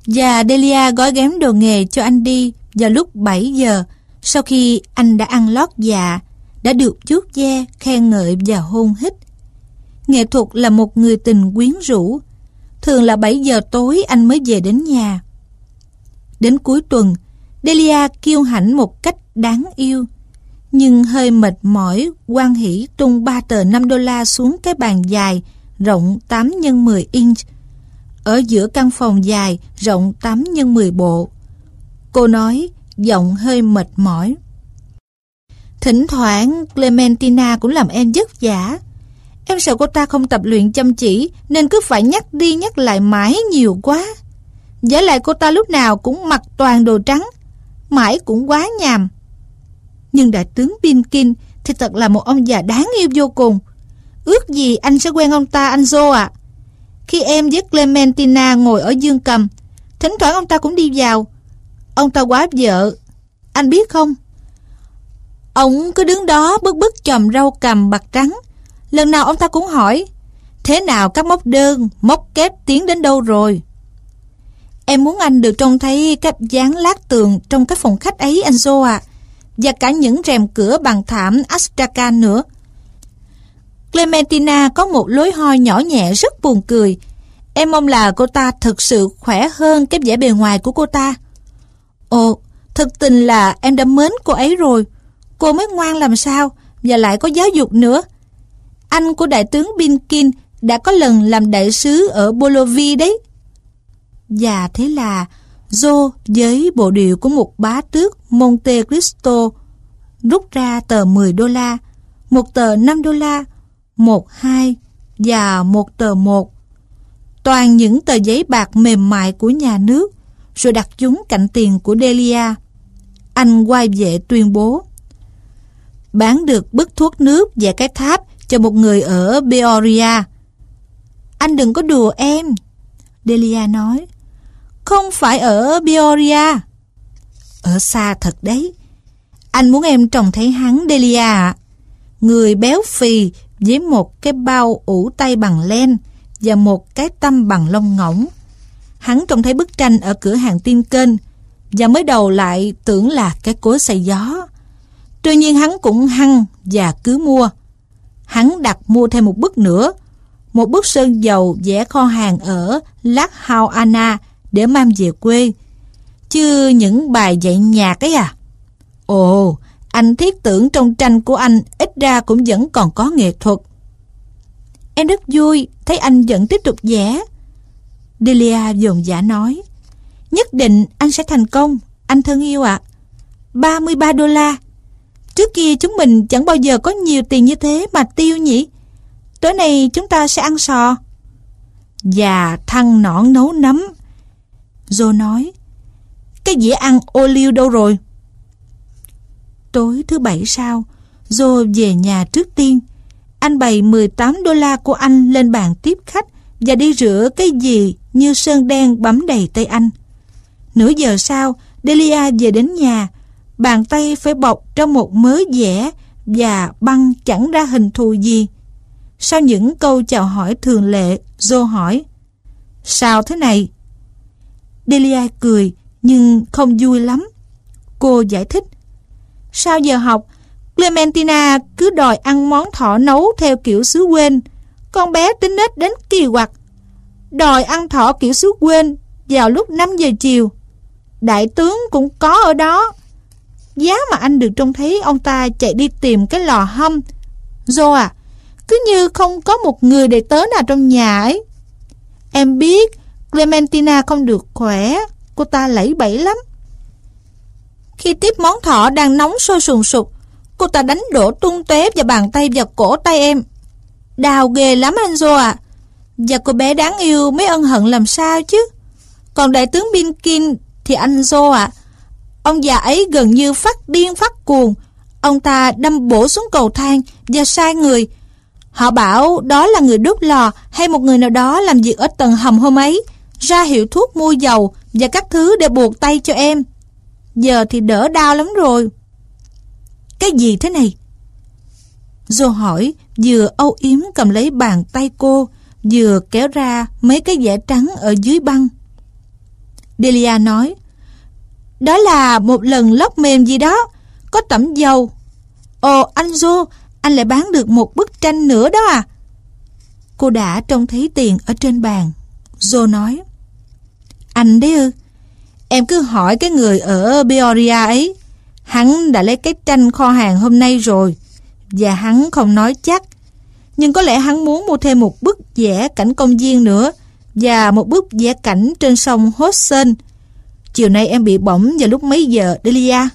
Và Delia gói ghém đồ nghề cho anh đi vào lúc 7 giờ sau khi anh đã ăn lót dạ, đã được vuốt ve, khen ngợi và hôn hít. Nghệ thuật là một người tình quyến rũ. thường là 7 giờ tối anh mới về đến nhà. Đến cuối tuần, Delia kiêu hãnh một cách đáng yêu, nhưng hơi mệt mỏi, hoan hỉ tung 3 tờ $5 xuống cái bàn dài rộng 8 x 10 inch ở giữa căn phòng dài rộng 8 x 10 bộ. Cô nói, giọng hơi mệt mỏi. Thỉnh thoảng Clementina cũng làm em vất vả. Em sợ cô ta không tập luyện chăm chỉ nên cứ phải nhắc đi nhắc lại mãi nhiều quá. Vả lại cô ta lúc nào cũng mặc toàn đồ trắng, mãi cũng quá nhàm. Nhưng đại tướng Pinkin thì thật là một ông già đáng yêu vô cùng. Ước gì anh sẽ quen ông ta, anh Joe ạ. Khi em với Clementina ngồi ở dương cầm, thỉnh thoảng ông ta cũng đi vào. Ông ta quá vợ, anh biết không? Ông cứ đứng đó bứt bứt chòm râu cằm bạc trắng. Lần nào ông ta cũng hỏi, thế nào các móc đơn, móc kép tiến đến đâu rồi? Em muốn anh được trông thấy cách dán lát tường trong các phòng khách ấy, anh Joe ạ. Và cả những rèm cửa bằng thảm Astrakhan nữa. Clementina có một lối ho nhỏ nhẹ rất buồn cười. Em mong là cô ta thực sự khỏe hơn cái vẻ bề ngoài của cô ta. Ồ, thực tình là em đã mến cô ấy rồi. Cô mới ngoan làm sao, và lại có giáo dục nữa. Anh của đại tướng Pinkin đã có lần làm đại sứ ở Bolivia đấy. Và thế là Joe với bộ điệu của một bá tước Monte Cristo rút ra tờ $10, một tờ $5, một 2 và một tờ 1. Toàn những tờ giấy bạc mềm mại của nhà nước, rồi đặt chúng cạnh tiền của Delia. Anh quay về tuyên bố bán được bức thuốc nước và cái tháp cho một người ở Peoria. Anh đừng có đùa em, Delia nói. Không phải ở Peoria. Ở xa thật đấy. Anh muốn em trông thấy hắn, Delia ạ. Người béo phì với một cái bao ủ tay bằng len và một cái tăm bằng lông ngỗng. Hắn trông thấy bức tranh ở cửa hàng tin kênh và mới đầu lại tưởng là cái cối xay gió. Tuy nhiên hắn cũng hăng và cứ mua. Hắn đặt mua thêm một bức nữa, một bức sơn dầu vẽ kho hàng ở La Habana để mang về quê. Chứ những bài dạy nhạc ấy à? Ồ, anh thiết tưởng trong tranh của anh ít ra cũng vẫn còn có nghệ thuật. Em rất vui thấy anh vẫn tiếp tục vẽ, Delia dồn dã nói. Nhất định anh sẽ thành công, anh thân yêu ạ. $33. Trước kia chúng mình chẳng bao giờ có nhiều tiền như thế mà tiêu nhỉ. Tối nay chúng ta sẽ ăn sò và thăng nõn nấu nấm, Joe nói. Cái dĩa ăn ô liu đâu rồi? Tối thứ Bảy sau, Joe về nhà trước tiên. Anh bày $18 của anh lên bàn tiếp khách và đi rửa cái gì như sơn đen bấm đầy tay anh. Nửa giờ sau, Delia về đến nhà. Bàn tay phải bọc trong một mớ vẽ và băng chẳng ra hình thù gì. Sau những câu chào hỏi thường lệ, Joe hỏi, sao thế này? Delia cười nhưng không vui lắm. Cô giải thích, sau giờ học Clementina cứ đòi ăn món thỏ nấu theo kiểu xứ quên. Con bé tính nết đến kỳ quặc, đòi ăn thỏ kiểu xứ quên vào lúc 5 giờ chiều. Đại tướng cũng có ở đó. Giá mà anh được trông thấy ông ta chạy đi tìm cái lò hâm, Joe à. Cứ như không có một người đệ tớ nào trong nhà ấy. Em biết Clementina không được khỏe, cô ta lẫy bẫy lắm. Khi tiếp món thỏ đang nóng sôi sùng sục, cô ta đánh đổ tung tóe vào bàn tay và cổ tay em. Đau ghê lắm anh Joe ạ. Và cô bé đáng yêu mới ân hận làm sao chứ. Còn đại tướng Pinkin thì anh Joe ạ, ông già ấy gần như phát điên phát cuồng. Ông ta đâm bổ xuống cầu thang và sai người. Họ bảo đó là người đốt lò hay một người nào đó làm việc ở tầng hầm hôm ấy, ra hiệu thuốc mua dầu và các thứ để buộc tay cho em. Giờ thì đỡ đau lắm rồi. Cái gì thế này? Joe hỏi, vừa âu yếm cầm lấy bàn tay cô, vừa kéo ra mấy cái vẽ trắng ở dưới băng. Delia nói, đó là một lần lót mềm gì đó, có tẩm dầu. Ồ anh Joe, anh lại bán được một bức tranh nữa đó à. Cô đã trông thấy tiền ở trên bàn, Joe nói. Anh đấy ư? Em cứ hỏi cái người ở Peoria ấy. Hắn đã lấy cái tranh kho hàng hôm nay rồi. Và hắn không nói chắc. Nhưng có lẽ hắn muốn mua thêm một bức vẽ cảnh công viên nữa và một bức vẽ cảnh trên sông Hudson. Chiều nay em bị bỏng vào lúc mấy giờ, Delia?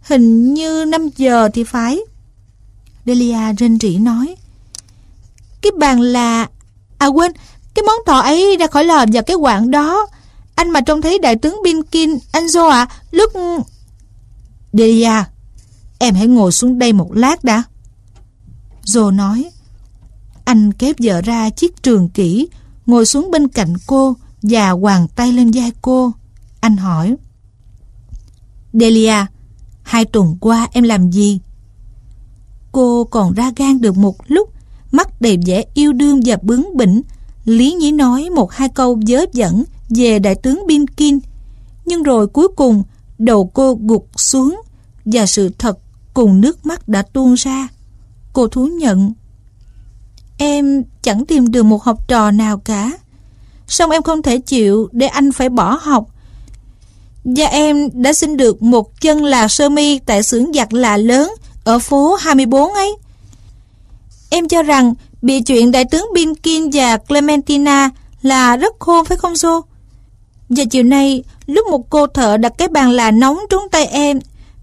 Hình như 5 giờ thì phải. Delia rên rỉ nói. Cái bàn là... À quên, cái món thọ ấy ra khỏi lò vào cái quạng đó. Anh mà trông thấy đại tướng Pinkin, anh Joe ạ, lúc... Delia, em hãy ngồi xuống đây một lát đã. Joe nói. Anh kéo vợ ra chiếc trường kỷ, ngồi xuống bên cạnh cô và quàng tay lên vai cô. Anh hỏi. Delia, 2 tuần qua em làm gì? Cô còn ra gan được một lúc, mắt đầy vẻ yêu đương và bướng bỉnh, lý nhí nói 1-2 câu vớ vẩn về đại tướng Pinkin. Nhưng rồi cuối cùng đầu cô gục xuống và sự thật cùng nước mắt đã tuôn ra. Cô thú nhận. Em chẳng tìm được một học trò nào cả. Song em không thể chịu để anh phải bỏ học. Và em đã xin được một chân là sơ mi tại xưởng giặt là lớn ở phố 24 ấy. Em cho rằng bị chuyện đại tướng Pinkin và Clementina là rất khôn phải không Joe? Và chiều nay lúc một cô thợ đặt cái bàn là nóng trúng tay em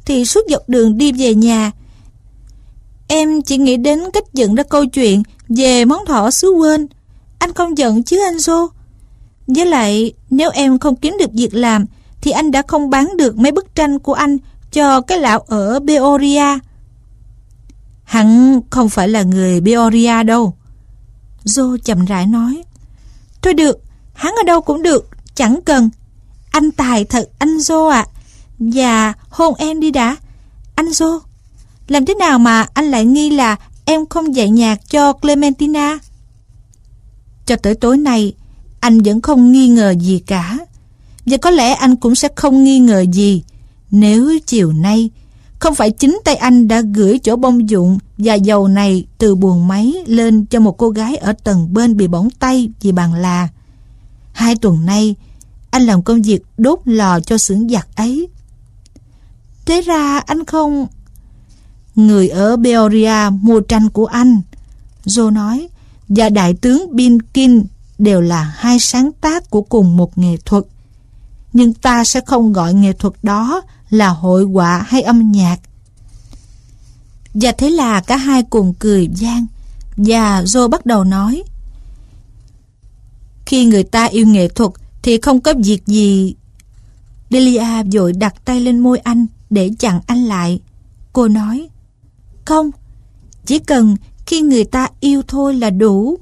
thì suốt dọc đường đi về nhà em chỉ nghĩ đến cách dựng ra câu chuyện về món thỏ xứ quên. Anh không giận chứ anh Joe? Với lại nếu em không kiếm được việc làm thì anh đã không bán được mấy bức tranh của anh cho cái lão ở Peoria. Hắn không phải là người Peoria đâu, Joe chậm rãi nói. Thôi được, hắn ở đâu cũng được, chẳng cần. Anh tài thật anh Joe ạ. Và hôn em đi đã, anh Joe. Làm thế nào mà anh lại nghi là em không dạy nhạc cho Clementina? Cho tới tối nay, anh vẫn không nghi ngờ gì cả. Và có lẽ anh cũng sẽ không nghi ngờ gì nếu chiều nay không phải chính tay anh đã gửi chỗ bông dụng và dầu này từ buồng máy lên cho một cô gái ở tầng bên bị bỏng tay vì bàn là. 2 tuần nay, anh làm công việc đốt lò cho xưởng giặt ấy. Thế ra anh không... Người ở Peoria mua tranh của anh, Joe nói, và đại tướng Pinkin đều là 2 sáng tác của cùng một nghệ thuật. Nhưng ta sẽ không gọi nghệ thuật đó là hội họa hay âm nhạc. Và thế là cả hai cùng cười vang. Và Joe bắt đầu nói. Khi người ta yêu nghệ thuật thì không có việc gì. Delia vội đặt tay lên môi anh để chặn anh lại. Cô nói. Không, chỉ cần khi người ta yêu thôi là đủ.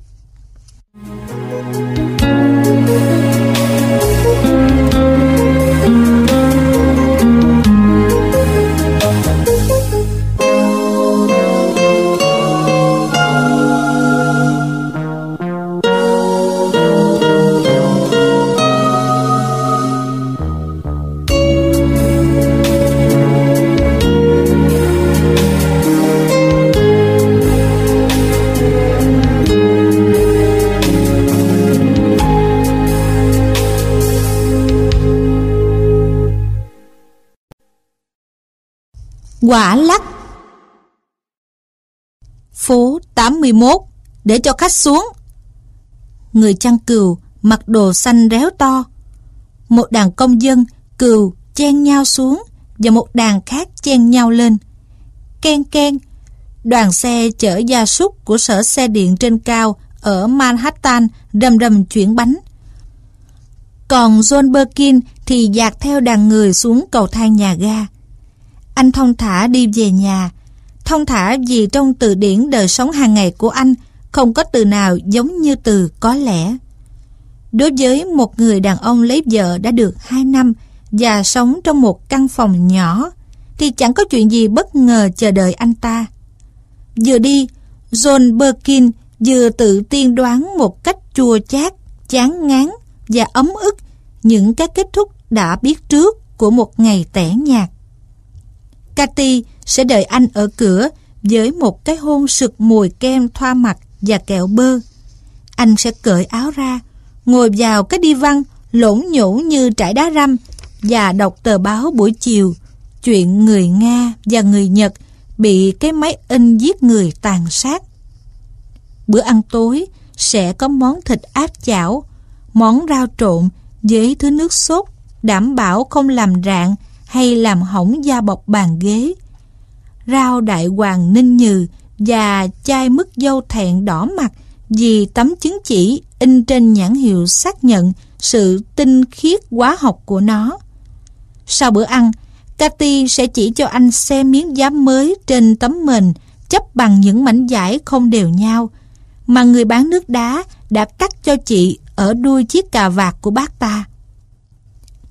Quả lắc. Phố 81, để cho khách xuống. Người chăn cừu mặc đồ xanh réo to. Một đàn công dân cừu chen nhau xuống và một đàn khác chen nhau lên. Ken ken. Đoàn xe chở gia súc của sở xe điện trên cao ở Manhattan rầm rầm chuyển bánh. Còn John Birkin thì dạt theo đàn người xuống cầu thang nhà ga. Anh thong thả đi về nhà. Thong thả vì trong từ điển đời sống hàng ngày của anh không có từ nào giống như từ có lẽ. Đối với một người đàn ông lấy vợ đã được 2 năm và sống trong một căn phòng nhỏ thì chẳng có chuyện gì bất ngờ chờ đợi anh ta. Vừa đi, John Birkin vừa tự tiên đoán một cách chua chát, chán ngán và ấm ức những cái kết thúc đã biết trước của một ngày tẻ nhạt. Cathy sẽ đợi anh ở cửa với một cái hôn sực mùi kem thoa mặt và kẹo bơ. Anh sẽ cởi áo ra, ngồi vào cái đi văn lổn nhổn như trải đá răm và đọc tờ báo buổi chiều chuyện người Nga và người Nhật bị cái máy in giết người tàn sát. Bữa ăn tối sẽ có món thịt áp chảo, món rau trộn với thứ nước sốt đảm bảo không làm rạn hay làm hỏng da bọc bàn ghế, rau đại hoàng ninh nhừ và chai mứt dâu thẹn đỏ mặt vì tấm chứng chỉ in trên nhãn hiệu xác nhận sự tinh khiết hóa học của nó. Sau bữa ăn, Cathy sẽ chỉ cho anh xem miếng dán mới trên tấm mền chấp bằng những mảnh vải không đều nhau mà người bán nước đá đã cắt cho chị ở đuôi chiếc cà vạt của bác ta.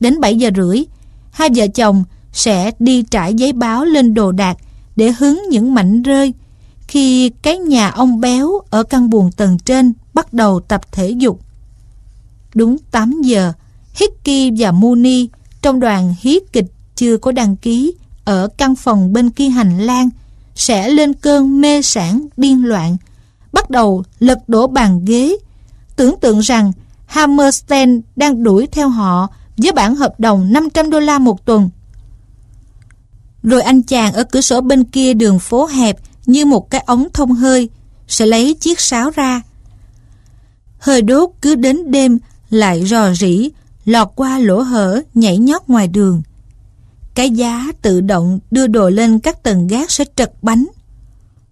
Đến 7:30, hai vợ chồng sẽ đi trải giấy báo lên đồ đạc để hứng những mảnh rơi khi cái nhà ông béo ở căn buồng tầng trên bắt đầu tập thể dục. Đúng 8 giờ, Hickey và Mooney trong đoàn hí kịch chưa có đăng ký ở căn phòng bên kia hành lang sẽ lên cơn mê sảng điên loạn, bắt đầu lật đổ bàn ghế, tưởng tượng rằng Hammerstein đang đuổi theo họ với bản hợp đồng $500 một tuần. Rồi anh chàng ở cửa sổ bên kia đường phố hẹp như một cái ống thông hơi sẽ lấy chiếc sáo ra. Hơi đốt cứ đến đêm lại rò rỉ lọt qua lỗ hở nhảy nhót ngoài đường. Cái giá tự động đưa đồ lên các tầng gác sẽ trật bánh.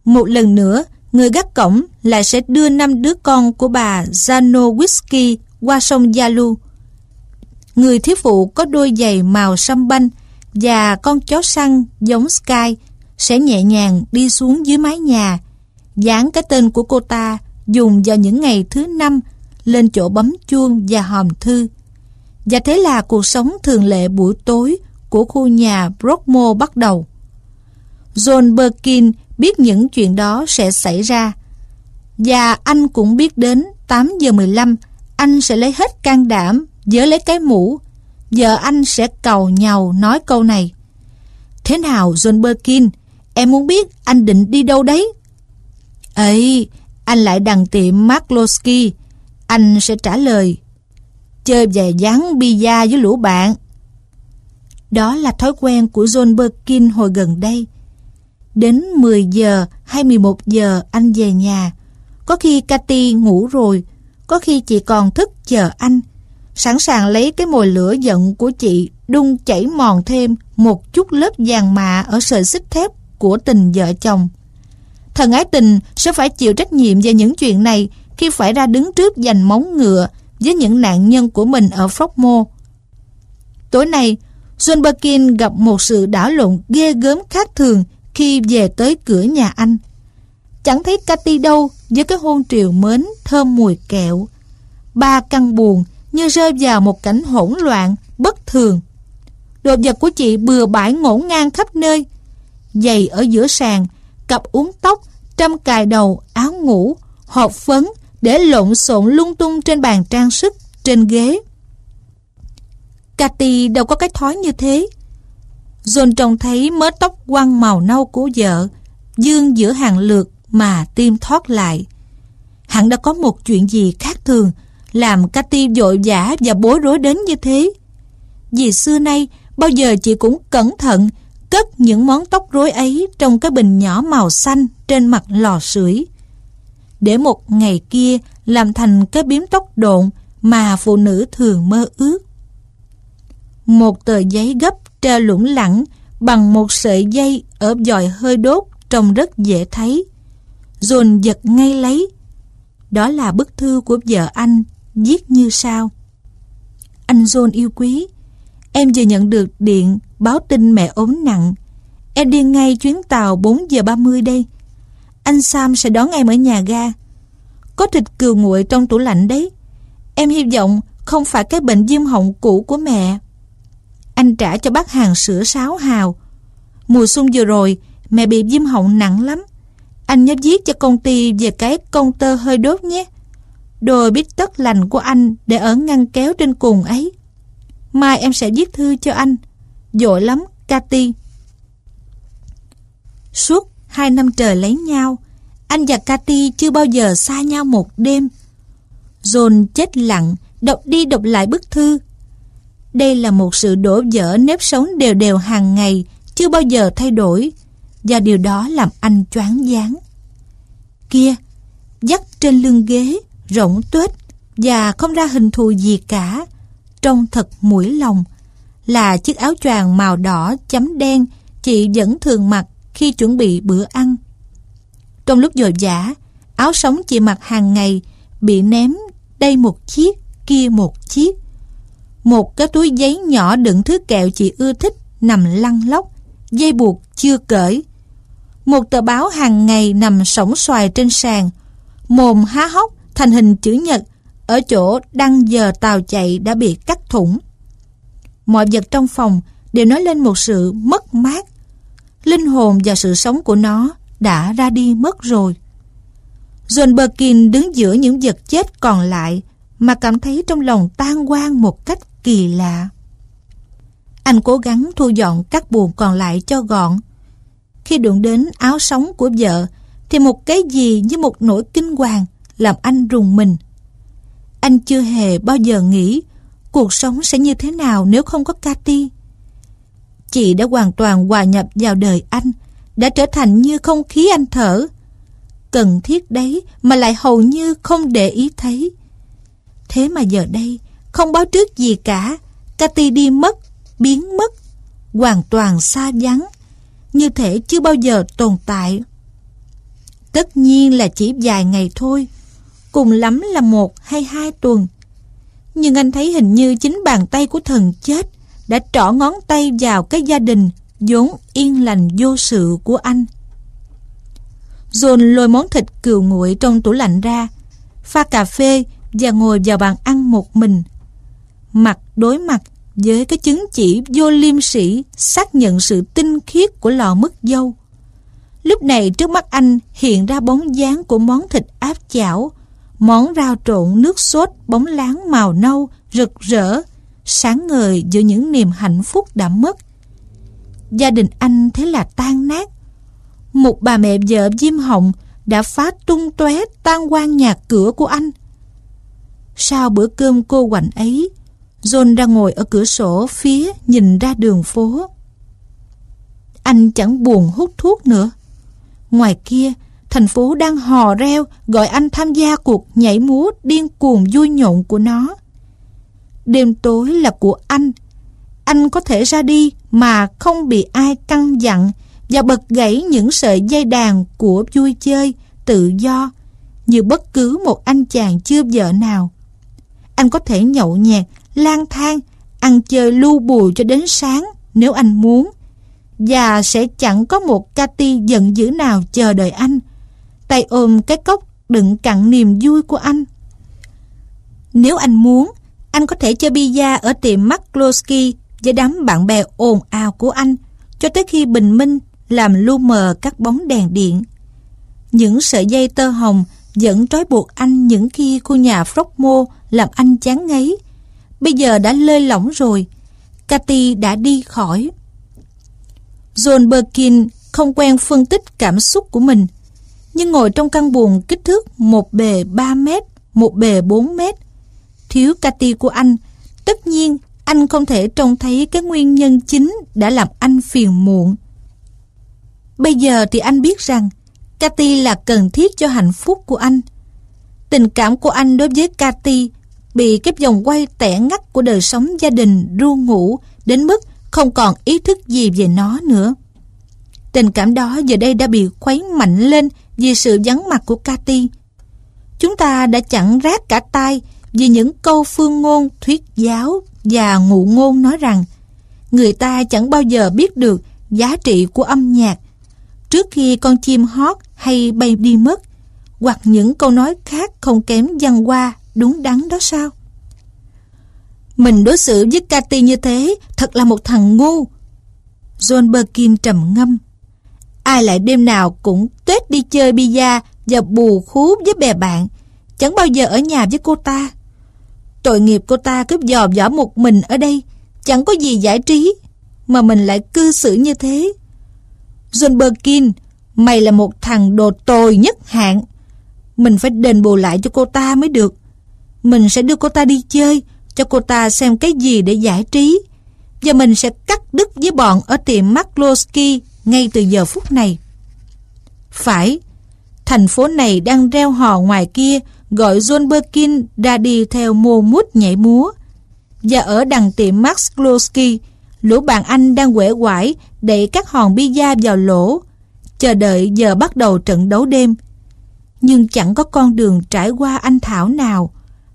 Một lần nữa, người gác cổng lại sẽ đưa 5 đứa con của bà Janowicki qua sông Yalu. Người thiếu phụ có đôi giày màu sâm banh và con chó săn giống Sky sẽ nhẹ nhàng đi xuống dưới mái nhà, dán cái tên của cô ta dùng vào những ngày thứ 5 lên chỗ bấm chuông và hòm thư. Và thế là cuộc sống thường lệ buổi tối của khu nhà Brockmore bắt đầu. John Birkin biết những chuyện đó sẽ xảy ra, và anh cũng biết đến 8:15 anh sẽ lấy hết can đảm vớ lấy cái mũ. Vợ anh sẽ cầu nhàu nói câu này: "Thế nào John Birkin, em muốn biết anh định đi đâu đấy?" "Ấy, anh lại đằng tiệm Maklowski." Anh sẽ trả lời: "Chơi về dán pizza với lũ bạn." Đó là thói quen của John Birkin hồi gần đây. Đến 10 giờ hay 11 giờ anh về nhà. Có khi Cathy ngủ rồi, có khi chị còn thức chờ anh, sẵn sàng lấy cái mồi lửa giận của chị đun chảy mòn thêm một chút lớp vàng mạ ở sợi xích thép của tình vợ chồng. Thần ái tình sẽ phải chịu trách nhiệm về những chuyện này khi phải ra đứng trước giành móng ngựa với những nạn nhân của mình ở Frogmore. Tối nay, John Birkin gặp một sự đảo lộn ghê gớm khác thường khi về tới cửa nhà anh. Chẳng thấy Cathy đâu với cái hôn triều mến thơm mùi kẹo. 3 căn buồng như rơi vào một cảnh hỗn loạn, bất thường. Đồ vật của chị bừa bãi ngổn ngang khắp nơi. Giày ở giữa sàn, cặp uốn tóc, trăm cài đầu, áo ngủ, hộp phấn để lộn xộn lung tung trên bàn trang sức, trên ghế. Cathy đâu có cái thói như thế. John trông thấy mớ tóc quăn màu nâu của vợ dương giữa hàng lược mà tim thoát lại. Hẳn đã có một chuyện gì khác thường làm Cathy vội vã và bối rối đến như thế. Vì xưa nay bao giờ chị cũng cẩn thận cất những món tóc rối ấy trong cái bình nhỏ màu xanh trên mặt lò sưởi, để một ngày kia làm thành cái bím tóc độn mà phụ nữ thường mơ ước. Một tờ giấy gấp treo lủng lẳng bằng một sợi dây ở vòi hơi đốt trông rất dễ thấy. John giật ngay lấy. Đó là bức thư của vợ anh, viết như sau: "Anh John yêu quý, em vừa nhận được điện báo tin mẹ ốm nặng. Em đi ngay chuyến tàu 4:30 đây. Anh Sam sẽ đón em ở nhà ga. Có thịt cừu nguội trong tủ lạnh đấy. Em hy vọng không phải cái bệnh viêm họng cũ của mẹ. Anh trả cho bác hàng sữa 6 hào. Mùa xuân vừa rồi mẹ bị viêm họng nặng lắm. Anh nhớ viết cho công ty về cái công tơ hơi đốt nhé. Đồ bít tất lành của anh để ở ngăn kéo trên cùng ấy. Mai em sẽ viết thư cho anh. Vội lắm, Cathy." Suốt 2 năm trời lấy nhau, anh và Cathy chưa bao giờ xa nhau một đêm. John chết lặng đọc đi đọc lại bức thư. Đây là một sự đổ vỡ nếp sống đều đều hàng ngày, chưa bao giờ thay đổi, và điều đó làm anh choáng váng. Kia, dắt trên lưng ghế, rỗng tuếch và không ra hình thù gì cả, trông thật mũi lòng, là chiếc áo choàng màu đỏ chấm đen chị vẫn thường mặc khi chuẩn bị bữa ăn. Trong lúc vội vã, áo sống chị mặc hàng ngày bị ném đây một chiếc, kia một chiếc. Một cái túi giấy nhỏ đựng thứ kẹo chị ưa thích nằm lăn lóc, dây buộc chưa cởi. Một tờ báo hàng ngày nằm sõng xoài trên sàn, mồm há hốc thành hình chữ nhật ở chỗ đăng giờ tàu chạy đã bị cắt thủng. Mọi vật trong phòng đều nói lên một sự mất mát. Linh hồn và sự sống của nó đã ra đi mất rồi. John Perkin đứng giữa những vật chết còn lại mà cảm thấy trong lòng tan hoang một cách kỳ lạ. Anh cố gắng thu dọn các buồn còn lại cho gọn. Khi đụng đến áo sống của vợ thì một cái gì như một nỗi kinh hoàng làm anh rùng mình. Anh chưa hề bao giờ nghĩ cuộc sống sẽ như thế nào nếu không có Cathy. Chị đã hoàn toàn hòa nhập vào đời anh, đã trở thành như không khí anh thở. Cần thiết đấy mà lại hầu như không để ý thấy. Thế mà giờ đây, không báo trước gì cả, Cathy đi mất, biến mất, hoàn toàn xa vắng, như thể chưa bao giờ tồn tại. Tất nhiên là chỉ vài ngày thôi, cùng lắm là 1 hay 2 tuần. Nhưng anh thấy hình như chính bàn tay của thần chết đã trỏ ngón tay vào cái gia đình vốn yên lành vô sự của anh. John lôi món thịt cừu nguội trong tủ lạnh ra, pha cà phê và ngồi vào bàn ăn một mình, mặt đối mặt với cái chứng chỉ vô liêm sĩ xác nhận sự tinh khiết của lò mứt dâu. Lúc này trước mắt anh hiện ra bóng dáng của món thịt áp chảo, món rau trộn nước sốt bóng láng màu nâu rực rỡ, sáng ngời giữa những niềm hạnh phúc đã mất. Gia đình anh thế là tan nát. Một bà mẹ vợ viêm họng đã phá tung tóe tan hoang nhà cửa của anh. Sau bữa cơm cô quạnh ấy, John ra ngồi ở cửa sổ phía nhìn ra đường phố. Anh chẳng buồn hút thuốc nữa. Ngoài kia, thành phố đang hò reo gọi anh tham gia cuộc nhảy múa điên cuồng vui nhộn của nó. Đêm tối là của anh có thể ra đi mà không bị ai căn dặn và bật gãy những sợi dây đàn của vui chơi, tự do, như bất cứ một anh chàng chưa vợ nào. Anh có thể nhậu nhẹt, lang thang, ăn chơi lu bù cho đến sáng nếu anh muốn, và sẽ chẳng có một Cathy giận dữ nào chờ đợi anh, tay ôm cái cốc đựng cặn niềm vui của anh. Nếu anh muốn, anh có thể chơi bia ở tiệm McCloskey với đám bạn bè ồn ào của anh cho tới khi bình minh làm lu mờ các bóng đèn điện. Những sợi dây tơ hồng vẫn trói buộc anh những khi khu nhà Frogmore làm anh chán ngấy. Bây giờ đã lơi lỏng rồi, Cathy đã đi khỏi. John Perkin không quen phân tích cảm xúc của mình, nhưng ngồi trong căn buồng kích thước 1 bề 3 mét, 1 bề 4 mét, thiếu Cathy của anh, tất nhiên anh không thể trông thấy cái nguyên nhân chính đã làm anh phiền muộn. Bây giờ thì anh biết rằng Cathy là cần thiết cho hạnh phúc của anh. Tình cảm của anh đối với Cathy bị cái vòng quay tẻ ngắt của đời sống gia đình ru ngủ đến mức không còn ý thức gì về nó nữa. Tình cảm đó giờ đây đã bị khuấy mạnh lên vì sự vắng mặt của Cathy. Chúng ta đã chẳng rát cả tai vì những câu phương ngôn thuyết giáo và ngụ ngôn nói rằng người ta chẳng bao giờ biết được giá trị của âm nhạc trước khi con chim hót hay bay đi mất, hoặc những câu nói khác không kém văn hoa đúng đắn đó sao? Mình đối xử với Cathy như thế thật là một thằng ngu. John Perkin trầm ngâm. Ai lại đêm nào cũng tết đi chơi bia và bù khú với bè bạn, chẳng bao giờ ở nhà với cô ta. Tội nghiệp cô ta cứ dò dẫm một mình ở đây, chẳng có gì giải trí, mà mình lại cư xử như thế. John Perkin, mày là một thằng đồ tồi nhất hạng. Mình phải đền bù lại cho cô ta mới được. Mình sẽ đưa cô ta đi chơi, cho cô ta xem cái gì để giải trí. Và mình sẽ cắt đứt với bọn ở tiệm Maklowski ngay từ giờ phút này. Phải, thành phố này đang reo hò ngoài kia gọi John Birkin ra đi theo mô mút nhảy múa. Và ở đằng tiệm Maklowski, lũ bạn anh đang quể quải đẩy các hòn bia vào lỗ, chờ đợi giờ bắt đầu trận đấu đêm. Nhưng chẳng có con đường trải qua anh thảo nào,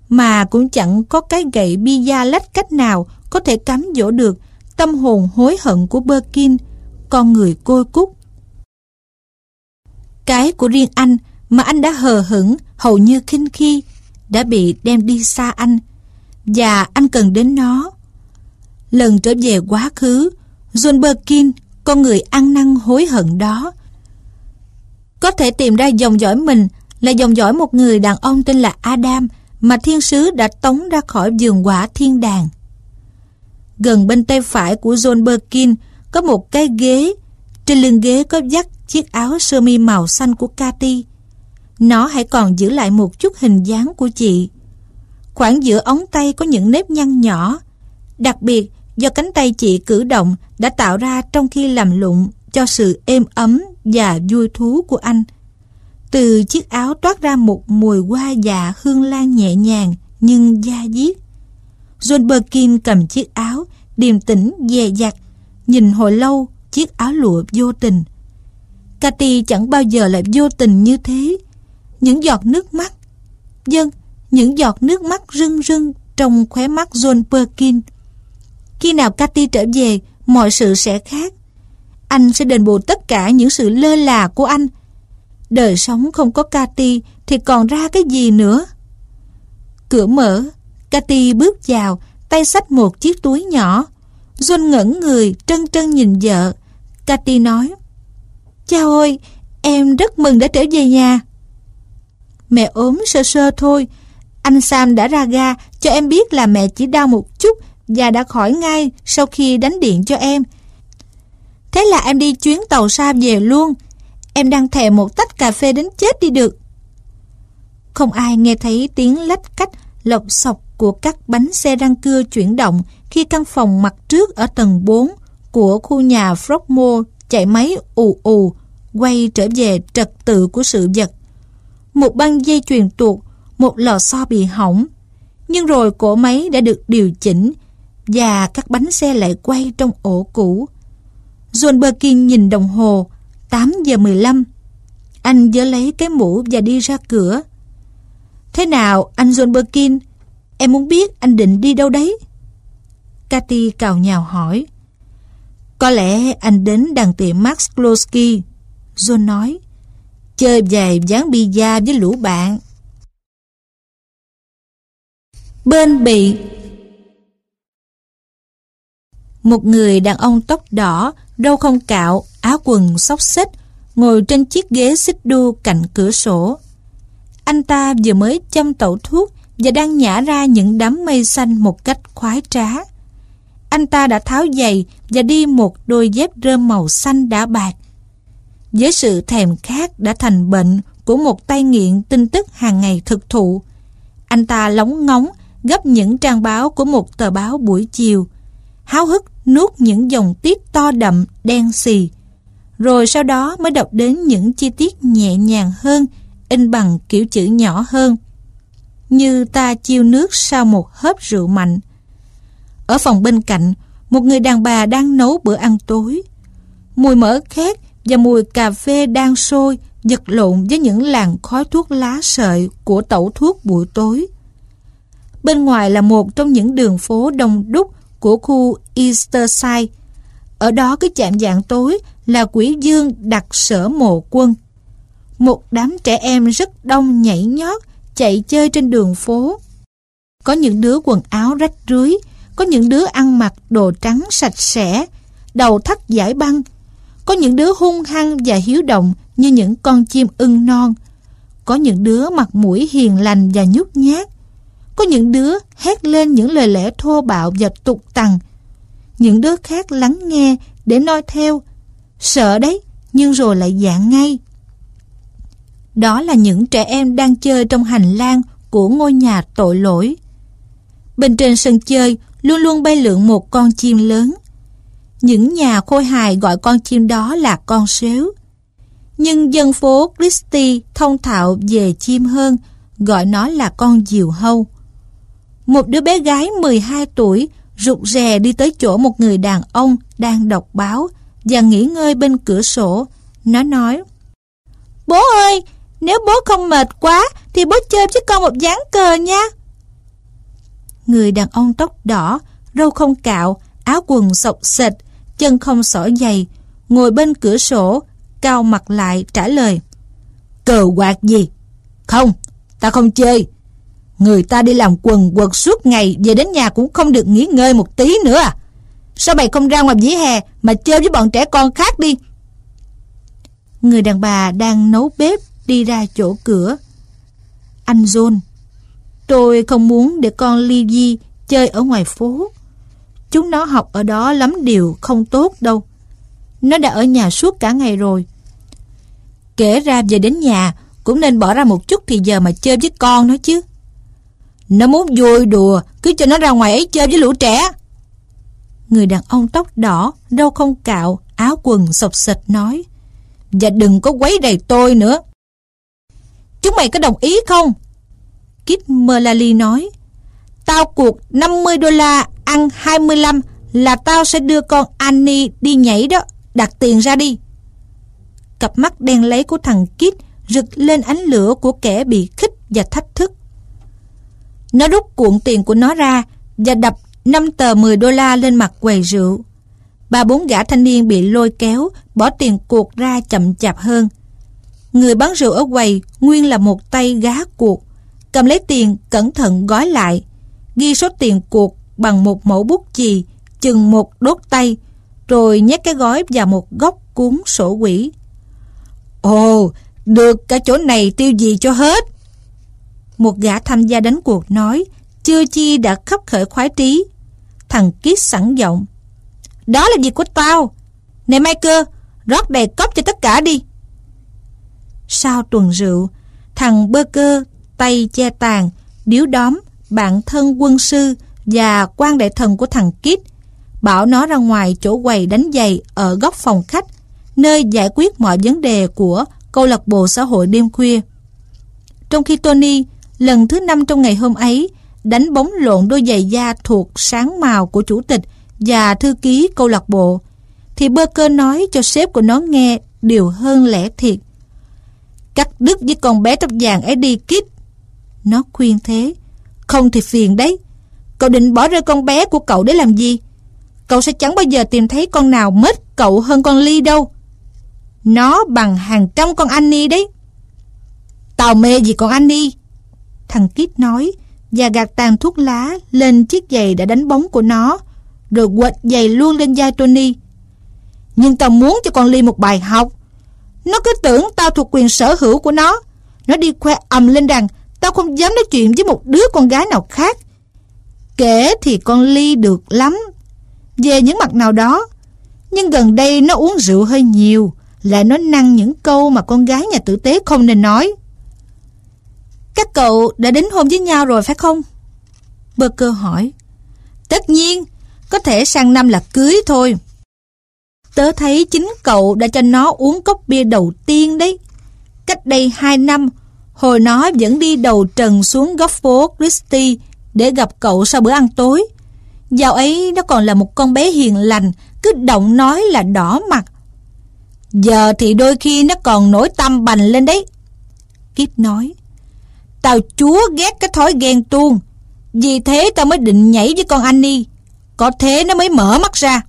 mà cũng chẳng có cái gậy bia lách cách nào có thể cám dỗ được tâm hồn hối hận của Birkin, con người côi cút. Cái của riêng anh mà anh đã hờ hững hầu như khinh khi đã bị đem đi xa anh, và anh cần đến nó. Lần trở về quá khứ, John Birkin, con người ăn năn hối hận đó, có thể tìm ra dòng dõi mình là dòng dõi một người đàn ông tên là Adam mà thiên sứ đã tống ra khỏi vườn quả thiên đàng. Gần bên tay phải của John Birkin có một cái ghế, trên lưng ghế có vắt chiếc áo sơ mi màu xanh của Cathy. Nó hãy còn giữ lại một chút hình dáng của chị. Khoảng giữa ống tay có những nếp nhăn nhỏ, đặc biệt do cánh tay chị cử động đã tạo ra trong khi làm lụng cho sự êm ấm và vui thú của anh. Từ chiếc áo toát ra một mùi hoa dạ hương lan nhẹ nhàng nhưng da diết. John Birkin cầm chiếc áo, điềm tĩnh dè dặt, nhìn hồi lâu chiếc áo lụa vô tình. Cathy chẳng bao giờ lại vô tình như thế. Những giọt nước mắt, vâng, những giọt nước mắt rưng rưng trong khóe mắt John Birkin. Khi nào Cathy trở về, mọi sự sẽ khác. Anh sẽ đền bù tất cả những sự lơ là của anh. Đời sống không có Cathy thì còn ra cái gì nữa? Cửa mở, Cathy bước vào, tay xách một chiếc túi nhỏ. John ngẩn người, trân trân nhìn vợ. Cathy nói: "Cha ơi, em rất mừng đã trở về nhà." "Mẹ ốm sơ sơ thôi. Anh Sam đã ra ga cho em biết là mẹ chỉ đau một chút và đã khỏi ngay sau khi đánh điện cho em. Thế là em đi chuyến tàu xa về luôn. Em đang thèm một tách cà phê đến chết đi được." Không ai nghe thấy tiếng lách cách lộc sọc của các bánh xe răng cưa chuyển động khi căn phòng mặt trước ở tầng 4 của khu nhà Frogmore chạy máy ù ù quay trở về trật tự của sự vật. Một băng dây chuyền tuột, một lò xo bị hỏng, nhưng rồi cỗ máy đã được điều chỉnh và các bánh xe lại quay trong ổ cũ. John Birkin nhìn đồng hồ, 8:15. Anh giơ lấy cái mũ và đi ra cửa. "Thế nào anh John Birkin? Em muốn biết anh định đi đâu đấy?" Cathy cào nhào hỏi. "Có lẽ anh đến đàn tiệm Max Klosky," John nói, "chơi vài ván bia với lũ bạn." Bên bị. Một người đàn ông tóc đỏ, râu không cạo, áo quần xốc xếch, ngồi trên chiếc ghế xích đu cạnh cửa sổ. Anh ta vừa mới châm tẩu thuốc và đang nhả ra những đám mây xanh một cách khoái trá. Anh ta đã tháo giày và đi một đôi dép rơm màu xanh đã bạc. Với sự thèm khát đã thành bệnh của một tay nghiện tin tức hàng ngày thực thụ, anh ta lóng ngóng gấp những trang báo của một tờ báo buổi chiều, háo hức nuốt những dòng tiết to đậm đen xì, rồi sau đó mới đọc đến những chi tiết nhẹ nhàng hơn, in bằng kiểu chữ nhỏ hơn, như ta chiêu nước sau một hớp rượu mạnh. Ở phòng bên cạnh, một người đàn bà đang nấu bữa ăn tối. Mùi mỡ khét và mùi cà phê đang sôi vật lộn với những làn khói thuốc lá sợi của tẩu thuốc buổi tối. Bên ngoài là một trong những đường phố đông đúc của khu Easterside. Ở đó cứ chạm vạng tối là quỹ dương đặt sở mộ quân. Một đám trẻ em rất đông nhảy nhót chạy chơi trên đường phố. Có những đứa quần áo rách rưới, có những đứa ăn mặc đồ trắng sạch sẽ, đầu thắt dải băng, có những đứa hung hăng và hiếu động như những con chim ưng non, có những đứa mặt mũi hiền lành và nhút nhát, có những đứa hét lên những lời lẽ thô bạo và tục tằn, những đứa khác lắng nghe để noi theo, sợ đấy nhưng rồi lại dạng ngay. Đó là những trẻ em đang chơi trong hành lang của ngôi nhà tội lỗi. Bên trên sân chơi luôn luôn bay lượn một con chim lớn. Những nhà khôi hài gọi con chim đó là con sếu. Nhưng dân phố Christie thông thạo về chim hơn, gọi nó là con diều hâu. Một đứa bé gái 12 tuổi rụt rè đi tới chỗ một người đàn ông đang đọc báo và nghỉ ngơi bên cửa sổ. Nó nói: "Bố ơi, nếu bố không mệt quá thì bố chơi với con một ván cờ nha." Người đàn ông tóc đỏ, râu không cạo, áo quần xộc xệch, chân không xỏ giày, ngồi bên cửa sổ, cau mặt lại trả lời: "Cờ quạt gì? Không, ta không chơi. Người ta đi làm quần quật suốt ngày, về đến nhà cũng không được nghỉ ngơi một tí nữa à? Sao mày không ra ngoài vỉa hè mà chơi với bọn trẻ con khác đi?" Người đàn bà đang nấu bếp đi ra chỗ cửa. "Anh John, tôi không muốn để con Lizzie chơi ở ngoài phố. Chúng nó học ở đó lắm điều không tốt đâu. Nó đã ở nhà suốt cả ngày rồi. Kể ra về đến nhà cũng nên bỏ ra một chút thì giờ mà chơi với con nó chứ. Nó muốn vui đùa, cứ cho nó ra ngoài ấy chơi với lũ trẻ." Người đàn ông tóc đỏ, râu không cạo, áo quần xộc xệch nói: "Và đừng có quấy rầy tôi nữa." "Chúng mày có đồng ý không?" Kit Merlali nói: "Tao cuộc $50, ăn 25 là tao sẽ đưa con Annie đi nhảy đó, đặt tiền ra đi." Cặp mắt đen lấy của thằng Kit rực lên ánh lửa của kẻ bị khích và thách thức. Nó rút cuộn tiền của nó ra và đập 5 tờ $10 lên mặt quầy rượu. 3-4 gã thanh niên bị lôi kéo bỏ tiền cuộc ra chậm chạp hơn. Người bán rượu ở quầy nguyên là một tay gá cuộc, cầm lấy tiền cẩn thận gói lại, ghi số tiền cuộc bằng một mẩu bút chì chừng một đốt tay, rồi nhét cái gói vào một góc cuốn sổ quỷ. "Ồ, được cả chỗ này tiêu gì cho hết," một gã tham gia đánh cuộc nói, chưa chi đã khấp khởi khoái trí. Thằng Kit sẵn giọng: "Đó là việc của tao. Này Michael, rót đầy cốc cho tất cả đi." Sau tuần rượu, thằng Berger tay che tàn, điếu đóm, bạn thân quân sư và quan đại thần của thằng Kit bảo nó ra ngoài chỗ quầy đánh giày ở góc phòng khách, nơi giải quyết mọi vấn đề của câu lạc bộ xã hội đêm khuya. Trong khi Tony, lần thứ 5 trong ngày hôm ấy, đánh bóng lộn đôi giày da thuộc sáng màu của chủ tịch và thư ký câu lạc bộ, thì Berger nói cho sếp của nó nghe điều hơn lẽ thiệt. "Cắt đứt với con bé tóc vàng ấy đi, Kit," nó khuyên thế. "Không thì phiền đấy. Cậu định bỏ rơi con bé của cậu để làm gì? Cậu sẽ chẳng bao giờ tìm thấy con nào mết cậu hơn con Ly đâu. Nó bằng hàng trăm con Annie đấy." "Tao mê gì con Annie," thằng Kit nói, và gạt tàn thuốc lá lên chiếc giày đã đánh bóng của nó, rồi quệt giày luôn lên vai Tony. "Nhưng tao muốn cho con Ly một bài học. Nó cứ tưởng tao thuộc quyền sở hữu của nó. Nó đi khoe ầm lên rằng tao không dám nói chuyện với một đứa con gái nào khác. Kể thì con Ly được lắm về những mặt nào đó, nhưng gần đây nó uống rượu hơi nhiều, lại nói năng những câu mà con gái nhà tử tế không nên nói." "Các cậu đã đính hôn với nhau rồi phải không?" Berger hỏi. "Tất nhiên, có thể sang năm là cưới thôi. Tớ thấy chính cậu đã cho nó uống cốc bia đầu tiên đấy, cách đây 2 năm, hồi nó vẫn đi đầu trần xuống góc phố Christie để gặp cậu sau bữa ăn tối. Dạo ấy nó còn là một con bé hiền lành, cứ động nói là đỏ mặt. Giờ thì đôi khi nó còn nổi tâm bành lên đấy." Kit nói: "Tao chúa ghét cái thói ghen tuông. Vì thế tao mới định nhảy với con Annie. Có thế nó mới mở mắt ra."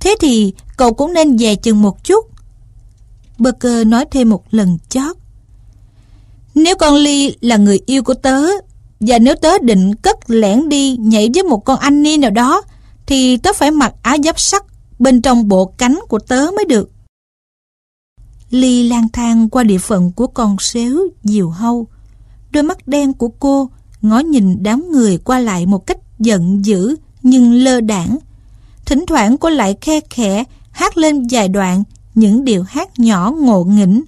"Thế thì cậu cũng nên về chừng một chút," Berger nói thêm một lần chót. "Nếu con Ly là người yêu của tớ, và nếu tớ định cất lẻn đi nhảy với một con Annie nào đó, thì tớ phải mặc áo giáp sắt bên trong bộ cánh của tớ mới được." Ly lang thang qua địa phận của con sếu diều hâu. Đôi mắt đen của cô ngó nhìn đám người qua lại một cách giận dữ nhưng lơ đãng. Thỉnh thoảng cô lại khe khẽ hát lên vài đoạn những điệu hát nhỏ ngộ nghĩnh.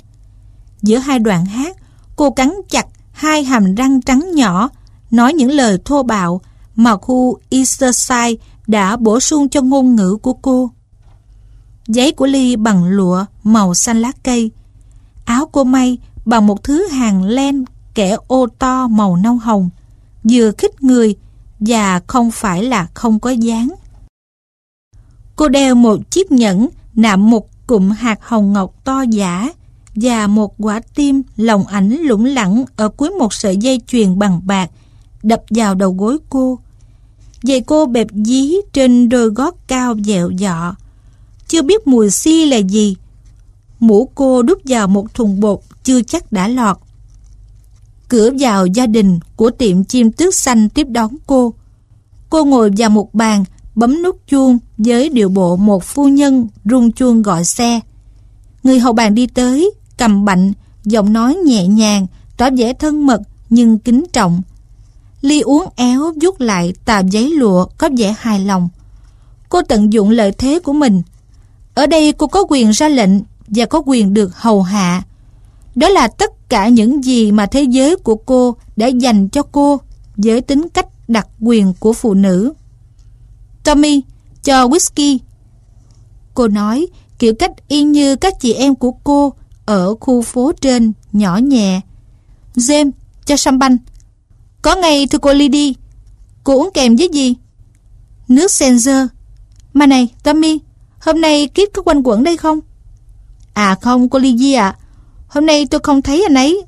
Giữa hai đoạn hát, cô cắn chặt hai hàm răng trắng nhỏ, nói những lời thô bạo mà khu Easterside đã bổ sung cho ngôn ngữ của cô. Giấy của Ly bằng lụa màu xanh lá cây. Áo cô may bằng một thứ hàng len kẻ ô to màu nâu hồng, vừa khít người và không phải là không có dáng. Cô đeo một chiếc nhẫn nạm một cụm hạt hồng ngọc to giả và một quả tim lồng ảnh lủng lẳng ở cuối một sợi dây chuyền bằng bạc đập vào đầu gối cô. Giày cô bẹp dí trên đôi gót cao dẹo dọ, chưa biết mùi xi là gì. Mũ cô đút vào một thùng bột chưa chắc đã lọt. Cửa vào gia đình của tiệm chim tước xanh tiếp đón cô. Cô ngồi vào một bàn, bấm nút chuông với điệu bộ một phu nhân rung chuông gọi xe. Người hầu bàn đi tới, cầm bạnh, giọng nói nhẹ nhàng, tỏ vẻ thân mật nhưng kính trọng. Ly uốn éo vuốt lại tà giấy lụa có vẻ hài lòng. Cô tận dụng lợi thế của mình. Ở đây cô có quyền ra lệnh và có quyền được hầu hạ. Đó là tất cả những gì mà thế giới của cô đã dành cho cô với tính cách đặc quyền của phụ nữ. Tommy, cho whisky, cô nói, kiểu cách y như các chị em của cô ở khu phố trên nhỏ nhẹ. James, cho champagne. Có ngay thưa cô Lydie. Cô uống kèm với gì? Nước seltzer. Mà này Tommy, hôm nay Kit có quanh quẩn đây không? À không cô Lydie ạ. Hôm nay tôi không thấy anh ấy.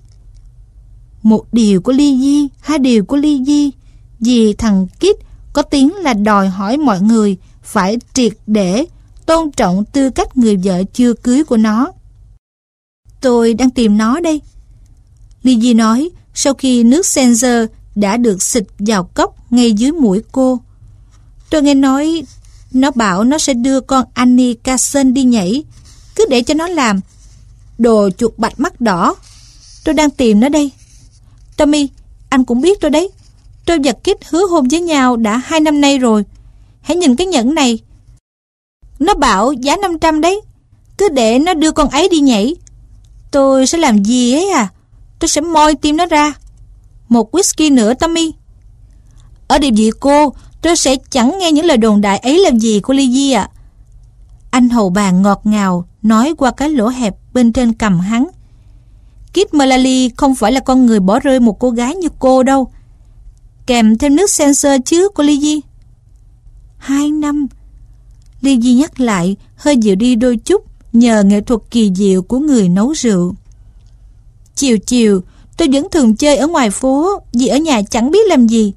Một điều của Lydie, hai điều của Lydie. Vì thằng Kit có tiếng là đòi hỏi mọi người phải triệt để tôn trọng tư cách người vợ chưa cưới của nó. Tôi đang tìm nó đây, Lydie nói sau khi nước seltzer đã được xịt vào cốc ngay dưới mũi cô. Tôi nghe nói nó bảo nó sẽ đưa con Annie Carson đi nhảy. Cứ để cho nó làm. Đồ chuột bạch mắt đỏ. Tôi đang tìm nó đây. Tommy, anh cũng biết tôi đấy. Tôi và Kit hứa hôn với nhau đã 2 năm nay rồi. Hãy nhìn cái nhẫn này. Nó bảo giá 500 đấy. Cứ để nó đưa con ấy đi nhảy. Tôi sẽ làm gì ấy à? Tôi sẽ moi tim nó ra. Một whisky nữa Tommy. Ở địa vị cô, tôi sẽ chẳng nghe những lời đồn đại ấy làm gì cô Lydie ạ. Anh hầu bàn ngọt ngào nói qua cái lỗ hẹp bên trên cằm hắn. Kit Melali không phải là con người bỏ rơi một cô gái như cô đâu. Kèm thêm nước seltzer chứ cô Lydie. 2 năm, Lydie nhắc lại, hơi dịu đi đôi chút nhờ nghệ thuật kỳ diệu của người nấu rượu. Chiều chiều tôi vẫn thường chơi ở ngoài phố vì ở nhà chẳng biết làm gì.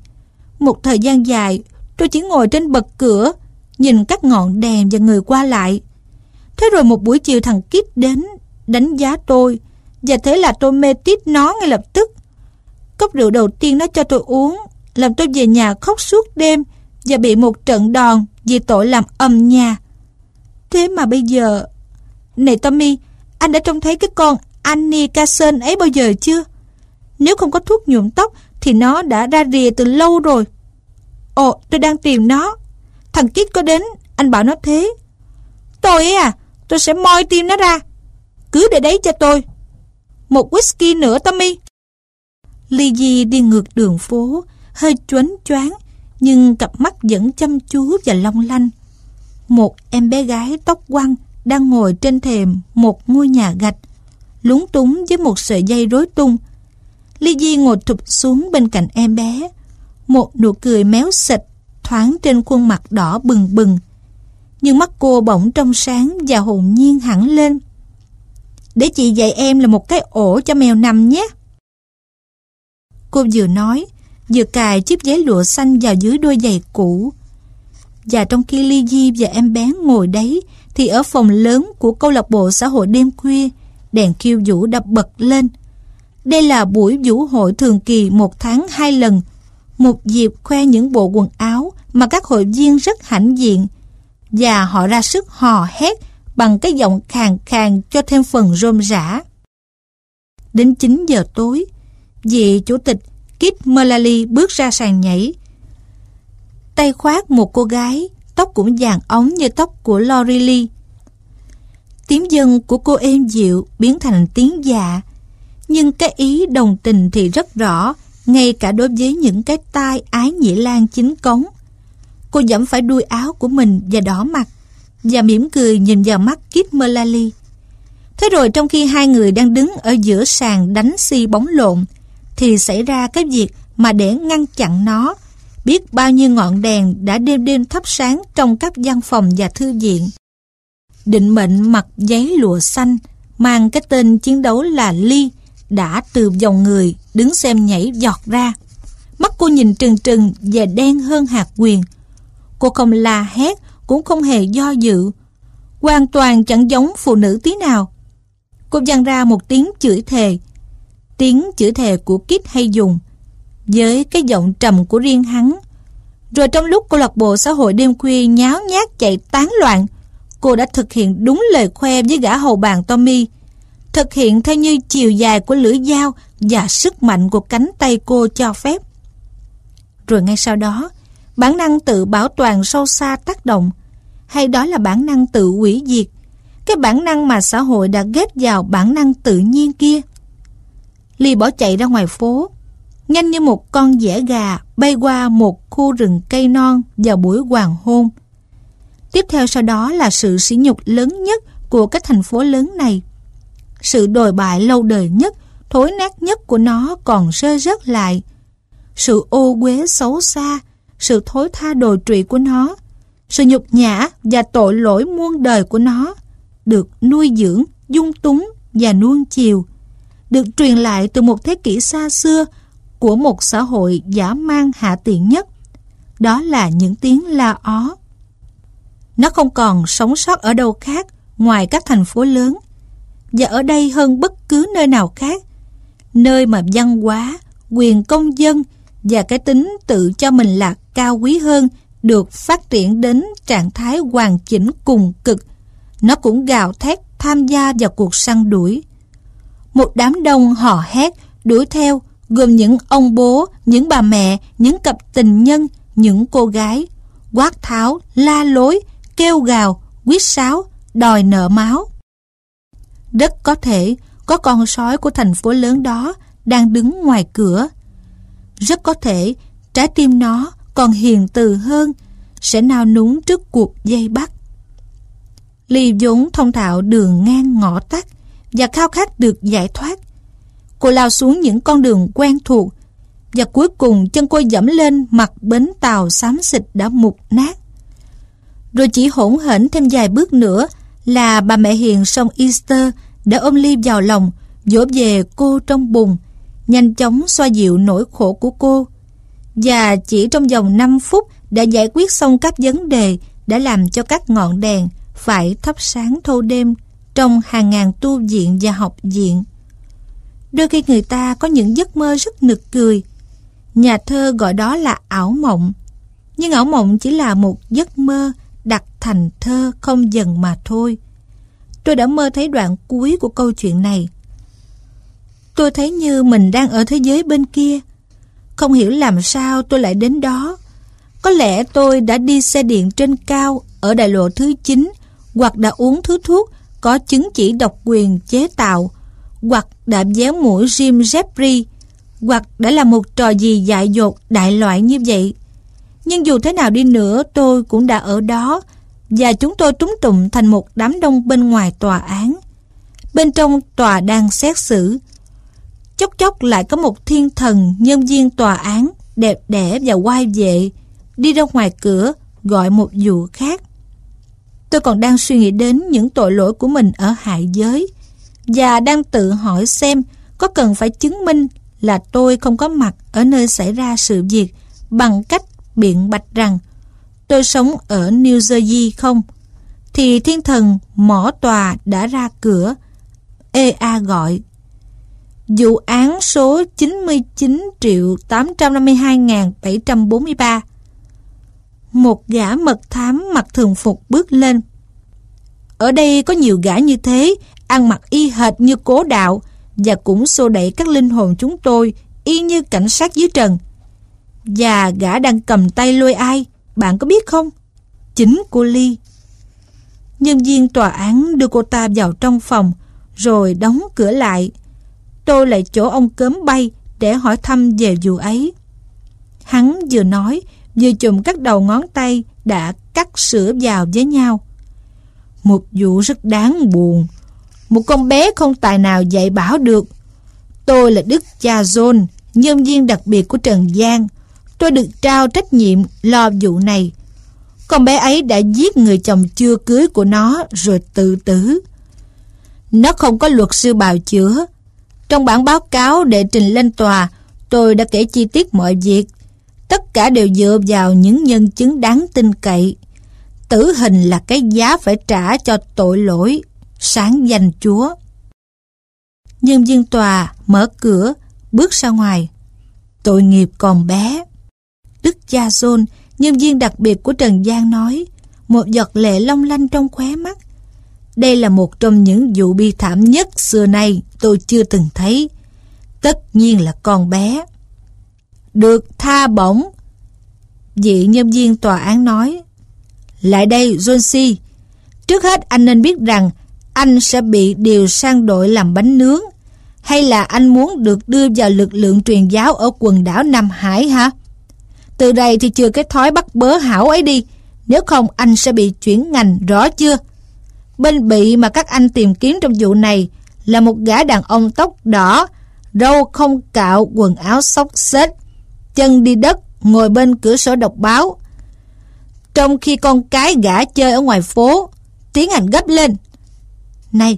Một thời gian dài tôi chỉ ngồi trên bậc cửa nhìn các ngọn đèn và người qua lại. Thế rồi một buổi chiều thằng Kit đến đánh giá tôi, và thế là tôi mê tít nó ngay lập tức. Cốc rượu đầu tiên nó cho tôi uống làm tôi về nhà khóc suốt đêm và bị một trận đòn vì tội làm ầm nhà. Thế mà bây giờ... Này Tommy, anh đã trông thấy cái con Annie Carson ấy bao giờ chưa? Nếu không có thuốc nhuộm tóc thì nó đã ra rìa từ lâu rồi. Ồ, tôi đang tìm nó. Thằng Kit có đến, anh bảo nó thế. Tôi ấy à, tôi sẽ moi tim nó ra. Cứ để đấy cho tôi. Một whisky nữa Tommy. Lydie đi ngược đường phố, hơi choáng choáng, nhưng cặp mắt vẫn chăm chú và long lanh. Một em bé gái tóc quăn đang ngồi trên thềm một ngôi nhà gạch, lúng túng với một sợi dây rối tung. Lydie ngồi thụp xuống bên cạnh em bé, một nụ cười méo xệch thoáng trên khuôn mặt đỏ bừng bừng. Nhưng mắt cô bỗng trong sáng và hồn nhiên hẳn lên. Để chị dạy em là một cái ổ cho mèo nằm nhé. Cô vừa nói, vừa cài chiếc giấy lụa xanh vào dưới đôi giày cũ. Và trong khi Lydie và em bé ngồi đấy, thì ở phòng lớn của câu lạc bộ xã hội đêm khuya, đèn khiêu vũ đã bật lên. Đây là buổi vũ hội thường kỳ 1 tháng 2 lần, một dịp khoe những bộ quần áo mà các hội viên rất hãnh diện. Và họ ra sức hò hét bằng cái giọng khàn khàn cho thêm phần rôm rã. Đến 9 giờ tối, vị chủ tịch Kit Melali bước ra sàn nhảy, tay khoác một cô gái, tóc cũng vàng óng như tóc của Lorelei. Tiếng dân của cô êm dịu biến thành tiếng dạ. nhưng cái ý đồng tình thì rất rõ, ngay cả đối với những cái tai Ái Nhĩ Lan chính cống. Cô giẫm phải đuôi áo của mình và đỏ mặt, và mỉm cười nhìn vào mắt Kit Merlali. Thế rồi trong khi hai người đang đứng ở giữa sàn đánh xi bóng lộn, thì xảy ra cái việc mà để ngăn chặn nó, biết bao nhiêu ngọn đèn đã đêm đêm thắp sáng trong các văn phòng và thư viện. Định mệnh mặc giấy lụa xanh, mang cái tên chiến đấu là Lee, đã từ dòng người đứng xem nhảy giọt ra. Mắt cô nhìn trừng trừng và đen hơn hạt quyền. Cô không la hét, cũng không hề do dự, hoàn toàn chẳng giống phụ nữ tí nào. Cô vang ra một tiếng chửi thề. Tiếng chửi thề của Kit hay dùng, với cái giọng trầm của riêng hắn. Rồi trong lúc câu lạc bộ xã hội đêm khuya nháo nhác chạy tán loạn, cô đã thực hiện đúng lời khoe với gã hầu bàn Tommy, thực hiện theo như chiều dài của lưỡi dao và sức mạnh của cánh tay cô cho phép. Rồi ngay sau đó, bản năng tự bảo toàn sâu xa tác động, hay đó là bản năng tự hủy diệt, cái bản năng mà xã hội đã ghép vào bản năng tự nhiên kia. Ly bỏ chạy ra ngoài phố, nhanh như một con dẻ gà bay qua một khu rừng cây non vào buổi hoàng hôn. Tiếp theo sau đó là sự sỉ nhục lớn nhất của cái thành phố lớn này. Sự đồi bại lâu đời nhất, thối nát nhất của nó còn rơi rớt lại. Sự ô uế xấu xa, sự thối tha đồi trụy của nó, sự nhục nhã và tội lỗi muôn đời của nó được nuôi dưỡng, dung túng và nuông chiều, được truyền lại từ một thế kỷ xa xưa của một xã hội dã man hạ tiện nhất. Đó là những tiếng la ó. Nó không còn sống sót ở đâu khác ngoài các thành phố lớn, và ở đây hơn bất cứ nơi nào khác, nơi mà văn hóa, quyền công dân và cái tính tự cho mình là cao quý hơn được phát triển đến trạng thái hoàn chỉnh cùng cực. Nó cũng gào thét tham gia vào cuộc săn đuổi. Một đám đông hò hét đuổi theo, gồm những ông bố, những bà mẹ, những cặp tình nhân, những cô gái, quát tháo, la lối, kêu gào, huýt sáo, đòi nợ máu. Rất có thể có con sói của thành phố lớn đó đang đứng ngoài cửa. Rất có thể trái tim nó còn hiền từ hơn, sẽ nao núng trước cuộc dây bắt. Ly vốn thông thạo đường ngang ngõ tắt và khao khát được giải thoát. Cô lao xuống những con đường quen thuộc, và cuối cùng chân cô dẫm lên mặt bến tàu xám xịt đã mục nát. Rồi chỉ hỗn hển thêm vài bước nữa là bà mẹ hiền sông Easter đã ôm Ly vào lòng, dỗ về cô trong bùn, nhanh chóng xoa dịu nỗi khổ của cô, và chỉ trong vòng 5 phút đã giải quyết xong các vấn đề đã làm cho các ngọn đèn phải thắp sáng thâu đêm trong hàng ngàn tu viện và học viện. Đôi khi người ta có những giấc mơ rất nực cười. Nhà thơ gọi đó là ảo mộng, nhưng ảo mộng chỉ là một giấc mơ đặt thành thơ không dần mà thôi. Tôi đã mơ thấy đoạn cuối của câu chuyện này. Tôi thấy như mình đang ở thế giới bên kia. Không hiểu làm sao tôi lại đến đó. Có lẽ tôi đã đi xe điện trên cao ở đại lộ thứ 9, hoặc đã uống thứ thuốc có chứng chỉ độc quyền chế tạo, hoặc đã véo mũi Jim Jeffrey, hoặc đã là một trò gì dại dột đại loại như vậy. Nhưng dù thế nào đi nữa, tôi cũng đã ở đó, và chúng tôi túm tụm thành một đám đông bên ngoài tòa án. Bên trong tòa đang xét xử, chốc chốc lại có một thiên thần nhân viên tòa án đẹp đẽ và oai vệ đi ra ngoài cửa gọi một vụ khác. Tôi còn đang suy nghĩ đến những tội lỗi của mình ở hạ giới, và đang tự hỏi xem có cần phải chứng minh là tôi không có mặt ở nơi xảy ra sự việc bằng cách biện bạch rằng tôi sống ở New Jersey không. Thì thiên thần mỏ tòa đã ra cửa ea gọi: vụ án số 99.852.743. Một gã mật thám mặc thường phục bước lên. Ở đây có nhiều gã như thế, ăn mặc y hệt như cố đạo, và cũng xô đẩy các linh hồn chúng tôi y như cảnh sát dưới trần. Và gã đang cầm tay lôi ai, bạn có biết không? Chính cô Ly. Nhân viên tòa án đưa cô ta vào trong phòng rồi đóng cửa lại. tôi lại chỗ ông Cớm Bay để hỏi thăm về vụ ấy. Hắn vừa nói, vừa chùm các đầu ngón tay đã cắt sữa vào với nhau. Một vụ rất đáng buồn. Một con bé không tài nào dạy bảo được. Tôi là đức cha John, nhân viên đặc biệt của Trần Giang. Tôi được trao trách nhiệm lo vụ này. Con bé ấy đã giết người chồng chưa cưới của nó rồi tự tử. Nó không có luật sư bào chữa. Trong bản báo cáo đệ trình lên tòa, tôi đã kể chi tiết mọi việc. Tất cả đều dựa vào những nhân chứng đáng tin cậy. Tử hình là cái giá phải trả cho tội lỗi, sáng danh Chúa. Nhân viên tòa mở cửa, bước ra ngoài. Tội nghiệp còn bé. Đức cha John, nhân viên đặc biệt của Trần Giang nói, một giọt lệ long lanh trong khóe mắt. Đây là một trong những vụ bi thảm nhất xưa nay tôi chưa từng thấy. Tất nhiên là con bé được tha bổng. Vị nhân viên tòa án nói, lại đây Johnsy. Trước hết anh nên biết rằng anh sẽ bị điều sang đội làm bánh nướng. Hay là anh muốn được đưa vào lực lượng truyền giáo ở quần đảo Nam Hải hả? Từ đây thì chừa cái thói bắt bớ hảo ấy đi. Nếu không anh sẽ bị chuyển ngành, rõ chưa? Bên bị mà các anh tìm kiếm trong vụ này là một gã đàn ông tóc đỏ, râu không cạo, quần áo xốc xếch, chân đi đất, ngồi bên cửa sổ đọc báo. Trong khi con cái gã chơi ở ngoài phố, tiếng Anh gấp lên. Này,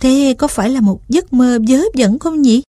thế có phải là một giấc mơ vớ vẩn không nhỉ?